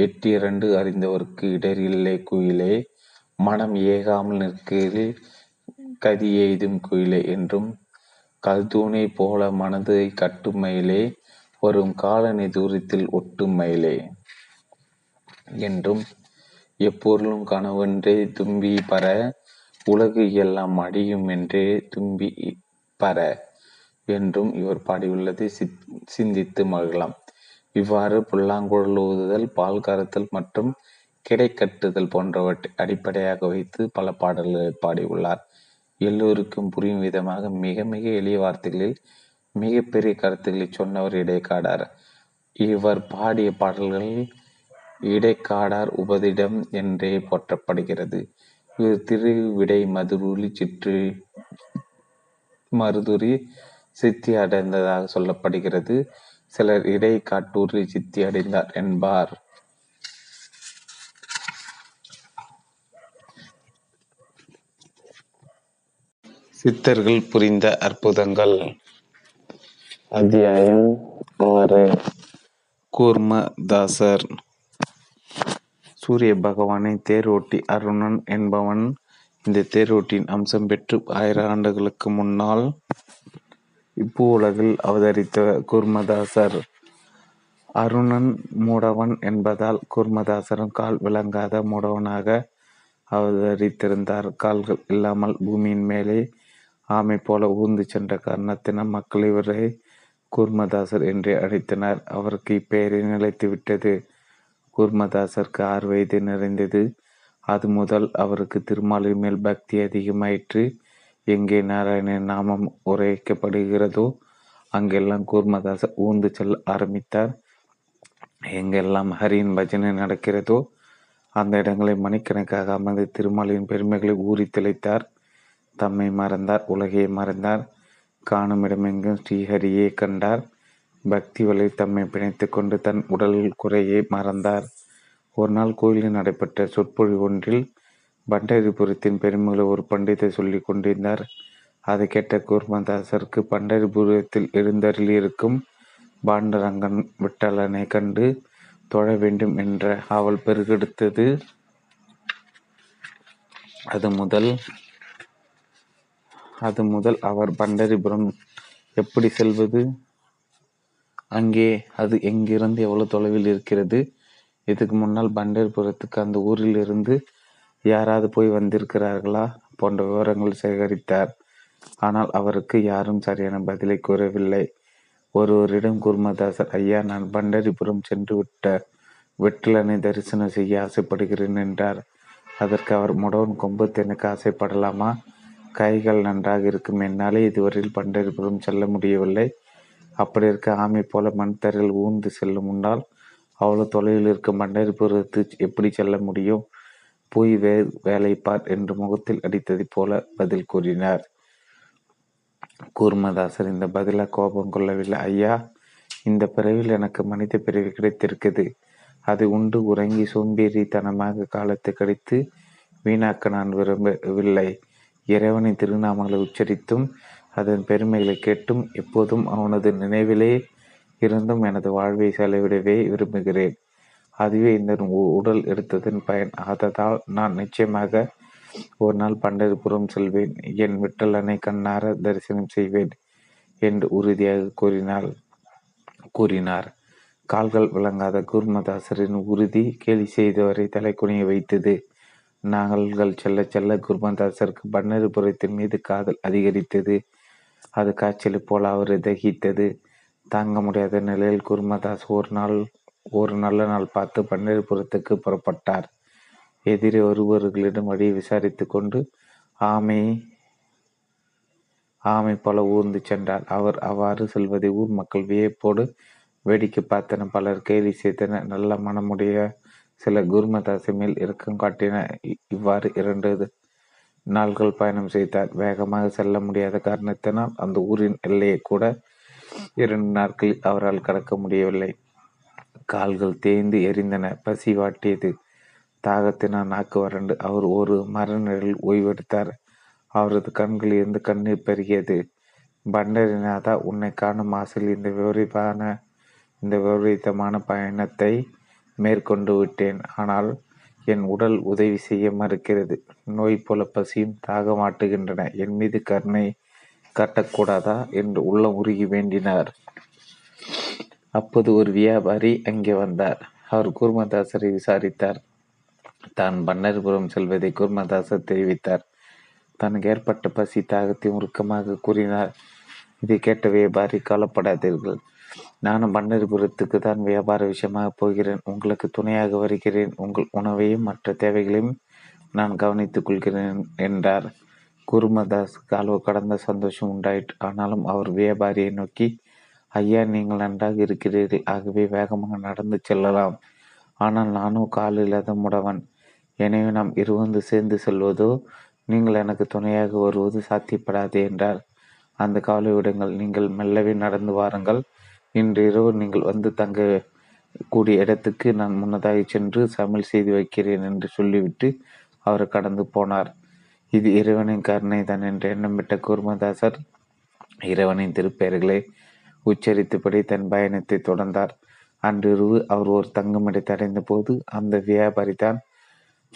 எட்டு இரண்டு அறிந்தவருக்கு இடரில்லை குயிலே, மனம் ஏகாமல் நிற்கையில் கதி எய்தும் குயிலே என்றும், கல்தூணை போல மனதை கட்டுமயிலே வரும் காலனை தூரத்தில் ஒட்டுமயிலே என்றும், எப்பொருளும் கனவென்றே தும்பி பர உலகு எல்லாம் அடியும் என்றே தும்பி பர என்றும் இவர் பாடியுள்ளதை சிந்தித்து மகிழலாம். இவ்வாறு புல்லாங்குழல் ஊதுதல், பால் கறத்தல் மற்றும் கிடைக்கட்டுதல் போன்றவற்றை அடிப்படையாக வைத்து பல பாடல்களை பாடியுள்ளார். எல்லோருக்கும் புரியும் விதமாக மிக மிக எளிய வார்த்தைகளில் மிகப்பெரிய கருத்துக்களை சொன்னவர் இடைக்காடார். இவர் பாடிய பாடல்கள் இடைக்காடார் உபதிடம் என்றே போற்றப்படுகிறது. இவர் திருவிடை மதுரூலி சிற்று மருதுரி சித்தி அடைந்ததாக சொல்லப்படுகிறது. சிலர் இடை காட்டூரில் சித்தி அடைந்தார் என்பார். சித்தர்கள் புரிந்த அற்புதங்கள். அத்தியாயம் ஆறு. கூர்மதாசர். சூரிய பகவானை தேரோட்டி அருணன் என்பவன் இந்த தேரோட்டியின் அம்சம் பெற்று ஆயிரம் ஆண்டுகளுக்கு முன்னால் இப்பூ உலகில் அவதரித்த கூர்மதாசர். அருணன் மூடவன் என்பதால் கூர்மதாசரும் கால் விளங்காத மூடவனாக அவதரித்திருந்தார். கால்கள் இல்லாமல் பூமியின் மேலே ஆமை போல ஊர்ந்து சென்ற காரணத்தின மக்கள் இவரை கூர்மதாசர் என்றே அழைத்தனர். அவருக்கு இப்பெயரை நிலைத்து விட்டது. கூர்மதாசருக்கு ஆறு வயது நிறைந்தது. அது முதல் அவருக்கு திருமாலின் மேல் பக்தி அதிகமாயிற்று. எங்கே நாராயணன் நாமம் உரைக்கப்படுகிறதோ அங்கெல்லாம் கூர்மதாசர் ஊர்ந்து செல்ல ஆரம்பித்தார். எங்கெல்லாம் ஹரியின் பஜனை நடக்கிறதோ அந்த இடங்களை மணிக்கணக்காக அமர்ந்து திருமாலின் பெருமைகளை ஊறி திளைத்தார். தம்மை மறந்தார், உலகையை மறந்தார். காணும் இடமெங்கும் ஸ்ரீஹரியை கண்டார். பக்தி வலை தம்மை பிணைத்து கொண்டு தன் உடல் குறையை மறந்தார். ஒரு நாள் கோயிலில் நடைபெற்ற சொற்பொழிவு ஒன்றில் பண்டரிபுரத்தின் பெருமைகளை ஒரு பண்டிதர் சொல்லி கொண்டிருந்தார். அதை கேட்ட கூர்மதாசருக்கு பண்டரிபுரத்தில் எழுந்தருளி இருக்கும் பாண்டரங்கன் விட்டலனை கண்டு தொழ வேண்டும் என்ற ஆவல் பெருகெடுத்தது. அது முதல் அது முதல் அவர் பண்டரிபுரம் எப்படி செல்வது, அங்கே அது எங்கிருந்து எவ்வளவு தொலைவில் இருக்கிறது, இதுக்கு முன்னால் பண்டரிபுரத்துக்கு அந்த ஊரில் இருந்து யாராவது போய் வந்திருக்கிறார்களா போன்ற விவரங்கள் சேகரித்தார். ஆனால் அவருக்கு யாரும் சரியான பதிலை கூறவில்லை. ஒருவரிடம் கூர்மதாசர், ஐயா, நான் பண்டரிபுரம் சென்று விட்ட வெற்றிலனை தரிசனம் செய்ய ஆசைப்படுகிறேன் என்றார். அதற்கு அவர், முடவன் கொம்பு தெனக்கு ஆசைப்படலாமா? கைகள் நன்றாக இருக்கும் என்னாலே இதுவரையில் பண்டரிபுரம் செல்ல முடியவில்லை. அப்படி இருக்க ஆமை போல மண் தரையில் ஊர்ந்து செல்லும் முன்னால் அவ்வளோ தொலைவில் இருக்கும் பண்டரிபுரத்து எப்படி செல்ல முடியும்? போய் வே வேலைப்பார் என்று முகத்தில் அடித்ததை போல பதில் கூறினார். கூர்மதாசர் இந்த பதிலாக கோபம் கொள்ளவில்லை. ஐயா, இந்த பிறவில் எனக்கு மனித பிறவி கிடைத்திருக்குது. அது உண்டு உறங்கி சோம்பேறித்தனமாக காலத்தை கழித்து வீணாக்க நான் விரும்பவில்லை. இறைவனை திருநாமங்களை உச்சரித்தும் அதன் பெருமைகளை கேட்டும் எப்போதும் அவனது நினைவிலே இருந்தும் எனது வாழ்வை செலவிடவே விரும்புகிறேன். அதுவே இந்த உடல் எடுத்ததன் பயன். ஆததால் நான் நிச்சயமாக ஒரு நாள் பண்டரிபுரம் செல்வேன், என் விட்டலனை கண்ணார தரிசனம் செய்வேன் என்று உறுதியாக கூறினாள் கூறினார். கால்கள் விளங்காத குர்மதாசரின் உறுதி கேலி செய்தவரை தலைக்குனிய வைத்தது. நாங்கள் செல்ல செல்ல குர்மதாசருக்கு பன்னரிபுரத்தின் மீது காதல் அதிகரித்தது. அது காய்ச்சலை போல அவர் தகித்தது. தாங்க முடியாத நிலையில் குர்மதாஸ் ஒரு நாள் ஒரு நல்ல நாள் பார்த்து பன்னரிபுரத்துக்கு புறப்பட்டார். எதிரே ஒருவர்களிடம் வழியை விசாரித்து கொண்டு ஆமை ஆமை போல ஊர்ந்து சென்றார். அவர் அவ்வாறு செல்வதை ஊர் மக்கள் வியப்போடு வேடிக்கை பார்த்தனர். பலர் கேலி செய்தனர். நல்ல மனமுடைய சில குர்மதாசை மேல் இறக்கம் காட்டின. இவ்வாறு இரண்டு நாள்கள் பயணம் செய்தார். வேகமாக செல்ல முடியாத காரணத்தினால் அந்த ஊரின் எல்லையை கூட இரண்டு நாட்களில் அவரால் கடக்க முடியவில்லை. கால்கள் தேய்ந்து எரிந்தன. பசி வாட்டியது. தாகத்தினால் நாக்கு வறண்டு அவர் ஒரு மரநிழலில் ஓய்வெடுத்தார். அவரது கண்களில் இருந்து கண்ணீர் பெருகியது. பண்டரிநாதா, உன்னை காணும் ஆசையில் இந்த விபரீதமான இந்த விபரீதமான பயணத்தை மேற்கொண்டு விட்டேன். ஆனால் என் உடல் உதவி செய்ய மறுக்கிறது. நோய் போல பசியும் தாகமாட்டுகின்றன. என் மீது கருணை காட்டக்கூடாதா என்று உள்ளம் உருகி வேண்டினார். அப்போது ஒரு வியாபாரி அங்கே வந்தார். அவர் குர்மதாசரை விசாரித்தார். தான் பன்னரிபுரம் செல்வதை குர்மதாசர் தெரிவித்தார். தனக்கு ஏற்பட்ட பசி தாகத்தை உருக்கமாக கூறினார். இதை கேட்ட வியாபாரி, காலப்படாதீர்கள், நானும் பன்னரிபுரத்துக்கு தான் வியாபார விஷயமாக போகிறேன். உங்களுக்கு துணையாக வருகிறேன். உங்கள் உணவையும் மற்ற தேவைகளையும் நான் கவனித்துக் கொள்கிறேன் என்றார். குர்மதாஸுக்கு அளவு கடந்த சந்தோஷம் உண்டாயிற்று. ஆனாலும் அவர் வியாபாரியை நோக்கி, ஐயா, நீங்கள் நன்றாக இருக்கிறீர்கள், ஆகவே வேகமாக நடந்து செல்லலாம். ஆனால் நானும் கால் இல்லாத முடவன். எனவே நாம் இருவந்து சேர்ந்து செல்வதோ நீங்கள் எனக்கு துணையாக வருவது சாத்தியப்படாது என்றார். அந்த காலை விடுங்கள், நீங்கள் மெல்லவே நடந்து வாருங்கள். இன்று இரவு நீங்கள் வந்து தங்க கூடிய இடத்துக்கு நான் முன்னதாக சென்று சமையல் செய்து வைக்கிறேன் என்று சொல்லிவிட்டு அவர் கடந்து போனார். இது இறைவனின் கருணை தான் என்று எண்ணமிட்ட குர்மதாசர் இறைவனின் திருப்பெயர்களை உச்சரித்தபடி தன் பயணத்தை தொடர்ந்தார். அன்றிரவு அவர் ஒரு தங்குமிடத்தை அடைந்த போது அந்த வியாபாரி தான்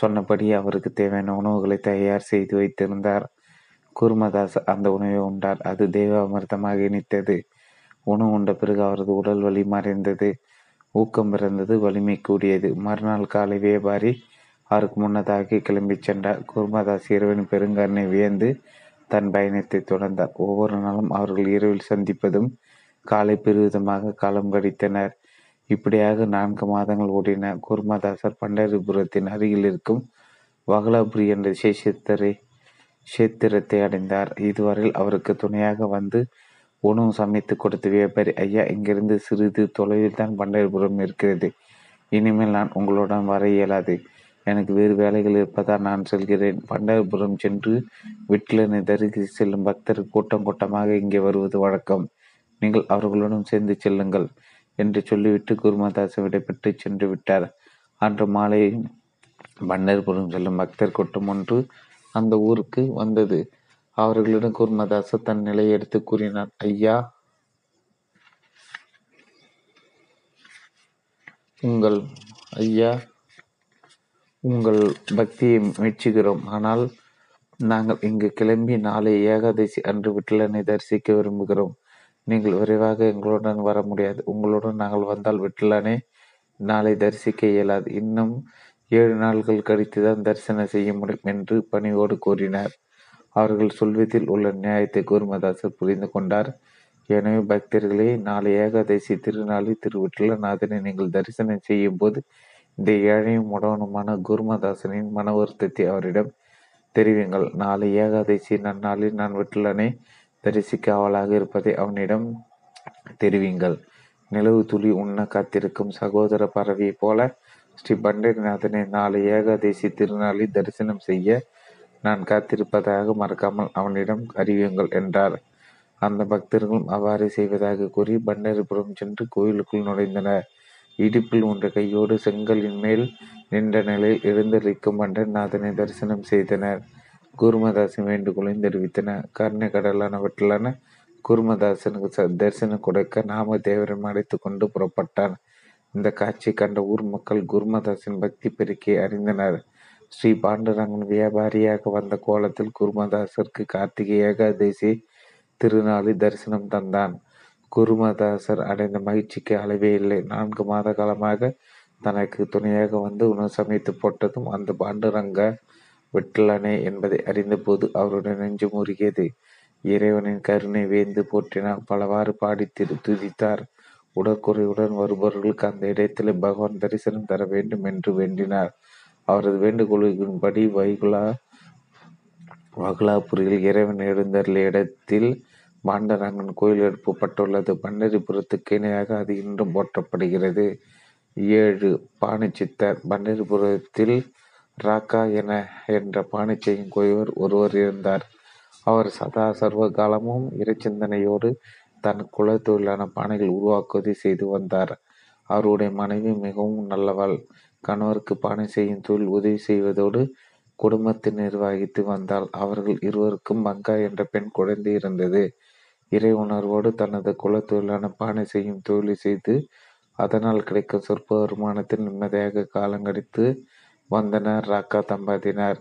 சொன்னபடி அவருக்கு தேவையான உணவுகளை தயார் செய்து வைத்திருந்தார். குர்மதாஸ் அந்த உணவை உண்டார். அது தெய்வ அமிர்தமாக இனித்தது. உணவு உண்ட பிறகு அவரது உடல் வலி மறைந்தது. ஊக்கம் பிறந்தது. வலிமை கூடியது. மறுநாள் காலை வியாபாரி அவருக்கு முன்னதாக கிளம்பி சென்றார். குர்மதாஸ் இரவின் பெருங்கண்ணை வியந்து தன் பயணத்தை தொடர்ந்தார். ஒவ்வொரு நாளும் அவர்கள் இரவில் சந்திப்பதும் காலை பெருவிதமாக காலம் கழித்தனர். இப்படியாக நான்கு மாதங்கள் ஓடின. குர்மதாசர் பண்டரிபுரத்தின் அருகில் இருக்கும் வகலாபுரி என்ற சேஷத்திரை சேத்திரத்தை அடைந்தார். இதுவரையில் அவருக்கு துணையாக வந்து உணவு சமைத்து கொடுத்த வியாபாரி, ஐயா, இங்கிருந்து சிறிது தொலைவில் தான் பண்டரிபுரம் இருக்கிறது. இனிமேல் நான் உங்களுடன் வர இயலாது. எனக்கு வேறு வேலைகள் இருப்பதால் நான் செல்கிறேன். பண்டரிபுரம் சென்று விட்டலனை தரிசி செல்லும் பக்தர் கூட்டம் கூட்டமாக இங்கே வருவது வழக்கம். நீங்கள் அவர்களுடன் சேர்ந்து செல்லுங்கள் என்று சொல்லிவிட்டு குர்மதாஸ் விடைபெற்று சென்று விட்டார். அன்று மாலை பன்னரிபுரம் செல்லும் பக்தர் கூட்டம் ஒன்று அந்த ஊருக்கு வந்தது. அவர்களிடம் குர்மதாஸ் தன் நிலையை எடுத்து கூறினார். ஐயா, உங்கள் ஐயா உங்கள் பக்தியை மெச்சுகிறோம். ஆனால் நாங்கள் இங்கு கிளம்பி நாளை ஏகாதசி அன்று விட்டலனை தரிசிக்க விரும்புகிறோம். நீங்கள் விரைவாக எங்களுடன் வர முடியாது. உங்களுடன் நாங்கள் வந்தால் விட்டலனை நாளை தரிசிக்க இயலாது. இன்னும் ஏழு நாள்கள் கழித்து தான் தரிசனம் செய்ய முடியும் என்று பணிவோடு கூறினார். அவர்கள் சொல்வதில் உள்ள நியாயத்தை குர்மதாசர் புரிந்து கொண்டார். எனவே, பக்தர்களே, நாளை ஏகாதசி திருநாளில் திரு விட்டலநாதனை நீங்கள் தரிசனம் செய்யும் போது இந்த ஏழையும் உடவனுமான குர்மதாசனின் மன வருத்தத்தை அவரிடம் தெரிவிங்கள். நாளை ஏகாதசி நன்னாளில் நான் விட்டலனை தரிசிக்க அவளாக இருப்பதை அவனிடம் தெரிவிங்கள். நிலவு துளி உண்ண காத்திருக்கும் சகோதர பறவையை போல ஸ்ரீ பண்டரிநாதனை நாளை ஏகாதசி திருநாளில் தரிசனம் செய்ய நான் காத்திருப்பதாக மறக்காமல் அவனிடம் அறிவியுங்கள் என்றார். அந்த பக்தர்களும் அவ்வாறு செய்வதாக கூறி பண்டரிபுரம் சென்று கோயிலுக்குள் நுழைந்தனர். இடுப்பில் ஒன்ற கையோடு செங்கலின் மேல் நின்ற நிலையில் எழுந்தளிக்கும் பண்டரிநாதனை தரிசனம் செய்தனர். கூர்மதாசன் வேண்டுகோளையும் தெரிவித்தனர். கருணை கடலானவற்றிலான கூர்மதாசனுக்கு தரிசனம் கொடுக்க நாமதேவரும் அடைத்து கொண்டு புறப்பட்டான். இந்த காட்சி கண்ட ஊர் மக்கள் குருமதாசின் பக்தி பெருக்கியை அறிந்தனர். ஸ்ரீ பாண்டுரங்கன் வியாபாரியாக வந்த கோலத்தில் குருமதாசருக்கு கார்த்திகை ஏகாதசி திருநாளில் தரிசனம் தந்தான். குருமதாசர் அடைந்த மகிழ்ச்சிக்கு அளவே இல்லை. நான்கு மாத காலமாக தனக்கு துணையாக வந்து உணவு சமைத்து போட்டதும் அந்த பாண்டுரங்க வெட்டலானே என்பதை அறிந்த போது அவருடைய நெஞ்சு முறுகியது. இறைவனின் கருணை வேந்து போற்றினார். பலவாறு பாடி திரு துதித்தார். உடற்குறையுடன் வருபவர்களுக்கு அந்த இடத்திலே பகவான் தரிசனம் தர வேண்டும் என்று வேண்டினார். அவரது வேண்டுகோளின்படி வைகுலா வகுலாபுரியில் இறைவன் எழுந்தருள இடத்தில் பாண்டரங்கன் கோயில் எழுப்பப்பட்டுள்ளது. பண்டரிபுரத்துக்கு இணையாக அது இன்றும் போற்றப்படுகிறது. ஏழு பாணிச்சித்தர். பண்டரிபுரத்தில் ராக்கா என என்ற பாணிச்சையின் கோயவர் ஒருவர் இருந்தார். அவர் சதா சர்வ காலமும் இறைச்சிந்தனையோடு தன் குலத்தொழிலான பானைகள் உருவாக்குவதை செய்து வந்தார். அவருடைய மனைவி மிகவும் நல்லவள். கணவருக்கு பானை செய்யும் தொழில் உதவி செய்வதோடு குடும்பத்தை நிர்வகித்து வந்தாள். அவர்கள் இருவருக்கும் மங்கா என்ற பெண் குழந்தை இருந்தது. இறை உணர்வோடு தனது குலத்தொழிலான பானை செய்யும் தொழிலை செய்து அதனால் கிடைக்கும் சொற்ப வருமானத்தில் நிம்மதியாக காலங்கடித்து வந்தனர் ராக்கா தம்பதியினர்.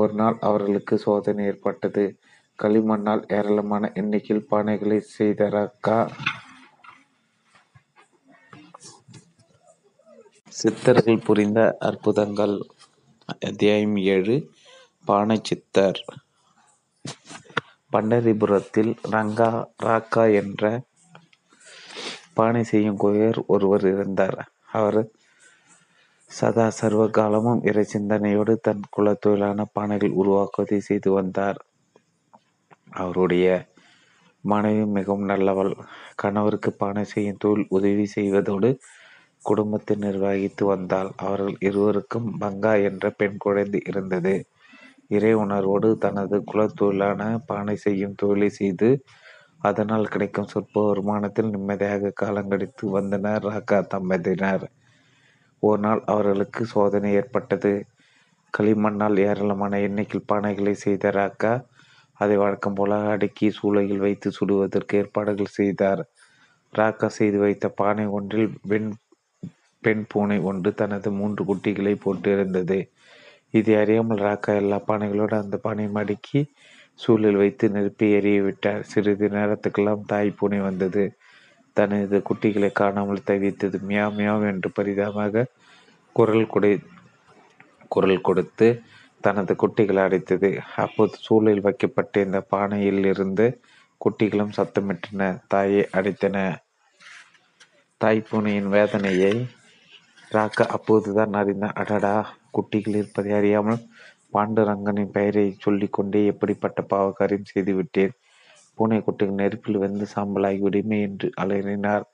ஒரு நாள் அவர்களுக்கு சோதனை ஏற்பட்டது. களிமண்ணால் ஏராளமான எண்ணிக்கையில் பானைகளை செய்த ராக்கா சித்தர்கள் புரிந்த அற்புதங்கள். அத்தியாயம் ஏழு, பானை சித்தர். பண்டரிபுரத்தில் ரங்கா ராக்கா என்ற பானை செய்யும் கோயர் ஒருவர் இருந்தார். அவர் சதா சர்வ காலமும் இறை சிந்தனையோடு தன் குலத்தொழிலான பானைகள் உருவாக்குவதை செய்து வந்தார். அவருடைய மனைவி மிகவும் நல்லவள். கணவருக்கு பானை செய்யும் தொழில் உதவி செய்வதோடு குடும்பத்தை நிர்வகித்து வந்தால் அவர்கள் இருவருக்கும் பங்கா என்ற பெண் குழந்தை இருந்தது. இறை உணர்வோடு தனது குலத்தொழிலான பானை செய்யும் தொழிலை செய்து அதனால் கிடைக்கும் சொற்ப வருமானத்தில் நிம்மதியாக காலங்கடித்து வந்தனர் ராக்கா தம்பதியினர். ஒரு நாள் அவர்களுக்கு சோதனை ஏற்பட்டது. களிமண்ணால் ஏராளமான எண்ணிக்கையில் பானைகளை செய்த ராக்கா அதை வழக்கம் போல அடுக்கி சூளையில் வைத்து சுடுவதற்கு ஏற்பாடுகள் செய்தார். ராக்கா செய்து வைத்த பானை ஒன்றில் வெண் பெண் பூனை ஒன்று தனது மூன்று குட்டிகளை போட்டிருந்தது. இதை அறியாமல் ராக்கா எல்லா பானைகளோடு அந்த பானையும் அடுக்கி சூழலில் வைத்து நெருப்பி எறிய விட்டார். சிறிது நேரத்துக்கெல்லாம் தாய் பூனை வந்தது. தனது குட்டிகளை காணாமல் தவித்தது. மியாவ் மியாவ் என்று பரிதாபமாக குரல் கொடு குரல் கொடுத்து தனது குட்டிகளை அடைத்தது. அப்போது சூழலில் வைக்கப்பட்ட இந்த பானையில் இருந்து குட்டிகளும் சத்தமிட்டன, தாயை அடைத்தன. தாய்ப்பூனையின் வேதனையை ராக்கா அப்போதுதான் அறிந்த. அடடா, குட்டிகள் இருப்பதை அறியாமல் பாண்டுரங்கனின் பெயரை சொல்லிக்கொண்டே எப்படிப்பட்ட பாவகாரியம் செய்து விட்டேன், பூனை குட்டிகள் நெருப்பில் வந்து சாம்பலாகிவிடுமே என்று அலறினார்.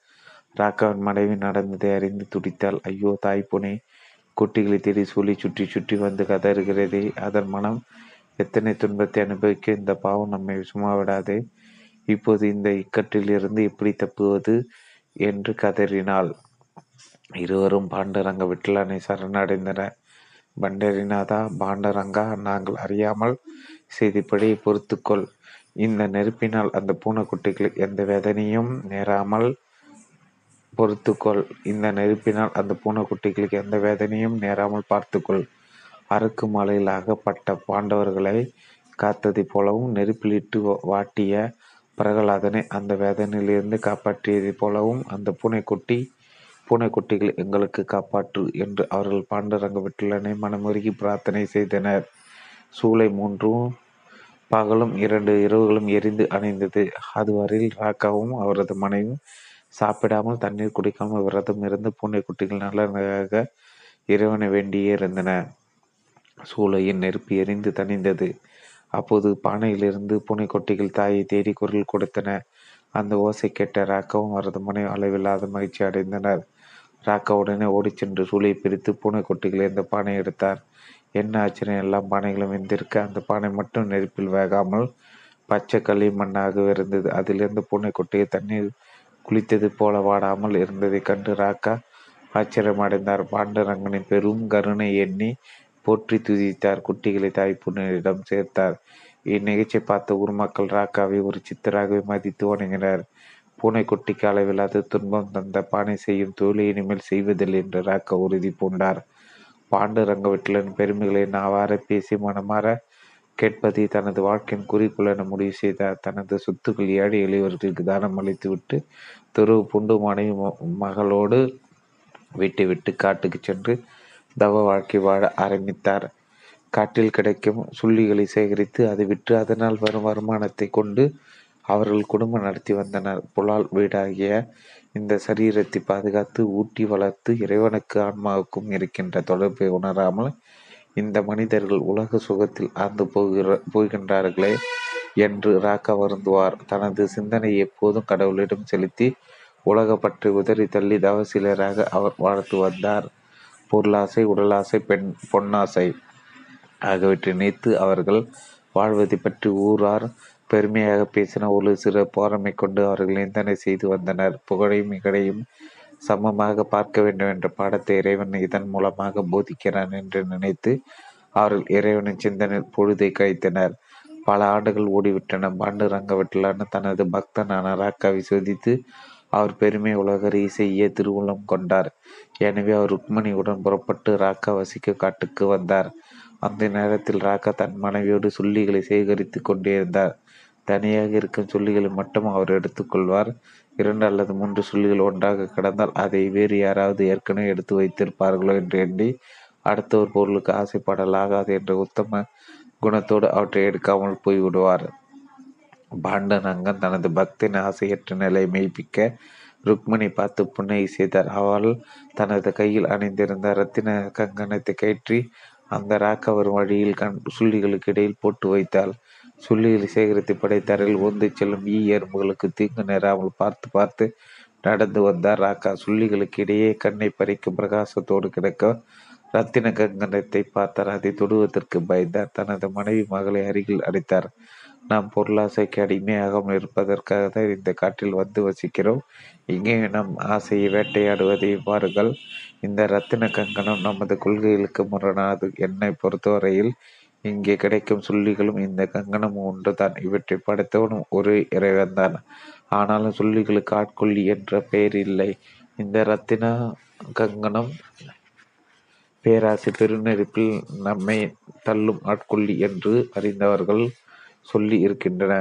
ராக்காவின் மனைவி நடந்ததை அறிந்து துடித்தாள். ஐயோ, தாய்ப்பூனை குட்டிகளை தேடி சொல்லி சுற்றி சுற்றி வந்து கதறுகிறதே, அதன் மனம் எத்தனை துன்பத்தை அனுபவிக்க இந்த பாவம் நம்மை சும்மா விடாது, இப்போது இந்த இக்கட்டிலிருந்து எப்படி தப்புவது என்று கதறினாள். இருவரும் பாண்டரங்க விட்டலானை சரணடைந்தனர். பண்டரிநாதா, பாண்டரங்கா, நாங்கள் அறியாமல் செய்திப்படியை பொறுத்துக்கொள். இந்த நெருப்பினால் அந்த பூனைக்குட்டிகள் எந்த வேதனையும் நேராமல் பொறுத்துக்கொள் இந்த நெருப்பினால் அந்த பூனைக்குட்டிகளுக்கு எந்த வேதனையும் நேராமல் பார்த்துக்கொள். அரக்கு மலையில் அகப்பட்ட பாண்டவர்களை காத்ததை போலவும் நெருப்பிலிட்டு வாட்டிய பிரகலாதனை அந்த வேதனையிலிருந்து காப்பாற்றியதை போலவும் அந்த பூனைக்குட்டி பூனைக்குட்டிகள் எங்களுக்கு காப்பாற்று என்று அவர்கள் பாண்டரங்க விட்டலனை மனமுருகி பிரார்த்தனை செய்தனர். சூளை மூன்றும் பகலும் இரண்டு இரவுகளும் எரிந்து அணைந்தது. அதுவரையில் ராக்காவும் அவரது மனைவியும் சாப்பிடாமல் தண்ணீர் குடிக்காமல் விரதம் இருந்து பூனைக்குட்டிகள் நல்லதாக இறைவனை வேண்டியே இருந்தன. சூளையின் நெருப்பு எரிந்து தணிந்தது. அப்போது பானையிலிருந்து பூனைக்குட்டிகள் தாயை தேடி குரல் கொடுத்தன. அந்த ஓசை கேட்ட ராக்காவும் அவரது மனைவி அளவில்லாத மகிழ்ச்சி அடைந்தனர். ராக்கா உடனே ஓடிச் சென்று சூளையை பிரித்து பூனைக்குட்டிகளை அந்த பானை எடுத்தார். என்ன ஆச்சரியம், எல்லாம் பானைகளும் வெந்திருக்க அந்த பானை மட்டும் நெருப்பில் வேகாமல் பச்சை களி மண்ணாக இருந்தது. அதிலிருந்து பூனை கொட்டிய தண்ணீர் குளித்தது போல வாடாமல் இருந்ததை கண்டு ராக்கா ஆச்சரியமடைந்தார். பாண்டரங்கனின் பெரும் கருணை எண்ணி போற்றி துதித்தார். குட்டிகளை தாய்ப்புண்ணிடம் சேர்த்தார். இந்நிகழ்ச்சியை பார்த்த ஊர் மக்கள் ராக்காவை ஒரு சித்தராகவே மதித்து வணங்கினர். பூனைக்குட்டிக்கு அளவில்லாத துன்பம் தந்த பானை செய்யும் தொழிலை இனிமேல் செய்வதில்லை என்று ராக்கா உறுதி பூண்டார். பாண்டுரங்க விட்டலின் பெருமைகளை நாவார பேசி மனமாற கேட்பதை தனது வாழ்க்கையின் குறிக்கோள் என முடிவு செய்தார். தனது சொத்துக்கள் ஏழை எளியவர்களுக்கு தானம் அளித்துவிட்டு துருவு பூண்டு மனைவி மகளோடு வீட்டை விட்டு காட்டுக்கு சென்று தவ வாழ்க்கை வாழ ஆரம்பித்தார். காட்டில் கிடைக்கும் சுள்ளிகளை சேகரித்து அதை விற்று அதனால் வரும் வருமானத்தை கொண்டு அவர்கள் குடும்பம் நடத்தி வந்தனர். புலால் வீடாகிய இந்த சரீரத்தை பாதுகாத்து ஊட்டி வளர்த்து இறைவனுக்கு ஆன்மாவுக்கும் இருக்கின்ற தொடர்பை உணராமல் இந்த மனிதர்கள் உலக சுகத்தில் ஆழ்ந்து போகிற போகின்றார்களே என்று ராக்கா வருந்துவார். தனது சிந்தனையை எப்போதும் கடவுளிடம் செலுத்தி உலகப்பற்றை உதறி தள்ளி தவசீலராக அவர் வாழ்த்து வந்தார். பொருளாசை, உடலாசை, பெண் பொன்னாசை ஆகியவற்றை நினைத்து அவர்கள் வாழ்வதை பற்றி ஊரார் பெருமையாக பேசின ஒரு சிறு போராமை கொண்டு அவர்கள் நிந்தனை செய்து வந்தனர். புகழையும் இகழையும் சமமாக பார்க்க வேண்டும் என்ற பாடத்தை இறைவன் இதன் மூலமாக போதிக்கிறான் என்று நினைத்து அவர்கள் இறைவனின் சிந்தனை பொழுதை கழித்தனர். பல ஆண்டுகள் ஓடிவிட்டன. பாண்டுரங்க விட்டலான தனது பக்தனான ராக்காவை சோதித்து அவர் பெருமை உலகறி செய்ய திருவுள்ளம் கொண்டார். எனவே அவர் ருக்மணியுடன் புறப்பட்டு ராக்கா வசிக்க காட்டுக்கு வந்தார். அந்த நேரத்தில் ராக்கா தன் மனைவியோடு சுள்ளிகளை சேகரித்து கொண்டே இருந்தார். தனியாக இருக்கும் சுள்ளிகளை மட்டும் அவர் எடுத்துக்கொள்வார். இரண்டு அல்லது மூன்று சுள்ளிகள் ஒன்றாக கடந்தால் அதை வேறு யாராவது ஏற்கனவே எடுத்து வைத்திருப்பார்களோ என்று எண்ணி அடுத்த ஒரு பொருளுக்கு ஆசைப்படலாகாது என்ற உத்தம குணத்தோடு அவற்றை எடுக்காமல் போய்விடுவார். பாண்டரங்கன் தனது பக்தின் ஆசையற்ற நிலை மெய்ப்பிக்க ருக்மணி பார்த்து புன்னகை செய்தார். அவள் தனது கையில் அணிந்திருந்த இரத்தின கங்கணத்தை கயிற்றி அந்த ராக்க வரும் வழியில் கண் சுள்ளிகளுக்கு இடையில் போட்டு வைத்தாள். சுள்ளிகளை சேகரித்து படைத்தரையில் ஓந்தி செல்லும் ஈ எறும்புகளுக்கு தீங்கு நேராமல் பார்த்து பார்த்து நடந்து வந்தார் ராக்கா. சுள்ளிகளுக்கு இடையே கண்ணை பறிக்கும் பிரகாசத்தோடு கிடக்க இரத்தின கங்கணத்தை பார்த்தார். அதை தொடுவதற்கு பயந்தார். தனது மனைவி மகளை அருகில் அடைத்தார். நாம் பொருளாசைக்கு அடிமையாகவும் இருப்பதற்காக தான் இந்த காட்டில் வந்து வசிக்கிறோம். இங்கே நம் ஆசையை வேட்டையாடுவதை பாருங்கள். இந்த இரத்தின கங்கணம் நமது கொள்கைகளுக்கு முரணானது. என்னை பொறுத்தவரையில் இங்கே கிடைக்கும் சுள்ளிகளும் இந்த கங்கணமும் ஒன்று தான். இவற்றை படைத்தவனும் ஒரு இறைவன் தான். ஆனாலும் சுள்ளிகளுக்கு ஆட்கொள்ளி என்ற பெயர் இல்லை. இந்த இரத்தின கங்கணம் பேராசை பெருநெருப்பில் நம்மை தள்ளும் ஆட்கொள்ளி என்று அறிந்தவர்கள் சொல்லி இருக்கின்றன.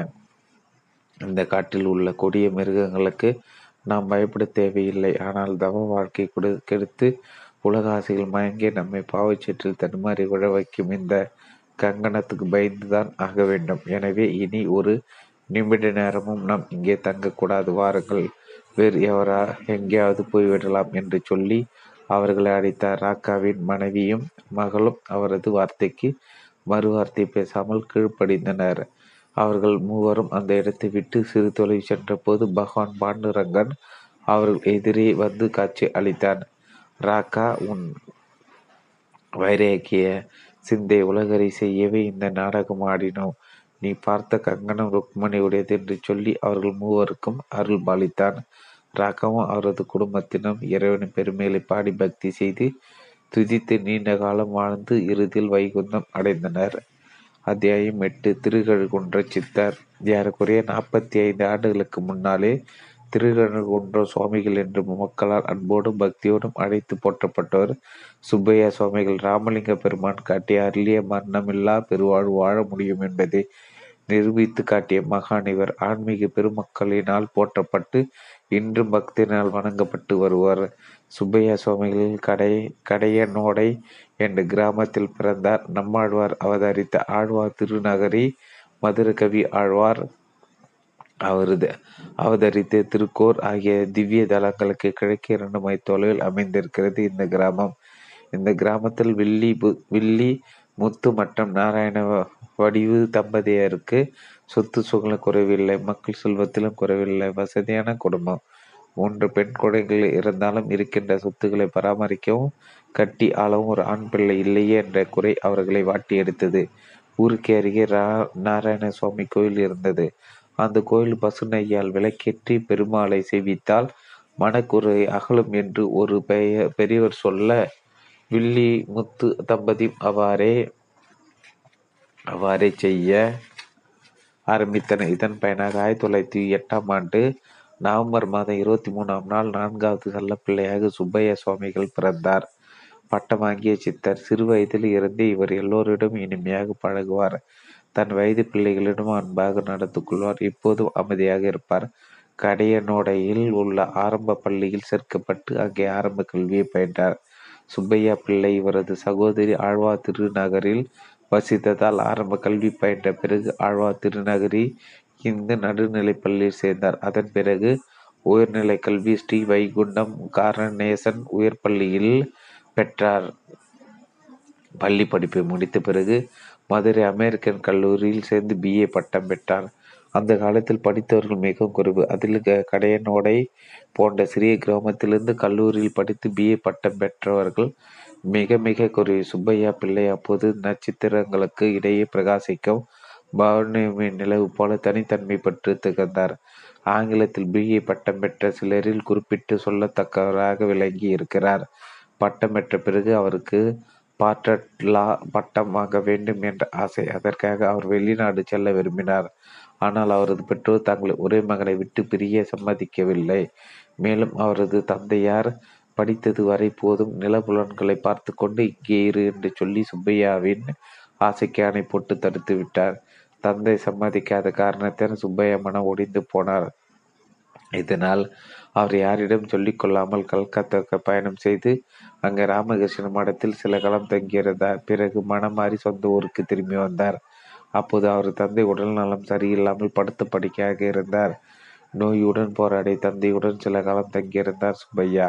இந்த காட்டில் உள்ள கொடிய மிருகங்களுக்கு நாம் பயப்பட தேவையில்லை. ஆனால் தவ வாழ்க்கை கொடு கெடுத்து உலக ஆசையில் மயங்கி நம்மை பாவச்சீற்றில் தடுமாறி விழ வைக்கும் இந்த கங்கணத்துக்கு பயந்துதான் ஆக வேண்டும். எனவே இனி ஒரு நிமிட நேரமும் நாம் இங்கே தங்கக்கூடாது. வாருங்கள், வேறு எவரா எங்கேயாவது போய்விடலாம் என்று சொல்லி அவர்களை அழைத்த ராக்காவின் மனைவியும் மகளும் அவரது வார்த்தைக்கு மறுவார்த்தை பேசாமல் கீழ்ப்படிந்தனர். அவர்கள் மூவரும் அந்த இடத்தை விட்டு சிறு தொலைவு சென்ற போது பகவான் பாண்டுரங்கன் அவர்கள் எதிரே வந்து காட்சி அளித்தான். ராக்கா, உன் வைரேக்கிய சிந்தை உலகறி செய்யவே இந்த நாடகம் ஆடினோம். நீ பார்த்த கங்கணம் ருக்மணி உடையது என்று சொல்லி அவர்கள் மூவருக்கும் அருள் பாலித்தான். ராக்காவும் அவரது குடும்பத்தினும் இறைவனின் பெருமைகளை பாடி பக்தி செய்து துதித்து நீண்ட காலம் வாழ்ந்து இறுதியில் வைகுந்தம் அடைந்தனர். அத்தியாயம் எட்டு. திருக்கழுகுன்ற சித்தர். யாருக்குரிய நாற்பத்தி ஐந்து ஆண்டுகளுக்கு முன்னாலே திருக்கழுகுன்ற சுவாமிகள் என்று மக்களால் அன்போடும் பக்தியோடும் அழைத்து போற்றப்பட்டவர் சுப்பையா சுவாமிகள் ராமலிங்க பெருமான் காட்டிய அருளிய மரணமில்லா பெருவாழ் வாழ முடியும் என்பதை நிரூபித்து காட்டிய மகான் இவர். ஆன்மீக பெருமக்களினால் போற்றப்பட்டு இன்றும் பக்தியினால் வணங்கப்பட்டு வருவார். சுப்பையா சுவாமிகளில் கடை கடையனோடை என்ற கிராமத்தில் பிறந்தார். நம்மாழ்வார் அவதரித்த ஆழ்வார் திருநகரி மதுரகவி ஆழ்வார் அவரது அவதரித்த திருக்கோர் ஆகிய திவ்ய தலங்களுக்கு கிழக்கு இரண்டு மைல் தொலைவில் அமைந்திருக்கிறது இந்த கிராமம். இந்த கிராமத்தில் வில்லி வில்லி முத்து மற்றும் நாராயண வடிவு தம்பதியருக்கு சொத்து சுகங்களும் குறைவில்லை. மக்கள் செல்வத்திலும் குறைவில்லை. வசதியான குடும்பம். மூன்று பெண் குழந்தைகள் இருந்தாலும் இருக்கின்ற சொத்துக்களை பராமரிக்கவும் கட்டி ஆளவும் ஒரு ஆண் பிள்ளை இல்லையே என்ற குறை அவர்களை வாட்டி எடுத்தது. ஊருக்கு அருகே ரா நாராயணசுவாமி கோயில் இருந்தது. அந்த கோயில் பசுனையால் விளக்கேற்றி பெருமாளை சேவித்தால் மனக்குறை அகலும் என்று ஒரு பெயர் பெரியவர் சொல்ல, வில்லி முத்து தம்பதி அவ்வாறே அவ்வாறே செய்ய ஆரம்பித்தனர். இதன் பயனாக ஆயிரத்தி தொள்ளாயிரத்தி எட்டாம் ஆண்டு நவம்பர் மாதம் இருபத்தி மூணாம் நாள் நான்காவது செல்லப்பிள்ளையாக சுப்பையா சுவாமிகள் பிறந்தார். பட்டம் வாங்கிய சித்தர். சிறு வயதில் இருந்து இவர் எல்லோரிடம் இனிமையாக பழகுவார். தன் வயது பிள்ளைகளிடம் அன்பாக நடந்து கொள்வார். இப்போதும் அமைதியாக இருப்பார். கடையனோடையில் உள்ள ஆரம்ப பள்ளியில் சேர்க்கப்பட்டு அங்கே ஆரம்ப கல்வியை பயின்றார். சுப்பையா பிள்ளை இவரது சகோதரி ஆழ்வா திருநகரில் வசித்ததால் ஆரம்ப கல்வி பயின்ற பிறகு ஆழ்வா திருநகரி இந்து நடுநிலை பள்ளியில் சேர்ந்தார். அதன் பிறகு உயர்நிலை கல்வி ஸ்ரீ வைகுண்டம் காரணேசன் உயர் பள்ளியில் பெற்றார். பள்ளி படிப்பை முடித்த பிறகு மதுரை அமெரிக்கன் கல்லூரியில் சேர்ந்து பிஏ பட்டம் பெற்றார். அந்த காலத்தில் படித்தவர்கள் மிகவும் குறைவு. அதில் கடையனோடை போன்ற சிறிய கிராமத்திலிருந்து கல்லூரியில் படித்து பிஏ பட்டம் பெற்றவர்கள் மிக மிக குறைவு. சுப்பையா பிள்ளை அப்போது நட்சத்திரங்களுக்கு இடையே பிரகாசிக்கும் பௌர்ணமி நிலவு போல தனித்தன்மை பற்றி திகழ்ந்தார். ஆங்கிலத்தில் பிஏ பட்டம் பெற்ற சிலரில் குறிப்பிட்டு சொல்லத்தக்கவராக விளங்கி இருக்கிறார். பட்டம் பெற்ற பிறகு அவருக்கு பார்ட்டட் லா பட்டம் வாங்க வேண்டும் என்ற ஆசை. அதற்காக அவர் வெளிநாடு செல்ல விரும்பினார். ஆனால் அவரது பெற்றோர் தங்கள் ஒரே மகனை விட்டு பிரிய சம்மதிக்கவில்லை. மேலும் அவரது தந்தையார் படித்தது வரை போதும், நிலபுலன்களை பார்த்து கொண்டு இங்கே இரு என்று சொல்லி சுப்பையாவின் ஆசைக்கு அணை போட்டு தடுத்து விட்டார். தந்தை சம்மதிக்காத காரணத்தால் சுப்பையா மனம் ஒடிந்து போனார். இதனால் அவர் யாரிடம் சொல்லிக்கொள்ளாமல் கல்கத்தாவுக்கு பயணம் செய்து அங்கே ராமகிருஷ்ண மடத்தில் சில காலம் தங்கியிருந்தார். பிறகு மனம் மாறி சொந்த ஊருக்கு திரும்பி வந்தார். அப்போது அவர் தந்தை உடல்நலம் சரியில்லாமல் படுத்து படுக்கையாக இருந்தார். நோயுடன் போராடி தந்தையுடன் சில காலம் தங்கியிருந்தார் சுப்பையா.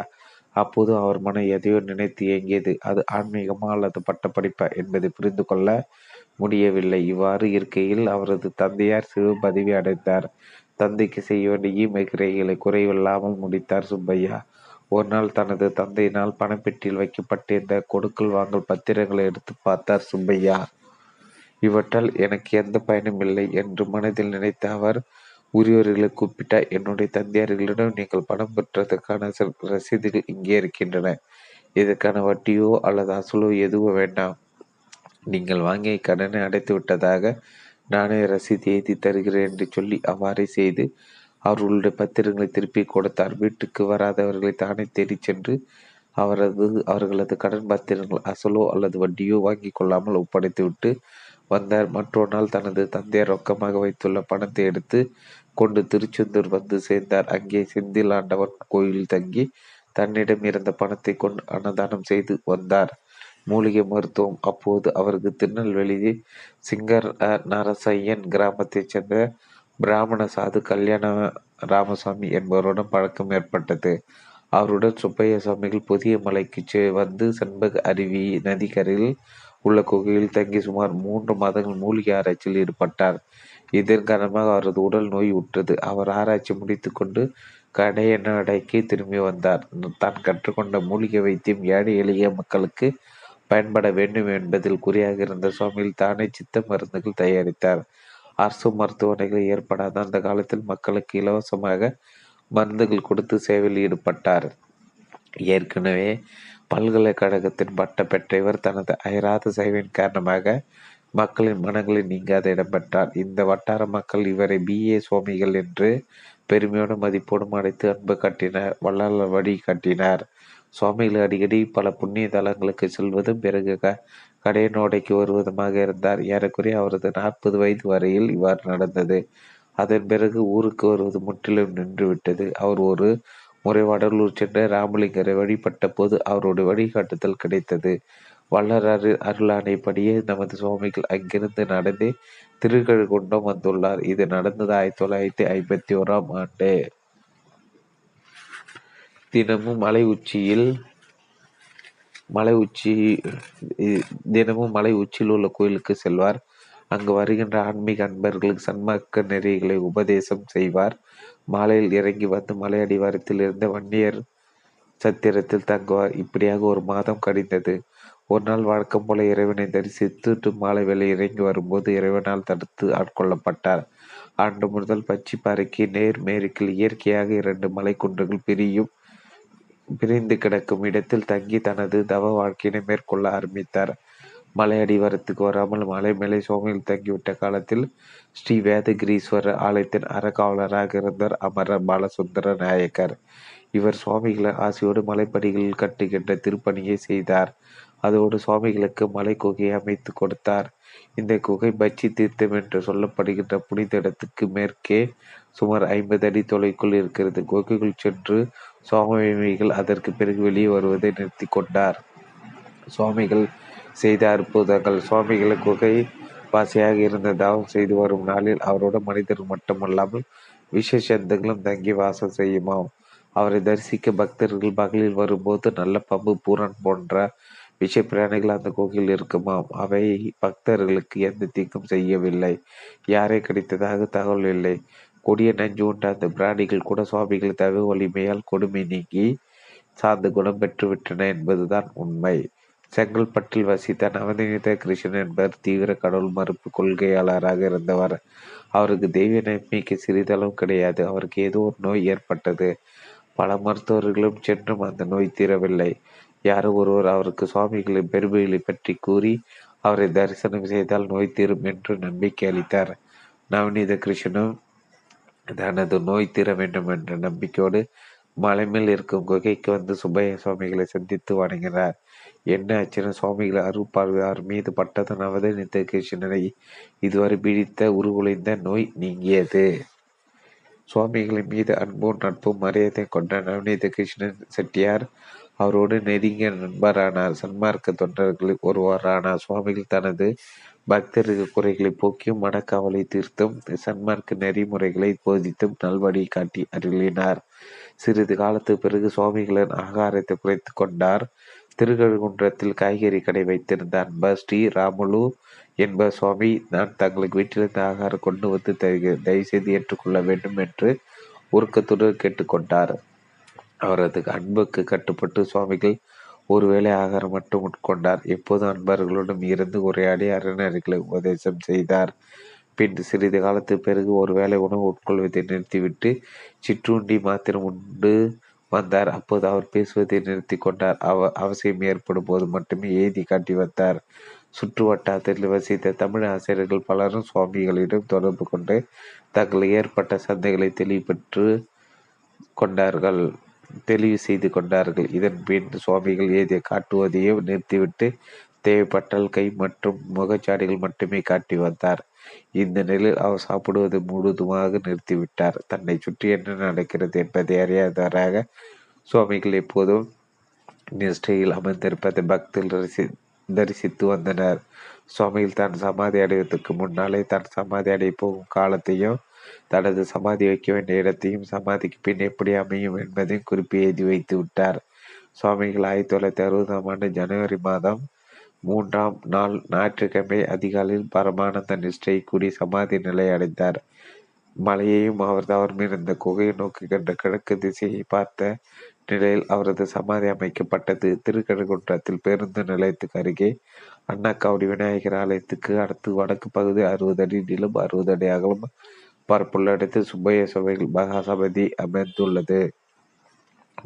அப்போது அவர் மனம் எதையோ நினைத்து இயங்கியது. அது ஆன்மீகமா அல்லது பட்டப்படிப்பா என்பதை புரிந்து கொள்ள முடியவில்லை. இவ்வாறு இருக்கையில் அவரது தந்தையார் சிறு பதவி அடைந்தார். தந்தைக்கு செய்ய வேண்டிய ஈமைக்கிரைகளை குறைவில்லாமல் முடித்தார் சுப்பையா. ஒரு நாள் தனது தந்தையினால் பணப்பெட்டியில் வைக்கப்பட்டிருந்த கொடுக்கல் வாங்கல் பத்திரங்களை எடுத்து பார்த்தார் சுப்பையா. இவற்றால் எனக்கு எந்த பயனும் இல்லை என்று மனதில் நினைத்த அவர் உரியவர்களை கூப்பிட்டார். என்னுடைய தந்தையார்களிடம் நீங்கள் பணம் பெற்றதற்கான ரசீதுகள் இங்கே இருக்கின்றன. இதற்கான வட்டியோ அல்லது அசலோ எதுவோ வேண்டாம். நீங்கள் வாங்கிய கடனை அடைத்து விட்டதாக நானே ரசீது எழுதி தருகிறேன் என்று சொல்லி அவ்வாறே செய்து அவர்களுடைய பத்திரங்களை திருப்பி கொடுத்தார். வீட்டுக்கு வராதவர்களை தானே தேடி சென்று அவரது அவர்களது கடன் பத்திரங்கள் அசலோ அல்லது வட்டியோ வாங்கி கொள்ளாமல் ஒப்படைத்து விட்டு வந்தார். மற்றொரு நாள் தனது தந்தையார் ரொக்கமாக வைத்துள்ள பணத்தை எடுத்து கொண்டு திருச்செந்தூர் வந்து சேர்ந்தார். அங்கே செந்தில் ஆண்டவன் கோயில் தங்கி தன்னிடம் இருந்த பணத்தை கொண்டு அன்னதானம் செய்து வந்தார். மூலிகை மருத்துவம். அப்போது அவருக்கு திருநெல்வேலியை சிங்கர் நரசையன் கிராமத்தைச் சேர்ந்த பிராமண சாது கல்யாண ராமசாமி என்பவருடன் பழக்கம் ஏற்பட்டது. அவருடன் சுப்பையா சுவாமிகள் புதிய மலைக்கு வந்து செண்பக அருவி நதிக்கரையில் உள்ள குகையில் தங்கி சுமார் மூன்று மாதங்கள் மூலிகை ஆராய்ச்சியில் ஈடுபட்டார். இதன் காரணமாக அவரது உடல் நோய் உற்றது. அவர் ஆராய்ச்சி முடித்து கொண்டு கடையனடைக்கு திரும்பி வந்தார். தான் கற்றுக்கொண்ட மூலிகை வைத்தியம் ஏழை எளிய மக்களுக்கு பயன்பட வேண்டும் என்பதில் குறியாக இருந்த சுவாமியில் தானே சித்த மருந்துகள் தயாரித்தார். அரசு மருத்துவமனைகள் ஏற்படாத அந்த காலத்தில் மக்களுக்கு இலவசமாக மருந்துகள் கொடுத்து சேவையில் ஈடுபட்டார். ஏற்கனவே பல்கலைக்கழகத்தின் பட்டம் பெற்ற இவர் தனது அயராத சேவையின் காரணமாக மக்களின் மனங்களில் நீங்காத இடம் பெற்றார். இந்த வட்டார மக்கள் இவரை பிஏ சுவாமிகள் என்று பெருமையோடு மதிப்போடும் அடைத்து அன்பு காட்டினார், வள்ளல் வழி காட்டினார். சுவாமிகள் அடிக்கடி பல புண்ணிய தலங்களுக்கு செல்வதும் பிறகு க கடையனோடைக்கு வருவதுமாக இருந்தார். ஏறக்குறைய அவரது நாற்பது வயது வரையில் இவ்வாறு நடந்தது. அதன் பிறகு ஊருக்கு வருவது முற்றிலும் நின்றுவிட்டது. அவர் ஒரு முறை வடலூர் சென்ற ராமலிங்கரை வழிபட்ட போது அவருடைய வழிகாட்டுதல் கிடைத்தது. வள்ளலாறு அருளானைப்படியே நமது சுவாமிகள் அங்கிருந்து நடந்தே திருக்கழுகுன்றம் வந்துள்ளார். இது நடந்தது ஆயிரத்தி தொள்ளாயிரத்தி ஐம்பத்தி ஓராம் ஆண்டு. தினமும் மலை உச்சியில் மலை உச்சி தினமும் மலை உச்சியில் உள்ள கோயிலுக்கு செல்வார். அங்கு வருகின்ற ஆன்மீக அன்பர்களுக்கு சன்மார்க்க நெறிகளை உபதேசம் செய்வார். மாலையில் இறங்கி வந்து மலை அடிவாரத்தில் இருந்த வன்னியர் சத்திரத்தில் தங்குவார். இப்படியாக ஒரு மாதம் கழிந்தது. ஒரு நாள் வழக்கம் போல இறைவனை தரிசித்து மாலை வேலை இறங்கி வரும்போது இறைவனால் தடுத்து ஆட்கொள்ளப்பட்டார். ஆண்டு முதல் பச்சிப்பாறைக்கு நேர் மேற்கில் இயற்கையாக இரண்டு மலை குன்றுகள் பிரியும் பிரிந்து கிடக்கும் இடத்தில் தங்கி தனது தவ வாழ்க்கையினை மேற்கொள்ள ஆரம்பித்தார். மலை அடிவாரத்துக்கு வராமல் மலை மேலே சோமையில் தங்கிவிட்ட காலத்தில் ஸ்ரீ வேதகிரீஸ்வரர் ஆலயத்தின் அறக்காவலராக இருந்தார் அமர பாலசுந்தர நாயக்கர். இவர் சுவாமிகளின் ஆசையோடு மலைப்படிகளில் கட்டுகின்ற திருப்பணியை செய்தார். அதோடு சுவாமிகளுக்கு மலை குகையை அமைத்து கொடுத்தார். இந்த குகை பச்சி தீர்த்தம் என்று சொல்லப்படுகின்ற புனித இடத்துக்கு மேற்கே சுமார் ஐம்பது அடி தொலைக்குள் இருக்கிறது. குகைக்குள் சென்று சுவாமிகள் அதற்கு பிறகு வெளியே வருவதை நிறுத்தி கொண்டார். சுவாமிகள் செய்த அற்புதங்கள். சுவாமிகள் குகை வாசியாக இருந்த தாவம் செய்து வரும் நாளில் அவரோட மனிதர்கள் மட்டுமல்லாமல் விசேஷந்தங்களும் தங்கி வாசம் செய்யுமாம். அவரை தரிசிக்க பக்தர்கள் பகலில் வரும்போது நல்ல பம்பு பூரன் போன்ற விஷ பிராணிகள் அந்த கோகில் இருக்குமாம். அவை பக்தர்களுக்கு எந்த தீங்கும் செய்யவில்லை. யாரை கிடைத்ததாக தகவல் இல்லை. கொடிய நஞ்சு உண்ட அந்த பிராணிகள் கூட சுவாமிகள் தவிர வலிமையால் கொடுமை நீங்கி சார்ந்த குணம் பெற்றுவிட்டன என்பதுதான் உண்மை. செங்கல்பட்டில் வசித்த நவநீத கிருஷ்ணன் என்பவர் தீவிர கடவுள் மறுப்பு கொள்கையாளராக இருந்தவர். அவருக்கு தெய்வ நம்பிக்கை சிறிதளவும் கிடையாது. அவருக்கு ஏதோ ஒரு நோய் ஏற்பட்டது. பல மருத்துவர்களும் சென்றும் அந்த நோய் தீரவில்லை. யாரோ ஒருவர் அவருக்கு சுவாமிகளின் பெருமைகளை பற்றி கூறி அவரை தரிசனம் செய்தால் நோய் தீரும் என்று நம்பிக்கை அளித்தார். நவநீத கிருஷ்ணனும் தனது நோய் தீர வேண்டும் என்ற நம்பிக்கையோடு மலைமேல் இருக்கும் குகைக்கு வந்து சுப்பையா சுவாமிகளை சந்தித்து வணங்கினார். என்ன ஆச்சுன்னா சுவாமிகளை அருள்பார்வையார் மீது பட்டது. நவநீத கிருஷ்ணனை இதுவரை பிடித்த உருகுலைந்த நோய் நீங்கியது. சுவாமிகளின் மீது அன்பும் நட்பும் மரியாதை கொண்ட நவநீத கிருஷ்ணன் செட்டியார் அவரோடு நெருங்கிய நண்பரானார். சன்மார்க்க தொண்டர்களில் ஒருவரானார். சுவாமிகள் தனது பக்தருக்கு குறைகளை போக்கியும் மனக்காவலை தீர்த்தும் சன்மார்க்க நெறிமுறைகளை போதித்தும் நல்வழி காட்டி அருளினார். சிறிது காலத்துக்கு பிறகு சுவாமிகளின் ஆகாரத்தை குறைத்து கொண்டார். திருக்கழுகுன்றத்தில் காய்கறி கடை வைத்திருந்த அன்பர் ஸ்ரீ ராமுலு என்ப சுவாமி, நான் தங்களுக்கு வீட்டிலிருந்து ஆகாரம் கொண்டு வந்து தருகிறேன், தயவுசெய்து ஏற்றுக்கொள்ள வேண்டும் என்று உருக்கத்துடன் கேட்டுக்கொண்டார். அவரது அன்புக்கு கட்டுப்பட்டு சுவாமிகள் ஒருவேளை ஆகாரம் மட்டும் உட்கொண்டார். எப்போது அன்பர்களுடன் இருந்து உரையாடி அறநெறிகளை உபதேசம் செய்தார். பின் சிறிது காலத்துக்கு பிறகு ஒருவேளை உணவு உட்கொள்வதை நிறுத்திவிட்டு சிற்றுண்டி மாத்திரம் உண்டு வந்தார். அப்போது அவர் பேசுவதை நிறுத்தி கொண்டார். அவ அவசியம் ஏற்படும் போது மட்டுமே ஏதி காட்டி வந்தார். சுற்று வட்டாரத்தில் வசித்த தமிழ் ஆசிரியர்கள் பலரும் சுவாமிகளிடம் தொடர்பு கொண்டு தங்களுக்கு ஏற்பட்ட சந்தைகளை தெளிவு பெற்று கொண்டார்கள் தெளிவு செய்து கொண்டார்கள். இதன் பின் சுவாமிகள் ஏதியை காட்டுவதையே நிறுத்திவிட்டு தேவைப்பட்டால் கை மற்றும் முகச்சாடிகள் மட்டுமே காட்டி வந்தார். இந்த நிலையில் அவர் சாப்பிடுவது முழுதுமாக நிறுத்திவிட்டார். தன்னை சுற்றி என்ன நடக்கிறது என்பதை அறியாதவராக சுவாமிகள் எப்போதும் நிஷ்டையில் அமர்ந்திருப்பதை பக்தர்கள் ரசி தரிசித்து வந்தனர். சுவாமிகள் தான் சமாதி அடைவதற்கு முன்னாலே தான் சமாதி அடைய போகும் காலத்தையும் தனது சமாதி வைக்க வேண்டிய இடத்தையும் சமாதிக்கு பின் எப்படி அமையும் என்பதையும் குறிப்பி எழுதி வைத்து விட்டார். சுவாமிகள் ஆயிரத்தி தொள்ளாயிரத்தி அறுபதாம் ஆண்டு ஜனவரி மாதம் மூன்றாம் நாள் ஞாயிற்றுக்கிழமை அதிகாலையில் பரமானந்த நிஷ்டை கூடி சமாதி நிலை அடைந்தார். மலையையும் அவர் தவறுமிருந்த குகையை நோக்குகின்ற கிழக்கு திசையை பார்த்த நிலையில் அவரது சமாதி அமைக்கப்பட்டது. திருக்கழுகுன்றத்தில் பேருந்து நிலையத்துக்கு அருகே அண்ணா காவடி விநாயகர் ஆலயத்துக்கு அடுத்து வடக்கு பகுதி அறுபது அடி நீளம் அறுபது அடி அகலம் பரப்புள்ள இடத்தில் சுப்பையா சுவாமிகள் மகாசபதி அமைந்துள்ளது.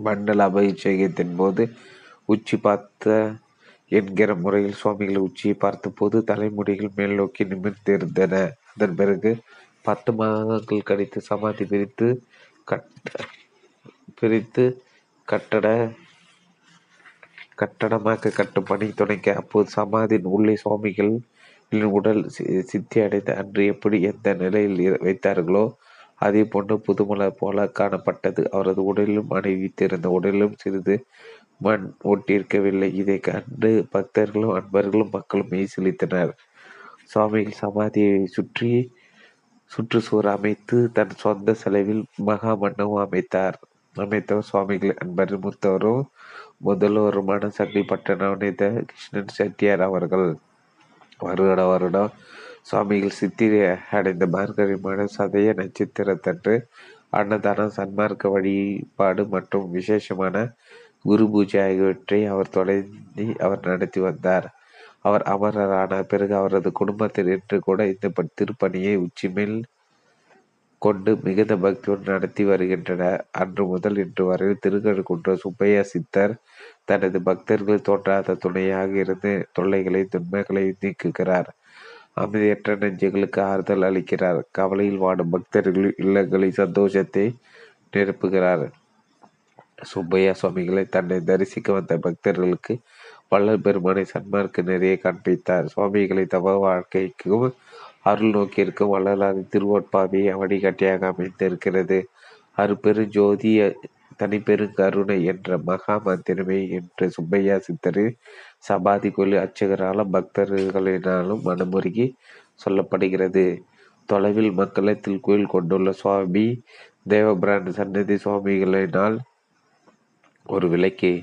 மண்டல அபிஷேகத்தின் போது உச்சி பார்த்த என்கிற முறையில் சுவாமிகள் உச்சியை பார்த்தபோது தலைமுடிகள் மேல் நோக்கி நிமிர்ந்திருந்தன. அதன் பிறகு பத்து மாதங்கள் கழித்து சமாதி பிரித்து கட்ட பிரித்து கட்டட கட்டடமாக கட்டும் பணி தொடங்க. அப்போது சமாதியின் உள்ளே சுவாமிகள் உடல் சித்தி அடைந்த அன்று எப்படி எந்த நிலையில் வைத்தார்களோ அதே போன்று புதுமலை போல காணப்பட்டது. அவரது உடலிலும் அணிவித்திருந்த உடலிலும் சிறிது மண் ஒட்டியிருக்கவில்லை. இதை கண்டு பக்தர்களும் அன்பர்களும் மக்களும் மெய்சிலித்தனர். சுவாமிகள் சமாதியை சுற்றி சுற்றுச்சுவர் அமைத்து தன் சொந்த செலவில் மகா மண்டபம் அமைத்தார். அமைத்தவர் சுவாமிகள் அன்பரின் மூத்தவரும் முதல்வருமான செங்கல்பட்டு நவநீத கிருஷ்ணன் செட்டியார் அவர்கள். வருட வருடம் சுவாமிகள் சித்திரை அடைந்த மார்கழி மாதம் சதய நட்சத்திரத்தன்று அன்னதானம், சன்மார்க்க வழிபாடு மற்றும் விசேஷமான குரு பூஜை ஆகியவற்றை அவர் தொடங்கி அவர் நடத்தி வந்தார். அவர் அமரரான பிறகு அவரது குடும்பத்தில் இன்று கூட இந்த திருப்பணியை உச்சிமேல் கொண்டு மிகுந்த பக்தியோடு நடத்தி வருகின்றனர். அன்று முதல் இன்று வரையில் திருக்கழுக்குன்ற சுப்பையா சித்தர் தனது பக்தர்கள் தோன்றாத துணையாக இருந்து தொல்லைகளை துன்பங்களை நீக்குகிறார். அமைதியற்ற நெஞ்சங்களுக்கு ஆறுதல் அளிக்கிறார். கவலையில் வாடும் பக்தர்கள் இல்லங்களில் சந்தோஷத்தை நிரப்புகிறார். சுப்பையா சுவாமிகளை தன்னை தரிசிக்க வந்த பக்தர்களுக்கு வள்ளல் பெருமானை சன்மார்க்க நிறைய காண்பித்தார். சுவாமிகளை தவ வாழ்க்கைக்கும் அருள் நோக்கியிருக்கும் வள்ளலாரின் திருவொட்பாவியை வழிகாட்டியாக அமைந்திருக்கிறது. அறுபெரு ஜோதி தனிப்பெருங்கருணை என்ற மகா மந்திரமே என்று சுப்பையா சித்தரை சபாதி கொல்லி அர்ச்சகராலும் பக்தர்களினாலும் மனமுருகி சொல்லப்படுகிறது. தொலைவில் மக்களத்தில் கோயில் கொண்டுள்ள சுவாமி தேவபிரான் சன்னதி சுவாமிகளினால் ஒரு விளக்கே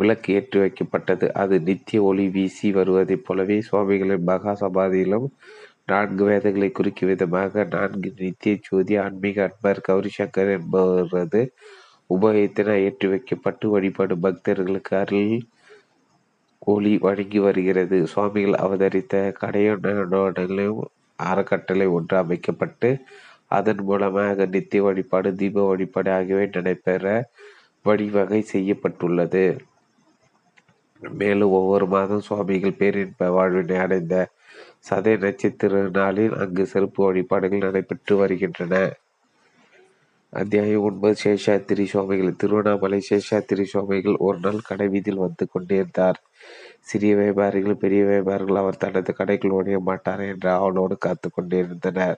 விளக்கு ஏற்றி வைக்கப்பட்டது. அது நித்திய ஒளி வீசி வருவதைப் போலவே சுவாமிகளின் மகா சமாதியிலும் நான்கு வேதங்களை குறிக்கும் விதமாக நான்கு நித்திய ஜோதி ஆன்மீக அன்பர் கௌரி சங்கர் என்பவரது உபயோகத்தினால் ஏற்றி வைக்கப்பட்டு வழிபாடும் பக்தர்களுக்கு அருள் ஒளி வழங்கி வருகிறது. சுவாமிகள் அவதரித்த கடையொன்றையும் அறக்கட்டளை ஒன்று அமைக்கப்பட்டு அதன் மூலமாக நித்திய வழிபாடு தீப வழிபாடு ஆகியவை நடைபெற வழிவகை செய்யப்பட்டுள்ளது. மேலும் ஒவ்வொரு மாதம் சுவாமிகள் பேரின்ப வாழ்வினை அடைந்த சதய நட்சத்திர நாளில் அங்கு சிறப்பு வழிபாடுகள் நடைபெற்று வருகின்றன. அத்தியாயம் ஒன்பது. சேஷாத்திரி சுவாமிகள். திருவண்ணாமலை சேஷாத்திரி சுவாமிகள் ஒரு நாள் கடை வீதியில் வந்து கொண்டிருந்தார். சிறிய வியாபாரிகள் பெரிய வியாபாரிகள் அவர் தனது கடைக்குள் ஓடிய மாட்டார் என்ற ஆவலோடு காத்து கொண்டிருந்தனர்.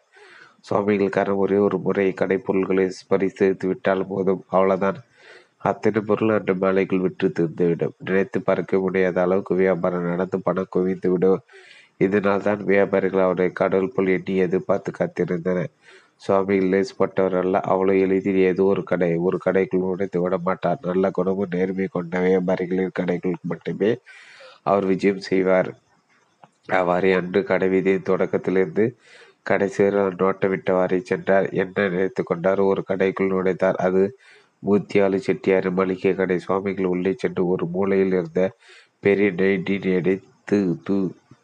சுவாமிகள் காரணம் ஒரே ஒரு முறை கடை பொருள்களை பரிசீலித்து விட்டால் போதும், அவ்வளவுதான், அத்தனை பொருள் அன்று மாலைக்குள் விற்று திருந்துவிடும். நினைத்து பார்க்க முடியாத அளவுக்கு வியாபாரம் நடந்து பணம் குவிந்துவிடும். இதனால் தான் வியாபாரிகள் அவரை கடல் போல் எண்ணி எதிர்பார்த்து காத்திருந்தனர். சுவாமிகள் லேசுப்பட்டவரல்ல. அவ்வளோ எளிதில் ஏதோ ஒரு கடை ஒரு கடைக்குள் உடைத்து விட மாட்டார். நல்ல குணமும் நேர்மை கொண்ட வியாபாரிகளின் கடைகளுக்கு மட்டுமே அவர் விஜயம் செய்வார். அவ்வாறே அன்று கடை வீதியின் தொடக்கத்திலிருந்து கடைசியில் நோட்டமிட்டவாறே சென்றார். என்ன நினைத்து கொண்டார்? ஒரு கடைக்குள் நுழைத்தார். அது மூத்தியாலு செட்டியார் மளிகை கடை. சுவாமிகள் உள்ளே சென்று ஒரு மூலையில் இருந்த பெரிய நைட்டின் எடுத்து தூ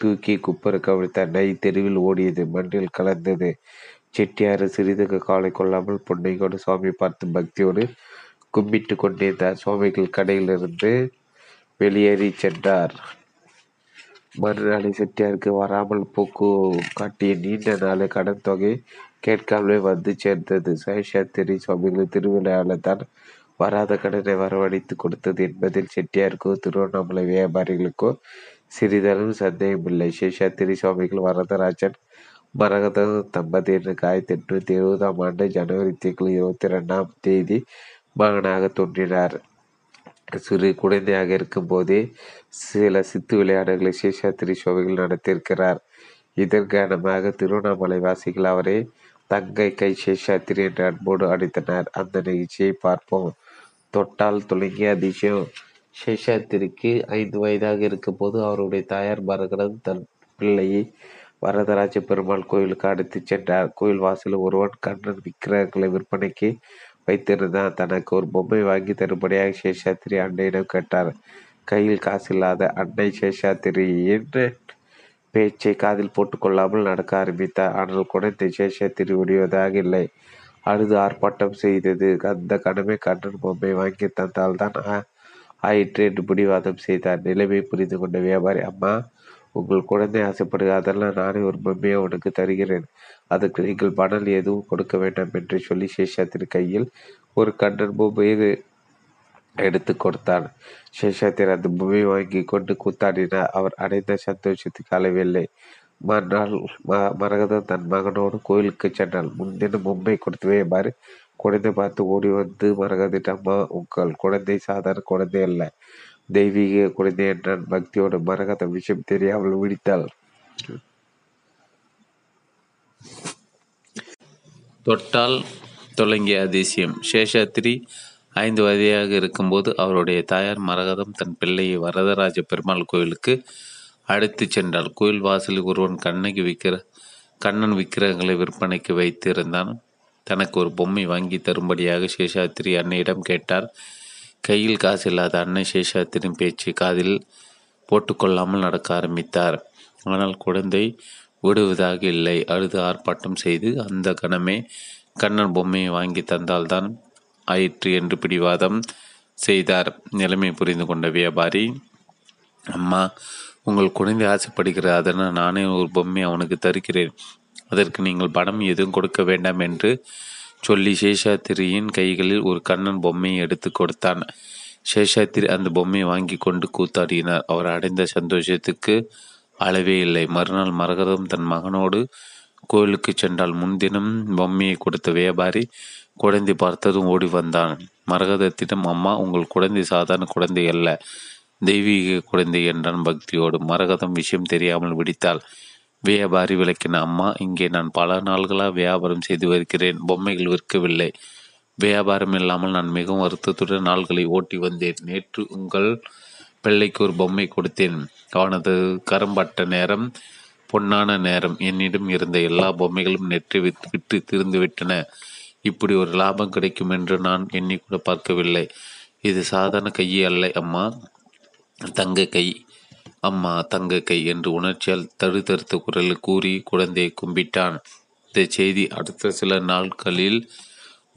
தூக்கி குப்பரை கவிழ்த்தார். நை தெருவில் ஓடியது, மண்ணில் கலந்தது. செட்டியார் சிறிதுக்கு காலை கொள்ளாமல் பொன்னையோடு சுவாமி பார்த்து பக்தியோடு கும்பிட்டு கொண்டிருந்தார். சுவாமிகள் கடையிலிருந்து வெளியேறி சென்றார். மறுநாளை செட்டியாருக்கு வராமல் போக்கு காட்டிய நீண்ட நாளை கடன் தொகை கேட்காமலே வந்து சேர்ந்தது. சேஷாத்திரி சுவாமிகள் திருவிழாவில் தான் வராத கடனை வரவழைத்து கொடுத்தது என்பதில் செட்டியாருக்கோ திருவண்ணாமலை வியாபாரிகளுக்கோ சிறிதளவு சந்தேகமில்லை. சேஷாத்திரி சுவாமிகள் வரதராஜன் மரகத தம்பதியினருக்கு ஆயிரத்தி எட்நூத்தி எழுபதாம் ஆண்டு ஜனவரி தேதி இருபத்தி ரெண்டாம் தேதி மகனாக தோன்றினார். சிறு குழந்தையாக இருக்கும் போதே சில சித்து விளையாடுகளை சேஷாத்திரி சுவாமிகள் நடத்தியிருக்கிறார். இதன் காரணமாக திருவண்ணாமலை வாசிகள் அவரை தங்கை கை சேஷாத்திரி என்ற அன்போடு அடித்தனர். அந்த நிகழ்ச்சியை பார்ப்போம். தொட்டால் துளங்கிய அதிசயம். சேஷாத்திரிக்கு ஐந்து வயதாக இருக்கும் போது அவருடைய தாயார் மரகதம் தன் பிள்ளையை வரதராஜ பெருமாள் கோயிலுக்கு அடித்து சென்றார். கோயில் வாசலில் ஒருவன் கண்ணன் விக்கிரகங்களை விற்பனைக்கு வைத்திருந்தான். தனக்கு ஒரு பொம்மை வாங்கி தரும்படியாக சேஷாத்திரி அன்னையிடம் கேட்டார். கையில் காசில்லாத அன்னை சேஷாத்திரி என்று பேச்சை காதில் போட்டுக்கொள்ளாமல் நடக்க ஆரம்பித்தார். ஆனால் குழந்தை சேஷாத்திரி ஒடிவதாக இல்லை, அழுது ஆர்ப்பாட்டம் செய்தது. அந்த கடமை கண்ணன் பொம்மை வாங்கி தந்தால் தான் ஆயிற்று என்று பிடிவாதம் செய்தார். நிலைமை புரிந்து கொண்ட வியாபாரி, அம்மா, உங்கள் குழந்தை ஆசைப்படுகிற அதெல்லாம் நானே ஒரு பொம்மையை அவனுக்கு தருகிறேன், அதுக்கு நீங்கள் பணம் எதுவும் கொடுக்க வேண்டாம் என்று சொல்லி சேஷாத்திரி கையில் ஒரு கண்ணன் பொம்மையை எடுத்து கொடுத்தான். சேஷாத்திரி அந்த பொம்மையை வாங்கி கொண்டு கூத்தாடினார். அவர் அடைந்த சந்தோஷத்துக்கு அளவில்லை. மறுநாள் ம மரகதம் தன் மகனோடு கோயிலுக்கு சென்றாள். முன்தினம் பொம்மை கொடுத்தவே பாரு குழந்தை பார்த்து ஓடி வந்து மரகதிட்ட, அம்மா, உங்கள் குழந்தை சாதாரண குழந்தை அல்ல, தெய்வீக குழந்தை என்றான் பக்தியோடு. மரகத விஷயம் தெரியாமல் விழித்தாள். தொட்டால் தொடங்கிய அதிசயம். சேஷாத்திரி ஐந்து வயதாக இருக்கும்போது அவருடைய தாயார் மரகதம் தன் பிள்ளையை வரதராஜ பெருமாள் கோயிலுக்கு அழைத்து சென்றாள். கோயில் வாசலில் ஒருவன் கண்ணகி விக்கிர கண்ணன் விக்கிரகங்களை விற்பனைக்கு வைத்திருந்தான். தனக்கு ஒரு பொம்மை வாங்கி தரும்படியாக சேஷாத்திரி அன்னையிடம் கேட்டார். கையில் காசு இல்லாத அன்னை சேஷாத்திரின் பேச்சு காதில் போட்டுக்கொள்ளாமல் நடக்க ஆரம்பித்தார். ஆனால் குழந்தை விடுவதாக இல்லை. அழுது ஆர்ப்பாட்டம் செய்து அந்த கணமே கண்ணன் பொம்மையை வாங்கி தந்தால்தான் ஆயிற்று என்று பிடிவாதம் செய்தார். நிலைமை புரிந்து கொண்ட வியாபாரி, அம்மா, உங்கள் குழந்தை ஆசைப்படுகிறது, அதனால் நானே ஒரு பொம்மை அவனுக்கு தருகிறேன், அதற்கு நீங்கள் பணம் எதுவும் கொடுக்க வேண்டாம் என்று சொல்லி சேஷாத்திரியின் கைகளில் ஒரு கண்ணன் பொம்மையை எடுத்து கொடுத்தான். சேஷாத்திரி அந்த பொம்மையை வாங்கி கொண்டு கூத்தாடினார். அவர் அடைந்த சந்தோஷத்துக்கு அளவே இல்லை. மறுநாள் மரகதம் தன் மகனோடு கோயிலுக்கு சென்றால் முன்தினம் பொம்மையை கொடுத்த வியாபாரி குழந்தை பார்த்ததும் ஓடி வந்தான். மரகதத்திடம், அம்மா, உங்கள் குழந்தை சாதாரண குழந்தை அல்ல, தெய்வீக குழந்தை என்றான் பக்தியோடு. மரகதம் விஷயம் தெரியாமல் விடித்தாள். வியாபாரி விளக்கின, அம்மா, இங்கே நான் பல நாள்களாக வியாபாரம் செய்து வருகிறேன், பொம்மைகள் விற்கவில்லை. வியாபாரம் இல்லாமல் நான் மிகவும் வருத்தத்துடன் நாள்களை ஓட்டி வந்தேன். நேற்று உங்கள் பிள்ளைக்கு ஒரு பொம்மை கொடுத்தேன். அவனது கரம்பட்ட நேரம் பொன்னான நேரம். என்னிடம் இருந்த எல்லா பொம்மைகளும் நெற்றி விற்று விட்டு திருந்துவிட்டன. இப்படி ஒரு லாபம் கிடைக்கும் என்று நான் எண்ணி கூட பார்க்கவில்லை. இது சாதாரண கையே அல்ல அம்மா, தங்க கை அம்மா, தங்க கை என்று உணர்ச்சியால் தடுத்தறுத்த குரலில் கூறி குழந்தையை கும்பிட்டான். இந்த செய்தி அடுத்த சில நாட்களில்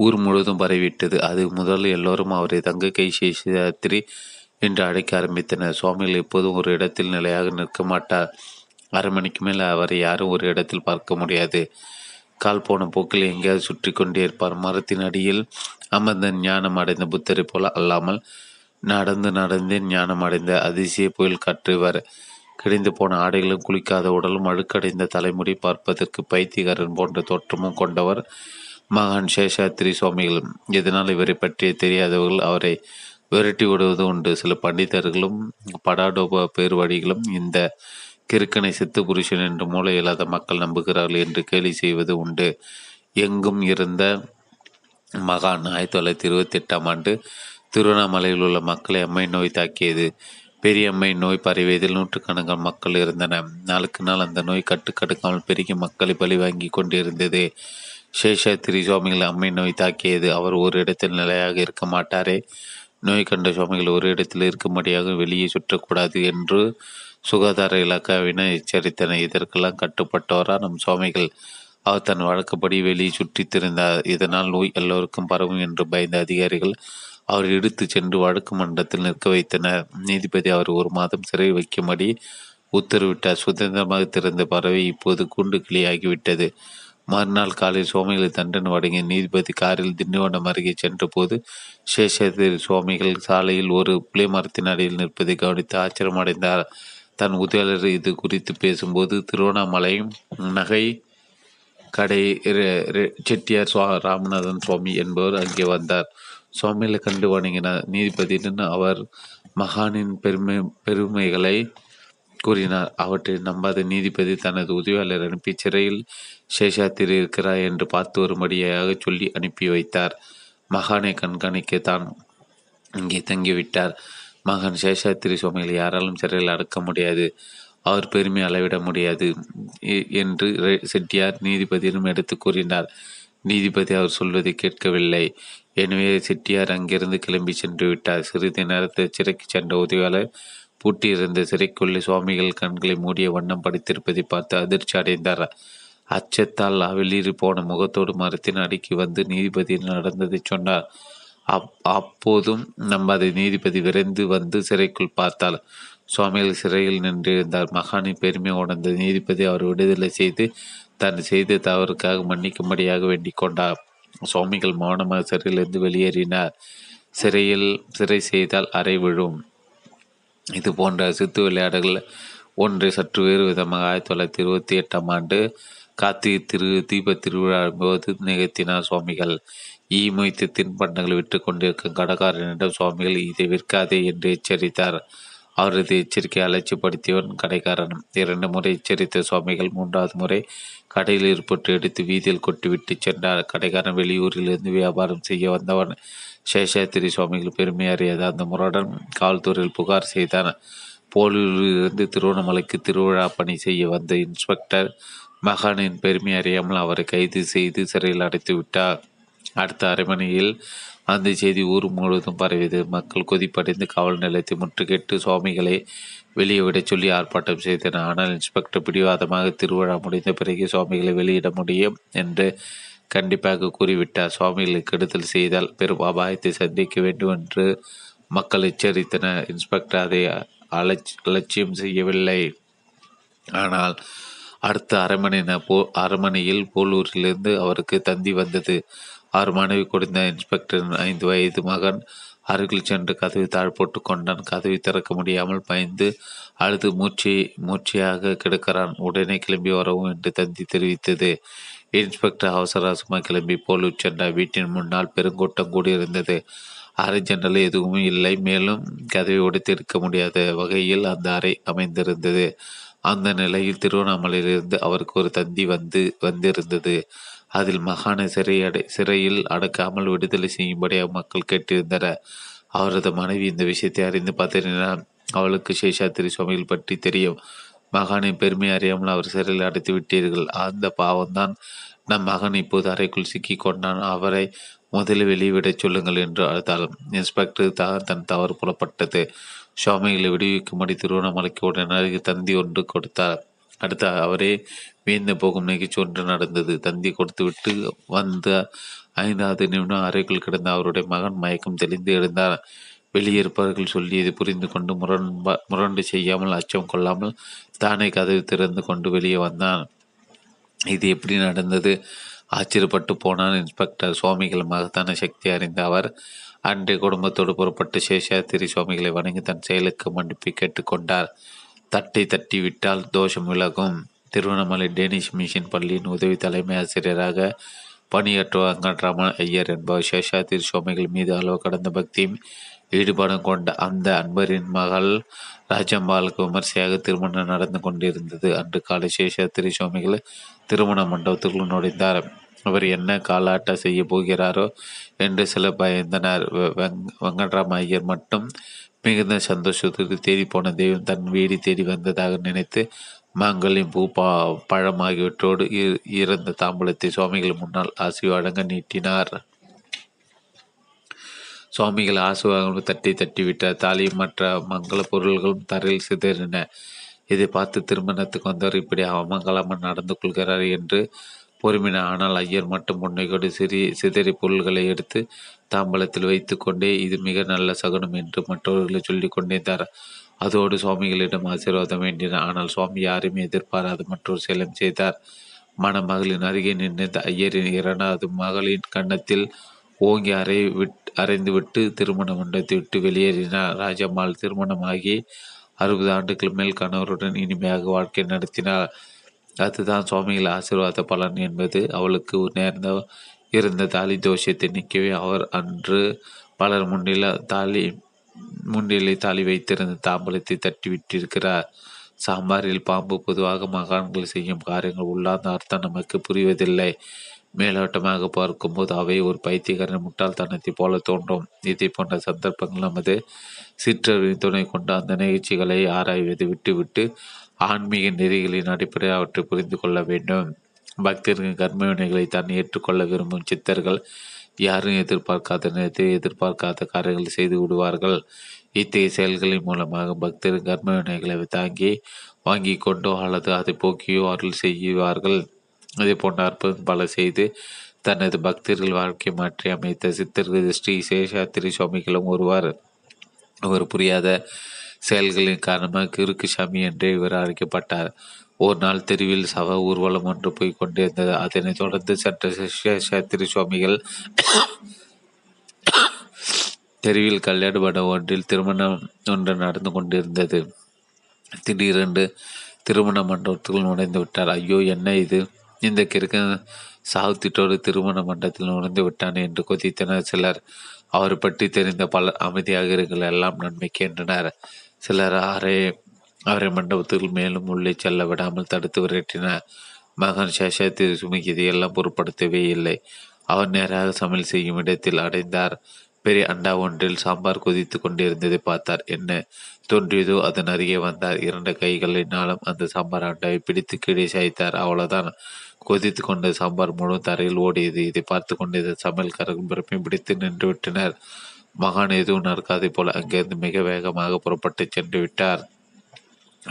ஊர் முழுவதும் பரவிவிட்டது. அது முதல் எல்லோரும் அவரை தங்க கை சேஷாத்திரி என்று அழைக்க ஆரம்பித்தனர். சுவாமிகள் எப்போதும் ஒரு இடத்தில் நிலையாக நிற்க மாட்டார். அரை மணிக்கு மேல் அவரை யாரும் ஒரு இடத்தில் பார்க்க முடியாது. கால் போன போக்கில் எங்கேயாவது சுற்றி கொண்டே இருப்பார். மரத்தின் அடியில் அமர்ந்த ஞானம் அடைந்த புத்தரை போல அல்லாமல் நடந்து நடந்தே ஞானம் அடைந்த அதிசய புயல் காற்றுவர். கிடைந்து போன ஆடைகளும் குளிக்காத உடலும் அழுக்கடைந்த தலைமுடி, பார்ப்பதற்கு பைத்தியகாரன் போன்ற தோற்றமும் கொண்டவர் மகான் சேஷாத்திரி சுவாமிகள். இதனால் இவரை பற்றிய தெரியாதவர்கள் அவரை விரட்டி விடுவது உண்டு. சில பண்டிதர்களும் படாடோபா பேர்வழிகளும் இந்த கிறுக்கனை சித்து புருஷன் என்று மூளை இல்லாத மக்கள் நம்புகிறார்கள் என்று கேலி செய்வது உண்டு. எங்கும் இருந்த மகான் ஆயிரத்தி தொள்ளாயிரத்தி இருபத்தி எட்டாம் ஆண்டு திருவண்ணாமலையில் உள்ள மக்களை அம்மை நோய் தாக்கியது. பெரிய அம்மை நோய் பரவியதில் நூற்றுக்கணக்கான மக்கள் இருந்தனர். நாளுக்கு நாள் அந்த நோய் கட்டுக்கடுக்காமல் பெருகி மக்களை பலி வாங்கி கொண்டிருந்தது. சேஷாத்திரி சுவாமிகள் அம்மை நோய் தாக்கியது. அவர் ஒரு இடத்தில் நிலையாக இருக்க மாட்டாரே. நோய் கண்ட சுவாமிகள் ஒரு இடத்தில் இருக்கும்படியாக வெளியே சுற்றக்கூடாது என்று சுகாதார இலாக்காவினர் எச்சரித்தனர். இதற்கெல்லாம் கட்டுப்பட்டவரா நம் சுவாமிகள். அவர் தன் வழக்கப்படி வெளியே சுற்றித் திரிந்தார். இதனால் நோய் எல்லோருக்கும் பரவும் என்று பயந்த அதிகாரிகள் அவர் எடுத்து சென்று வழக்கு மன்றத்தில் நிற்க வைத்தனர். நீதிபதி அவர் ஒரு மாதம் சிறை வைக்கும்படி உத்தரவிட்டார். சுதந்திரமாக திறந்த பறவை இப்போது கூண்டு கிளியாகிவிட்டது. மறுநாள் காலையில் சுவாமிகளை தண்டனை வழங்கிய நீதிபதி காரில் திண்டிவனம் அருகே சென்ற போது சேஷாத்திரி சுவாமிகள் சாலையில் ஒரு புளிய மரத்தின் அடியில் நிற்பதை கவனித்து ஆச்சரியமடைந்தார். தன் உதவியாளர் இது குறித்து பேசும்போது, திருவண்ணாமலை நகை கடை செட்டியார் சுவா ராமநாதன் சுவாமி என்பவர் அங்கே வந்தார். சுவாமிகளை கண்டு வணங்கினார். நீதிபதியிடம் அவர் மகானின் பெருமை பெருமைகளை கூறினார். அவற்றை நம்பாத நீதிபதி தனது உதவியாளர் அனுப்பி சிறையில் சேஷாத்திரி இருக்கிறார் என்று பார்த்து வரும்படியாக சொல்லி அனுப்பி வைத்தார். மகானை கண்காணிக்க தான் இங்கே தங்கிவிட்டார். மகான் சேஷாத்திரி சுவாமிகளை யாராலும் சிறையில் அடக்க முடியாது, அவர் பெருமை அளவிட முடியாது என்று செட்டியார் நீதிபதியிடம் எடுத்து கூறினார். நீதிபதி அவர் சொல்வதை கேட்கவில்லை. எனவே செட்டியார் அங்கிருந்து கிளம்பி சென்று விட்டார். சிறிது நேரத்தை சிறைக்கு சென்ற உதவியாளர் பூட்டியிருந்த சிறைக்குள்ளே சுவாமிகள் கண்களை மூடிய வண்ணம் படுத்திருப்பதை பார்த்து அதிர்ச்சி அடைந்தார். அச்சத்தால் வெளியேறி போன முகத்தோடு மரத்தின் அடிக்கி வந்து நீதிபதி நடந்ததை சொன்னார். அப் அப்போதும் நம்பாத நீதிபதி விரைந்து வந்து சிறைக்குள் பார்த்தார். சுவாமிகள் சிறையில் நின்றிருந்தார். மகானின் பெருமை உணர்ந்த நீதிபதி அவர் விடுதலை செய்து தான் செய்த தவறுக்காக மன்னிக்கும்படியாக வேண்டிக் கொண்டார். சுவாமிகள் மௌனமாக சிறையிலிருந்து வெளியேறினார். சிறையில் சிறை செய்தால் அறை விழும் இது போன்ற சித்து விளையாடுகள் ஒன்றை சற்று வேறு விதமாக ஆயிரத்தி தொள்ளாயிரத்தி இருபத்தி எட்டாம் ஆண்டு கார்த்திகை திரு தீப திருவிழாவின் போது நிகழ்த்தினார் சுவாமிகள். ஈ மொய்த்து தின்பண்டங்கள் விற்று கொண்டிருக்கும் கடைக்காரனிடம் சுவாமிகள் இதை விற்காதே என்று எச்சரித்தார். அவரது எச்சரிக்கையை அலட்சிப்படுத்தியவன் கடைக்காரன். இரண்டு முறை எச்சரித்த சுவாமிகள் மூன்றாவது முறை கடையில் ஏற்பட்டு எடுத்து வீதியில் கொட்டிவிட்டு சென்றார். கடைக்காரன் வெளியூரிலிருந்து வியாபாரம் செய்ய வந்தவன். சேஷாத்திரி சுவாமிகள் பெருமை அறியாத அந்த முரடன் காவல்துறையில் புகார் செய்தான். போலூரிலிருந்து திருவண்ணாமலைக்கு திருவிழா பணி செய்ய வந்த இன்ஸ்பெக்டர் மகானின் பெருமை அறியாமல் அவரை கைது செய்து சிறையில் அடைத்து விட்டார். அடுத்த அரை மணியில் அந்த செய்தி ஊர் முழுவதும் பரவியது. மக்கள் கொதிப்படைந்து காவல் நிலையத்தை முற்றுகேட்டு சுவாமிகளை வெளியே விட சொல்லி ஆர்ப்பாட்டம் செய்தனர். ஆனால் இன்ஸ்பெக்டர் பிடிவாதமாக திருவிழா முடிந்த பிறகு சுவாமிகளை வெளியிட முடியும் என்று கண்டிப்பாக கூறிவிட்டார். சுவாமிகளை கெடுதல் செய்தால் பெரும் அபாயத்தை சந்திக்க வேண்டும் என்று மக்கள் எச்சரித்தனர். இன்ஸ்பெக்டர் அதை அலட்சி அலட்சியம் செய்யவில்லை. ஆனால் அடுத்த அரை மணி போ அரண்மனையில் போலூரிலிருந்து அவருக்கு தந்தி வந்தது. ஆறு மனைவி கொடுத்த இன்ஸ்பெக்டரின் ஐந்து வயது மகன் அருகில் சென்று கதவை தாழ்போட்டு கொண்டான். கதவை திறக்க முடியாமல் பயந்து அழுது மூச்சை மூச்சையாக கிடக்கிறான், உடனே கிளம்பி வரவும் என்று தந்தி தெரிவித்தது. இன்ஸ்பெக்டர் அவசர அவசரமாக கிளம்பி போலூர் சென்றார். வீட்டின் முன்னால் பெருங்கூட்டம் கூடியிருந்தது. அறை ஜன்னல் எதுவுமே இல்லை. மேலும் கதவை உடைத்திருக்க முடியாத வகையில் அந்த அறை அமைந்திருந்தது. அந்த நிலையில் திருவண்ணாமலையிலிருந்து அவருக்கு ஒரு தந்தி வந்து வந்திருந்தது. அதில் மகானை சிறை அடை சிறையில் அடக்காமல் விடுதலை செய்யும்படியாக மக்கள் கேட்டிருந்தனர். அவரது மனைவி இந்த விஷயத்தை அறிந்து பதறினார். அவளுக்கு சேஷாத்திரி சுவாமிகள் பற்றி தெரியும். மகானின் பெருமை அறியாமல் அவர் சிறையில் அடைத்து விட்டீர்கள். அந்த பாவம்தான் நம் மகன் இப்போது அறைக்குள் சிக்கி கொண்டான். அவரை முதலில் வெளியிடச் சொல்லுங்கள் என்று அழுத்தாள். இன்ஸ்பெக்டர் தான் தன் தவறு புலப்பட்டது. சுவாமிகளை விடுவிக்கும்படி திருவண்ணாமலைக்கு உடனே தந்தி ஒன்று கொடுத்தார். அடுத்த அவரே வீழ்ந்து போகும் நிகழ்ச்சி ஒன்று நடந்தது. தந்தி கொடுத்துவிட்டு வந்த ஐந்தாவது நிமிடம் அறைக்குள் கிடந்த அவருடைய மகன் மயக்கம் தெளிந்து எழுந்தார். வெளியிருப்பவர்கள் சொல்லியது புரிந்து கொண்டு முரண்பா முரண்டு செய்யாமல் அச்சம் கொள்ளாமல் தானே கதவு திறந்து கொண்டு வெளியே வந்தான். இது எப்படி நடந்தது? ஆச்சரியப்பட்டு போனான் இன்ஸ்பெக்டர். சுவாமிகள் மகத்தான சக்தி அறிந்த அவர் அன்றைய குடும்பத்தோடு புறப்பட்டு சேஷாத்திரி சுவாமிகளை வணங்கி தன் செயலுக்கு மன்னிப்பு கேட்டுக்கொண்டார். தட்டை தட்டி விட்டால் தோஷம் விலகும். திருவண்ணாமலை டேனிஷ் மிஷன் பள்ளியின் உதவி தலைமை ஆசிரியராக பணியாற்றுவ வெங்கட்ராமன் ஐயர் என்பவர் சேஷாத்திரி சுவாமிகள் மீது அளவு கடந்த பக்தியும் ஈடுபாடும் கொண்ட அந்த அன்பரின் மகள் ராஜம்பாளுக்கு விமர்சையாக திருமணம் நடந்து கொண்டிருந்தது. அன்று காலை சேஷாத்திரி சுவாமிகளை திருமண மண்டபத்துக்குள் நுழைந்தார். அவர் என்ன காலாட்ட செய்ய போகிறாரோ என்று சில பயந்தனர். வெங்கட்ராம ஐயர் மட்டும் மிகுந்த சந்தோஷத்துக்கு தேடி போன தெய்வம் தன் வீடு தேடி வந்ததாக நினைத்து மாங்கல்யம் பூ பா பழம் ஆகியவற்றோடு இறந்த தாம்பூலத்தை சுவாமிகள் முன்னால் ஆசி வழங்க நீட்டினார். சுவாமிகள் ஆசுவாக தட்டி தட்டிவிட்டார். தாலியும் மற்ற மங்கள பொருள்களும் தரையில் சிதறின. இதை பார்த்து திருமணத்துக்கு வந்தவர் இப்படி அவமங்கலாமல் நடந்து கொள்கிறார் என்று பொறுமினார். ஆனால் ஐயர் மட்டும் பொன்னைக்கோடு சிறி சிதறி பொருள்களை எடுத்து தாம்பலத்தில் வைத்து கொண்டே இது மிக நல்ல சகுனம் என்று மற்றவர்களை சொல்லி கொண்டிருந்தார். அதோடு சுவாமிகளிடம் ஆசீர்வாதம் வேண்டினார். ஆனால் சுவாமி யாரையும் எதிர்பாராத மற்றொரு செயலம் செய்தார். மணமகளின் அருகே நின்று ஐயரின் இரண்டாவது மகளின் கன்னத்தில் ஓங்கி அறை விட் அறைந்துவிட்டு திருமண மண்டபத்தை விட்டு வெளியேறினார். ராஜம்மாள் திருமணமாகி அறுபது ஆண்டுகள் மேல் கணவருடன் இனிமையாக வாழ்க்கை நடத்தினார். அதுதான் சுவாமிகள் ஆசீர்வாத பலன் என்பது அவளுக்கு நேர்ந்த இருந்த தாலி தோஷத்தை நீக்கவே அவர் அன்று பலர் முன்னில தாலி முன்னிலை தாலி வைத்திருந்த தாம்பலத்தை தட்டி விட்டிருக்கிறார். சாம்பாரில் பாம்பு பொதுவாக மகான்கள் செய்யும் காரியங்கள் உள்ளார்ந்த அர்த்தம் நமக்கு புரிவதில்லை. மேலோட்டமாக பார்க்கும்போது அவை ஒரு பைத்தியக்கார முட்டாள்தனத்தை போல தோன்றும். இதை போன்ற சந்தர்ப்பங்கள் நமது சிற்றறிவின் துணை கொண்டு அந்த நிகழ்ச்சிகளை ஆராய்வதை விட்டுவிட்டு ஆன்மீக நெறிகளின் அடிப்படையில் அவற்றை புரிந்து கொள்ள வேண்டும். பக்தர்களின் கர்ம வினைகளை தான் ஏற்றுக்கொள்ள விரும்பும் சித்தர்கள் யாரும் எதிர்பார்க்காத நேரத்தில் எதிர்பார்க்காத காரியங்களை செய்து விடுவார்கள். இத்தகைய செயல்களின் மூலமாக பக்தரின் கர்ம வினைகளை தாங்கி வாங்கி கொண்டோ அல்லது அதை போக்கியோ அருள் செய்வார்கள். இதே போன்ற அற்புதம் பல செய்து தனது பக்தர்கள் வாழ்க்கையை மாற்றி அமைத்த சித்தர்கள் ஸ்ரீ சேஷாத்திரி சுவாமிகளும் ஒருவர். அவர் புரியாத செயல்களின் காரணமாக கிருக்குசாமி என்றே இவர் அழைக்கப்பட்டார். ஒரு நாள் தெருவில் சவ ஊர்வலம் ஒன்று போய் கொண்டிருந்தது. அதனைத் தொடர்ந்து சென்ற சேஷாத்திரி சுவாமிகள் தெருவில் கல்யாண மண்டபம் ஒன்றில் திருமணம் ஒன்று நடந்து கொண்டிருந்தது. திடீரென்று திருமண மண்டபத்துக்குள் நுழைந்து விட்டார். ஐயோ, என்ன இது? இந்த கிறுக்கன் சாகுத்திட்டோடு திருமண மண்டபத்தில் நுழைந்து விட்டான் என்று கொதித்தனர் சிலர். அவரை பற்றி தெரிந்த பலர் அமைதியாக இருங்கள், எல்லாம் நன்மைக்கு என்றனர். சிலர் அறை அவரை மண்டபத்துக்குள் மேலும் உள்ளே செல்ல விடாமல் தடுத்து விரட்டினார். மகன் சேஷாத்திரி சுமிக்கு இதையெல்லாம் பொருட்படுத்தவே இல்லை. அவர் நேராக சமையல் செய்யும் இடத்தில் அடைந்தார். பெரிய அண்டா ஒன்றில் சாம்பார் கொதித்து கொண்டிருந்ததை பார்த்தார். என்ன தோன்றியதோ அதன் அருகே வந்தார். இரண்டு கைகளினாலும் அந்த சாம்பார் அண்டாவை பிடித்து கீழே சாய்த்தார். அவ்வளவுதான். கொதித்து கொண்ட சாம்பார் முழு தரையில் ஓடியது. இதை பார்த்து கொண்டிருந்த சமையல்காரர்கள் பிறப்பையும் பிடித்து நின்று விட்டனர். மகான் எதுவும் நடக்காதை போல அங்கிருந்து மிக வேகமாக புறப்பட்டு சென்று விட்டார்.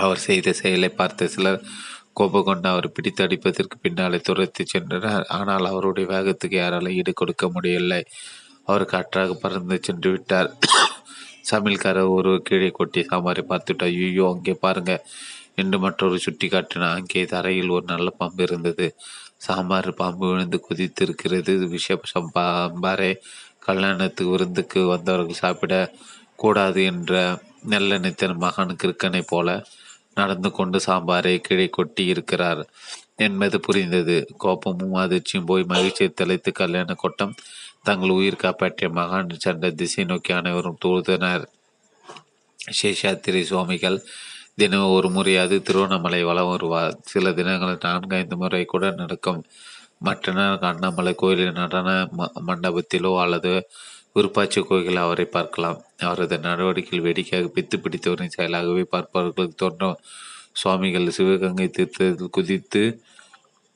அவர் செய்த செயலை பார்த்த சிலர் கோபம் கொண்டு அவர் பிடித்து அடிப்பதற்கு பின்னாலே துரத்தி சென்றனர். ஆனால் அவருடைய வேகத்துக்கு யாராலும் ஈடு கொடுக்க முடியவில்லை. அவர் காற்றாக பறந்து சென்று விட்டார். சமையல்காரர் ஒரு கீழே கொட்டி சாம்பாரை பார்த்துட்டா, ஐயோ அங்கே பாருங்க என்று மற்றொரு சுட்டி காட்டினார். அங்கே தரையில் ஒரு நல்ல பாம்பு இருந்தது. சாம்பார் பாம்பு விழுந்து குதித்து இருக்கிறது. விஷம் பாம்பாரை கல்யாணத்து விருந்துக்கு வந்தவர்கள் சாப்பிட கூடாது என்ற நல்ல நித்தன் மகான் கிருக்கனை போல நடந்து கொண்டு சாம்பாரை கீழே கொட்டி இருக்கிறார் என்பது புரிந்தது. கோபமும் அதிர்ச்சியும் போய் மகிழ்ச்சியை தலைத்து கல்யாண கோட்டம் தங்கள் உயிர் காப்பாற்றிய மகான் சென்ற திசை நோக்கி அனைவரும் தூர்ந்தனர். சேஷாத்திரி சுவாமிகள் தினமும் ஒரு முறையாவது திருவண்ணாமலை வலம் வருவார். சில தினங்களில் நான்கு ஐந்து முறை கூட நடக்கும். மற்ற நாள் அண்ணாமலை கோயிலின் நடன மண்டபத்திலோ அல்லது விருப்பாட்சி கோயிலில் அவரை பார்க்கலாம். அவரது நடவடிக்கையில் வேடிக்கையாக பித்து பிடித்தவரின் செயலாகவே பார்ப்பவர்களுக்கு தோன்றும். சுவாமிகள் சிவகங்கை தீர்த்தத்தில் குதித்து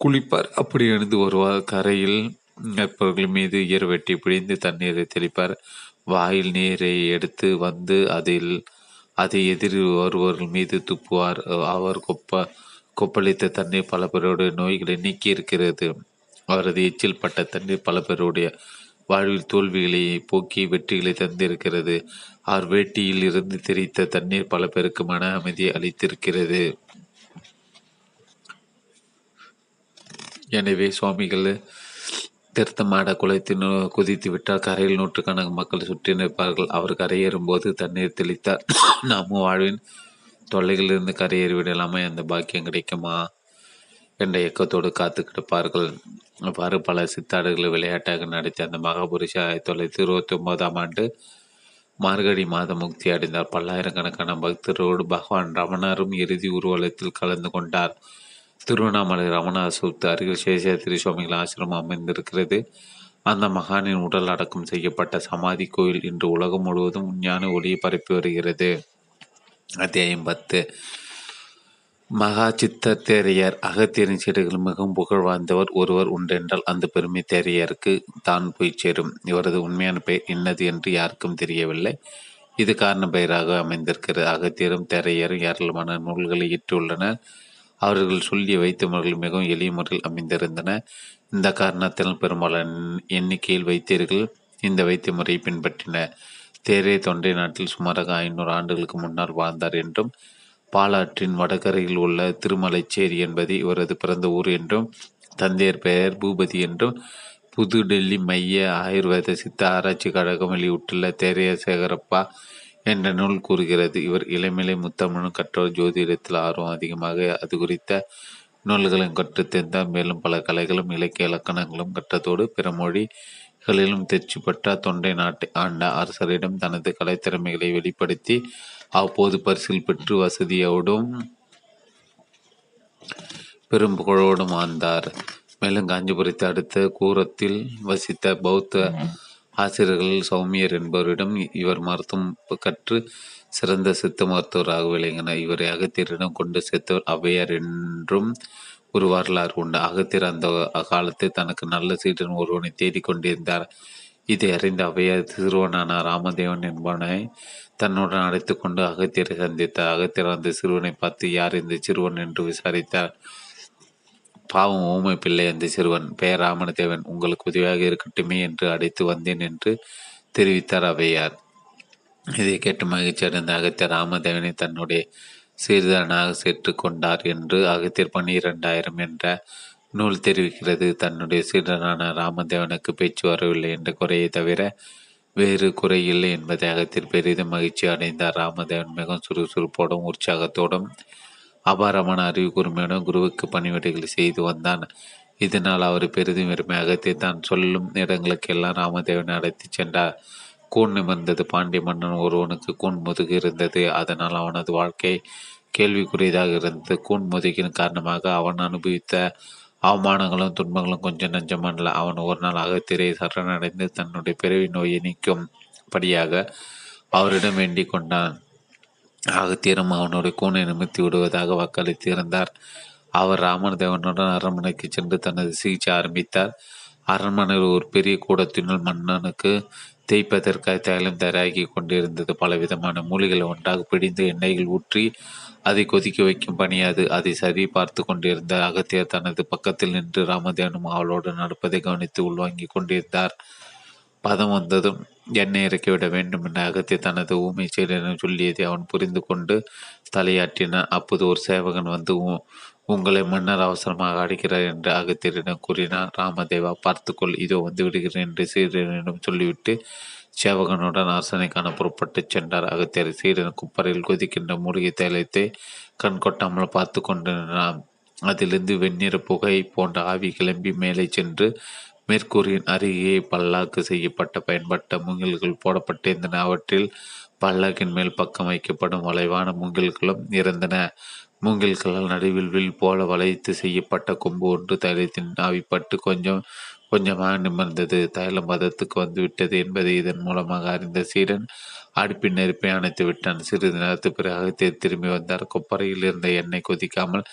குளிப்பார். அப்படி எழுந்து வருவார். கரையில் நற்பவர்கள் மீது ஈர் வெட்டி பிழிந்து தண்ணீரை தெளிப்பார். வாயில் நீரை எடுத்து வந்து அதில் அதை எதிர் வருபவர்கள் மீது துப்புவார். அவர் கொப்ப கொப்பளித்த தண்ணீர் பல பேருடைய நோய்களை நீக்கி இருக்கிறது. அவரது எச்சில் பட்ட தண்ணீர் பல பேருடைய வாழ்வில் தோல்விகளை போக்கி வெற்றிகளை தந்திருக்கிறது. அவர் வேட்டியில் இருந்து தெரித்த தண்ணீர் பல பேருக்கு மன அமைதியை அளித்திருக்கிறது. எனவே சுவாமிகள் திருத்தமாட குலைத்து குதித்து விட்டால் கரையில் நூற்றுக்கணக்கு மக்கள் சுற்றி நிற்பார்கள். அவர் கரையேறும்போது தண்ணீர் தெளித்தார். நாமும் வாழ்வின் தொல்லைகளிலிருந்து கரையேறிவிடலாமே, அந்த பாக்கியம் கிடைக்குமா என்ற இயக்கத்தோடு காத்து கிடப்பார்கள். அவ்வாறு பல சித்தாடுகளை விளையாட்டாக நடத்தி அந்த மகாபுருஷ ஆயிரத்தி தொள்ளாயிரத்தி இருபத்தி ஒன்பதாம் ஆண்டு மார்கழி மாதம் முக்தி அடைந்தார். பல்லாயிரக்கணக்கான பக்தரோடு பகவான் ரமணரும் இறுதி ஊர்வலத்தில் கலந்து கொண்டார். திருவண்ணாமலை ரமணாசுத்து அருகில் சேஷாத்திரி சுவாமிகள் ஆசிரமம் அமைந்திருக்கிறது. அந்த மகானின் உடல் அடக்கம் செய்யப்பட்ட சமாதி கோயில் இன்று உலகம் முழுவதும் ஞான ஒளியை பரப்பி வருகிறது. அத்தியாயம் பத்து. மகா சித்த தேரையர். அகத்தியரின் சீடுகள் மிகவும் புகழ் வாழ்ந்தவர் ஒருவர் உண்டென்றால் அந்த பெருமை தேரையருக்கு தான் போய் சேரும். இவரது உண்மையான பெயர் என்னது என்று யாருக்கும் தெரியவில்லை. இது காரண பெயராக அமைந்திருக்கிறது. அகத்தியரும் தேரையரும் ஏராளமான நூல்களை இட்டுள்ளனர். அவர்கள் சொல்லி வைத்த முறைகள் மிகவும் எளிய முறையில் அமைந்திருந்தன. இந்த காரணத்தால் பெரும்பாலான எண்ணிக்கையில் வைத்தியர்கள் இந்த வைத்திய முறையை பின்பற்றினர். தேரே தொண்டை நாட்டில் சுமாராக ஐநூறு ஆண்டுகளுக்கு முன்னால் வாழ்ந்தார் என்றும் பாலாற்றின் வடகரையில் உள்ள திருமலைச்சேரி என்பது இவரது பிறந்த ஊர் என்றும் தந்தையர் பெயர் பூபதி என்றும் புதுடெல்லி மைய ஆயுர்வேத சித்த ஆராய்ச்சி கழகம் வெளியிட்டுள்ள தேரைய சேகரப்பா என்ற நூல் கூறுகிறது. இவர் இளமிலை முத்தமிழ் கற்றோர் ஜோதிடத்தில் ஆர்வம் அதிகமாக அது குறித்த நூல்களும் கற்றுத்தந்தார். மேலும் பல கலைகளும் இலக்கிய இலக்கணங்களும் கற்றதோடு பிற மொழிகளிலும் தேர்ச்சி பெற்ற தொண்டை நாட்டை ஆண்ட அரசரிடம் தனது கலைத்திறமைகளை வெளிப்படுத்தி அப்போது பரிசில் பெற்று வசதியோடும் பெரும் புகழோடும் வாழ்ந்தார். மேலும் காஞ்சிபுரத்தை அடுத்த கூரத்தில் வசித்த பௌத்த ஆசிரியர்கள் சௌமியர் என்பவரிடம் இவர் மருத்துவம் கற்று சிறந்த சித்த மருத்துவராக விளங்கினார். இவரை அகத்தியரிடம் கொண்டு சேர்த்தவர் அவ்வையார் என்றும் ஒரு வரலாறு உண்டு. அகத்தியர் அந்த காலத்தில் தனக்கு நல்ல சீடன் ஒருவனை தேடிக்கொண்டிருந்தார். இதை அறிந்த அவ்வையார் சிறுவனான ராமதேவன் என்பவனை தன்னுடன் அழைத்து கொண்டு அகத்தியரை சந்தித்தார். அகத்தியர் அந்த சிறுவனை பார்த்து யார் இந்த சிறுவன் என்று விசாரித்தார். பாவம் ஊமை பிள்ளை அந்த சிறுவன் பெயர் ராமதேவன், உங்களுக்கு உதவியாக இருக்கட்டுமே என்று அழைத்து வந்தேன் என்று தெரிவித்தார் அவ்வையார். இதை கேட்டு மகிழ்ச்சி அடைந்த அகத்தியர் ராமதேவனை தன்னுடைய சீர்தானாக சேர்த்து கொண்டார் என்று அகத்தியர் பன்னிரண்டாயிரம் என்ற நூல் தெரிவிக்கிறது. தன்னுடைய சீர்தானான ராமதேவனுக்கு பேச்சு வரவில்லை என்ற குறையை தவிர வேறு குறை இல்லை என்பதை அகத்தியர் பெரிதும் மகிழ்ச்சி அடைந்தார். ராமதேவன் மிகவும் சுறுசுறுப்போடும் உற்சாகத்தோடும் அபாரமான அறிவு கூர்மையுடன் குருவுக்கு பணிவிடைகள் செய்து வந்தான். இதனால் அவர் பெரிதும் விரும்பியாக தான் சொல்லும் இடங்களுக்கெல்லாம் ராமதேவனை அழைத்து சென்றார். கூண் நிமிர்ந்தது. பாண்டிய மன்னன் ஒருவனுக்கு கூண் முதுகு இருந்தது. அதனால் அவனது வாழ்க்கை கேள்விக்குரியதாக இருந்தது. கூண் முதுகின் காரணமாக அவன் அனுபவித்த அவமானங்களும் துன்பங்களும் கொஞ்சம் நஞ்சமல்ல. அவன் ஒரு நாள் அகத்திரை சரணடைந்து தன்னுடைய பிறவி நோயை நீக்கும் படியாக அவரிடம் வேண்டிக் கொண்டான். அகத்தியரும் அவனுடைய கூனை நிமித்தி விடுவதாக வாக்களித்து இருந்தார். அவர் ராமன்தேவனுடன் அரண்மனைக்கு சென்று தனது சிகிச்சை ஆரம்பித்தார். அரண்மனையில் ஒரு பெரிய கூடத்தினுள் மன்னனுக்கு தேய்ப்பதற்காக தைலம் தயாராகி கொண்டிருந்தது. பலவிதமான மூலிகளை ஒன்றாக பிடிந்து எண்ணெயில் ஊற்றி அதை கொதிக்க வைக்கும் பணியாது. அதை சரி பார்த்து கொண்டிருந்த அகத்தியர் தனது பக்கத்தில் நின்று ராமதேவனும் அவளோடு நடப்பதை கவனித்து உள்வாங்கி கொண்டிருந்தார். பதம் வந்ததும் எண்ணெய் இறக்கிவிட வேண்டும் என அகத்தியர் தனது ஊமை செயலிடம் சொல்லியதை அவன் புரிந்து கொண்டு தலையாட்டினான். அப்போது ஒரு சேவகன் வந்து உங்களை மன்னர் அவசரமாக அடிக்கிறார் என்று அகத்தியரிடம் கூறினார். ராமதேவா, பார்த்துக்கொள், இதோ வந்து விடுகிறேன் என்று சீடனிடம் சொல்லிவிட்டு சேவகனுடன் அரசனை காண புறப்பட்டு சென்றார். அகத்தியர் சீடன் குப்பரையில் கொதிக்கின்ற மூலிகை தைலத்தை கண் கொட்டாமல் பார்த்து கொண்டிருந்தான். அதிலிருந்து வெண்ணிற புகை போன்ற ஆவி கிளம்பி மேலே சென்று மேற்கூறின் அருகே பல்லாக்கு செய்யப்பட்ட பயன்பட்ட மூங்கில்கள் போடப்பட்டிருந்தன. அவற்றில் பல்லாக்கின் மேல் பக்கம் வைக்கப்படும் வளைவான மூங்கில்களும் இருந்தன. மூங்கில்களால் நடுவில் வில் போல வளைத்து செய்யப்பட்ட கொம்பு ஒன்று தைலத்தின் ஆவிப்பட்டு கொஞ்சம் கொஞ்சமாக நிமிர்ந்தது. தைலம் பதத்துக்கு வந்துவிட்டது என்பதை இதன் மூலமாக அறிந்த சீடன் அடுப்பின் நெருப்பை அணைத்து விட்டான். சிறிது நேரத்துக்கு பிறகு திரும்பி வந்தார். கொப்பரையில் இருந்த எண்ணெய் கொதிக்காமல்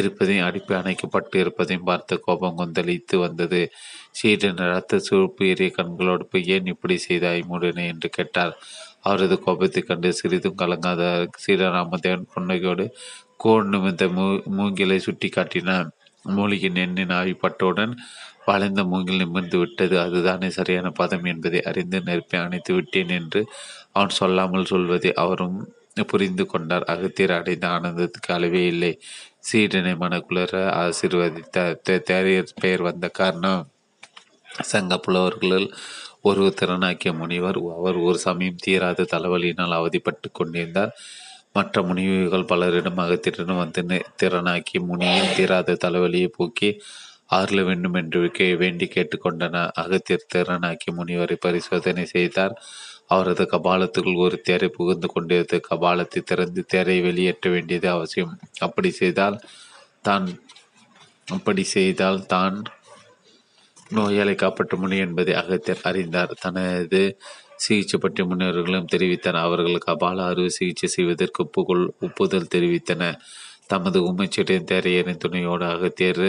இருப்பதையும் அடுப்பை அணைக்கப்பட்டு இருப்பதையும் பார்த்து கோபம் கொந்தளித்து வந்தது. சீடன் ரத்த சுருப்பு ஏறிய கண்களோடு போய், ஏன் இப்படி செய்தாய் மூடனே என்று கேட்டார். அவரது கோபத்தை கண்டு சிறிதும் கலங்காத சீடன் ராமதேவன் புன்னகையோடு கோண்மிந்த மூ மூங்கிலை சுட்டி காட்டினான். மூலிகின் எண்ணெய் ஆவிப்பட்டவுடன் வளைந்த மூங்கில் நிமிர்ந்து விட்டது. அதுதானே சரியான பதம் என்பதை அறிந்து நெருப்பை அணைத்து விட்டேன் என்று அவன் சொல்லாமல் சொல்வதை அவரும் புரிந்து கொண்டார். அகத்தியர் அடைந்த ஆனந்தத்துக்கு அளவே இல்லை. சீடனை மனக்குளர ஆசீர்வதித்த தேரையர் பெயர் வந்த காரணம் சங்க புலவர்களுள் ஒரு திறனாக்கிய முனிவர். அவர் ஒரு சமயம் தீராத தலைவலியினால் அவதிப்பட்டு கொண்டிருந்தார். மற்ற முனிவுகள் பலரிடம் அகத்தியரிடம் வந்து திறனாக்கி முனியின் தீராத தலைவலியை போக்கி ஆறுல வேண்டும் என்று வேண்டி கேட்டுக்கொண்டனர். அகத்தியர் திறனாக்கி முனிவரை பரிசோதனை செய்தார். அவரது கபாலத்துக்குள் ஒரு தேரை புகுந்து கொண்டிருந்தது. கபாலத்தை திறந்து தேரை வெளியேற்ற வேண்டியது அவசியம். அப்படி செய்தால் தான் அப்படி செய்தால் தான் நோயாளி காப்பாற்ற முடியும் என்பதை அகத்தியர் அறிந்தார். தனது சிகிச்சை பற்றி முன்னோர்களும் தெரிவித்தனர். அவர்கள் கபால அறுவை சிகிச்சை செய்வதற்கு ஒப்புக்கொள் ஒப்புதல் தெரிவித்தனர். தமது உமைச்சீடன் தேரையரின் துணையோடு அகத்தியர்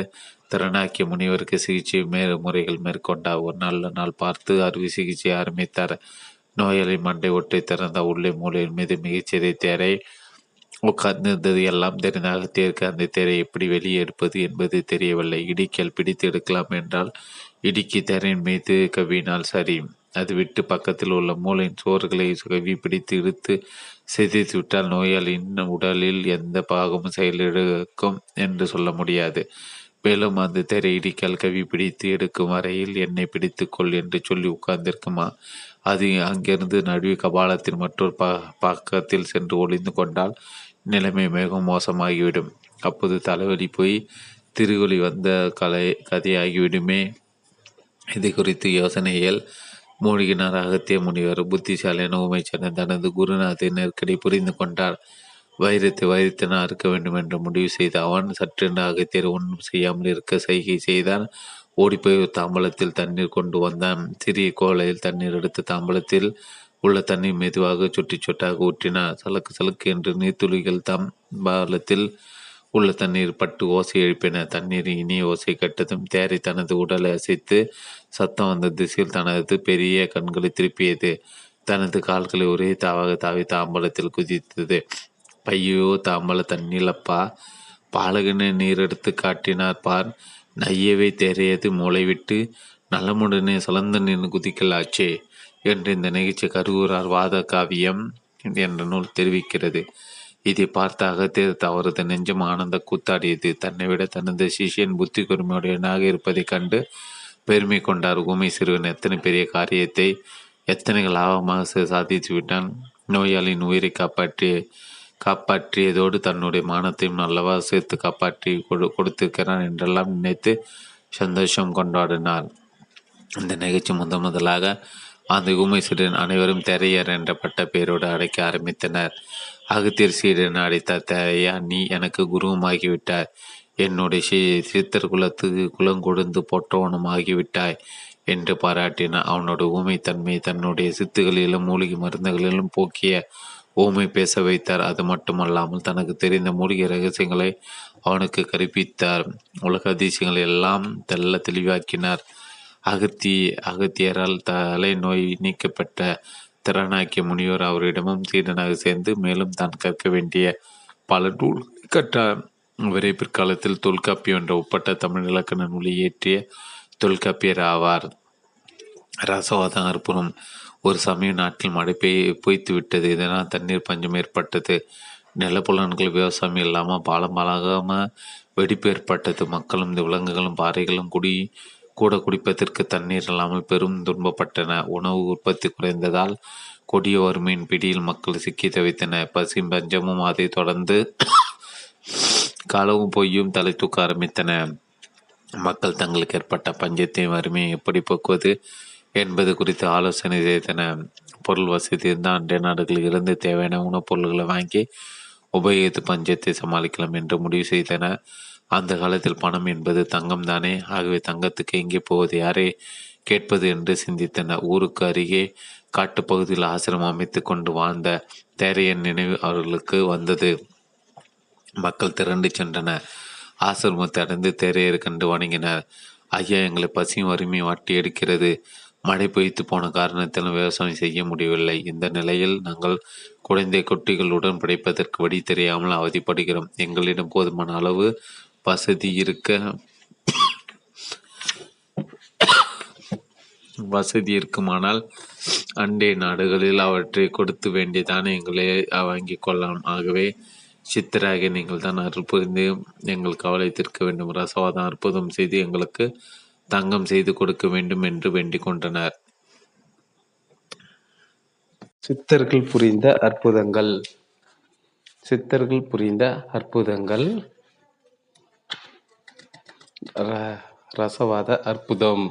திறனாக்கிய முனிவருக்கு சிகிச்சை மே முறைகள் மேற்கொண்டார். ஒரு நல்ல நாள் பார்த்து அறுவை சிகிச்சை ஆரம்பித்தார். நோயாளி மண்டை ஒட்டை திறந்த உள்ளே மூலையின் மீது மிகச்சிறிய தேரை உட்கார்ந்திருந்தது. எல்லாம் தெரிந்த அகத்தியருக்கு அந்த தேரை எப்படி வெளியே எடுப்பது என்பது தெரியவில்லை. இடிக்கல் பிடித்து எடுக்கலாம் என்றால் இடிக்கி தேரையின் மீது கவ்வினால் சரி, அது விட்டு பக்கத்தில் உள்ள மூளையின் சோறுகளை கவி பிடித்து இழுத்து சிதைத்து விட்டால் நோயாளியின் உடலில் எந்த பாகமும் செயலிழக்கும் என்று சொல்ல முடியாது. மேலும் அந்த தேரை இடிக்கால் கவி பிடித்து எடுக்கும் வரையில் என்னை பிடித்து கொள் என்று சொல்லி உட்கார்ந்திருக்குமா, அது அங்கிருந்து நடுவே கபாலத்தின் மற்றொரு பா பக்கத்தில் சென்று ஒளிந்து கொண்டால் நிலைமை மிகவும் மோசமாகிவிடும். அப்போது தலைவலி போய் திருகொலி வந்த கலை கதையாகிவிடுமே. இது குறித்து யோசனையில் மூழ்கினார் அகத்திய முனிவர். புத்திசாலியான உமைச்சனன் தனது குருநாதை நெருக்கடி புரிந்து கொண்டார். வைரத்தை வைரத்தினால் அறுக்க வேண்டும் என்று முடிவு செய்த அவன் சற்றென்று அகத்தியர் ஒன்றும் செய்யாமல் இருக்க சைகை செய்தான். ஓடிப்போய் தாம்பலத்தில் தண்ணீர் கொண்டு வந்தான். சிறிய கோலையில் தண்ணீர் எடுத்து தாம்பலத்தில் உள்ள தண்ணீர் மெதுவாக சுட்டி சொட்டாக ஊற்றினார். சலுக்கு சலுக்கு என்று நீர்த்துளிகள் தாம்பாலத்தில் உள்ள தண்ணீர் பட்டு ஓசை எழுப்பின. தண்ணீர் இனிய ஓசை கட்டதும் தேரை தனது உடலை அசைத்து சத்தம் வந்த திசையில் தனது பெரிய கண்களை திருப்பியது. தனது கால்களை ஒரே தாவாக தாவி தாம்பலத்தில் குதித்தது. பையோ தாம்பல தண்ணீலப்பா, பாலகனை நீர் எடுத்து காட்டினார் பார், நையவே தேரையது மூளை விட்டு நலமுடனே சலந்த நின்று குதிக்கலாச்சே என்று இந்த நிகழ்ச்சி கருவூரார் வாத காவியம் என்ற நூல் தெரிவிக்கிறது. இதை பார்த்த அகத்தியர் அவரது நெஞ்சம் ஆனந்த கூத்தாடியது. தன்னை விட தனது சிஷியன் புத்தி கூர்மையுடையனாக இருப்பதை கண்டு பெருமை கொண்டார். ஊமை சிறுவன் எத்தனை பெரிய காரியத்தை எத்தனை லாபமாக சாதித்து விட்டான். நோயாளியின் உயிரை காப்பாற்றி காப்பாற்றியதோடு தன்னுடைய மானத்தையும் நல்லவா சேர்த்து காப்பாற்றி கொடு கொடுத்திருக்கிறான் என்றெல்லாம் நினைத்து சந்தோஷம் கொண்டாடினார். இந்த நிகழ்ச்சி முதன் முதலாக அந்த ஊமை சிறுவன் அனைவரும் திரையர் என்ற பட்ட பெயரோடு அடைக்க ஆரம்பித்தனர். அகத்தியர் சீடன் அடைத்த தேரையா, நீ எனக்கு குருவுமாகிவிட்டாய், என்னுடைய சி சித்தர் குலத்துக்கு குலங்கொழுந்து போற்றவனுமாகிவிட்டாய் என்று பாராட்டின. அவனோட ஊமைத்தன்மையை தன்னுடைய சித்துகளிலும் மூலிகை மருந்துகளிலும் போக்கிய ஊமை பேச வைத்தார். அது மட்டுமல்லாமல் தனக்கு தெரிந்த மூலிகை ரகசியங்களை அவனுக்கு கற்பித்தார். உலக அதிசயங்களை எல்லாம் தெல்ல தெளிவாக்கினார். அகத்தி அகத்தியரால் தலை நோய் நீக்கப்பட்ட திறனாக்கிய முனிவர் அவரிடமும் சீடனாக சேர்ந்து மேலும் தான் கற்க வேண்டிய பல நூல் கற்றார். இவரை பிற்காலத்தில் தொல்காப்பியம் என்ற ஒப்பட்ட தமிழ் இலக்கண நூலை இயற்றிய தொல்காப்பியர் ஆவார். ரசவாதம் அற்புதம். ஒரு சமயம் நாட்டில் மழை பெய் பொய்த்து விட்டது. இதனால் தண்ணீர் பஞ்சம் ஏற்பட்டது. நிலப்புலன்கள் விவசாயம் இல்லாமல் பாலம் பாலமாக வெடிப்பு ஏற்பட்டது. மக்களும் விலங்குகளும் பாறைகளும் குடி கூட குடிப்பதற்கு தண்ணீர் இல்லாமல் பெரும் துன்பப்பட்டன. உணவு உற்பத்தி குறைந்ததால் கொடிய வறுமையின் பிடியில் மக்கள் சிக்கி தவித்தன. பசியும் பஞ்சமும் அதை தொடர்ந்து களவும் பொய்யும் தலை தூக்க ஆரம்பித்தன. மக்கள் தங்களுக்கு ஏற்பட்ட பஞ்சத்தையும் வறுமையை எப்படி போக்குவது என்பது குறித்து ஆலோசனை செய்தன. பொருள் வசதி இருந்தால் அண்டை நாடுகளில் இருந்து தேவையான உணவுப் பொருள்களை வாங்கி உபயோகித்து பஞ்சத்தை சமாளிக்கலாம் என்று முடிவு செய்தன. அந்த காலத்தில் பணம் என்பது தங்கம் தானே, ஆகவே தங்கத்துக்கு எங்கே போவது, யாரை கேட்பது என்று சிந்தித்தன. ஊருக்கு அருகே காட்டுப்பகுதியில் ஆசிரமம் அமைத்து கொண்டு வாழ்ந்த தேரையன் நினைவு அவர்களுக்கு வந்தது. மக்கள் திரண்டு சென்றனர். ஆசிரமத்தை அடைந்து தேரையர் கண்டு வணங்கினர். ஐயா, எங்களை பசியும் வறுமையும் வாட்டி எடுக்கிறது. மழை பொய்த்து போன காரணத்திலும் விவசாயம் செய்ய முடியவில்லை. இந்த நிலையில் நாங்கள் குழந்தை குட்டிகளுடன் பிழைப்பதற்கு வழி தெரியாமல் அவதிப்படுகிறோம். எங்களிடம் போதுமான அளவு வசதி இருக்க வசதி இருக்குமானால் அண்டை நாடுகளில் அவற்றை கொடுத்து வேண்டியதான எங்களை வாங்கி கொள்ளலாம். ஆகவே சித்தராக நீங்கள் தான் அருள் புரிந்து எங்கள் கவலை தீர்க்க வேண்டும். ரசவாதம் அற்புதம் செய்து எங்களுக்கு தங்கம் செய்து கொடுக்க வேண்டும் என்று வேண்டிக் கொண்டனர். சித்தர்கள் புரிந்த அற்புதங்கள். சித்தர்கள் புரிந்த அற்புதங்கள் ரசவாத அற்புதம்.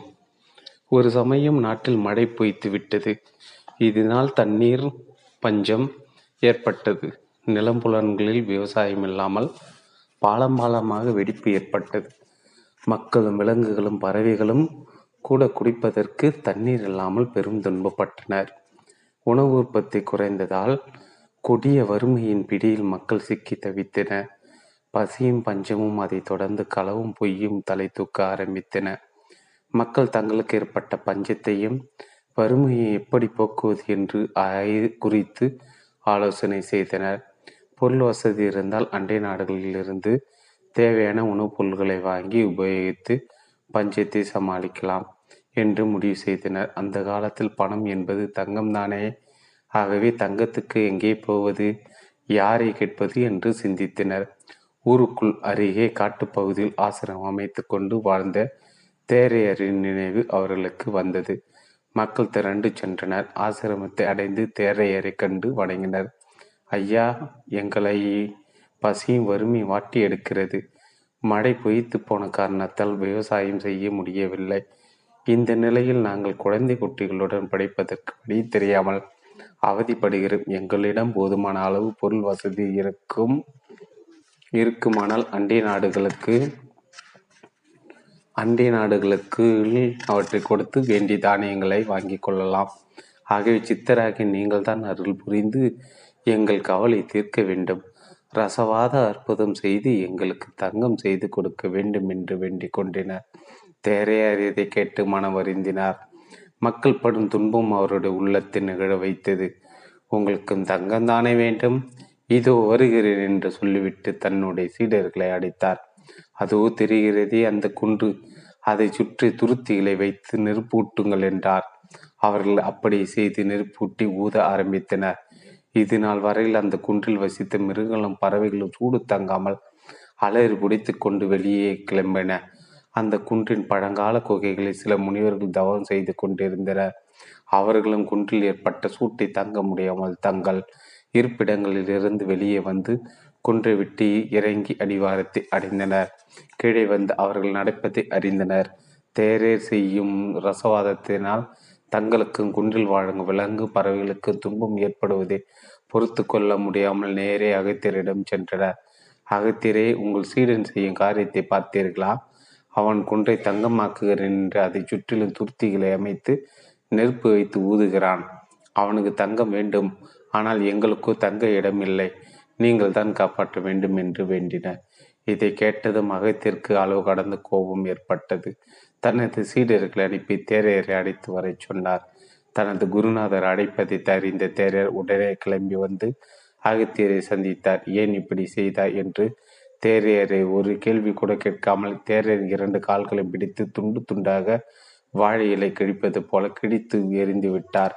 ஒரு சமயம் நாட்டில் மழை பொய்த்து விட்டது. இதனால் தண்ணீர் பஞ்சம் ஏற்பட்டது. நிலம்புலன்களில் விவசாயம் இல்லாமல் பாலம் பாலமாக வெடிப்பு ஏற்பட்டது. மக்களும் விலங்குகளும் பறவைகளும் கூட குடிப்பதற்கு தண்ணீர் இல்லாமல் பெரும் துன்பப்பட்டனர். உணவு உற்பத்தி குறைந்ததால் கொடிய வறுமையின் பிடியில் மக்கள் சிக்கி தவித்தன. பசியும் பஞ்சமும் அதை தொடர்ந்து களவும் பொய்யும் தலை தூக்க ஆரம்பித்தன. மக்கள் தங்களுக்கு ஏற்பட்ட பஞ்சத்தையும் வறுமையை எப்படி போக்குவது என்று ஆய்வு குறித்து ஆலோசனை செய்தனர். பொருள் வசதி இருந்தால் அண்டை நாடுகளிலிருந்து தேவையான உணவுப் பொருள்களை வாங்கி உபயோகித்து பஞ்சத்தை சமாளிக்கலாம் என்று முடிவு செய்தனர். அந்த காலத்தில் பணம் என்பது தங்கம் தானே, ஆகவே தங்கத்துக்கு எங்கே போவது, யாரை கேட்பது என்று சிந்தித்தனர். ஊருக்குள் அருகே காட்டுப்பகுதியில் ஆசிரமம் அமைத்து கொண்டு வாழ்ந்த தேரையரின் நினைவு அவர்களுக்கு வந்தது. மக்கள் திரண்டு சென்றனர். ஆசிரமத்தை அடைந்து தேரையரை கண்டு வணங்கினர். ஐயா, எங்களை பசியும் வறுமை வாட்டி எடுக்கிறது. மழை பொய்த்து போன காரணத்தால் விவசாயம் செய்ய முடியவில்லை. இந்த நிலையில் நாங்கள் குழந்தை குட்டிகளுடன் பிழைப்பதற்கு வழி தெரியாமல் அவதிப்படுகிறோம். எங்களிடம் போதுமான அளவு பொருள் வசதி இருக்கும் இருக்குமானால் அண்டை நாடுகளுக்கு அண்டை நாடுகளுக்கு அவற்றை கொடுத்து வேண்டிய தானியங்களை வாங்கி கொள்ளலாம். ஆகவே சித்தராகி நீங்கள் தான் அருள் புரிந்து எங்கள் கவலை தீர்க்க வேண்டும். ரசவாத அற்புதம் செய்து எங்களுக்கு தங்கம் செய்து கொடுக்க வேண்டும் என்று வேண்டிக் கொண்டனர். தேரையார் இதை கேட்டு மனம் வருந்தினார். மக்கள் படும் துன்பம் அவருடைய உள்ளத்தை நிகழ வைத்தது. உங்களுக்கும் தங்கம்தானே வேண்டும், இதோ வருகிறேன் என்று சொல்லிவிட்டு தன்னுடைய சீடர்களை அடைத்தார். அதோ தெரிகிறதே அந்த குன்று, அதை சுற்றி துருத்திகளை வைத்து நெருப்பூட்டுங்கள் என்றார். அவர்கள் அப்படி செய்து நெருப்பூட்டி ஊத ஆரம்பித்தனர். இது நாள் வரையில் அந்த குன்றில் வசித்த மிருகங்களும் பறவைகளும் சூடு தங்காமல் அலறி பிடித்து கொண்டு வெளியே கிளம்பின. அந்த குன்றின் பழங்கால குகைகளில் சில முனிவர்கள் தவம் செய்து கொண்டிருந்தனர். அவர்களும் குன்றில் ஏற்பட்ட சூட்டை தங்க முடியாமல் தங்கள் இருப்பிடங்களில் இருந்து வெளியே வந்து குன்றை விட்டு இறங்கி அடிவாரத்தை அடைந்தனர். கீழே வந்து அவர்கள் நடப்பதை அறிந்தனர். தேரேர் செய்யும் ரசவாதத்தினால் தங்களுக்கும் குன்றில் வாழும் விலங்கு பறவைகளுக்கு துன்பம் ஏற்படுவதை பொறுத்து கொள்ள முடியாமல் நேரே அகத்தியரிடம் சென்றனர். அகத்தியரே, உங்கள் சீடன் செய்யும் காரியத்தை பார்த்தீர்களா? அவன் குன்றை தங்கமாக்குகிறேன் என்று அதை சுற்றிலும் துருத்திகளை அமைத்து நெருப்பு வைத்து ஊதுகிறான். அவனுக்கு தங்கம் வேண்டும், ஆனால் எங்களுக்கு தங்க இடமில்லை, நீங்கள் தான் காப்பாற்ற வேண்டும் என்று வேண்டினர். இதை கேட்டதும் அகத்திற்கு அளவு கடந்த கோபம் ஏற்பட்டது. தனது சீடர்களை அனுப்பி தேரையரை அடைத்து வரை சொன்னார். தனது குருநாதர் அடைப்பதை அறிந்த தேரையர் உடனே கிளம்பி வந்து அகத்தியரை சந்தித்தார். ஏன் இப்படி செய்தார் என்று தேரையரை ஒரு கேள்வி கூட கேட்காமல் தேரையரின் இரண்டு கால்களை பிடித்து துண்டு துண்டாக வாழை இலை கிழிப்பது போல கிழித்து எரிந்து விட்டார்.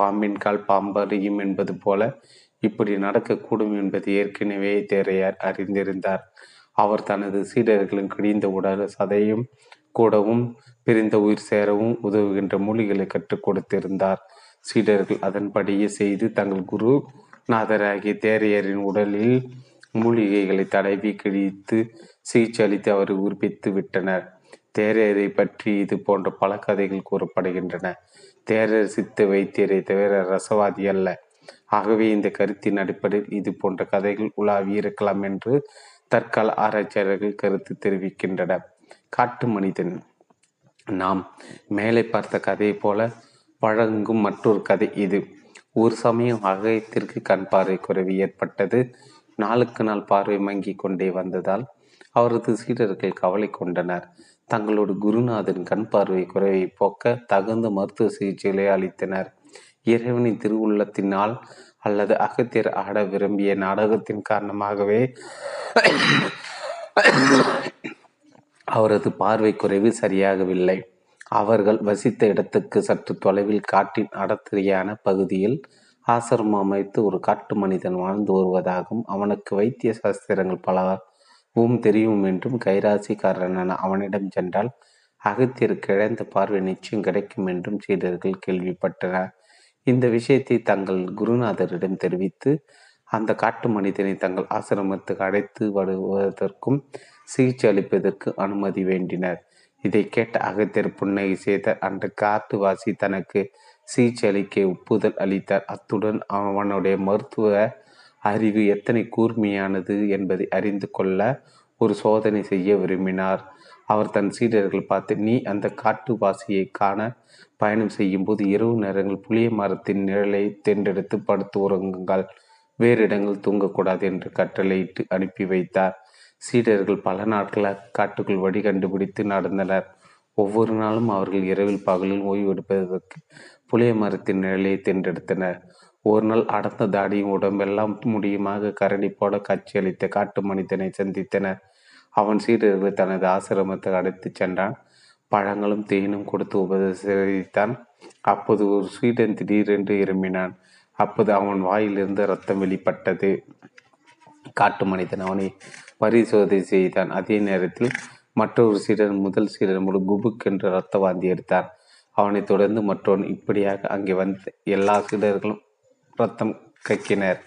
பாம்பின் கால் பாம்பறியும் என்பது போல இப்படி நடக்கக்கூடும் என்பது ஏற்கனவே தேரையார் அறிந்திருந்தார். அவர் தனது சீடர்களின் கிழிந்த உடல் சதையும் கூடவும் பிரிந்த உயிர் சேரவும் உதவுகின்ற மூலிகளை கற்றுக் கொடுத்திருந்தார். சீடர்கள் அதன்படியே செய்து தங்கள் குரு நாதராகிய தேரையரின் உடலில் மூலிகைகளை தடவி கிழித்து சிகிச்சை அளித்து அவரை உயிர்ப்பித்து விட்டனர். தேரையரை பற்றி இது போன்ற பல கதைகள் கூறப்படுகின்றன. தேரையர் சித்த வைத்தியரை தவிர ரசவாதி அல்ல. ஆகவே இந்த கருத்தின் அடிப்படையில் இது போன்ற கதைகள் உலாவி இருக்கலாம் என்று தற்கால ஆராய்ச்சியாளர்கள் கருத்து தெரிவிக்கின்றனர். காட்டு மனிதன். நாம் மேலே பார்த்த கதையை போல வழங்கும் மற்றொரு கதை இது. ஒரு சமயம் அகத்திற்கு கண் பார்வை குறைவு ஏற்பட்டது. நாளுக்கு நாள் பார்வை மங்கி கொண்டே வந்ததால் அவரது சீடர்கள் கவலை கொண்டனர். தங்களோட குருநாதன் கண் பார்வை குறைவை போக்க தகுந்த மருத்துவ சிகிச்சைகளை அளித்தனர். இறைவனின் திருவுள்ளத்தினால் அல்லது அகத்தியர் ஆட விரும்பிய நாடகத்தின் காரணமாகவே அவரது பார்வை குறைவு சரியாகவில்லை. அவர்கள் வசித்த இடத்துக்கு சற்று தொலைவில் காட்டின் அடர்த்தியான பகுதியில் ஆசிரமம் அமைத்து ஒரு காட்டு மனிதன் வாழ்ந்து வருவதாகவும் அவனுக்கு வைத்திய சாஸ்திரங்கள் பலவும் தெரியும் என்றும் கைராசிக்காரனான அவனிடம் சென்றால் அகத்தியருக்கு இழந்த பார்வை நிச்சயம் கிடைக்கும் என்றும் சீடர்கள் கேள்விப்பட்டனர். இந்த விஷயத்தை தங்கள் குருநாதரிடம் தெரிவித்து அந்த காட்டு மனிதனை தங்கள் ஆசிரமத்துக்கு அழைத்து வருவதற்கும் சிகிச்சை அளிப்பதற்கு அனுமதி வேண்டினர். இதை கேட்ட அகத்தியர் புன்னகை செய்தார். அன்று காட்டுவாசி தனக்கு சிகிச்சை அளிக்க ஒப்புதல் அளித்தார். அத்துடன் அவனுடைய மருத்துவ அறிவு எத்தனை கூர்மையானது என்பதை அறிந்து கொள்ள ஒரு சோதனை செய்ய விரும்பினார். அவர் தன் சீடர்கள் பார்த்து, நீ அந்த காட்டுவாசியை காண பயணம் செய்யும் போது இரவு நேரங்கள் புளிய மரத்தின் நிழலை தேர்ந்தெடுத்து படுத்து உறங்குங்கள், வேறு இடங்கள் தூங்கக்கூடாது என்று கட்டளையிட்டு அனுப்பி வைத்தார். சீடர்கள் பல நாட்களாக காட்டுக்குள் வழி கண்டுபிடித்து நடந்தனர். ஒவ்வொரு நாளும் அவர்கள் இரவில் பகலில் ஓய்வெடுப்பதற்கு புளிய மரத்தின் நிழலை தேர்ந்தெடுத்தனர். ஒரு நாள் அடர்ந்த தாடியும் உடம்பெல்லாம் முடியுமாக கரடி போட காட்சியளித்த காட்டு மனிதனை சந்தித்தனர். அவன் சீடர்கள் தனது ஆசிரமத்தை அடைத்து சென்றான். பழங்களும் தேனும் கொடுத்து உபசரித்தான். அப்போது ஒரு சீடன் திடீரென்று இருமினான். அப்போது அவன் வாயிலிருந்து இரத்தம் வெளிப்பட்டது. காட்டு மனிதன் அவனை பரிசோதனை செய்தான். அதே நேரத்தில் மற்றொரு சீடன் முதல் சீடன் முழு குபுக் என்று இரத்த வாந்தி எடுத்தான். அவனை தொடர்ந்து மற்றொன்று. இப்படியாக அங்கே வந்த எல்லா சீடர்களும் இரத்தம் கக்கினர்.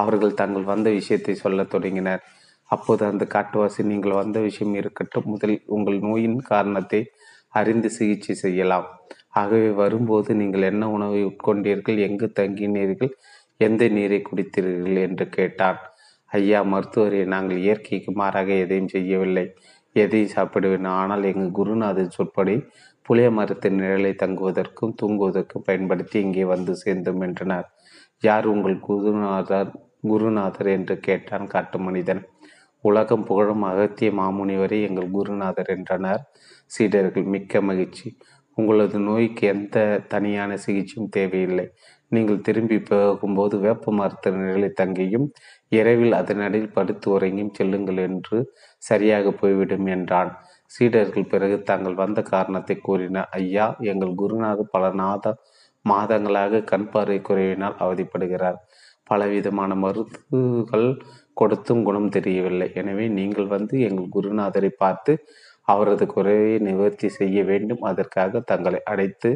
அவர்கள் தாங்கள் வந்த விஷயத்தை சொல்ல தொடங்கினர். அப்போது அந்த காட்டுவாசி, நீங்கள் வந்த விஷயம் இருக்கட்டும், முதலில் உங்கள் நோயின் காரணத்தை அறிந்து சிகிச்சை செய்யலாம். ஆகவே வரும்போது நீங்கள் என்ன உணவை உட்கொண்டீர்கள், எங்கு தங்கினீர்கள், எந்த நீரை குடித்தீர்கள் என்று கேட்டான். ஐயா மருத்துவரே, நாங்கள் இயற்கைக்கு மாறாக எதையும் செய்யவில்லை, எதையும் சாப்பிடுவேன். ஆனால் எங்கள் குருநாதர் சொற்படி புளிய மரத்தின் நிழலை தங்குவதற்கும் தூங்குவதற்கும் பயன்படுத்தி இங்கே வந்து சேர்ந்தோம் என்றனர். யார் உங்கள் குருநாதர் குருநாதர் என்று கேட்டான் காட்டு மனிதன். உலகம் புகழும் அகத்திய மாமுனிவரை எங்கள் குருநாதர் என்றனர் சீடர்கள். மிக்க மகிழ்ச்சி, உங்களது நோய்க்கு எந்த தனியான சிகிச்சையும் தேவையில்லை. நீங்கள் திரும்பி போகும்போது வேப்ப மரத்த நிழலை தங்கியும் இரவில் அதனடியில் படுத்து உறங்கியும் செல்லுங்கள் என்று சரியாக போய்விடும் என்றான். சீடர்கள் பிறகு தாங்கள் வந்த காரணத்தை கூறினார். ஐயா, எங்கள் குருநாதர் பல நாத மாதங்களாக கண் பார்வை குறைவினால் அவதிப்படுகிறார். பலவிதமான மருந்துகள் கொடுத்தும் குணம் தெரியவில்லை. எனவே நீங்கள் வந்து எங்கள் குருநாதரை பார்த்து அவரது குறையை நிவர்த்தி செய்ய வேண்டும். அதற்காக தங்களை அழைத்து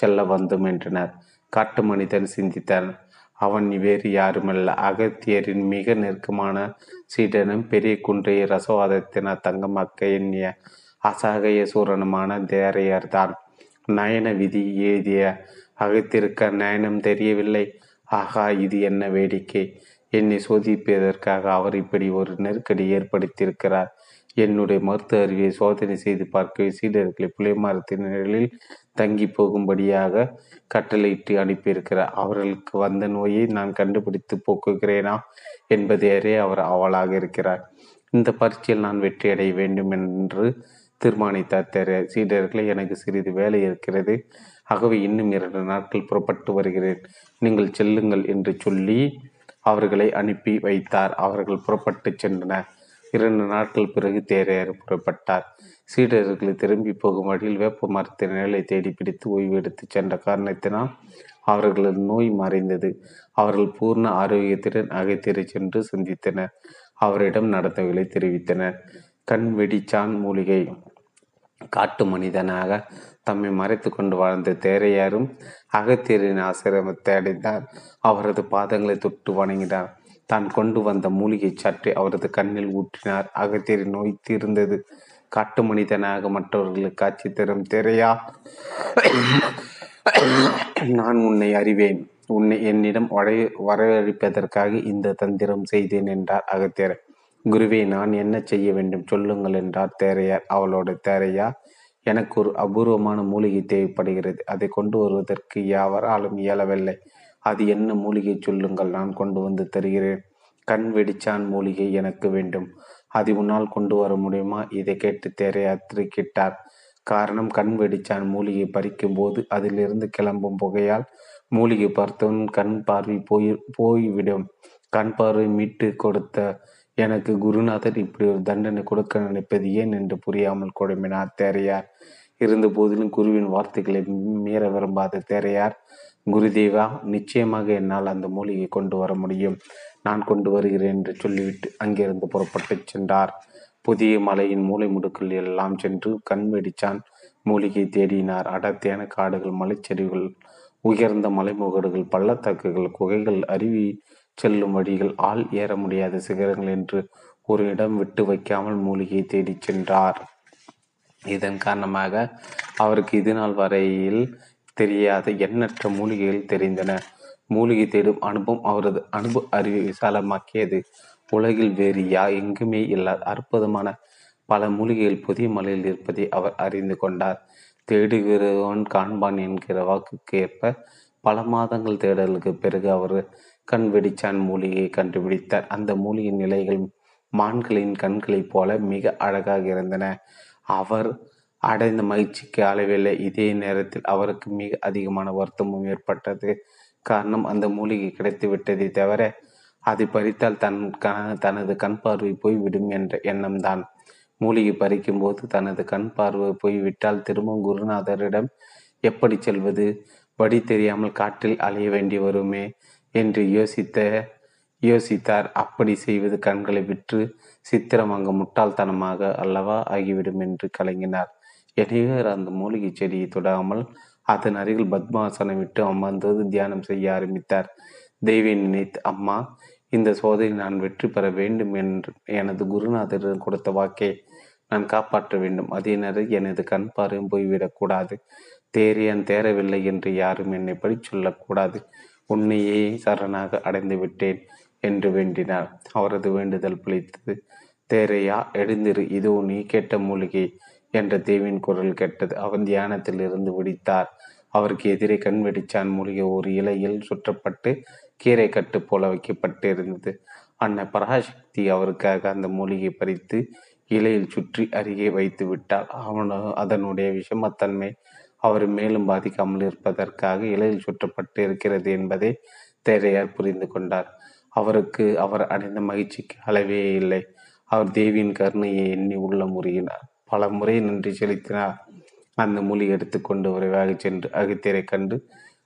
செல்ல வந்தோம் என்றனர். காட்டு மனிதன் சிந்தித்தான். அவன் வேறு யாருமல்ல, அகத்தியரின் மிக நெருக்கமான சீடனும் பெரிய குன்றைய ரசவாதத்தின தங்கமக்க எண்ணிய அசாகய சூரனுமான தேரையர்தான். நயன விதி எழுதிய அகத்திற்க நயனம் தெரியவில்லை. ஆகா, இது என்ன வேடிக்கை! என்னை சோதிப்பதற்காக அவர் இப்படி ஒரு நெருக்கடி ஏற்படுத்தியிருக்கிறார். என்னுடைய மருத்துவ அறிவியை சோதனை செய்து பார்க்கவே சீடர்களை புளியமரத்தின் நிழலில் தங்கி போகும்படியாக கட்டளையிட்டு அனுப்பியிருக்கிறார். அவர்களுக்கு வந்த நோயை நான் கண்டுபிடித்து போக்குகிறேனா என்பதை அறிய அவர் ஆவலாக இருக்கிறார். இந்த பரீட்சையில் நான் வெற்றியடைய வேண்டும் என்று தீர்மானித்தார். தெரிய சீடர்களை, எனக்கு சிறிது வேலை இருக்கிறது, ஆகவே இன்னும் இரண்டு நாட்கள் புறப்பட்டு வருகிறேன், நீங்கள் செல்லுங்கள் என்று சொல்லி அவர்களை அனுப்பி வைத்தார். அவர்கள் புறப்பட்டு சென்றனர். இரண்டு நாட்கள் பிறகு தேரையாறு புறப்பட்டார். சீடர்களை திரும்பி போகும் வழியில் வேப்ப மரத்தின் நிழலை தேடி பிடித்து ஓய்வு எடுத்து சென்ற காரணத்தினால் அவர்களது நோய் மறைந்தது. அவர்கள் பூர்ண ஆரோக்கியத்துடன் அகைத்திரை சென்று சந்தித்தனர். அவரிடம் நடந்தவர்களை தெரிவித்தனர். கண் வெடிச்சான் மூலிகை காட்டு மனிதனாக தம்மை மறைத்து கொண்டு வாழ்ந்த தேரையாரும் அகத்தியரின் ஆசிரமத்தை அடைந்தார். அவரது பாதங்களை தொட்டு வணங்கினார். தான் கொண்டு வந்த மூலிகை சாற்றை அவரது கண்ணில் ஊற்றினார். அகத்தியரின் நோய் தீர்ந்தது. காட்டு மனிதனாக மற்றவர்களுக்கு காட்சி தரும் தேரையா, நான் உன்னை அறிவேன், உன்னை என்னிடம் வரவழைப்பதற்காக இந்த தந்திரம் செய்தேன் என்றார் அகத்தியர். குருவே, நான் என்ன செய்ய வேண்டும் சொல்லுங்கள் என்றார் தேரையார். அவளோட தேரையா, எனக்கு ஒரு அபூர்வமான மூலிகை தேவைப்படுகிறது, அதை கொண்டு வருவதற்கு யாவராலும் இயலவில்லை, அது என்ன மூலிகை சொல்லுங்கள், நான் கொண்டு வந்து தருகிறேன். கண் வெடிச்சான் மூலிகை எனக்கு வேண்டும், அது உன்னால் கொண்டு வர முடியுமா? இதை கேட்டு தேரையார் திடுக்கிட்டார். காரணம், கண் வெடிச்சான் மூலிகை பறிக்கும் போது அதிலிருந்து கிளம்பும் புகையால் மூலிகை பார்த்தவன் கண் பார்வை போய் போய்விடும் கண் பார்வை மீட்டு கொடுத்த எனக்கு குருநாதர் இப்படி ஒரு தண்டனை கொடுக்க நினைப்பது ஏன் என்று புரியாமல் கொடுமினார் தேரையார். இருந்த போதிலும் குருவின் வார்த்தைகளை மீற விரும்பாத தேரையார், குருதேவா, நிச்சயமாக என்னால் அந்த மூலிகை கொண்டு வர முடியும், நான் கொண்டு வருகிறேன் என்று சொல்லிவிட்டு அங்கிருந்து புறப்பட்டு சென்றார். புதிய மலையின் மூளை முடுக்கள் எல்லாம் சென்று கண் வெடிச்சான் மூலிகை தேடினார். அடர்த்தியான காடுகள், மலைச்சரிவுகள், உயர்ந்த மலைமுகடுகள், பள்ளத்தாக்குகள், குகைகள், அருவி செல்லும் வழிகள், ஆள் ஏற முடியாத சிகரங்கள் என்று ஒரு இடம் விட்டு வைக்காமல் மூலிகையை தேடி சென்றார். இதன் காரணமாக அவருக்கு இதுநாள் வரையில் தெரியாத எண்ணற்ற மூலிகைகள் தெரிந்தன. மூலிகை தேடும் அனுபவம் அவரது அனுபவ அறிவை விசாலமாக்கியது. உலகில் வேறு யா எங்குமே இல்லாத அற்புதமான பல மூலிகைகள் புதிய மலையில் இருப்பதை அவர் அறிந்து கொண்டார். தேடுகிறவன் காண்பான் என்கிற வாக்குக்கு ஏற்ப பல மாதங்கள் தேடலுக்கு பிறகு அவர் கண் வெடிச்சான் மூலிகையை கண்டுபிடித்தார். அந்த மூலிகையின் இலைகள் மான்களின் கண்களைப் போல மிக அழகாக இருந்தன. அவர் அடைந்த மகிழ்ச்சிக்கு அளவில்லை. இதே நேரத்தில் அவருக்கு மிக அதிகமான வருத்தமும் ஏற்பட்டது. காரணம், அந்த மூலிகை கிடைத்து விட்டதை தவிர அதை பறித்தால் தன் தனது கண் பார்வை போய்விடும் என்ற எண்ணம் தான். மூலிகை பறிக்கும் போது தனது கண் பார்வை போய்விட்டால் திரும்பவும் குருநாதரிடம் எப்படி செல்வது, வழி தெரியாமல் காட்டில் அலைய வேண்டி வருமே என்று யோசித்த யோசித்தார். அப்படி செய்வது கண்களை விற்று சித்திரம் அங்கு முட்டாள்தனமாக அல்லவா ஆகிவிடும் என்று கலங்கினார். எனவே அந்த மூலிகை செடியை தொடாமல் அதன் அருகில் பத்மாசனம் விட்டு அமர்ந்தது தியானம் செய்ய ஆரம்பித்தார். தெய்வ நினைத்து, அம்மா, இந்த சோதனை நான் வெற்றி பெற வேண்டும் என்று எனது குருநாதரிடம் கொடுத்த வாக்கை நான் காப்பாற்ற வேண்டும். அதே நேரம் எனது கண் பார்வையும் போய்விடக்கூடாது. தேரையான் தேரவில்லை என்று யாரும் என்னை படி சொல்லக்கூடாது. உன்னையே சரணாக அடைந்து விட்டேன் என்று வேண்டினார். அவரது வேண்டுதல் பிழைத்தது. தேரையா, எழுந்திரு, இதோ நீ கேட்ட மூலிகை என்ற தேவின் குரல் கேட்டது. அவன் தியானத்தில் இருந்து விடித்தார். அவருக்கு எதிரே கண் வெடிச்சான் மூலிகை ஒரு இலையில் சுற்றப்பட்டு கீரை கட்டு போல வைக்கப்பட்டு இருந்தது. அன்னை பராசக்தி அவருக்காக அந்த மூலிகை பறித்து இலையில் சுற்றி அருகே வைத்து விட்டார். அவனோ அதனுடைய விஷமத்தன்மை அவர் மேலும் பாதிக்காமல் இருப்பதற்காக இலையில் சுற்றப்பட்டு இருக்கிறது என்பதை தேரையார் புரிந்து கொண்டார். அவருக்கு அவர் அடைந்த மகிழ்ச்சிக்கு அளவே இல்லை. அவர் தேவியின் கருணையை எண்ணி உள்ள முறியினார். பல முறை நன்றி செலுத்தினார். அந்த மூலிகை எடுத்துக்கொண்டு விரைவாக சென்று அகத்தியரை கண்டு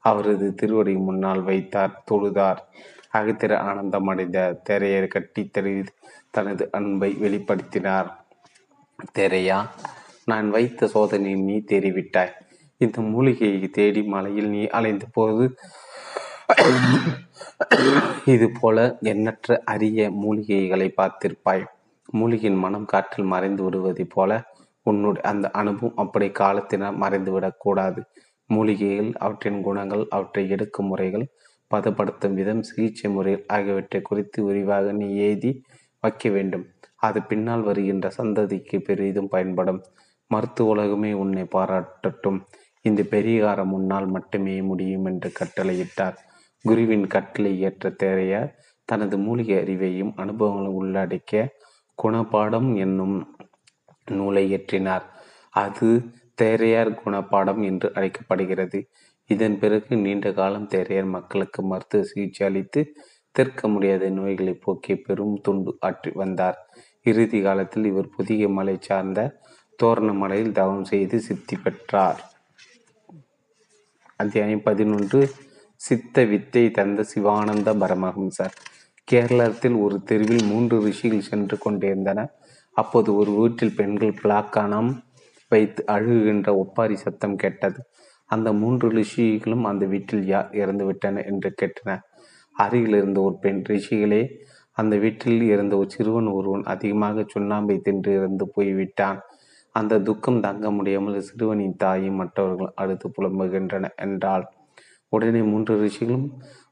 அவரது திருவடி முன்னால் வைத்தார். தொழுதார். அகத்தியர் ஆனந்தம் அடைந்தார். தேரையார் கட்டி தெரிவித்து தனது அன்பை வெளிப்படுத்தினார். தேரையா, நான் வைத்த சோதனை நீ தெரிவித்தாய். இந்த மூலிகையை தேடி மலையில் நீ அலைந்த போது இது போல எண்ணற்ற அரிய மூலிகைகளை பார்த்திருப்பாய். மூலிகையின் மனம் காற்றில் மறைந்து விடுவதை போல உன்னுடைய அந்த அனுபவம் அப்படி காலத்தினால் மறைந்துவிடக்கூடாது. மூலிகைகள், அவற்றின் குணங்கள், அவற்றை எடுக்கும் முறைகள், பதப்படுத்தும் விதம், சிகிச்சை முறைகள் ஆகியவற்றை குறித்து விரிவாக நீ எழுதி வைக்க வேண்டும். அது பின்னால் வருகின்ற சந்ததிக்கு பெரிதும் பயன்படும். மருத்துவ உலகமே உன்னை பாராட்டட்டும். இந்த பெரியகாரம் உன்னால் மட்டுமே முடியும் என்று கட்டளையிட்டார். குருவின் கட்டளை ஏற்ற தேரையார் தனது மூலிகை அறிவையும் அனுபவங்களும் உள்ளடக்கிய குணப்பாடம் என்னும் நூலை இயற்றினார். அது தேரையார் குணப்பாடம் என்று அழைக்கப்படுகிறது. இதன் பிறகு நீண்ட காலம் தேரையார் மக்களுக்கு மருத்துவ சிகிச்சை அளித்து தீர்க்க முடியாத நோய்களை போக்கி பெரும் தொண்டு ஆற்றி வந்தார். இறுதி காலத்தில் இவர் புதிய மலை சார்ந்த தோரண மலையில் தவம் செய்து சித்தி பெற்றார். அத்தியாயம் பதினொன்று. சித்த வித்தை தந்த சிவானந்த பரமஹம்சர். கேரளத்தில் ஒரு தெருவில் மூன்று ரிஷிகள் சென்று கொண்டிருந்தனர். அப்போது ஒரு வீட்டில் பெண்கள் பிளாக்கானம் வைத்து அழுகின்ற ஒப்பாரி சத்தம் கேட்டது. அந்த மூன்று ரிஷிகளும் அந்த வீட்டில் யார் இறந்துவிட்டன என்று கேட்டனர். அருகில் இருந்த ஒரு பெண், ரிஷிகளே, அந்த வீட்டில் இருந்த ஒரு சிறுவன் ஒருவன் அதிகமாக சுண்ணாம்பை தின்று இறந்து போய்விட்டான். அந்த துக்கம் தாங்க முடியாமல் சிறுவனின் தாயும் மற்றவர்கள் அழுது புலம்புகின்றன என்றாள். உடனே மூன்று ரிஷிகளும்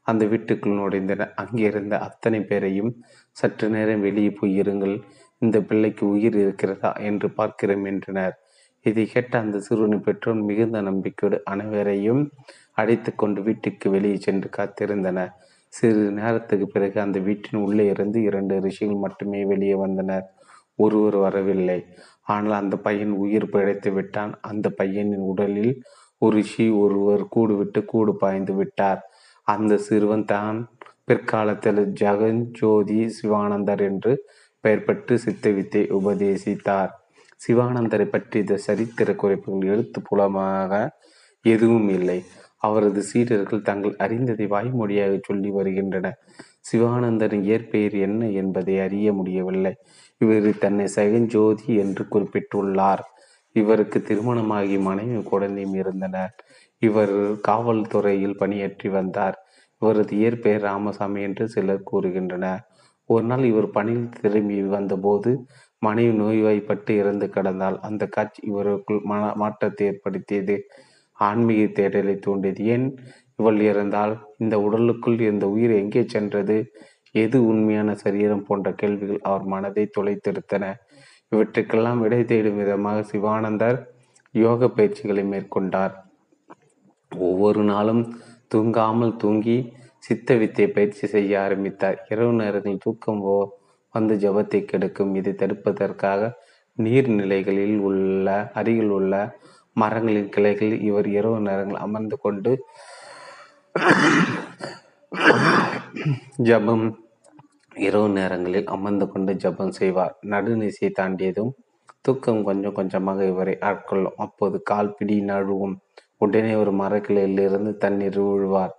அந்த வீட்டுக்குள் நுழைந்தனர். அங்கிருந்த அத்தனை பேரையும், சற்று நேரம் வெளியே போயிருங்கள், இந்த பிள்ளைக்கு உயிர் இருக்கிறதா என்று பார்க்கிறோம் என்றனர். இதை கேட்ட அந்த சிறுவனின் பெற்றோர் மிகுந்த நம்பிக்கையோடு அனைவரையும் அடைத்து கொண்டு வீட்டுக்கு வெளியே சென்று காத்திருந்தனர். சிறிது நேரத்துக்கு பிறகு அந்த வீட்டின் உள்ளே இருந்து இரண்டு ரிஷிகள் மட்டுமே வெளியே வந்தனர். ஒருவர் வரவில்லை. ஆனால் அந்த பையன் உயிர் பிழைத்து விட்டான். அந்த பையனின் உடலில் ஒரு ரிஷி ஒருவர் கூடுவிட்டு கூடு பாய்ந்து விட்டார். அந்த சிறுவன் தான் பிற்காலத்தில் ஜெகன் ஜோதி சிவானந்தர் என்று பெயர் பெற்று சித்த வித்தை உபதேசித்தார். சிவானந்தரை பற்றிய சரித்திர குறிப்புகள் எழுத்து புலமாக எதுவும் இல்லை. அவரது சீடர்கள் தங்கள் அறிந்ததை வாய்மொழியாக சொல்லி வருகின்றனர். சிவானந்தரின் இயற்பெயர் என்ன என்பதை அறிய முடியவில்லை. இவர் தன்னை ஜெகன்ஜோதி என்று குறிப்பிட்டுள்ளார். இவருக்கு திருமணமாகி மனைவி குழந்தையும் இருந்தனர். இவர் காவல்துறையில் பணியாற்றி வந்தார். இவரது இயற்பெயர் ராமசாமி என்று சிலர் கூறுகின்றனர். ஒரு நாள் இவர் பணியில் திரும்பி வந்தபோது மனைவி நோய்வாய்ப்பட்டு இறந்து கிடந்தால் அந்த காட்சி இவருக்குள் மன மாற்றத்தை ஏற்படுத்தியது. ஆன்மீக தேடலை தூண்டியது. ஏன் இவள் இறந்தால்? இந்த உடலுக்குள் இந்த உயிர் எங்கே சென்றது? எது உண்மையான சரீரம் போன்ற கேள்விகள் அவர் மனதை துளைத்தெடுத்தன. இவற்றுக்கெல்லாம் விடை தேடும் விதமாக சிவானந்தர் யோக பயிற்சிகளை மேற்கொண்டார். ஒவ்வொரு நாளும் தூங்காமல் தூங்கி சித்த வித்தை பயிற்சி செய்ய ஆரம்பித்தார். இரவு நேரங்களில் தூக்கம் வந்து ஜபத்தை கெடுக்கும். இதை தடுப்பதற்காக நீர்நிலைகளில் உள்ள அருகில் உள்ள மரங்களின் கிளைகள் இவர் இரவு நேரங்கள் அமர்ந்து கொண்டு ஜபம் இரவு நேரங்களில் அமர்ந்து கொண்டு ஜபம் செய்வார். நடுநிசை தாண்டியதும் தூக்கம் கொஞ்சம் கொஞ்சமாக இவரை ஆட்கொள்ளும். அப்போது கால் பிடி நழுவும். உடனே ஒரு மரக்கிளையிலிருந்து தண்ணீர் விழுவார்.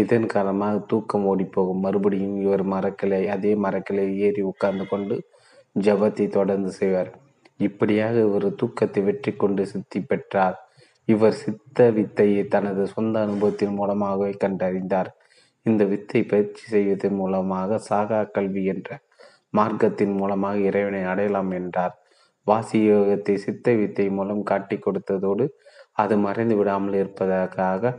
இதன் காரணமாக தூக்கம் ஓடிப்போகும். மறுபடியும் இவர் மரக்கிளை அதே மரக்கிளை ஏறி உட்கார்ந்து கொண்டு ஜபத்தை தொடர்ந்து செய்வார். இப்படியாக இவர் தூக்கத்தை வெற்றி கொண்டு சித்தி பெற்றார். இவர் சித்த வித்தையை தனது சொந்த அனுபவத்தின் மூலமாகவே கண்டறிந்தார். இந்த வித்தை பயிற்சி செய்வதன் மூலமாக சாகா கல்வி என்ற மார்க்கத்தின் மூலமாக இறைவனை அடையலாம் என்றார். வாசி யோகத்தை சித்த வித்தை மூலம் காட்டி கொடுத்ததோடு அது மறைந்து விடாமல் இருப்பதற்காக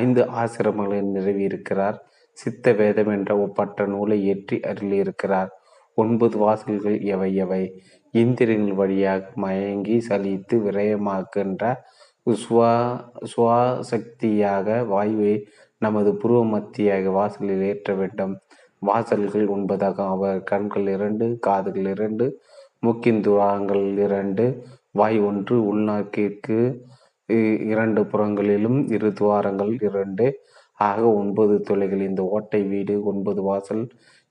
ஐந்து ஆசிரமங்களை நிறைவியிருக்கிறார். சித்த வேதம் என்ற ஒப்பற்ற நூலை ஏற்றி அருளியிருக்கிறார். ஒன்பது வாசல்கள் எவை எவை? இந்திரங்கள் வழியாக மயங்கி சலித்து விரயமாக்குகின்ற சுவா சுவாசக்தியாக வாயுவை நமது புருவ மத்தியாக வாசலில் ஏற்ற வேண்டும். வாசல்கள் ஒன்பதாக அவர் கண்கள் இரண்டு, காதுகள் இரண்டு, மூக்கின் துவாரங்கள் இரண்டு, வாய் ஒன்று, உள்நாக்கிற்கு இரண்டு புறங்களிலும் இரு துவாரங்கள் இரண்டு ஆக ஒன்பது தொலைகள். இந்த ஓட்டை வீடு ஒன்பது வாசல்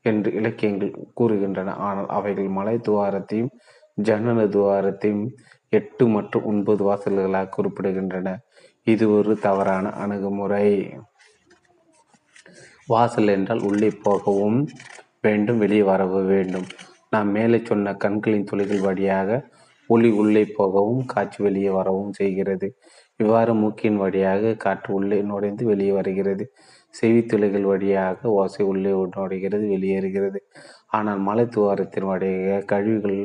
என்று இலக்கியங்கள் கூறுகின்றன. ஆனால் அவைகள் மலை துவாரத்தையும் ஜன்னல துவாரத்தையும் எட்டு மற்றும் ஒன்பது வாசல்களாக குறிப்பிடுகின்றன. இது ஒரு தவறான அணுகுமுறை. வாசல் என்றால் உள்ளே போகவும் வேண்டும், வெளியே வரவும் வேண்டும். நாம் மேலே சொன்ன கண்களின் துளைகள் வழியாக ஒளி உள்ளே போகவும் காற்று வெளியே வரவும் செய்கிறது. இவ்வாறு மூக்கின் வழியாக காற்று உள்ளே நுழைந்து வெளியே வருகிறது. செவித்துளைகள் வழியாக ஓசை உள்ளே நுழைகிறது, வெளியேறுகிறது. ஆனால் மலை துவாரத்தின் வழியாக கழிவுகள்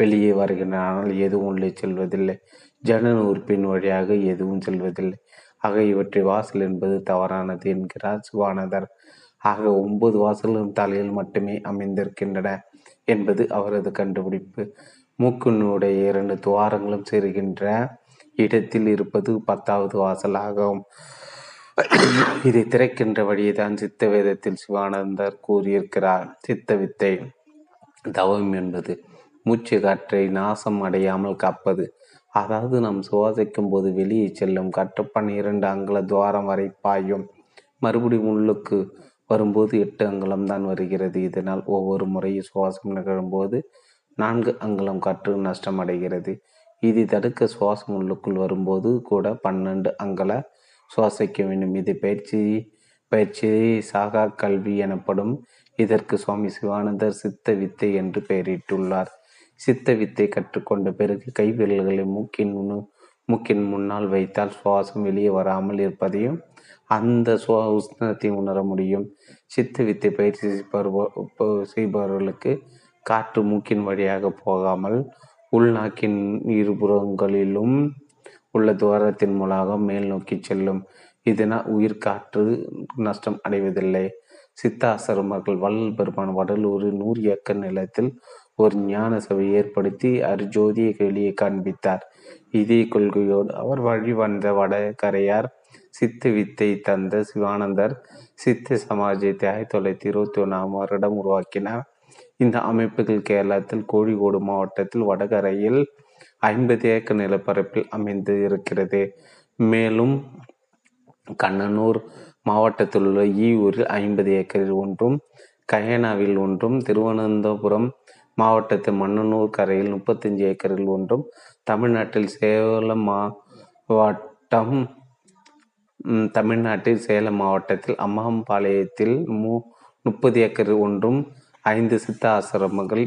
வெளியே வருகின்றன. ஆனால் எதுவும் உள்ளே செல்வதில்லை. ஜன்னல் உறுப்பின் வழியாக எதுவும் செல்வதில்லை. ஆக இவற்றை வாசல் என்பது தவறானது என்கிறார் சிவானந்தர். ஆக ஒன்பது வாசல்களும் தலையில் மட்டுமே அமைந்திருக்கின்றன என்பது அவரது கண்டுபிடிப்பு. மூக்கினுடைய இரண்டு துவாரங்களும் சேருகின்ற இடத்தில் இருப்பது பத்தாவது வாசலாகும். இதை திறக்கின்ற வழியைதான் சித்த வேதத்தில் சிவானந்தர் கூறியிருக்கிறார். சித்த வித்தை தவம் என்பது மூச்சு காற்றை நாசம் அடையாமல் காப்பது. அதாவது நாம் சுவாசிக்கும் போது வெளியே செல்லும் கட்டப்பன் இரண்டு அங்குல துவாரம் வரை பாயும், மறுபடி உள்ளுக்கு வரும்போது எட்டு அங்குலம் தான் வருகிறது. இதனால் ஒவ்வொரு முறையும் சுவாசம் நிகழும்போது நான்கு அங்குலம் காற்று நஷ்டமடைகிறது. இதை தடுக்க சுவாசம் உள்ளுக்குள் வரும்போது கூட பன்னெண்டு அங்கல சுவாசிக்க வேண்டும். இது பயிற்சி பயிற்சி சாகா கல்வி எனப்படும். இதற்கு சுவாமி சிவானந்தர் சித்த வித்தை என்று பெயரிட்டுள்ளார். சித்த வித்தை கற்றுக்கொண்ட பிறகு கைவிரல்களை மூக்கின் மூக்கின் முன்னால் வைத்தால் சுவாசம் வெளியே வராமல் இருப்பதையும் அந்த சுவா உஷ்ணத்தை உணர முடியும். சித்த வித்தை பயிற்சி செய்பவர்களுக்கு காற்று மூக்கின் வழியாக போகாமல் உள்நாக்கின் இருபுறங்களிலும் உள்ள துவாரத்தின் மூலமாக மேல் நோக்கி செல்லும். இதனால் உயிர் காற்று நஷ்டம் அடைவதில்லை. சித்தாசிரமர்கள் வள்ளல் பெருமான் வடலூரில் நூறு ஏக்கர் நிலத்தில் ஒரு ஞான சபை ஏற்படுத்தி அருஜோதியை வெளியே காண்பித்தார். இதே கொள்கையோடு அவர் வழி வந்த வடகரையார் சித்த வித்தை தந்த சிவானந்தர் சித்த சமாஜத்தை ஆயிரத்தி தொள்ளாயிரத்தி இருபத்தி ஒன்றாம் வருடம் உருவாக்கினார். இந்த அமைப்புகள் கேரளத்தில் கோழிக்கோடு மாவட்டத்தில் வடகரையில் ஐம்பது ஏக்கர் நிலப்பரப்பில் அமைந்து இருக்கிறது. மேலும் கண்ணனூர் மாவட்டத்தில் உள்ள ஈயூரில் ஐம்பது ஏக்கரில் ஒன்றும், கயனாவில் ஒன்றும், திருவனந்தபுரம் மாவட்டத்தில் மண்ணனூர் கரையில் முப்பத்தஞ்சு ஏக்கரில் ஒன்றும், தமிழ்நாட்டில் சேலம் மாவட்டம் தமிழ்நாட்டில் சேலம் மாவட்டத்தில் அம்மாம்பாளையத்தில் மூ முப்பது ஏக்கரில் ஒன்றும் ஐந்து சித்த ஆசிரமங்கள்